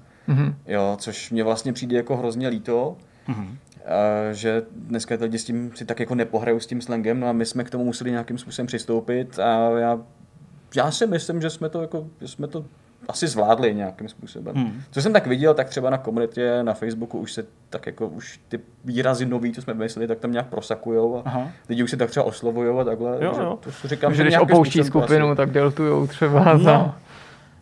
jo, což mě vlastně přijde jako hrozně líto, že dneska lidi s tím si tak jako nepohrajou s tím slangem, no a my jsme k tomu museli nějakým způsobem přistoupit a já si myslím, že jsme to jako, že jsme to asi zvládli nějakým způsobem. Co jsem tak viděl, tak třeba na komunitě, na Facebooku už se tak jako, už ty výrazy nový, co jsme vymysleli, tak tam nějak prosakujou a lidi už se tak třeba oslovujou a takhle. Jo. To říkám, že když opouští skupinu, tak deltujou třeba za...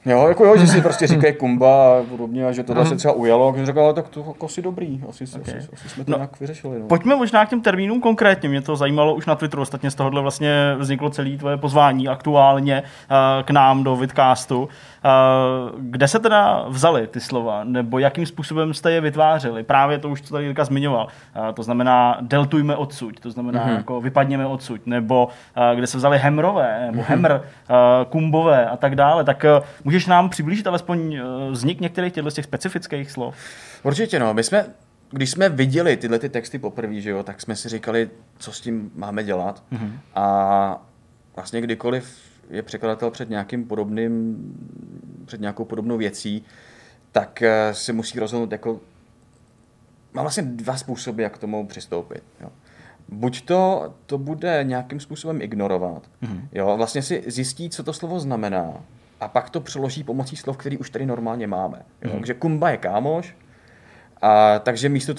Jo, jako jo, že si prostě říkají kumba a podobně, a že tohle se třeba ujalo, když říkal, tak to asi dobrý, asi jsme to nějak vyřešili. No. Pojďme možná k těm termínům konkrétně, mě to zajímalo už na Twitteru, ostatně z tohohle vlastně vzniklo celé tvoje pozvání aktuálně k nám do Vidcastu. Kde se teda vzaly ty slova, nebo jakým způsobem jste je vytvářeli? Právě to už, co tady Jirka zmiňoval, to znamená deltujme odsud, to znamená jako vypadněme odsud, nebo kde se vzaly hemrové, nebo hemr, kumbové a tak dále, tak můžeš nám přiblížit alespoň vznik některých těch specifických slov? Určitě no, my jsme, když jsme viděli tyhle ty texty poprvé, že jo, tak jsme si říkali, co s tím máme dělat a vlastně kdykoliv je překladatel před nějakým podobným, před nějakou podobnou věcí, tak se musí rozhodnout jako... Mám vlastně dva způsoby, jak k tomu přistoupit. Jo. Buď to bude nějakým způsobem ignorovat, jo, vlastně si zjistí, co to slovo znamená a pak to přeloží pomocí slov, který už tady normálně máme. Jo. Takže kumba je kámoš, a takže místo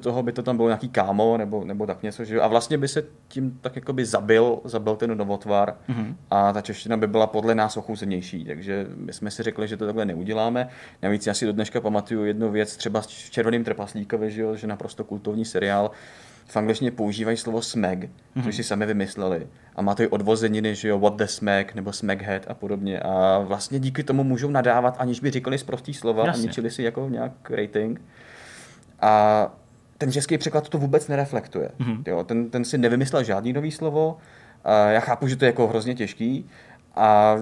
toho by to tam bylo nějaký kámo nebo tak něco, že? A vlastně by se tím tak jakoby zabil ten novotvar a ta čeština by byla podle nás ochuzenější, takže my jsme si řekli, že to takhle neuděláme. Navíc já si do dneška pamatuju jednu věc, třeba s Červeným trpaslíkovi, že naprosto kultovní seriál, v angličtině používají slovo smeg, což si sami vymysleli. A má to i odvozeniny, že jo, what the smeg, nebo smeghead a podobně. A vlastně díky tomu můžou nadávat, aniž by říkali sprostý slova a ničili si jako nějak rating. A ten český překlad to vůbec nereflektuje. Jo, ten si nevymyslel žádný nový slovo. Já chápu, že to je jako hrozně těžký. A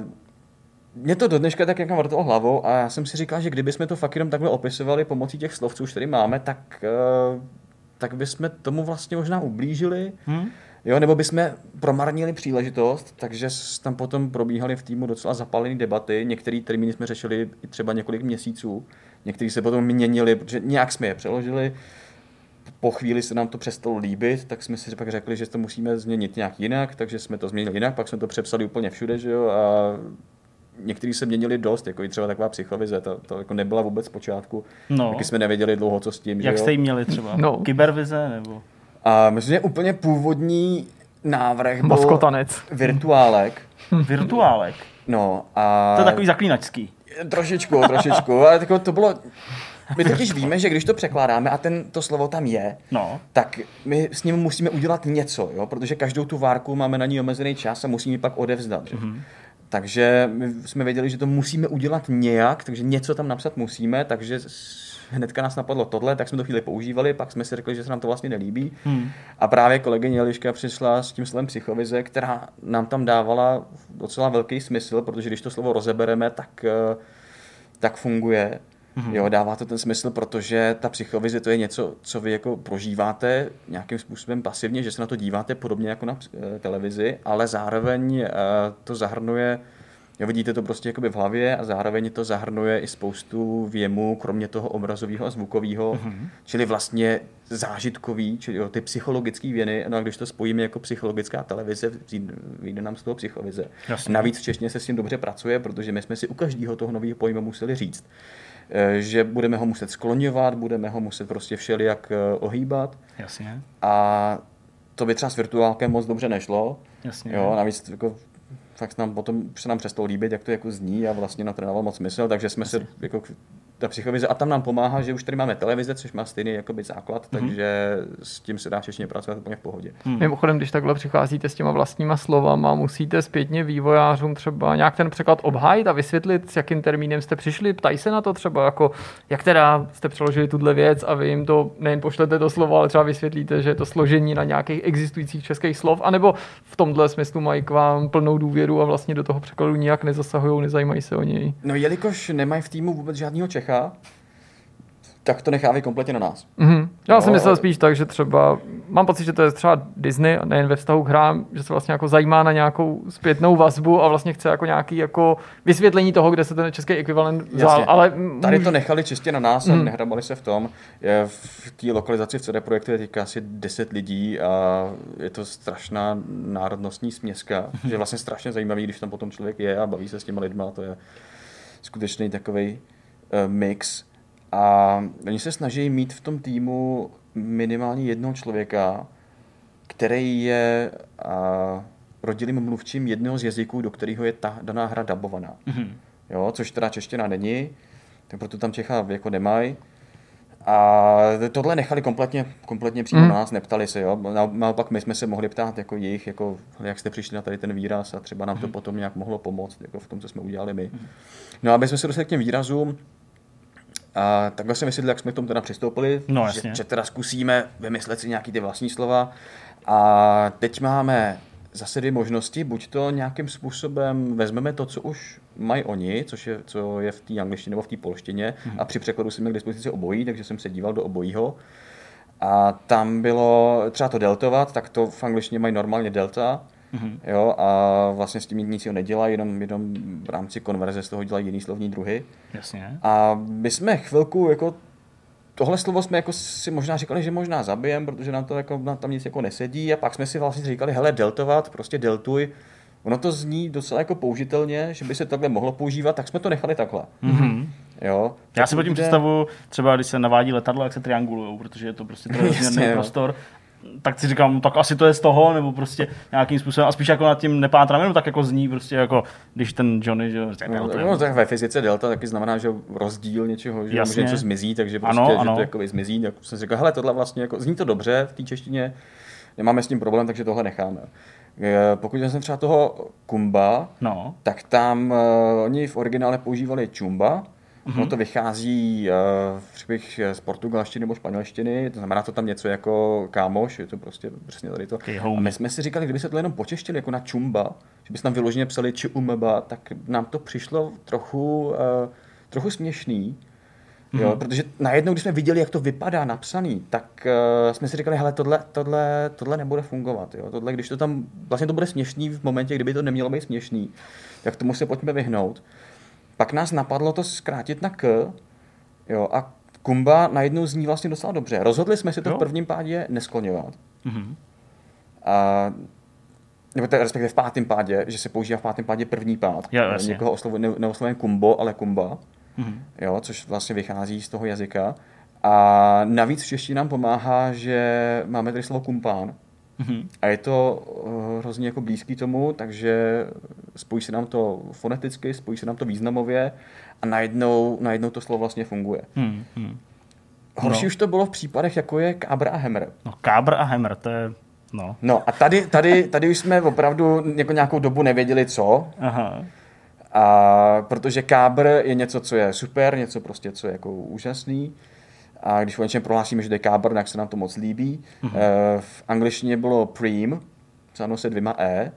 mě to do dneška tak nějak vrtalo hlavou a já jsem si říkal, že kdybychom to fakt jenom takhle opisovali pomocí těch slov, co už tady máme, tak bychom tomu vlastně možná ublížili, jo, nebo bychom promarnili příležitost, takže tam potom probíhaly v týmu docela zapálené debaty. Některé termíny jsme řešili i třeba několik měsíců, některé se potom měnili, protože nějak jsme je přeložili, po chvíli se nám to přestalo líbit, tak jsme si pak řekli, že to musíme změnit nějak jinak, takže jsme to změnili jinak, pak jsme to přepsali úplně všude, že jo, a některý se měnili dost, jako i třeba taková psychovize, to jako nebyla vůbec zpočátku, taky jsme nevěděli dlouho, co s tím. Jak jste jí měli třeba? Kybervize nebo? A myslím, že úplně původní návrh byl virtuálek. Virtuálek? No a... To je takový zaklínačský. Trošičku, ale to bylo... My totiž víme, že když to překládáme a to slovo tam je, tak my s ním musíme udělat něco, jo? Protože každou tu várku máme na ní omezený čas a musíme ji pak odevzdat. Že? Takže my jsme věděli, že to musíme udělat nějak, takže něco tam napsat musíme, takže hnedka nás napadlo tohle, tak jsme to chvíli používali, pak jsme si řekli, že se nám to vlastně nelíbí. A právě kolegyně Eliška přišla s tím slovem psychovize, která nám tam dávala docela velký smysl, protože když to slovo rozebereme, tak funguje. Jo, dává to ten smysl, protože ta psychovize to je něco, co vy jako prožíváte nějakým způsobem pasivně, že se na to díváte podobně jako na televizi, ale zároveň to zahrnuje, jo, vidíte to prostě jakoby v hlavě a zároveň to zahrnuje i spoustu věmů, kromě toho obrazového a zvukového, čili vlastně zážitkový, čili jo, ty psychologické věny, no a když to spojíme jako psychologická televize, vyjde nám z toho psychovize. Jasně. Navíc v češtině se s tím dobře pracuje, protože my jsme si u každého toho nového pojmu museli říct, že budeme ho muset skloňovat, budeme ho muset prostě všelijak ohýbat. Jasně. A to by třeba s virtuálkem moc dobře nešlo. Jasně. Jo, navíc jako, fakt nám potom se nám přestalo líbit, jak to jako zní a vlastně na to nedávalo moc smysl, takže jsme se jako ta psychovize a tam nám pomáhá, že už tady máme televize, což má stejný jakoby základ, takže s tím se dá češtině pracovat úplně v pohodě. Mimochodem, když takhle přicházíte s těma vlastníma slovama, musíte zpětně vývojářům třeba nějak ten překlad obhájit a vysvětlit, s jakým termínem jste přišli, ptají se na to třeba, jako jak teda jste přeložili tuhle věc a vy jim to nejen pošlete to slovo, ale třeba vysvětlíte, že je to složení na nějakých existujících českých slov, anebo v tomhle smyslu mají k vám plnou důvěru a vlastně do toho překladu nijak nezasahují, nezajímají se o něj. No, jelikož nemají v týmu vůbec žádného Čecha, tak to nechávají kompletně na nás. Mm-hmm. Já jsem myslel spíš tak, že třeba, mám pocit, že to je třeba Disney, a nejen ve vztahu k hrám, že se vlastně jako zajímá na nějakou zpětnou vazbu a vlastně chce jako nějaký jako vysvětlení toho, kde se ten český ekvivalent vzal. Ale tady to nechali čistě na nás a nehrabali se v tom. V té lokalizaci v CD Projektu je teďka asi 10 lidí a je to strašná národnostní směska, že je vlastně strašně zajímavý, když tam potom člověk je a baví se s těma lidma, to je skutečný takovej mix. A oni se snaží mít v tom týmu minimálně jednoho člověka, který je rodilým mluvčím jednoho z jazyků, do kterého je ta daná hra dabovaná. Jo, což teda čeština není, tak proto tam Čecha jako nemají. A tohle nechali kompletně přímo na nás, neptali se. Jo? Naopak my jsme se mohli ptát jako jich, jako, jak jste přišli na tady ten výraz a třeba nám to potom nějak mohlo pomoct jako v tom, co jsme udělali my. No a my jsme se dostali k těm výrazům, a takhle jsem vysvětlil, jak jsme k tomu teda přistoupili, no, že teda zkusíme vymyslet si nějaký ty vlastní slova a teď máme zase dvě možnosti, buď to nějakým způsobem vezmeme to, co už mají oni, co je v té angličtině nebo v té polštině a při překladu jsme k dispozici obojí, takže jsem se díval do obojího a tam bylo třeba to deltovat, tak to v angličtině mají normálně delta. Jo, a vlastně s tím nic nedělají, jenom v rámci konverze z toho dělají jiný slovní druhy. Jasně. A my jsme chvilku, jako tohle slovo jsme jako si možná říkali, že možná zabijem, protože nám to jako, nám tam nic jako nesedí a pak jsme si vlastně říkali, hele, deltovat, prostě deltuj. Ono to zní docela jako použitelně, že by se takhle mohlo používat, tak jsme to nechali takhle. Jo, já si potom představu, třeba když se navádí letadlo, jak se triangulujou, protože je to prostě trojrozměrný prostor. Tak si říkám, tak asi to je z toho, nebo prostě nějakým způsobem, a spíš jako nad tím nepátrám, no tak jako zní prostě jako, když ten Johnny, že... No tak ve fyzice delta taky znamená, že rozdíl něčeho, že může něco zmizí, takže prostě, ano. Že to jakoby zmizí, tak jsem si říkal, hele, tohle vlastně jako, zní to dobře v té češtině, nemáme s tím problém, takže tohle necháme. Pokud jsem třeba toho Kumba, tak tam oni v originále používali Chumba. No to vychází z portugalštiny nebo španělštiny, to znamená to tam něco jako kámoš, je to prostě přesně tady to. A my jsme si říkali, kdyby se to jenom počeštili jako na čumba, že by se tam vyloženě psali či umba, tak nám to přišlo trochu směšný, jo, protože najednou, když jsme viděli, jak to vypadá napsaný, tak jsme si říkali, hele, tohle nebude fungovat, jo, tohle, když to tam, vlastně to bude směšný v momentě, kdyby to nemělo být směšný, tak tomu se pojďme vyhnout. Pak nás napadlo to zkrátit na K, jo, a Kumba najednou zní vlastně docela dobře. Rozhodli jsme si to v prvním pádě neskloňovat. A, nebo respektive v pátém pádě, že se používá v pátém pádě první pád. Někoho neoslovujeme Kumbo, ale Kumba, jo, což vlastně vychází z toho jazyka. A navíc v češtině nám pomáhá, že máme tady slovo kumpán. A je to hrozně jako blízký tomu, takže spojí se nám to foneticky, spojí se nám to významově a najednou to slovo vlastně funguje. Horší už to bylo v případech, jako je kábr a hemr. No, kábr a hemr, to je... No a tady už jsme opravdu jako nějakou dobu nevěděli, co. Aha. A protože kábr je něco, co je super, něco prostě, co je jako úžasný. A když o něčem prohlásíme, že to je kábr, tak se nám to moc líbí. V angličtině bylo prim, psáno se dvěma e.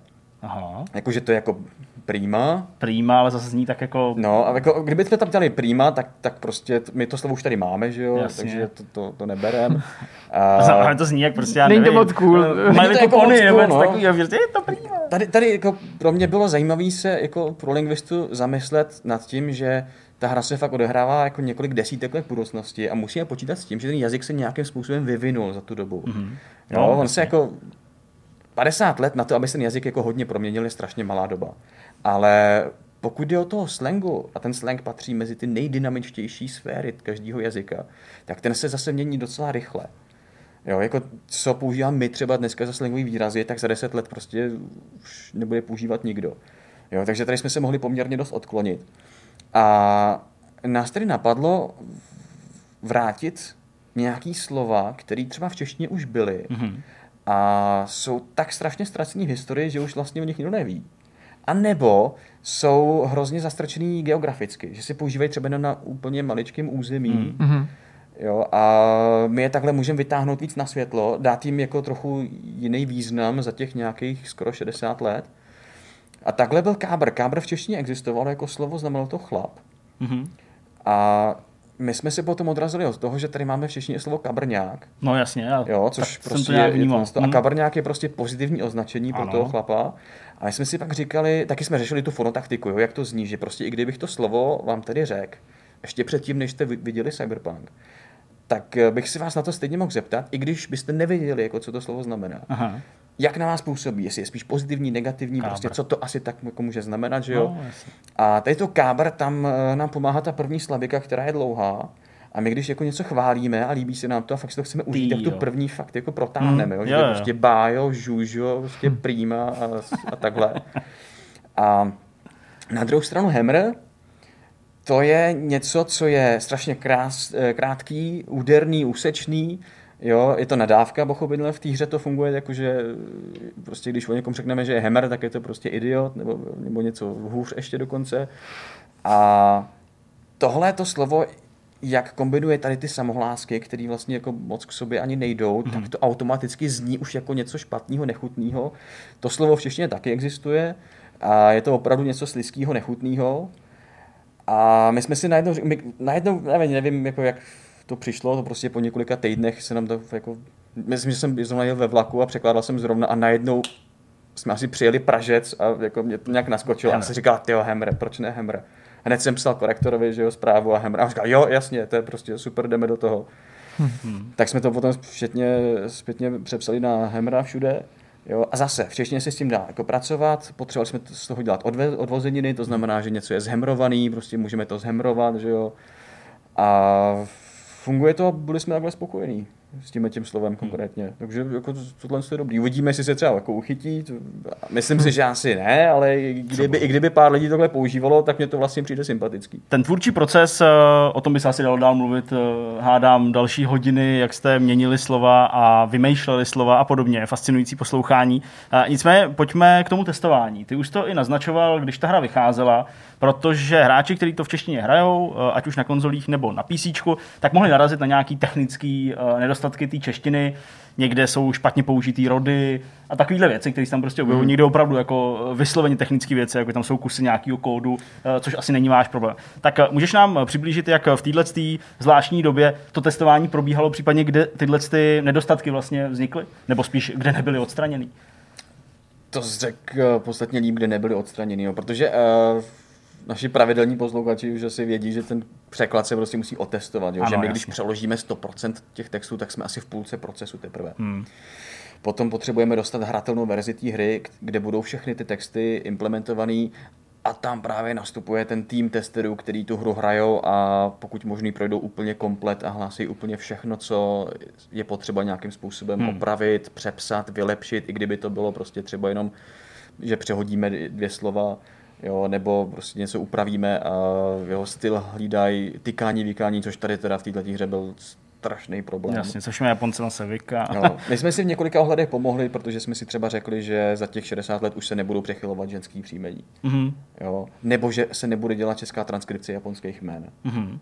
Jakože to je jako prima. Prima, ale zase zní tak jako... No, a jako, kdyby jsme tam dělali prima, tak prostě my to slovo už tady máme, že jo? Jasně. Takže to neberem. A to zní jak prostě, já nevím. Není to moc cool. Máme to jako pony, je to prima. Tady jako pro mě bylo zajímavé se jako pro lingvistu zamyslet nad tím, že ta hra se fakt odehrává jako několik desítek let v budoucnosti a musíme počítat s tím, že ten jazyk se nějakým způsobem vyvinul za tu dobu. On se jako 50 let na to, aby se ten jazyk jako hodně proměnil, je strašně malá doba. Ale pokud jde o toho slangu, a ten slang patří mezi ty nejdynamičtější sféry každého jazyka, tak ten se zase mění docela rychle. Jo, jako co používám my třeba dneska za slangový výrazy, tak za 10 let prostě už nebude používat nikdo. Jo, takže tady jsme se mohli poměrně dost odklonit. A nás tedy napadlo vrátit nějaký slova, které třeba v češtině už byly a jsou tak strašně ztracený v historii, že už vlastně o nich nikdo neví. A nebo jsou hrozně zastrčený geograficky, že se používají třeba na úplně maličkém území. Jo, a my je takhle můžeme vytáhnout víc na světlo, dát jim jako trochu jiný význam za těch nějakých skoro 60 let. A takhle byl kábr. Kábr v češtině existoval jako slovo, znamenalo to chlap. A my jsme se potom odrazili od toho, že tady máme v češtině slovo kabrňák. No jasně. Jo, což prostě to a kabrňák je prostě pozitivní označení pro toho chlapa. A my jsme si pak říkali, taky jsme řešili tu fonotaktiku, jo, jak to zní, že prostě i kdybych to slovo vám tady řekl, ještě předtím, než jste viděli Cyberpunk, tak bych si vás na to stejně mohl zeptat, i když byste nevěděli, jako co to slovo znamená. Aha. Jak na vás působí, jestli je spíš pozitivní, negativní, kábr. Prostě co to asi tak jako může znamenat, že jo. No, a tady to kábr, tam nám pomáhá ta první slabika, která je dlouhá. A my když jako něco chválíme a líbí se nám to a fakt si to chceme užít, tak tu první fakt jako protáhneme, jo. Že je prostě bájo, žužo, prostě prýma a takhle. A na druhou stranu Hammer, to je něco, co je strašně krátký, úderný, úsečný. Jo, je to nadávka, pochopitelně v té hře to funguje jako, že prostě když o někom řekneme, že je hammer, tak je to prostě idiot, nebo něco hůř ještě dokonce. A tohle to slovo, jak kombinuje tady ty samohlásky, které vlastně jako moc k sobě ani nejdou, tak to automaticky zní už jako něco špatného, nechutného. To slovo v češtině taky existuje a je to opravdu něco slizkého, nechutného. A my jsme si najednou nevím, jako jak to přišlo, to prostě po několika týdnech se nám to jako, myslím, že jsem zrovna jel ve vlaku a překládal jsem zrovna a najednou jsme asi přijeli Pražec a jako mě to nějak naskočilo a jsem si říkal, tyjo, Hammer, proč ne Hammer? Hned jsem psal korektorovi, že jo, zprávu a Hammer a on říkal, jo, jasně, to je prostě super, jdeme do toho. Tak jsme to potom zpětně přepsali na Hammera všude. Jo, a zase, v češtině se s tím dá jako pracovat, potřebovali jsme z toho dělat odvozeniny, to znamená, že něco je zhemrovaný, prostě můžeme to zhemrovat, že jo. A funguje to a byli jsme takhle spokojení s tím slovem konkrétně. Takže jako tohle je dobrý. Uvidíme, jestli se třeba jako uchytí. Myslím si, že asi ne, ale i kdyby pár lidí tohle používalo, tak mě to vlastně přijde sympatický. Ten tvůrčí proces, o tom by se asi dal mluvit, hádám další hodiny, jak jste měnili slova a vymýšleli slova a podobně. Fascinující poslouchání. Nicméně pojďme k tomu testování. Ty už to i naznačoval, když ta hra vycházela, protože hráči, kteří to v češtině hrajou, ať už na konzolích nebo na PCčku, tak mohli narazit na nějaký technický nedostatky té češtiny, někde jsou špatně použitý rody a takovéhle věci, které se tam prostě objevují. Někde opravdu jako vysloveně technické věci, jako tam jsou kusy nějakého kódu, což asi není váš problém. Tak můžeš nám přiblížit, jak v této zvláštní době to testování probíhalo, případně kde tyhle nedostatky vlastně vznikly, nebo spíš kde nebyly odstraněny? To řekl podstatně líp, kde nebyly odstraněny, jo, protože naši pravidelní posluchači už asi vědí, že ten překlad se prostě musí otestovat. Jo? Ano, že my, když přeložíme 100% těch textů, tak jsme asi v půlce procesu teprve. Potom potřebujeme dostat hratelnou verzi té hry, kde budou všechny ty texty implementované a tam právě nastupuje ten tým testerů, který tu hru hrajou a pokud možný projdou úplně komplet a hlásí úplně všechno, co je potřeba nějakým způsobem opravit, přepsat, vylepšit, i kdyby to bylo prostě třeba jenom, že přehodíme dvě slova, jo, nebo prostě něco upravíme a jeho styl hlídají tykání, vykání, což tady teda v této hře byl strašný problém. Jasně, což má Japonce na se vyká. Jo, my jsme si v několika ohledech pomohli, protože jsme si třeba řekli, že za těch 60 let už se nebudou přechylovat ženský příjmení. Jo, nebo že se nebude dělat česká transkripce japonských jmén.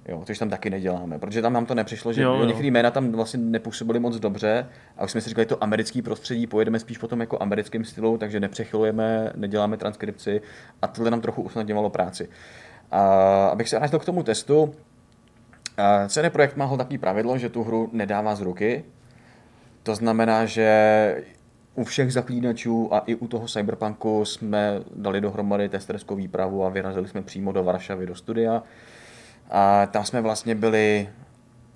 Jo, což tam taky neděláme, protože tam nám to nepřišlo, že některé jména tam vlastně nepůsobily moc dobře a už jsme si říkali, to americký prostředí, pojedeme spíš potom jako americkým stylu, takže nepřechylujeme, neděláme transkripci a tohle nám trochu usnadňovalo práci. A abych se vrátil k tomu testu, CD Projekt má takový pravidlo, že tu hru nedává z ruky. To znamená, že u všech zaklínačů a i u toho Cyberpunku jsme dali dohromady testerskou výpravu a vyrazili jsme přímo do Varšavy, do studia. A tam jsme vlastně byli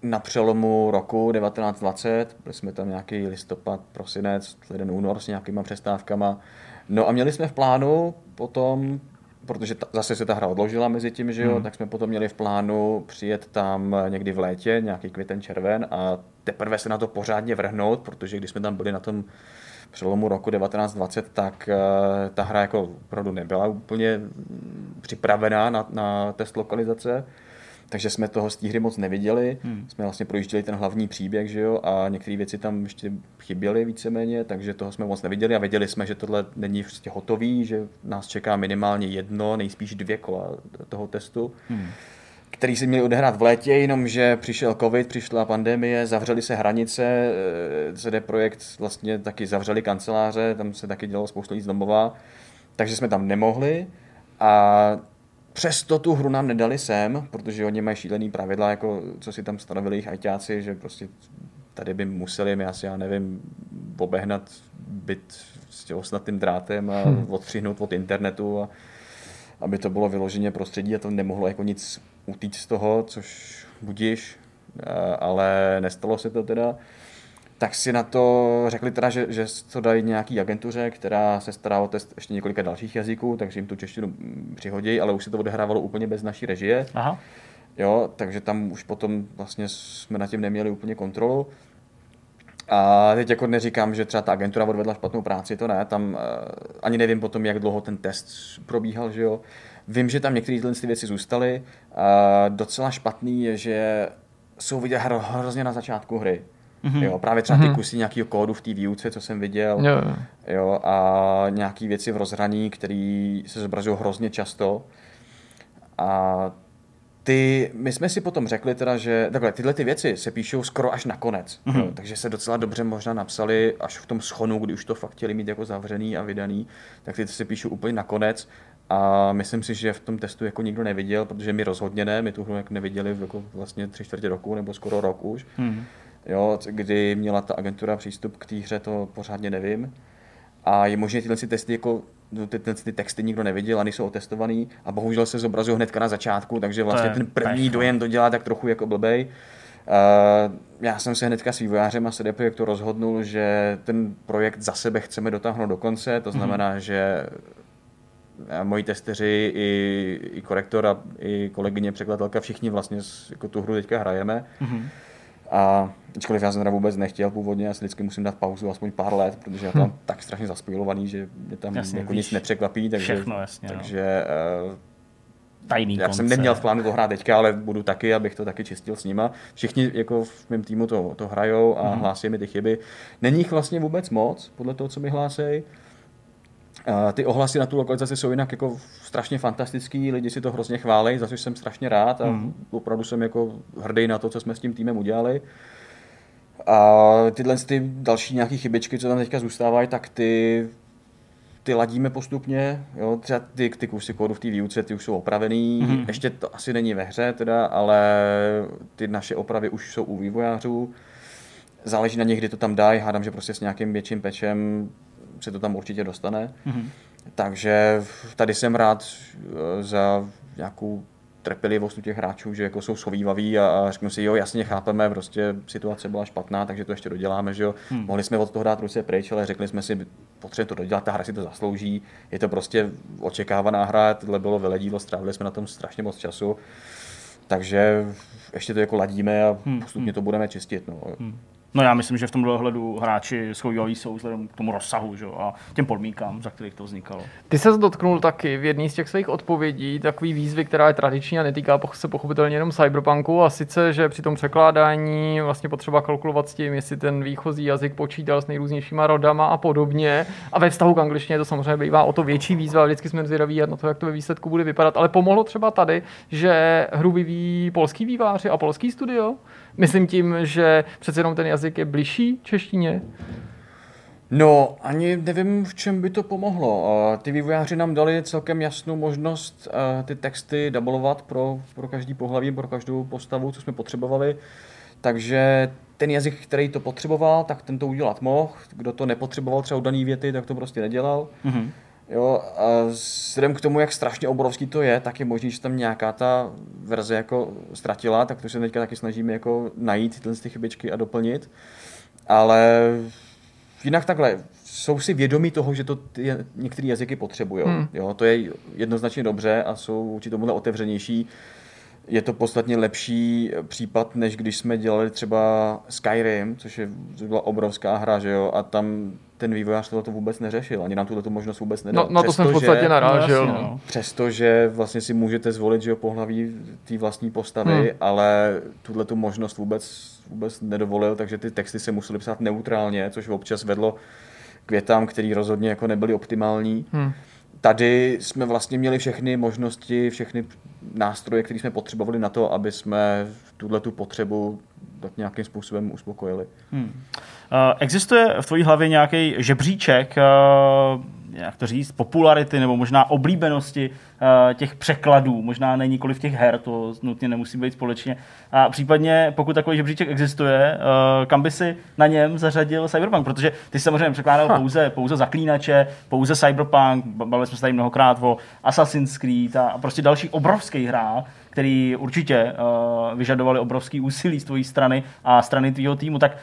na přelomu roku 1920, byli jsme tam nějaký listopad, prosinec, leden, únor s nějakýma přestávkama. No a měli jsme v plánu potom, protože zase se ta hra odložila mezi tím, že jo, tak jsme potom měli v plánu přijet tam někdy v létě, nějaký květen, červen a teprve se na to pořádně vrhnout, protože když jsme tam byli na tom přelomu roku 1920, tak ta hra jako opravdu nebyla úplně připravená na test lokalizace. takže jsme toho z té hry moc neviděli. Jsme vlastně projížděli ten hlavní příběh, že jo, a některé věci tam ještě chyběly víceméně, takže toho jsme moc neviděli a věděli jsme, že tohle není prostě hotový, že nás čeká minimálně jedno, nejspíš 2 kola toho testu. Který si měli odehrát v létě, jenomže přišel covid, přišla pandemie, zavřely se hranice, CD Projekt vlastně taky zavřeli kanceláře, tam se taky dělalo spoustu lidí z domova, takže jsme tam nemohli a přesto tu hru nám nedali sem, protože oni mají šílený pravidla, jako co si tam stanovili jejich ajťáci, že prostě tady by museli, já nevím, obehnat byt s osnatým drátem a odstřihnout od internetu, a aby to bylo vyloženě prostředí a to nemohlo jako nic utíct z toho, což budiš, ale nestalo se to teda. Tak si na to řekli teda, že to dají nějaký agentuře, která se stará o test ještě několika dalších jazyků, takže jim tu češtinu přihodí, ale už se to odehrávalo úplně bez naší režie. Aha. Jo, takže tam už potom vlastně jsme nad tím neměli úplně kontrolu. A teď jako neříkám, že třeba ta agentura odvedla špatnou práci, to ne, tam ani nevím potom, jak dlouho ten test probíhal, že jo. Vím, že tam některé ty věci zůstaly. Docela špatný je, že jsou vidět hrozně na začátku hry. Jo, právě třeba ty kusy nějakého kódu v té výuce, co jsem viděl, jo, a nějaké věci v rozhraní, které se zobrazují hrozně často. A my jsme si potom řekli teda, že takhle, tyhle ty věci se píšou skoro až nakonec, jo, takže se docela dobře možná napsali až v tom schonu, kdy už to fakt chtěli mít jako zavřený a vydaný, tak ty se píšou úplně nakonec a myslím si, že v tom testu jako nikdo neviděl, protože my rozhodně ne, my tu hru jako neviděli jako vlastně 3/4 roku nebo skoro rok už, jo, kdy měla ta agentura přístup k té hře, to pořádně nevím. A je možné, tyhle testy jako ty texty nikdo neviděl, ani jsou otestovaný a bohužel se zobrazují hnedka na začátku, takže vlastně ten první dojem to dělá tak trochu jako blbej. Já jsem se hnedka s vývojářem a CD Projektu rozhodnul, že ten projekt za sebe chceme dotáhnout do konce, to znamená, že moji testeři i korektor a i kolegyně překladatelka, všichni vlastně jako tu hru teďka hrajeme. A ačkoliv já jsem teda vůbec nechtěl původně, já si vždycky musím dát pauzu aspoň pár let, protože já tam tak strašně zaspojilovaný, že mě tam jasně, jako nic nepřekvapí, takže, všechno, jasně, takže tajný já jsem neměl v plánu to hrát teďka, ale budu taky, abych to taky čistil s nima. Všichni jako v mém týmu to hrajou a hlásí mi ty chyby. Není jich vlastně vůbec moc, podle toho, co mi hlásej. Ty ohlasy na tu lokalizaci jsou jinak jako strašně fantastický, lidi si to hrozně chválej, za což jsem strašně rád a opravdu jsem jako hrdý na to, co jsme s tím týmem udělali. A tyhle ty další nějaké chybičky, co tam teďka zůstávají, tak ty ladíme postupně, jo? Třeba ty kusy kódu v té výuce, ty už jsou opravený, ještě to asi není ve hře teda, ale ty naše opravy už jsou u vývojářů. Záleží na nich, kdy to tam dají, hádám, že prostě s nějakým větším patchem se to tam určitě dostane. Takže tady jsem rád za nějakou trpělivost u těch hráčů, že jako jsou shovívaví a řeknu si, jo, jasně, chápeme, prostě situace byla špatná, takže to ještě doděláme, že jo. Mohli jsme od toho dát ruce pryč, ale řekli jsme si, potřebujeme to dodělat, ta hra si to zaslouží, je to prostě očekávaná hra, tohle bylo vyledílo, strávili jsme na tom strašně moc času, takže ještě to jako ladíme a postupně to budeme čistit, no. No já myslím, že v tomhle ohledu hráči shovívaví jsou vzhledem k tomu rozsahu, že? A těm podmínkám, za kterých to vznikalo. Ty ses dotknul taky v jedné z těch svých odpovědí takový výzvy, která je tradiční a netýká se pochopitelně jenom cyberpunku, a sice, že při tom překládání vlastně potřeba kalkulovat s tím, jestli ten výchozí jazyk počítal s nejrůznějšíma rodama a podobně. A ve vztahu k angličtině to samozřejmě bývá o to větší výzva, vždycky jsme zvědaví na to, jak to ve výsledku bude vypadat, ale pomohlo třeba tady, že hru vyvíjí polský výváři a polský studio. Myslím tím, že přece jenom ten jazyk je bližší češtině. No, ani nevím, v čem by to pomohlo. Ty vývojáři nám dali celkem jasnou možnost ty texty dublovat pro každý pohlaví, pro každou postavu, co jsme potřebovali. Takže ten jazyk, který to potřeboval, tak ten to udělat mohl. Kdo to nepotřeboval třeba daný věty, tak to prostě nedělal. Jo, a vzhledem k tomu, jak strašně obrovský to je, tak je možný, že tam nějaká ta verze jako ztratila, tak to se teďka taky snažíme jako najít tyhle chybičky a doplnit. Ale jinak takhle, jsou si vědomí toho, že to některé jazyky potřebují. To je jednoznačně dobře a jsou určitě tomuhle otevřenější. je to podstatně lepší případ, než když jsme dělali třeba Skyrim, což byla obrovská hra, že jo, a tam ten vývojář tohle to vůbec neřešil, ani nám tuto možnost vůbec nedal. No, na to jsem v podstatě narážil. No. Přestože vlastně si můžete zvolit, že jo, pohlaví té vlastní postavy, ale tuhle tu možnost vůbec nedovolil, takže ty texty se musely psát neutrálně, což občas vedlo k větám, které rozhodně jako nebyly optimální. Tady jsme vlastně měli všechny možnosti, všechny nástroje, které jsme potřebovali na to, aby jsme tuto potřebu tak nějakým způsobem uspokojili. Existuje v tvojí hlavě nějaký žebříček, jak to říct, popularity nebo možná oblíbenosti těch překladů, možná ne nikoliv těch her, to nutně nemusí být společně. A případně, pokud takový žebříček existuje, kam by si na něm zařadil Cyberpunk? Protože ty jsi samozřejmě překládal pouze Zaklínače, pouze Cyberpunk, bavili jsme se tady mnohokrát o Assassin's Creed a prostě další obrovský hra, který určitě vyžadovali obrovský úsilí z tvojí strany a strany tvýho týmu. Tak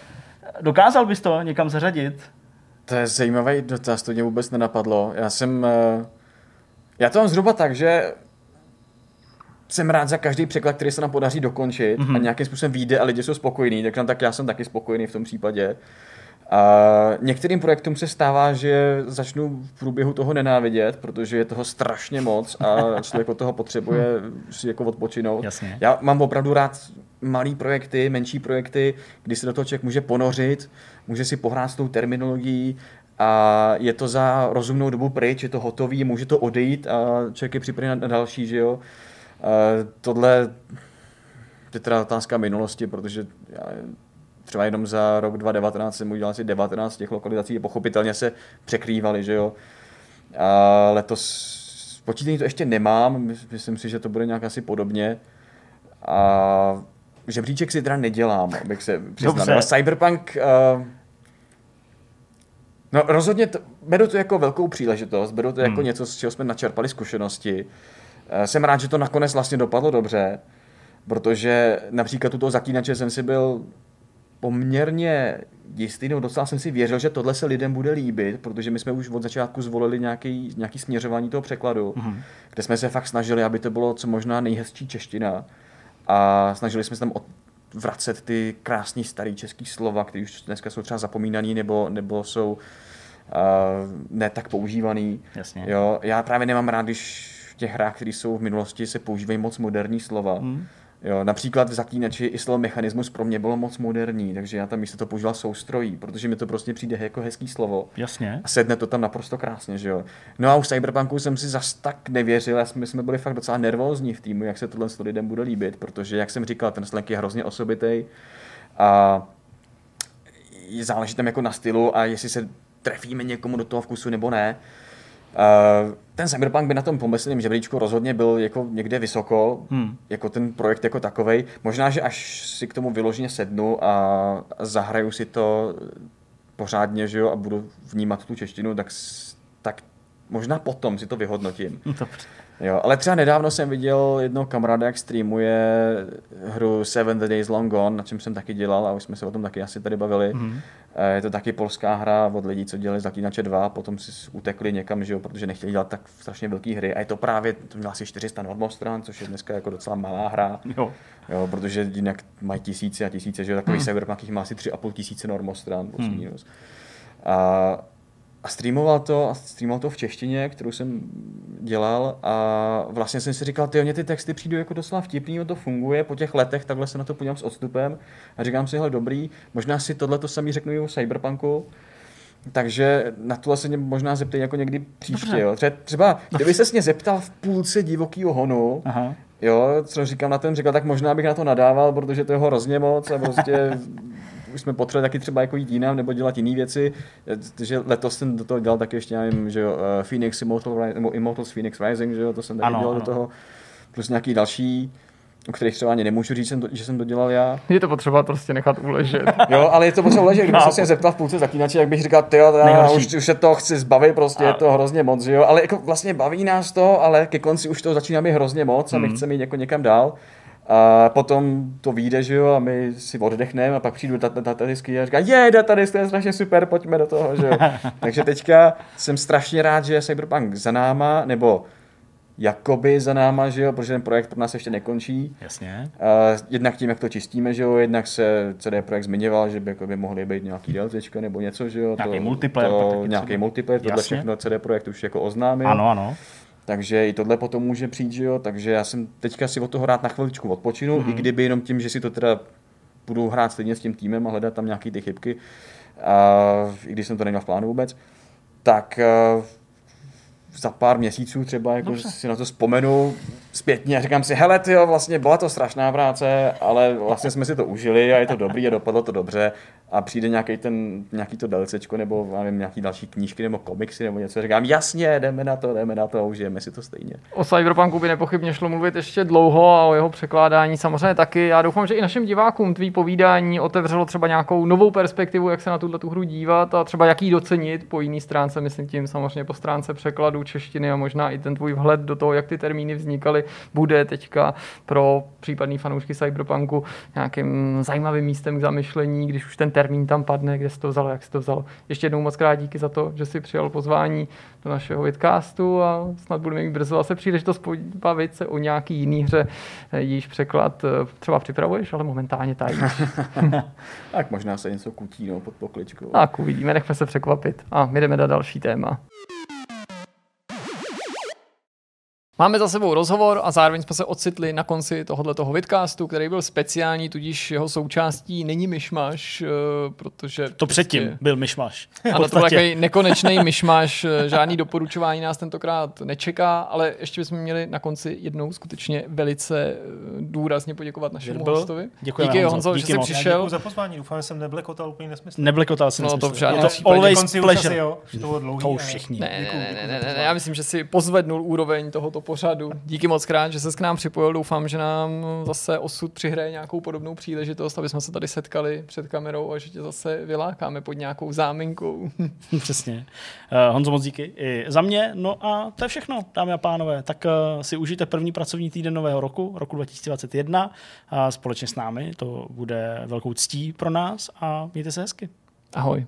dokázal bys to někam zařadit? To je zajímavý dotaz, to mě vůbec nenapadlo. Já to mám zhruba tak, že jsem rád za každý překlad, který se nám podaří dokončit a nějakým způsobem vyjde a lidi jsou spokojení, tak já jsem taky spokojený v tom případě. A některým projektům se stává, že začnu v průběhu toho nenávidět, protože je toho strašně moc a člověk od toho potřebuje si jako odpočinout. Jasně. Já mám opravdu rád malý projekty, menší projekty, kdy se do toho člověk může ponořit, může si pohrát s tou terminologií a je to za rozumnou dobu pryč, je to hotový, může to odejít a člověk je připraven na další, že jo. Tohle je teda otázka minulosti, protože třeba jenom za rok 2019 jsem udělal asi 19 těch lokalizací, pochopitelně se překrývaly, že jo. A letos počítání to ještě nemám, myslím si, že to bude nějak asi podobně. A žebříček si teda nedělám, abych se přiznal. Cyberpunk, no rozhodně beru to jako velkou příležitost, beru to jako něco, z čeho jsme načerpali zkušenosti. Jsem rád, že to nakonec vlastně dopadlo dobře, protože například u toho Zaklínače jsem si byl poměrně jistý, nebo docela jsem si věřil, že tohle se lidem bude líbit, protože my jsme už od začátku zvolili nějaký směřování toho překladu, kde jsme se fakt snažili, aby to bylo co možná nejhezčí čeština. A snažili jsme se tam vracet ty krásný starý český slova, které už dneska jsou třeba zapomínaný nebo jsou ne tak používaný. Jasně. Jo, já právě nemám rád, když v těch hrách, které jsou v minulosti, se používají moc moderní slova. Jo, například v Zaklínači i slovo mechanismus pro mě bylo moc moderní, takže já tam místo to používal soustrojí, protože mi to prostě přijde jako hezký slovo. Jasně. A sedne to tam naprosto krásně, že jo. No a u Cyberpunku jsem si zas tak nevěřil, my jsme byli fakt docela nervózní v týmu, jak se tohle lidem bude líbit, protože, jak jsem říkal, ten slang je hrozně osobitej a záleží tam jako na stylu a jestli se trefíme někomu do toho vkusu nebo ne. Ten Cyberpunk by na tom pomyslným žebříčku rozhodně byl jako někde vysoko, jako ten projekt jako takovej. Možná, že až si k tomu vyloženě sednu a zahraju si to pořádně, že jo, a budu vnímat tu češtinu, tak možná potom si to vyhodnotím. Dobře. Jo, ale třeba nedávno jsem viděl jednoho kamaráda, jak streamuje hru 7 Days Long Gone, na čem jsem taky dělal a už jsme se o tom taky asi tady bavili. Je to taky polská hra od lidí, co dělali Zaklínače 2, potom si utekli někam, že jo, protože nechtěli dělat tak strašně velké hry. A je to právě, to měla asi 400 normostran, což je dneska jako docela malá hra, jo, protože jinak mají tisíce a tisíce, že jo, takový Cyberpunk má asi 3,5 tisíce normostran, plus minus. A streamoval to v češtině, kterou jsem dělal a vlastně jsem si říkal, mě ty texty přijdou jako docela vtipný, to funguje, po těch letech takhle se na to podívám s odstupem a říkám si, hele, dobrý, možná si tohleto samý řeknu i o Cyberpunku, takže na tohle se mě možná zeptej jako někdy příště, jo. Třeba kdyby ses mě zeptal v půlce Divokýho honu, jo, co říkám na ten, říkal, tak možná bych na to nadával, protože to je hrozně moc a prostě... Už jsme potřebovali taky třeba jako jít jinam nebo dělat jiné věci, že letos jsem do toho dělal taky ještě, já nevím, že jo, Phoenix Immortals Phoenix Rising, že jo, to jsem taky dělal do toho, plus nějaký další, o kterých třeba ani nemůžu říct, že jsem to dělal já. Je to potřeba prostě nechat uležet. Jo, ale je to potřeba uležet, kdyby se mě zeptal v půlce Zaklínače, jak bych říkal, já už se toho chci zbavit, prostě je to hrozně moc, že jo, ale jako vlastně baví nás to, ale ke konci už to začíná být hrozně moc a my chceme jít jako někam dál. A potom to vyjde, že jo, a my si oddechneme a pak přijdu datadisky a říká, datadisk, to je strašně super, pojďme do toho, že jo. Takže teďka jsem strašně rád, že je Cyberpunk za náma, nebo jakoby za náma, že jo, protože ten projekt pro nás ještě nekončí. Jasně. Jednak tím, jak to čistíme, že jo, jednak se CD Projekt zmiňoval, že by jakoby mohly být nějaký DLCčko nebo něco, že jo. Nějaký multiplayer. Nějaký multiplayer, tohle všechno CD Projekt už jako oznámil. Ano, ano. Takže i tohle potom může přijít, že jo, takže já jsem teďka si od toho rád na chviličku odpočinu, i kdyby jenom tím, že si to teda budu hrát stejně s tím týmem a hledat tam nějaký ty chybky, i když jsem to neměl v plánu vůbec, tak za pár měsíců třeba jako si na to vzpomenu zpětně a říkám si, hele tyjo, vlastně byla to strašná práce, ale vlastně jsme si to užili a je to dobrý a dopadlo to dobře a přijde nějaký to DLCčko nebo nevím, nějaký další knížky nebo komiksy nebo něco, říkám jasně, jdeme na to a užijeme si to stejně. O Cyberpunku by nepochybně šlo mluvit ještě dlouho a o jeho překládání samozřejmě taky. Já doufám, že i našim divákům tvý povídání otevřelo třeba nějakou novou perspektivu, jak se na tuto hru dívat a třeba jak ji docenit po jiné stránce, myslím tím samozřejmě po stránce překladu češtiny a možná i ten tvůj vhled do toho, jak ty termíny vznikaly, bude teďka pro případný fanoušky Cyberpunku nějakým zajímavým místem k zamyšlení, když už ten termín tam padne, kde jsi to vzal, jak jsi to vzal. Ještě jednou moc krát díky za to, že jsi přijal pozvání do našeho vidcastu a snad budeme mít brzo zase příležitost pobavit se o nějaký jiný hře, jejíž překlad třeba připravuješ, ale momentálně tajíš. Tak možná se něco kutí no, pod pokličkou. Tak uvidíme, nechme se překvapit a my jdeme na další téma. Máme za sebou rozhovor a zároveň jsme se ocitli na konci tohoto vidcastu, který byl speciální, tudíž jeho součástí není myšmaš, protože... To předtím byl myšmaš. Ano, to byl takový nekonečný myšmaš, žádný doporučování nás tentokrát nečeká, ale ještě bychom měli na konci jednou skutečně velice důrazně poděkovat našemu hostovi. Děkujeme, díky Honzo, že jsi přišel. Já děkuju za pozvání, doufám, že jsem neblekotal úplně nesmysl. Neblekotal jsem nesmysl. No to v žádném případě. To už všichni. Ne, já myslím, že si pozvednul úroveň tohoto pořadu. Díky moc krát, že ses k nám připojil. Doufám, že nám zase osud přihraje nějakou podobnou příležitost, aby jsme se tady setkali před kamerou a že tě zase vylákáme pod nějakou záminkou. Přesně. Honzo, moc díky i za mě. No a to je všechno, dámy a pánové. Tak si užijte první pracovní týden nového roku 2021 a společně s námi to bude velkou ctí pro nás a mějte se hezky. Ahoj.